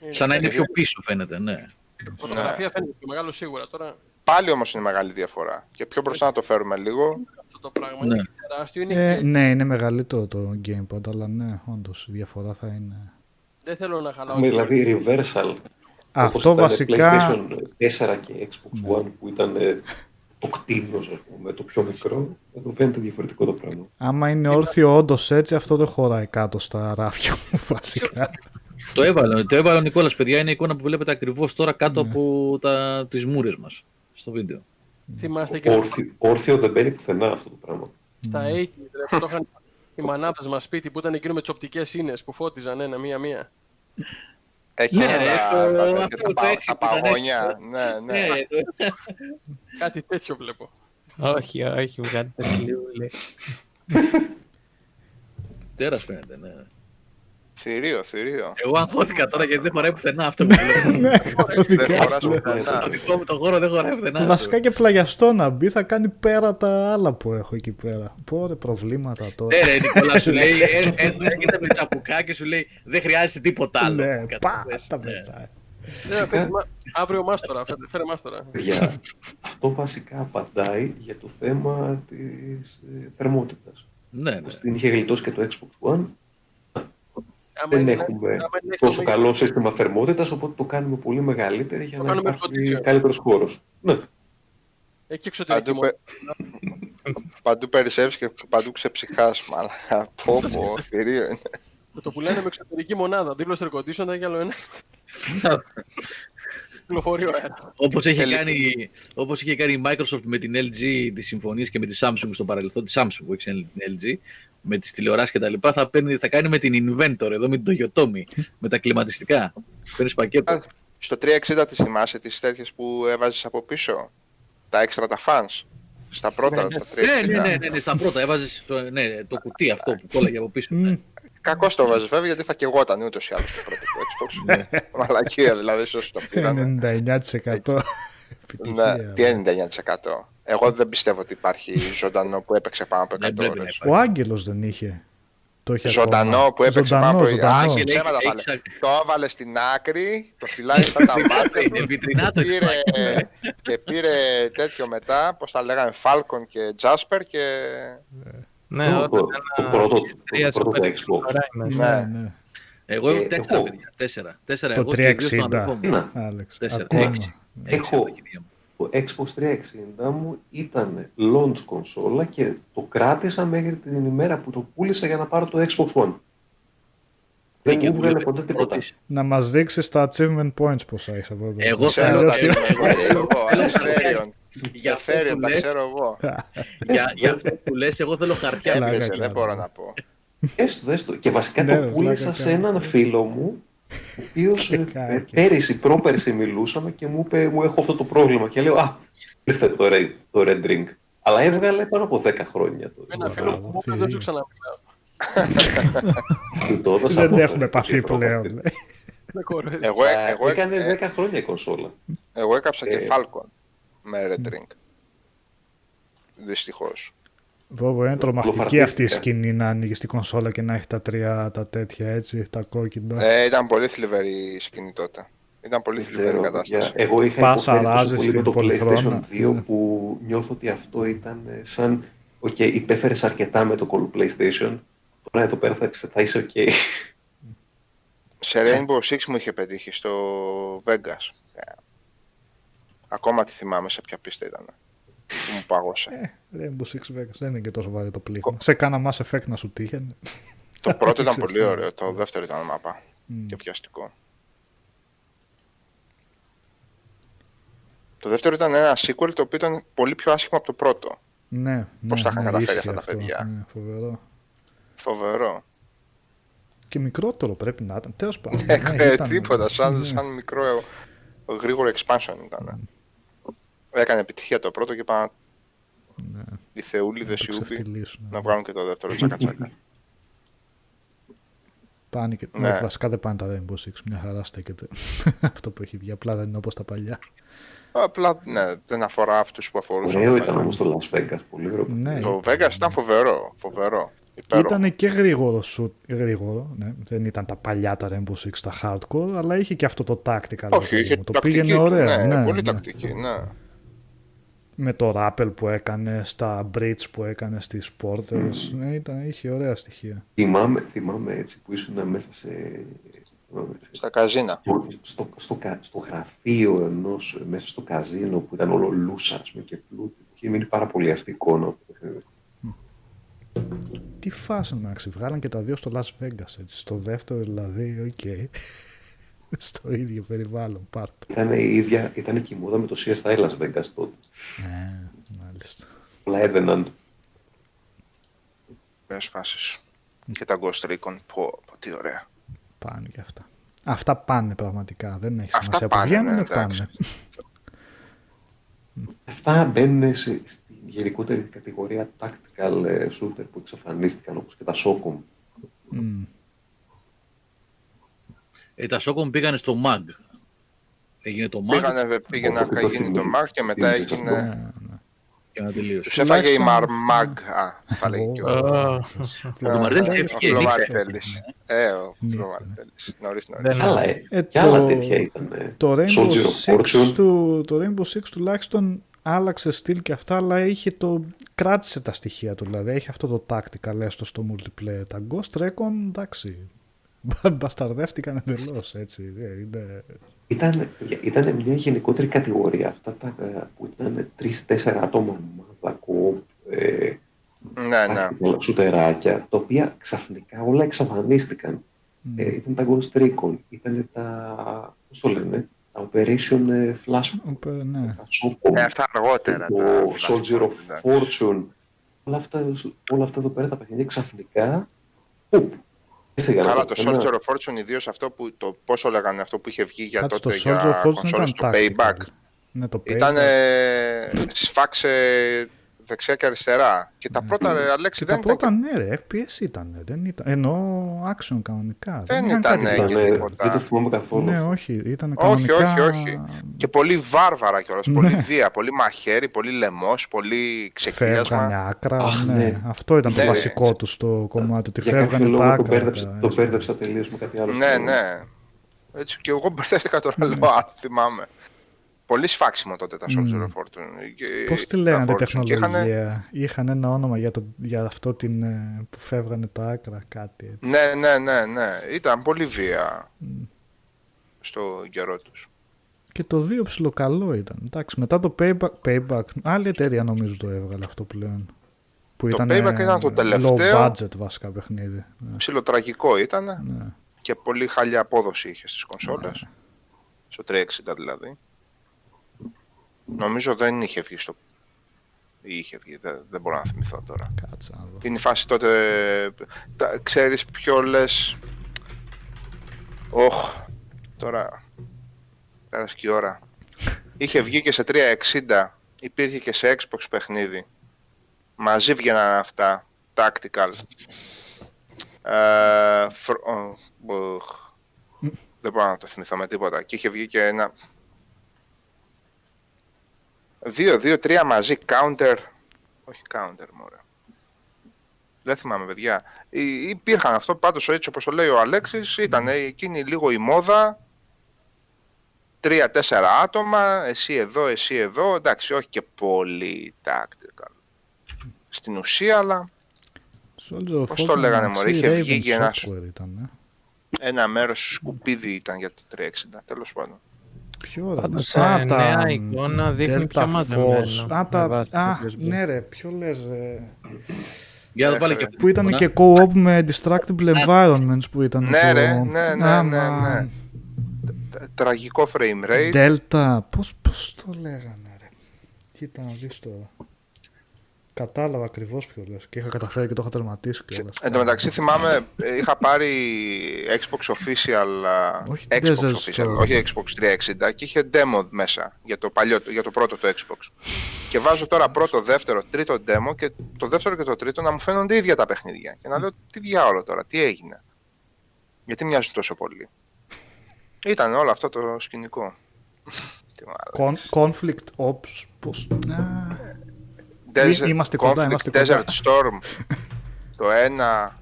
Σαν να είναι πιο πίσω φαίνεται, ναι. Η φωτογραφία φαίνεται πιο μεγάλο σίγουρα τώρα. Πάλι όμως είναι μεγάλη διαφορά. Και πιο μπροστά να το φέρουμε λίγο. Αυτό το πράγμα ναι. είναι τεράστιο. Είναι ε, ναι, είναι μεγαλύτερο το gamepad, αλλά ναι, όντως η διαφορά θα είναι... Δεν θέλω να χαλάω. Δηλαδή reversal. Αυτό βασικά... PlayStation φορ και Xbox One που ήταν το κτίνος, ας πούμε, το πιο μικρό. Εδώ φαίνεται διαφορετικό το πράγμα. Άμα είναι όρθιο όντως έτσι, αυτό δεν χωράει κάτω στα ράφια μου βασικά. Το έβαλε, το έβαλε ο Νικόλας, παιδιά, είναι η εικόνα που βλέπετε ακριβώς τώρα κάτω yeah. από τα, τις μούρες μας, στο βίντεο. Mm. Θυμάστε και... Όρθι, όρθιο δεν μπαίνει πουθενά αυτό το πράγμα. Στα ογδόντα, ρε, το είχαν οι μανάδες μας σπίτι που ήταν εκείνο με τις οπτικές ίνες που φώτιζαν ένα μία-μία. Εκείνα ναι, τα, το, τα, τα παγόνια, ναι, ναι. Κάτι τέτοιο βλέπω. Όχι, όχι, κάτι τέτοιο λέει. Τέρας φαίνεται, ναι. Θηρίο, θηρίο. Εγώ αγχώθηκα τώρα γιατί δεν χωράει πουθενά αυτό που λέω. Ναι, δεν χωράει πουθενά. Το δικό μου το χώρο δεν χωράει πουθενά. Βασικά και πλαγιαστό να μπει, θα κάνει πέρα τα άλλα που έχω εκεί πέρα. Πόρε προβλήματα τώρα. Ναι, ρε Νικόλα, σου λέει, έρχεται με τσαπουκά και σου λέει δεν χρειάζεται τίποτα άλλο. Ναι, πάτα μετά. Αύριο μάστορα, φέρε μάστορα. Αυτό βασικά απαντάει για το θέμα της θερμότητας. Την είχε γλιτώσει και το Xbox One. Δεν είναι, έχουμε είναι, τόσο είναι, καλό σύστημα θερμότητας, οπότε το κάνουμε πολύ μεγαλύτερο για να υπάρχει καλύτερος χώρος. Ναι. Εκεί εξωτερική μόνο. Παντού περισσεύεις και παντού ξεψυχάς, μάλλον. Πόπο, θηρίο είναι. Το πουλάνε με εξωτερική μονάδα, δίπλα στο air-condition, δεν άλλο ένα. Όπως είχε, κάνει, όπως είχε κάνει η Microsoft με την ελ τζι, τις συμφωνίες και με τη Samsung στο παρελθόν, τη Samsung που έχει την ελ τζι, με τις τηλεοράσεις και τα λοιπά, θα, παίρνει, θα κάνει με την Inventor, εδώ με την Toyotomi, με τα κλιματιστικά. Παίρνεις πακέτο. Στο τριακόσια εξήντα τις θυμάσαι τις τέτοιες που έβαζες από πίσω, τα έξτρα τα fans, στα πρώτα, τα τριακόσια εξήντα. Ναι, ναι, ναι, ναι, ναι, στα πρώτα έβαζες το, ναι, το κουτί αυτό που κόλλαγε από πίσω. Ναι. Κακώς το βάζεις βέβαια, γιατί θα κεγόταν ούτως ή άλλως το πρώτο Xbox. Μαλακία δηλαδή, ίσως το πήραν. ενενήντα εννιά τοις εκατό. Ναι, τι ενενήντα εννιά τοις εκατό. Εγώ δεν πιστεύω ότι υπάρχει ζωντανό που έπαιξε πάνω από εκατό ώρες. Ο Άγγελος δεν είχε. Το είχε ζωντανό που έπαιξε πάνω από εκατό ώρες. Το έβαλε στην άκρη, το φυλάει στα τα μάτια του και πήρε τέτοιο μετά, πώς τα λέγανε, Falcon και Jasper και... Ναι, το, το, το πρώτο το Xbox. Ναι, ναι. Εγώ έχω τέσσερα έχω... παιδιά, τέσσερα. τέσσερα το τριακόσια εξήντα. Έχω το Xbox τριακόσια εξήντα μου ήταν launch κονσόλα και το κράτησα μέχρι την ημέρα που το πούλησα για να πάρω το Xbox One. Δεν μου βγάλε ποτέ τίποτα. Να μας δείξεις τα achievement points πως έχεις από εδώ. Εγώ θέλω τα achievement. Για φέρει, τα ξέρω εγώ. Για αυτό που λες, εγώ θέλω χαρτιά. Δεν μπορώ να πω. Έστω, έστω. Και βασικά το πούλησα σε έναν φίλο μου, ο οποίος πέρυσι, πρόπερσι μιλούσαμε και μου είπε, μου έχω αυτό το πρόβλημα. Και λέω, α, ήρθε το Red Ring. Αλλά έβγαλε πάνω από δέκα χρόνια τώρα. Ένα φίλο μου, δεν σου ξαναμιλάω. Δεν έχουμε επαφή πλέον. Έκανε δέκα χρόνια η κονσόλα. Εγώ έκαψα και Falcon με Red Ring. Δυστυχώς. Βόβο, είναι τρομακτική αυτή η σκηνή να ανοίγεις την κονσόλα και να έχει τα τρία τα τέτοια έτσι, τα κόκκινα. Ήταν πολύ θλιβερή η σκηνή τότε. Ήταν πολύ θλιβερή κατάσταση. Εγώ είχα υποφέρει πολύ με το PlayStation δύο που νιώθω ότι αυτό ήταν σαν... Οκ, okay, υπέφερες αρκετά με το κόλλο PlayStation. Τώρα εδώ πέρα θα είσαι ok. Σε Rainbow Six μου είχε πετύχει στο Vegas. Yeah. Ακόμα τη θυμάμαι σε ποια πίστα ήταν. Που μου παγώσε. Yeah, Rainbow Six Vegas δεν είναι και τόσο βαρύ το πλήγμα. Σε κάνα Mass Effect να σου τύχαινε. Το πρώτο ήταν πολύ ωραίο, το δεύτερο ήταν μάπα. Mm. Και βιαστικό. Το δεύτερο ήταν ένα sequel το οποίο ήταν πολύ πιο άσχημο από το πρώτο. Ναι, πώς ναι, τα είχαν ναι, καταφέρει αυτά τα παιδιά. Ναι, φοβερό. Φοβερό. Και μικρότερο πρέπει να ήταν. Τέλος πάντων. Ναι, ναι, τίποτα. Σαν, ναι. σαν μικρό γρήγορο expansion ήταν. Ναι. Έκανε επιτυχία το πρώτο και πάνε. Ναι. Οι θεούλιδες οι ούποι ναι. να βγάλουν και το δεύτερο τσακατσάκα. Πάνε και. Ναι, βασικά δεν πάνε τα Rainbow Six. Μια χαρά στέκεται αυτό που έχει βγει. Απλά δεν είναι όπως τα παλιά. Απλά ναι, δεν αφορά αυτούς που αφορούσαν. Ωραίο ήταν όμως το Las Vegas, πολύ ωραίο. Ναι, το Vegas ναι. ήταν φοβερό, φοβερό. Ήτανε και γρήγορο σου, γρήγορο, ναι. Δεν ήταν τα παλιά τα Rainbow Six, τα hardcore, αλλά είχε και αυτό το tactical. Όχι, είχε το τακτική, πήγαινε ωραία. Ναι, ναι πολύ ναι. τακτική, ναι. Με το rappel που έκανε, στα bridge που έκανε, στις πόρτες, mm. ναι, ήταν, είχε ωραία στοιχεία. Θυμάμαι, θυμάμαι έτσι που ήσουν μέσα σε... Στα καζίνα. Στο, στο, στο, στο γραφείο ενός, μέσα στο καζίνο που ήταν όλο λούσα και πλούτη. Είχε μείνει πάρα πολύ αυτή η εικόνα. Τι φάση να ξεβγάλαν και τα δύο στο Las Vegas. Έτσι. Στο δεύτερο δηλαδή, οκ. Okay. στο ίδιο περιβάλλον, πάρτο. Ήτανε η ίδια, ήτανε και η μόδα με το σι ες άι Las Vegas τότε. Ναι, μάλιστα. Όλα έδαιναν. Πες φάσεις. Και τα Ghost Recon, πω, πω τι ωραία. Πάνε και αυτά. Αυτά πάνε πραγματικά. Δεν έχει σημασία που βγαίνουν, ναι, πάνε. Αυτά μπαίνουν στην γενικότερη κατηγορία tactical shooter που εξαφανίστηκαν, όπως και τα Socom. Mm. Ε, τα Socom πήγανε στο Mag. Έγινε το Mag. Πήγανε, πήγαινε να γίνει θυμί. το Mag και μετά έγινε... Ναι, ναι. Τους έφαγε η Μαρμάγκ, θα λέγει κιόλας. Φλωμαριτέλης. Ε, ο Φλωμαριτέλης. Νωρίς, νωρίς. Κι άλλα τέτοια ήταν. Το Rainbow Six τουλάχιστον άλλαξε στυλ και αυτά, αλλά κράτησε τα στοιχεία του. Δηλαδή, έχει αυτό το tactical έστω στο multiplayer. Τα Ghost Recon, εντάξει, μπασταρδεύτηκαν εντελώς, έτσι. Ήταν, ήταν μια γενικότερη κατηγορία, αυτά τα, που ήταν τρεις-τέσσερα άτομα, μαλακό, ε, ναι, ναι. σουτεράκια, τα οποία ξαφνικά όλα εξαφανίστηκαν. Mm. Ε, ήταν τα Ghost Recon, ήταν τα, πώς το λένε, τα Operation Flashpoint, okay, ναι. τα Socom, ε, τα Soldier of Fortune, όλα αυτά, όλα αυτά εδώ πέρα τα παιχνίδια ξαφνικά, ουπ. Καλά, το Soldier of Fortune, ιδίως αυτό που το πόσο λέγανε αυτό που είχε βγει για Άτσι, τότε για κονσόλες, το Payback. Ναι, το ήταν σφάξε δεξιά και αριστερά. Και τα πρώτα, Αλέξη, δεν ήταν. Τα πρώτα, ναι, ρε, εφ πι ες ήταν. Δεν ήταν. Ενώ action κανονικά. Δεν, δεν ήταν ναι, και τίποτα. Δεν το θυμάμαι καθόλου. Ναι, όχι, ήταν κανονικά. Όχι, όχι, όχι. Και πολύ βάρβαρα κιόλας. Ναι. Πολύ βία, πολύ μαχαίρι, πολύ λαιμός, πολύ ξεκύλιασμα. Φεύγανε άκρα. Αχ, ναι. Ναι. Αυτό ήταν ναι. το βασικό του στο κομμάτι. Ότι φεύγανε τα άκρα. Το μπέρδεψα τελείως με κάτι άλλο. Ναι, ναι. Έτσι κι εγώ μπερδεύτηκα τώρα, λέω, αν θυμάμαι. Πολύ σφάξιμο τότε τα Soldier of Fortune. Πώς τη λέγανε την τεχνολογία, είχαν ένα όνομα για, το, για αυτό την, που φεύγανε τα άκρα, κάτι έτσι. Ναι, ναι, ναι, ναι. Ήταν πολύ βία mm. στο καιρό τους. Και το δύο ψιλοκαλό ήταν. Εντάξει, μετά το Payback, payback άλλη εταιρεία νομίζω το έβγαλε αυτό πλέον. Που το ήταν Payback ήταν το τελευταίο. Low budget βασικά παιχνίδι. Ψιλοτραγικό ήταν. Ναι. και πολύ χαλιά απόδοση είχε στις κονσόλες, στο τριακόσια εξήντα δηλαδή. Νομίζω δεν είχε βγει στο... ή είχε βγει, δεν, δεν μπορώ να θυμηθώ τώρα. Κάτσα, είναι η φάση τότε, τα, ξέρεις ποιο λες... Ωχ, oh, τώρα... Πέρασε και η ώρα. Είχε βγει και σε τριακόσια εξήντα, υπήρχε και σε Xbox παιχνίδι. Μαζί βγαίναν αυτά, tactical. Uh, for, oh, oh. Mm. Δεν μπορώ να το θυμηθώ με τίποτα. Και είχε βγει και ένα... Δύο, δύο, τρία μαζί, counter... Όχι counter, μωρέ. Δεν θυμάμαι, παιδιά. Υ- υπήρχαν αυτό, πάντως έτσι όπως το λέει ο Αλέξης, ήταν εκείνη λίγο η μόδα. Τρία-τέσσερα άτομα, εσύ εδώ, εσύ εδώ, εντάξει, όχι και πολύ tactical στην ουσία, αλλά... Soldier, πώς το λέγανε, μωρέ, είχε βγει και ένας... Ήταν, ε? Ένα μέρος σκουπίδι ήταν για το τριακόσια εξήντα, τέλος πάντων. Ποιο ρε, α, νέα εικόνα δείχνει πιο μαζεμένο. Α, ναι ρε, ποιο λες ρε. Που ήταν και co-op με Distractable Environments που ήταν. Ναι ρε, ναι, ναι, ναι. Τραγικό frame rate. Δέλτα, πώς το λέγανε ρε. Κοίτα να δεις τώρα. Κατάλαβα ακριβώς ποιο λες και είχα καταφέρει και το είχα τερματίσει και όλα. Εν τω μεταξύ θυμάμαι, είχα πάρει Xbox Official, όχι Xbox, Official, όχι Xbox τριακόσια εξήντα και είχε demo μέσα για το, παλιό, για το πρώτο το Xbox. Και βάζω τώρα πρώτο, δεύτερο, τρίτο demo και το δεύτερο και το τρίτο να μου φαίνονται ίδια τα παιχνίδια. Και να λέω τι διάολο τώρα, τι έγινε. Γιατί μοιάζουν τόσο πολύ. Ήταν όλο αυτό το σκηνικό. Conflict Ops, πώς... Desert, είμαστε conflict, κοντά, είμαστε Desert κοντά. Storm, το ένα,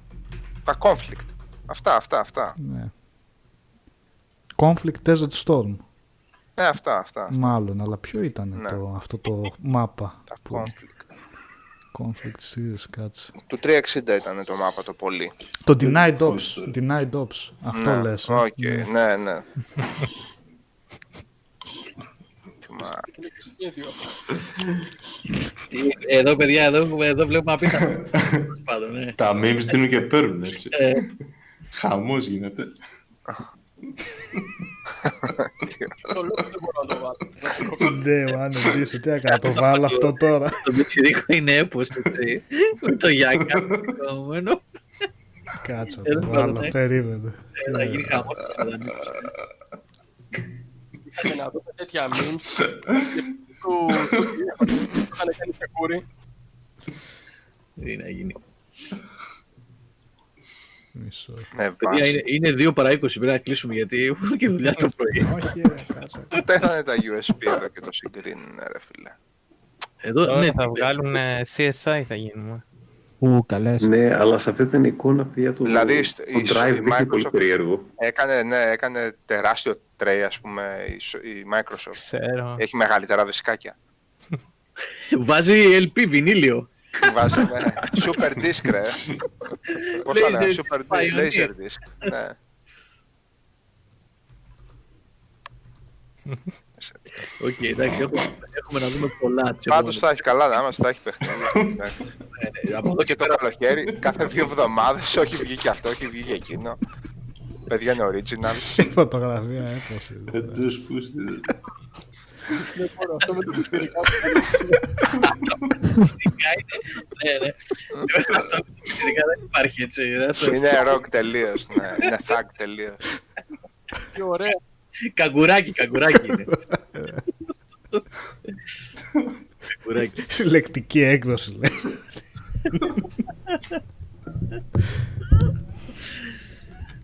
τα Conflict, αυτά, αυτά, αυτά. Ναι. Conflict, Desert Storm. Ναι, αυτά, αυτά. αυτά. Μάλλον, αλλά ποιο ήταν ναι. το, αυτό το μάπα. Τα που... Conflict. Conflict series, κάτσε. Το τριακόσια εξήντα ήταν το μάπα το πολύ. Το Denied Ops, Denied Ops, αυτό ναι, λες. Okay, ναι, ναι. ναι. Εδώ παιδιά, εδώ βλέπουμε απίθανα. Τα memes δίνουν και παίρνουν έτσι. Χαμός γίνεται. Το λόγο δεν μπορώ να το βάλω. Ναι, μάνε, δεις, τι έκανα, το βάλω αυτό τώρα. Το πιτσιρίκο είναι έπος, έτσι. Με το Γιάνκα, το κάτσε, το βάλω, περίμενε. Θα γίνει χαμός. Κάτσε να δούμε τέτοια memes του είχαν κάνει τσεκούρι. Δεν να γίνει. Είναι δύο παρά είκοσι, πρέπει να κλείσουμε γιατί έχουν και δουλειά το πρωί. Τότε θα τα γιου ες πι εδώ και το συγκρίνουν ρε φίλε. Εδώ θα βγάλουν σι ες άι θα γίνουμε. Ναι, αλλά σε αυτή την εικόνα πια του Drive είναι πολύ περίεργο. Έκανε τεράστιο τρέι, ας πούμε, η Microsoft. Ξέρω. Έχει μεγαλύτερα δισκάκια. Βάζει ελ πι, βινίλιο. Βάζει, ναι. Super disk, ρε. Πώς θα λέγαμε, super disk, laser disk. Ναι. Οκ, εντάξει, έχουμε να δούμε πολλά. Πάντως θα έχει καλά, άμα θα έχει παιχνίδι. Από εδώ και το καλοκαίρι, κάθε δύο εβδομάδες, όχι βγει και αυτό, όχι βγει και εκείνο. Παιδιά είναι original. Φωτογραφία έπως. Δεν τους πούστητε. Δεν μπορώ, αυτό με το πιτσιρικά. Ναι, ναι. Αυτό με το πιτσιρικά δεν υπάρχει έτσι. Είναι rock τελείως, ναι. Είναι thug τελείως. Τι ωραία. Καγκουράκι, καγκουράκι είναι. Συλλεκτική έκδοση λέει.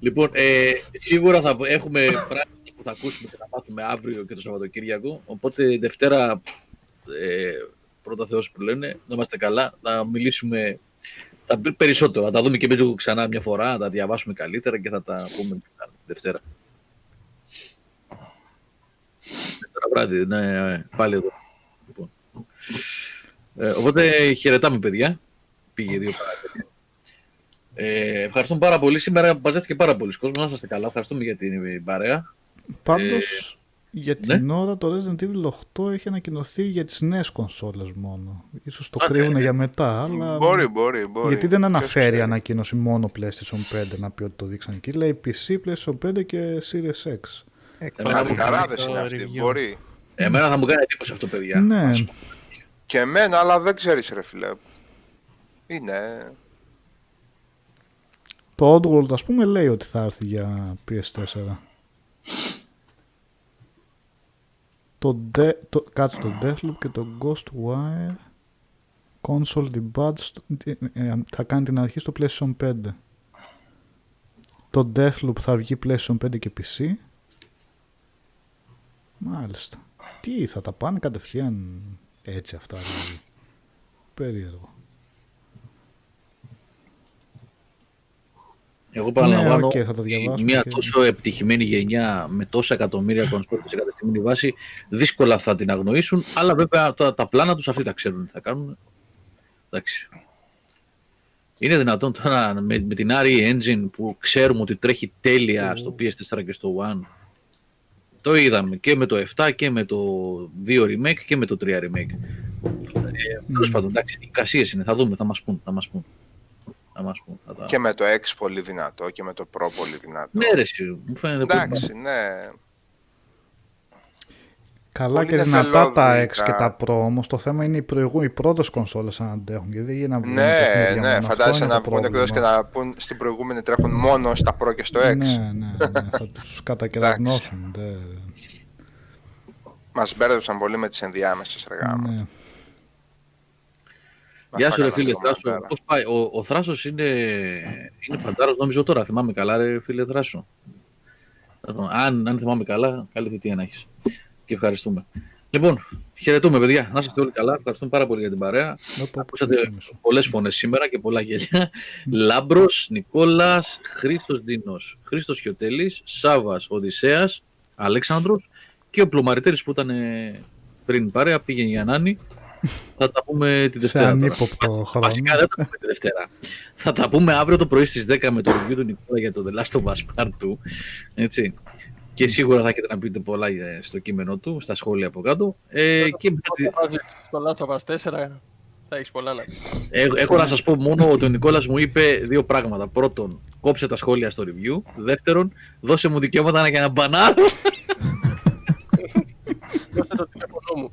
Λοιπόν, ε, σίγουρα θα έχουμε πράγματα που θα ακούσουμε και θα μάθουμε αύριο και το Σαββατοκύριακο. Οπότε, Δευτέρα, ε, πρώτα Θεός που λένε, να είμαστε καλά. Θα μιλήσουμε τα περισσότερα. Θα τα δούμε και λίγο ξανά μια φορά, θα τα διαβάσουμε καλύτερα και θα τα πούμε την Δευτέρα. Δευτέρα βράδυ, ναι, ναι, πάλι εδώ. Λοιπόν. Ε, οπότε, χαιρετάμε, παιδιά. Πήγε δύο παρά. Ε, ευχαριστούμε πάρα πολύ. Σήμερα μαζεύτηκε πάρα πολλοί κόσμος. Να είστε καλά. Ευχαριστούμε για την παρέα. Πάντως, Για την ναι. ώρα το Resident Evil οκτώ έχει ανακοινωθεί για τις νέες κονσόλες μόνο. Ίσως το Α, κρύβουν ναι. για μετά, αλλά... Μπορεί, μπορεί, μπορεί. Γιατί δεν αναφέρει Ποιος ανακοίνωση μόνο PlayStation πέντε να πει ότι το δείξαν εκεί. Λέει πι σι, PlayStation πέντε και Series X. Εμένα μου χαράδες είναι αυτή, μπορεί. Εμένα θα μου κάνει εντύπωση αυτό, παιδιά. Ναι. Και εμένα, αλλά δεν ξέρεις ρε φίλε. Είναι... Το Oddworld, ας πούμε, λέει ότι θα έρθει για πι ες φορ. Το, de, το κάτσε το Deathloop και το Ghostwire Console Debut θα κάνει την αρχή στο PlayStation πέντε. Το Deathloop θα βγει PlayStation πέντε και πι σι. Μάλιστα. Τι θα τα πάνε κατευθείαν έτσι αυτά. Δηλαδή. Περίεργο. Εγώ παραλαμβάνω ναι, okay, μια και... τόσο επιτυχημένη γενιά με τόσα εκατομμύρια κονσόλες σε κατευθυμένη βάση δύσκολα θα την αγνοήσουν, αλλά βέβαια τα, τα πλάνα τους αυτοί τα ξέρουν τι θα κάνουν. Εντάξει. Είναι δυνατόν τώρα με, με την αρ ι Engine που ξέρουμε ότι τρέχει τέλεια στο πι ες φορ και στο One. Το είδαμε και με το επτά και με το δύο Remake και με το τρία Remake. Τέλος πάντων, εντάξει, οι κασίες είναι, θα δούμε, θα μας πούν, θα μας πούν. Τα... Και με το X πολύ δυνατό και με το Pro πολύ δυνατό. Ναι, ρε, σύ, μου φαίνεται. Εντάξει, ναι. Καλά πολύ και δυνατά τα X και τα Pro, όμως το θέμα είναι οι, οι πρώτες κονσόλες αν αντέχουν. Γιατί να βγουν ναι, ναι, φαντάζεσαι να βγουν εκτός και να πούν στην προηγούμενη τρέχουν μόνο στα Pro και στο X. Ναι, ναι, ναι, θα τους κατακεραυνώσουν. Δε... Μας μπέρδεψαν πολύ με τις ενδιάμεσες εργάματα. Ναι. Γεια σου ρε φίλε Θράσο, πώς πάει, ο, ο Θράσος είναι, είναι φαντάρος νομίζω τώρα, θυμάμαι καλά ρε φίλε Θράσο. Αν, αν θυμάμαι καλά, καλή θητεία να έχεις και ευχαριστούμε. Λοιπόν, χαιρετούμε παιδιά, να είστε όλοι καλά, ευχαριστούμε πάρα πολύ για την παρέα. Ακούσατε πολλές φωνές σήμερα και πολλά γέλια. Λάμπρος, Νικόλας, Χρήστος Δίνος, Χρήστος Χιωτέλης, Σάβας, Οδυσσέας, Αλέξανδρος και ο Πλουμαριτέρης που ήταν πριν παρέα, πήγαινε για Νάνη. Θα τα πούμε τη Δευτέρα. Βασικά δεν θα τα πούμε τη Δευτέρα. Θα τα πούμε αύριο το πρωί στις δέκα με το review του Νικόλα για το The Last of Us Part δύο. Και σίγουρα θα έχετε να πείτε πολλά στο κείμενό του, στα σχόλια από κάτω. Ε, και μετά... Στο Last of Us τέσσερα θα έχεις πολλά να πεις. Έχω να σας πω μόνο ότι ο Νικόλας μου είπε δύο πράγματα. Πρώτον, κόψε τα σχόλια στο review. Δεύτερον, δώσε μου δικαιώματα να κάνω ένα μπανάρ. Δώσε το τηλέφωνο μου.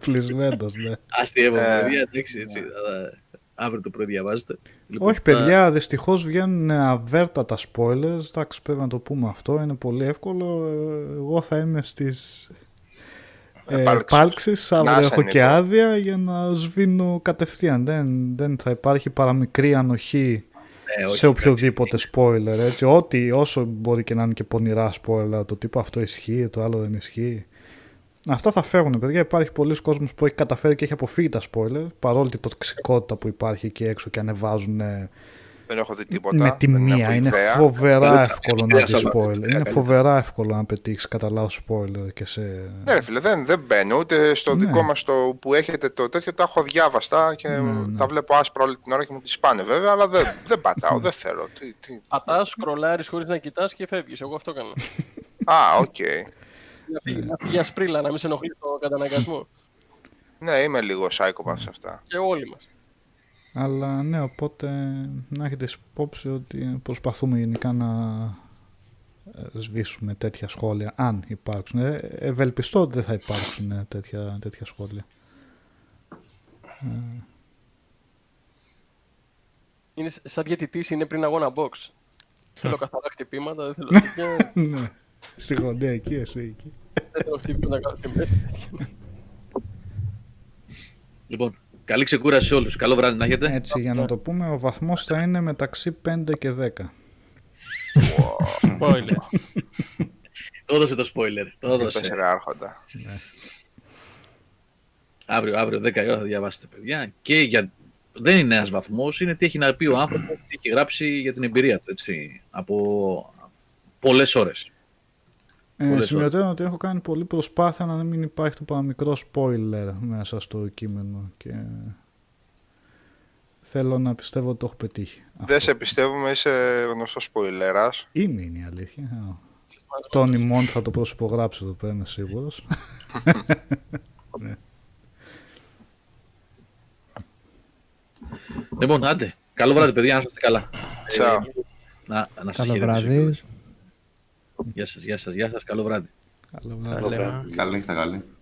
Φλισμένος, ναι. Αστείευομαι, παιδιά, εντάξει, έτσι. Αύριο το πρωί διαβάζετε. Όχι, παιδιά, δυστυχώς βγαίνουν αβέρτατα spoilers. Εντάξει, πρέπει να το πούμε αυτό, είναι πολύ εύκολο. Εγώ θα είμαι στις επάλξεις, αύριο έχω και άδεια για να σβήνω κατευθείαν. Δεν θα υπάρχει παρά μικρή ανοχή σε οποιοδήποτε spoiler, έτσι. Ό,τι, όσο μπορεί και να είναι και πονηρά spoiler, το τύπο αυτό ισχύει, το άλλο δεν ισχύει. Αυτά θα φεύγουν, παιδιά. Υπάρχει πολλοί κόσμος που έχει καταφέρει και έχει αποφύγει τα spoiler, παρόλη την τοξικότητα που υπάρχει εκεί έξω και ανεβάζουν. Δεν έχω δει τίποτα. Με τη μία. Είναι φοβερά εύκολο να δει spoiler. Είναι φοβερά εύκολο να πετύχει κατά λάθος spoiler και σε. Ναι, ρε φίλε, δεν, δεν μπαίνω ούτε στο ναι. δικό μας το που έχετε το τέτοιο. Τα έχω διάβαστα και ναι, ναι. τα βλέπω άσπρα όλη την ώρα και μου τις πάνε βέβαια, αλλά δεν, δεν πατάω, δεν θέλω. Τι, τι... Πατάς, σκρολάρεις χωρίς να κοιτάς και φεύγεις. Εγώ αυτό κάνω. Α, οκ. Να φύγει, να φύγει για σπρίλα, να μην σε ενοχλεί το καταναγκασμό. Ναι, είμαι λίγο psychopath σε αυτά. Και όλοι μας. Αλλά ναι, οπότε να έχετε υπόψη ότι προσπαθούμε γενικά να σβήσουμε τέτοια σχόλια, αν υπάρξουν. Ε, ευελπιστώ ότι δεν θα υπάρξουν τέτοια, τέτοια σχόλια. Είναι σαν διαιτητής, είναι πριν αγώνα box. Θέλω καθαρά χτυπήματα, δεν θέλω τέτοια. Στη γοντέα εκεί, εσύ εκεί. Δεν το χτύπω να κάνω την πέστη. Λοιπόν, καλή ξεκούραση σε όλους. Καλό βράδυ να έχετε. Έτσι, για να το πούμε, ο βαθμός θα είναι μεταξύ πέντε και δέκα. Spoiler. Το έδωσε το spoiler. Το έδωσε. Τέσσερα άρχοντα. Αύριο, αύριο, δέκα η ώρα θα διαβάσετε, παιδιά. Και για... δεν είναι ένας βαθμός, είναι τι έχει να πει ο άνθρωπος, τι έχει γράψει για την εμπειρία του, έτσι. Από πολλές ώρες. Ε, σημειωτέρω ότι έχω κάνει πολλή προσπάθεια να μην υπάρχει το παραμικρό spoiler μέσα στο κείμενο και θέλω να πιστεύω ότι το έχω πετύχει. Δεν αυτό. Σε πιστεύουμε, είσαι γνωστός spoilerας. Είμαι, είναι η αλήθεια. Τον ημών θα το προσυπογράψω εδώ πέρα, είμαι σίγουρος. Ναι. Λοιπόν, άντε. Καλό βράδυ, παιδιά, να είστε καλά. Ciao. Να, να σας χαιρετήσω. Γεια σας, γεια σας, γεια σας. Καλό βράδυ. Καλό βράδυ. Καλή νύχτα, καλή νύχτα.